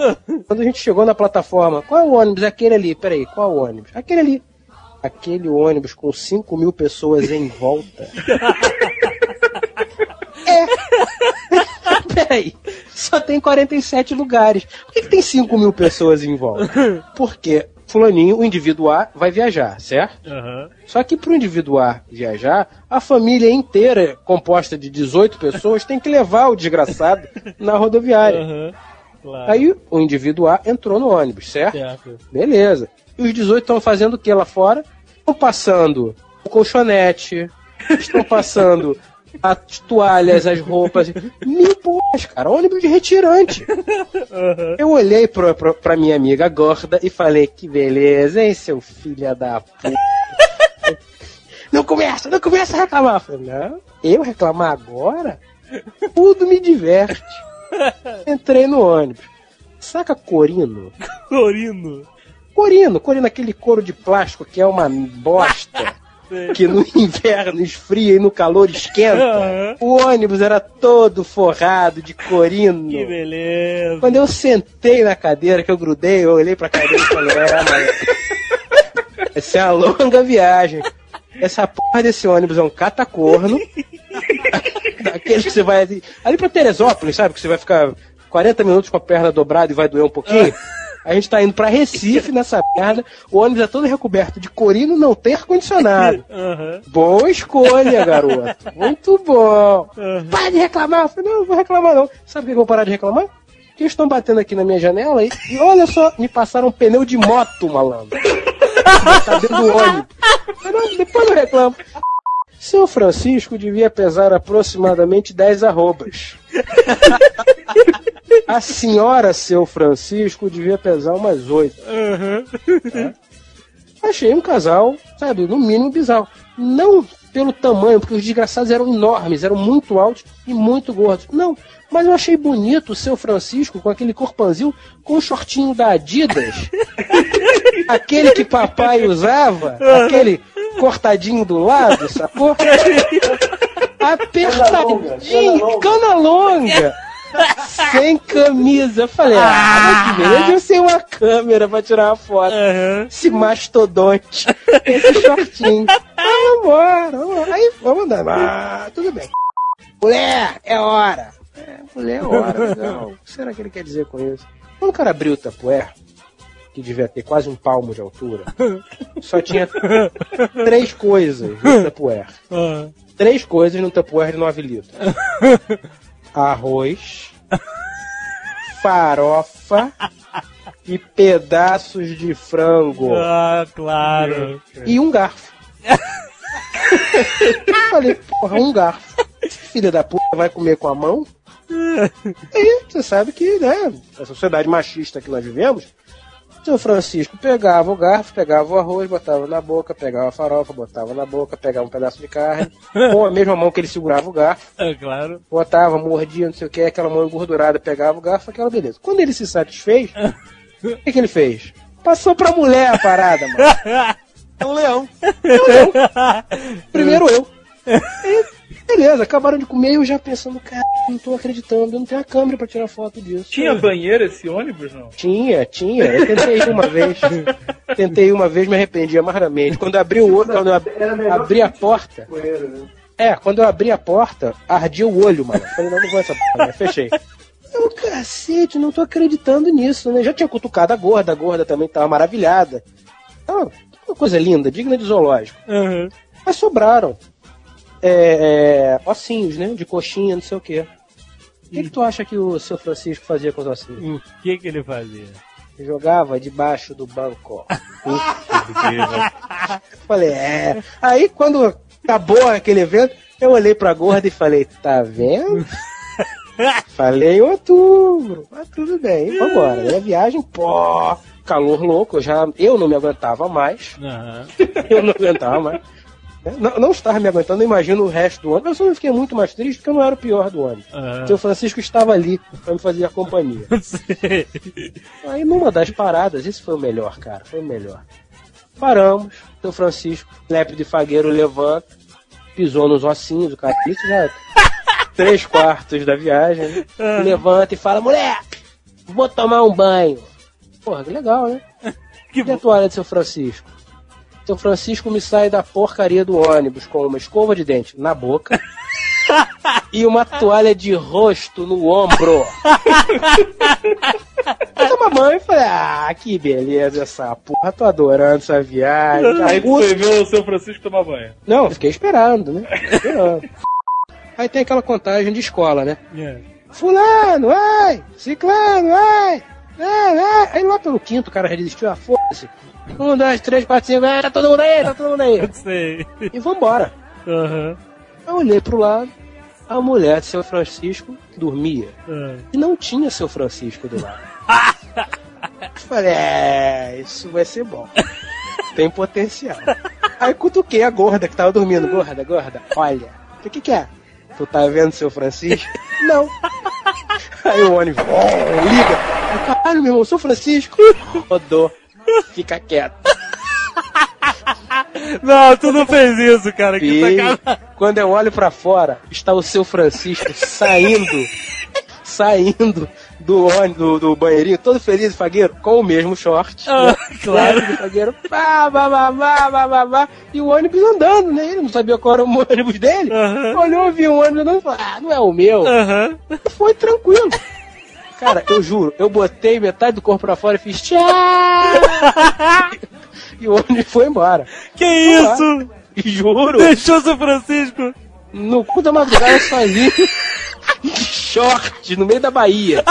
Quando a gente chegou na plataforma, qual é o ônibus? Aquele ali, peraí, qual é o ônibus? Aquele ali. Aquele ônibus com cinco mil pessoas em volta. É. Peraí, só tem quarenta e sete lugares. Por que, que tem cinco mil pessoas em volta? Porque fulaninho, o indivíduo A, vai viajar, certo? Uhum. Só que pro indivíduo A viajar, a família inteira, composta de dezoito pessoas, tem que levar o desgraçado na rodoviária. Uhum. Claro. Aí o indivíduo A entrou no ônibus, certo? certo. Beleza. E os dezoito estão fazendo o que lá fora? Estão passando o colchonete, estão passando as toalhas, as roupas. Mil porras, cara, ônibus de retirante. Uhum. Eu olhei pra, pra, pra minha amiga gorda e falei, que beleza, hein, seu filho da puta. Não começa, não começa a reclamar. Eu falei, não, eu reclamar agora? Tudo me diverte. Entrei no ônibus. Saca Corino? Corino? Corino, Corino, aquele couro de plástico que é uma bosta, que no inverno esfria e no calor esquenta. Uhum. O ônibus era todo forrado de Corino. Que beleza. Quando eu sentei na cadeira, que eu grudei, eu olhei pra cadeira e falei, ah, mas... essa é uma longa viagem. Essa porra desse ônibus é um catacorno. Aquele que você vai ali, ali pra Teresópolis, sabe? Que você vai ficar quarenta minutos com a perna dobrada e vai doer um pouquinho. Uhum. A gente tá indo pra Recife nessa merda. O ônibus é todo recoberto de corino, não tem ar-condicionado. Uhum. Boa escolha, garoto. Muito bom. Uhum. Para de reclamar. Eu falei, não, não vou reclamar não. Sabe por que eu vou parar de reclamar? Porque eles estão batendo aqui na minha janela e, e olha só, me passaram um pneu de moto, malandro. Tá dentro do ônibus. Eu não, depois eu reclamo. Seu Francisco devia pesar aproximadamente dez arrobas. A senhora, seu Francisco, devia pesar umas oito. Uhum. Tá? Achei um casal, sabe, no mínimo bizarro. Não pelo tamanho, porque os desgraçados eram enormes, eram muito altos e muito gordos. Não, mas eu achei bonito o seu Francisco com aquele corpanzil, com o shortinho da Adidas. Aquele que papai usava, aquele cortadinho do lado, sacou? Apertadinho, cana longa. Sem camisa. Eu falei, ah, mas que beleza, eu sei uma câmera pra tirar uma foto. Uhum. Esse mastodonte, esse shortinho. Ah, vambora, vambora. Aí, vamos andando. Ah, tudo bem. Mulher, é hora. É, mulher, é hora. Não. O que será que ele quer dizer com isso? Quando o cara abriu o tapuér, que devia ter quase um palmo de altura, só tinha três coisas no tapuér. Uhum. Três coisas no tapuér de nove litros. Arroz, farofa e pedaços de frango. Ah, claro. E um garfo. Eu falei, porra, um garfo. Filha da puta, vai comer com a mão? E você sabe que, né, a sociedade machista que nós vivemos, o seu Francisco pegava o garfo, pegava o arroz, botava na boca, pegava a farofa, botava na boca, pegava um pedaço de carne, com a mesma mão que ele segurava o garfo, é claro, botava, mordia, não sei o que, aquela mão engordurada, pegava o garfo, aquela beleza. Quando ele se satisfez, o que, que ele fez? Passou pra mulher a parada, mano. É um leão. É um leão. Primeiro eu. Beleza, acabaram de comer e eu já pensando, cara, não tô acreditando, eu não tenho a câmera pra tirar foto disso. Tinha banheiro esse ônibus, não? Tinha, tinha. Eu tentei uma vez. Tentei uma vez, me arrependi amargamente. Quando eu abri o olho, quando eu ab... abri a porta. Banheiro, né? É, quando eu abri a porta, ardia o olho, mano. Falei, não, não vou essa porra, né? Fechei. Eu, cacete, não tô acreditando nisso, né? Já tinha cutucado a gorda, a gorda também tava maravilhada. Tava uma coisa linda, digna de zoológico. Uhum. Mas sobraram. É, é, ossinhos, né? De coxinha, não sei o quê. O que, que tu acha que o seu Francisco fazia com os ossinhos? O que que ele fazia? jogava debaixo do banco. Falei, é. Aí quando acabou aquele evento, eu olhei pra gorda e falei, tá vendo? Falei, outubro, mas tudo bem, vamos embora. Minha viagem, pô, calor louco, eu, já, eu não me aguentava mais. Uhum. Eu não aguentava mais. Não, não estava me aguentando, imagino o resto do ônibus. Eu só não fiquei muito mais triste porque eu não era o pior do ônibus. Uhum. O seu Francisco estava ali para me fazer a companhia. Aí numa das paradas, esse foi o melhor, cara, foi o melhor. Paramos, o seu Francisco, lépido de fagueiro, levanta, pisou nos ossinhos, o cara disse, já três quartos da viagem, né? Uhum. Levanta e fala, moleque, vou tomar um banho. Porra, que legal, né? Que e a toalha do seu Francisco? Seu Francisco me sai da porcaria do ônibus com uma escova de dente na boca e uma toalha de rosto no ombro. Eu tomei banho e falei, ah, que beleza essa porra, tô adorando essa viagem. Aí você viu o seu Francisco tomar banho? Não, fiquei esperando, né? Fiquei esperando. Aí tem aquela contagem de escola, né? Yeah. Fulano, ai! Ciclano, ai! Ai, ai! Aí lá pelo quinto o cara resistiu a foda-se. Um, dois, três, quatro, cinco, ah, tá todo mundo aí, tá todo mundo aí. Eu sei. E vambora. Uhum. Eu olhei pro lado, a mulher de seu Francisco dormia. Uhum. E não tinha seu Francisco do lado. Eu falei, é, isso vai ser bom. Tem potencial. Aí cutuquei a gorda que tava dormindo. Gorda, gorda, olha. O que que é? Tu tá vendo seu Francisco? Não. Aí o ônibus oh, liga. Caralho, meu irmão, seu Francisco. Rodou. Fica quieto. Não, tu não fez isso, cara. Que sacada. Quando eu olho pra fora, está o seu Francisco saindo, saindo do ônibus, do, do banheirinho, todo feliz e fagueiro, com o mesmo short. Ah, né? Claro. Claro. Fagueiro, pá, pá, pá, pá, pá, pá, pá, e o ônibus andando, né? Ele não sabia qual era o ônibus dele. Uh-huh. Olhou, viu o ônibus andando e falou, ah, não é o meu. Uh-huh. Foi tranquilo. Cara, eu juro, eu botei metade do corpo pra fora e fiz tchau! E o ônibus foi embora. Que isso? Juro! Deixou São Francisco no cu da madrugada sozinho, de short, no meio da Bahia.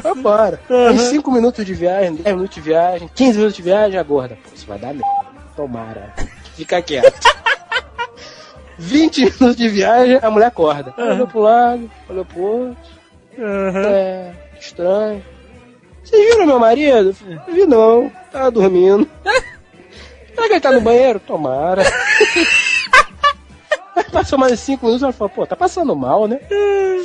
Foi embora. Uhum. cinco minutos de viagem, dez minutos de viagem, quinze minutos de viagem, a gorda. Pô, isso vai dar merda. Tomara. Fica quieto. vinte minutos de viagem, a mulher acorda. Uhum. Olhou pro lado, olhou pro outro. Uhum. É, que estranho. Vocês viram meu marido? Não vi não, tava dormindo. Será que ele tá no banheiro? Tomara. Aí passou mais de cinco minutos, ela falou, pô, tá passando mal, né?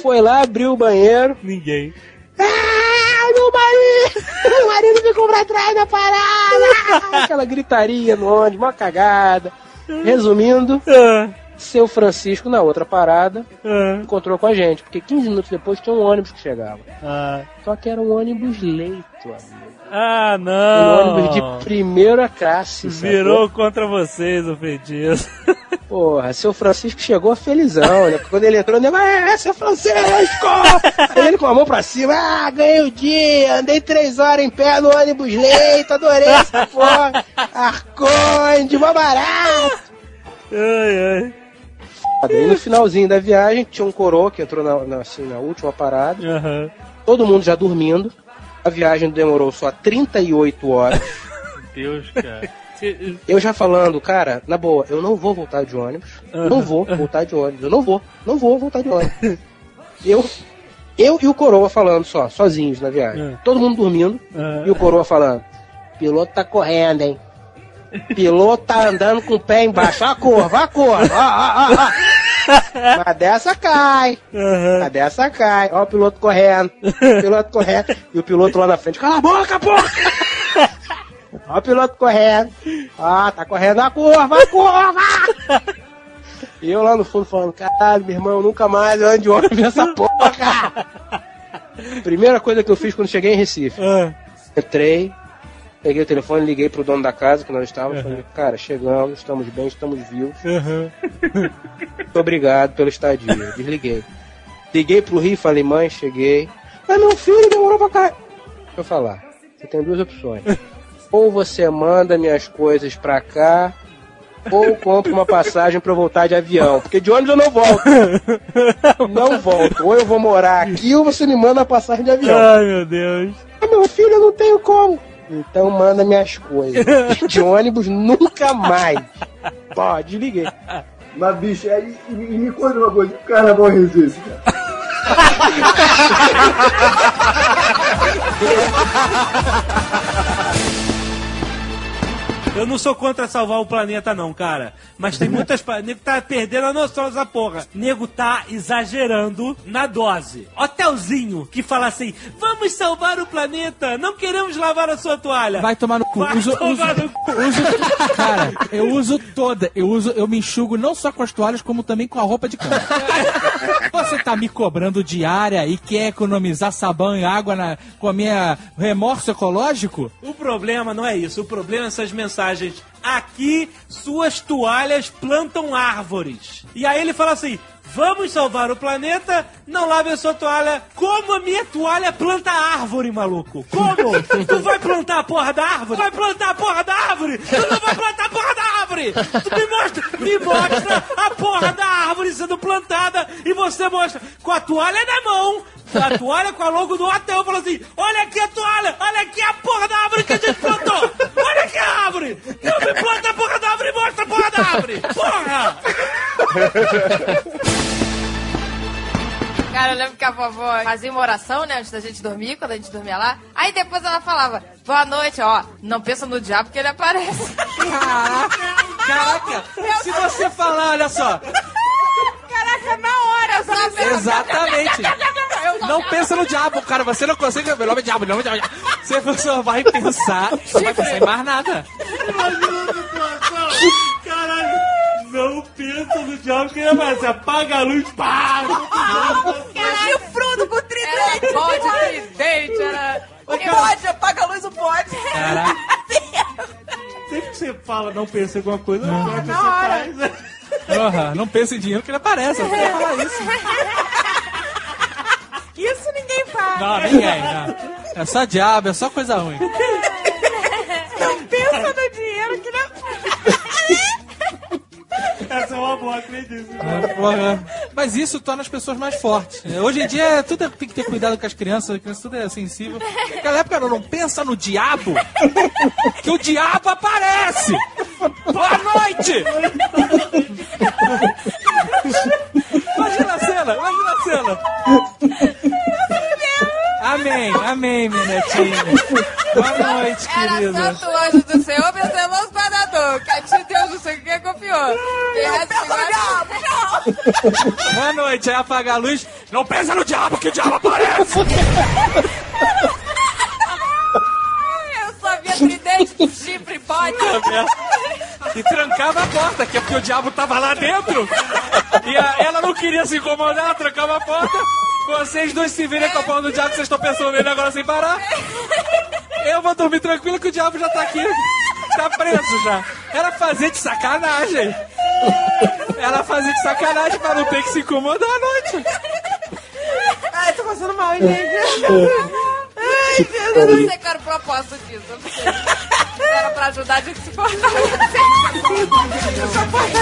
Foi lá, abriu o banheiro. Ninguém. Ah, meu marido! Meu marido ficou pra trás da parada! Aquela gritaria no ônibus, uma cagada. Resumindo... Uhum. Seu Francisco, na outra parada, uhum. encontrou com a gente, porque quinze minutos depois tinha um ônibus que chegava. Uhum. Só que era um ônibus leito, amigo. Ah, não! Um ônibus de primeira classe. Virou sacou? Contra vocês o feitiço. Porra, seu Francisco chegou felizão, né? Porque quando ele entrou, ele falou, é, seu Francisco! Aí ele com a mão pra cima, ah, ganhei o dia, andei três horas em pé no ônibus leito, adorei essa porra, Arconde, mó barato! Ai, ai. Aí no finalzinho da viagem tinha um coroa que entrou na, na, assim, na última parada. Uhum. Todo mundo já dormindo. A viagem demorou só trinta e oito horas. Deus, cara. Eu já falando, cara, na boa, eu não vou voltar de ônibus. Uhum. Não vou voltar de ônibus. Eu não vou, não vou voltar de ônibus. Eu, eu e o coroa falando só, sozinhos na viagem. Uhum. Todo mundo dormindo. Uhum. E o coroa falando: piloto tá correndo, hein? Piloto tá andando com o pé embaixo. Ó a curva, ó a curva, ó, ó, ó, ó. Mas dessa cai. Uhum. Mas dessa cai. Ó o piloto correndo. O piloto correndo. E o piloto lá na frente. Cala a boca, porra! Ó o piloto correndo. Ó, tá correndo a curva, a curva! E eu lá no fundo falando, caralho, meu irmão, nunca mais eu ando de ônibus nessa porra, cara. Primeira coisa que eu fiz quando cheguei em Recife. Uhum. Entrei. Peguei o telefone, liguei pro dono da casa que nós estávamos, uhum. falei, cara, chegamos, estamos bem, estamos vivos. Uhum. Muito obrigado pelo estadia. Desliguei. Liguei pro Rio, falei, mãe, cheguei. Mas meu filho demorou pra caralho. Deixa eu falar, você tem duas opções. Ou você manda minhas coisas pra cá, ou compro uma passagem pra eu voltar de avião, porque de ônibus eu não volto. Não volto. Ou eu vou morar aqui ou você me manda a passagem de avião. Ai, meu Deus. Ah, meu filho, eu não tenho como. Então manda minhas coisas. De ônibus nunca mais. Pô, desliguei. Mas, bicho, é, e, e me conta uma coisa, o carnaval resiste, cara. Eu não sou contra salvar o planeta, não, cara. Mas tem muitas... O nego tá perdendo a noção dessa porra. O nego tá exagerando na dose. Hotelzinho que fala assim, vamos salvar o planeta, não queremos lavar a sua toalha. Vai tomar no cu. Vai uso, tomar uso, no cu. Uso, cara, eu uso toda. Eu, uso, eu me enxugo não só com as toalhas, como também com a roupa de cama. Você tá me cobrando diária e quer economizar sabão e água na, com a minha remorso ecológico? O problema não é isso. O problema é essas mensagens. Aqui, suas toalhas plantam árvores. E aí ele fala assim, vamos salvar o planeta, não lave a sua toalha. Como a minha toalha planta árvore, maluco? Como? Tu vai plantar a porra da árvore? Tu vai plantar a porra da árvore? Tu não vai plantar a porra da árvore! Tu me mostra, me mostra a porra da árvore sendo plantada e você mostra com a toalha na mão, a toalha com a logo do hotel, falou assim, olha aqui a toalha, olha aqui a porra da árvore que a gente plantou, olha aqui a árvore, não me planta a porra da árvore e mostra a porra da árvore, porra! Cara, eu lembro que a vovó fazia uma oração, né, antes da gente dormir, quando a gente dormia lá, aí depois ela falava, boa noite, ó, não pensa no diabo que ele aparece. Caraca, caraca, se você falar, olha só... Caraca, na hora, eu só penso... Exatamente. Não pensa no diabo, cara, você não consegue... Meu nome é diabo, meu nome é diabo. Você só vai pensar, não vai pensar em mais nada. Imagina a situação, caralho. Não pensa no diabo que ele vai, você apaga a luz, pá! Caralho, o Frodo com o tridente! Bode, tridente, era... O bode, apaga a luz, o bode! Caraca! Sempre que você fala, não pensa em alguma coisa, não, não, não faz. Uhum, não pensa em dinheiro que ele aparece, eu queria falar isso. Isso ninguém faz. Não, ninguém, não. É só diabo, é só coisa ruim. Não pensa no dinheiro que ele aparece. Essa é uma boa, acredito. É, mas isso torna as pessoas mais fortes. Hoje em dia, tudo é, tem que ter cuidado com as crianças, as crianças tudo é sensível. Naquela época, não pensa no diabo, que o diabo aparece! Boa noite! Imagina a cena, imagina a cena. Amém, amém, minha tia. Boa noite, querida. Era santo anjo do Senhor, meu irmão parador. Cadê Deus, não sei o que, confiou. Não, boa noite, aí apaga a luz. Não pensa no diabo, que o diabo aparece. Eu só via tridente do chifre, pode. E trancava a porta, que é porque o diabo tava lá dentro. E a, ela não queria se incomodar, trancava a porta. Vocês dois se virem é. com a pau do diabo, vocês estão pensando nele agora sem parar. Eu vou dormir tranquilo que o diabo já tá aqui. Tá preso já. Era fazer de sacanagem. Era fazer de sacanagem pra não ter que se incomodar à noite. Ai, tô passando mal, gente. Ai, Deus. Eu não sei qual era o propósito disso. Era pra ajudar a gente se portar. Eu só porta.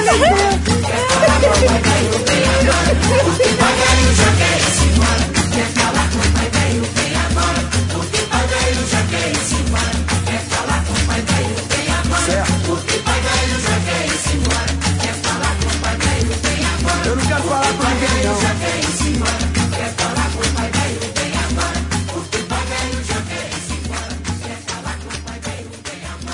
Quer falar com o pai velho, vem agora. Porque pai velho já quer ensinar. Quer falar com o pai velho, vem agora. Porque pai velho já quer ensinar. Quer falar com o pai velho, vem agora. Eu não quero falar com o pai velho, já quer ensinar. Quer falar com o pai velho, vem agora. Porque pai velho já quer ensinar. Quer falar com o pai velho, vem agora. Porque pai velho já quer ensinar. Quer falar com o pai velho, vem agora.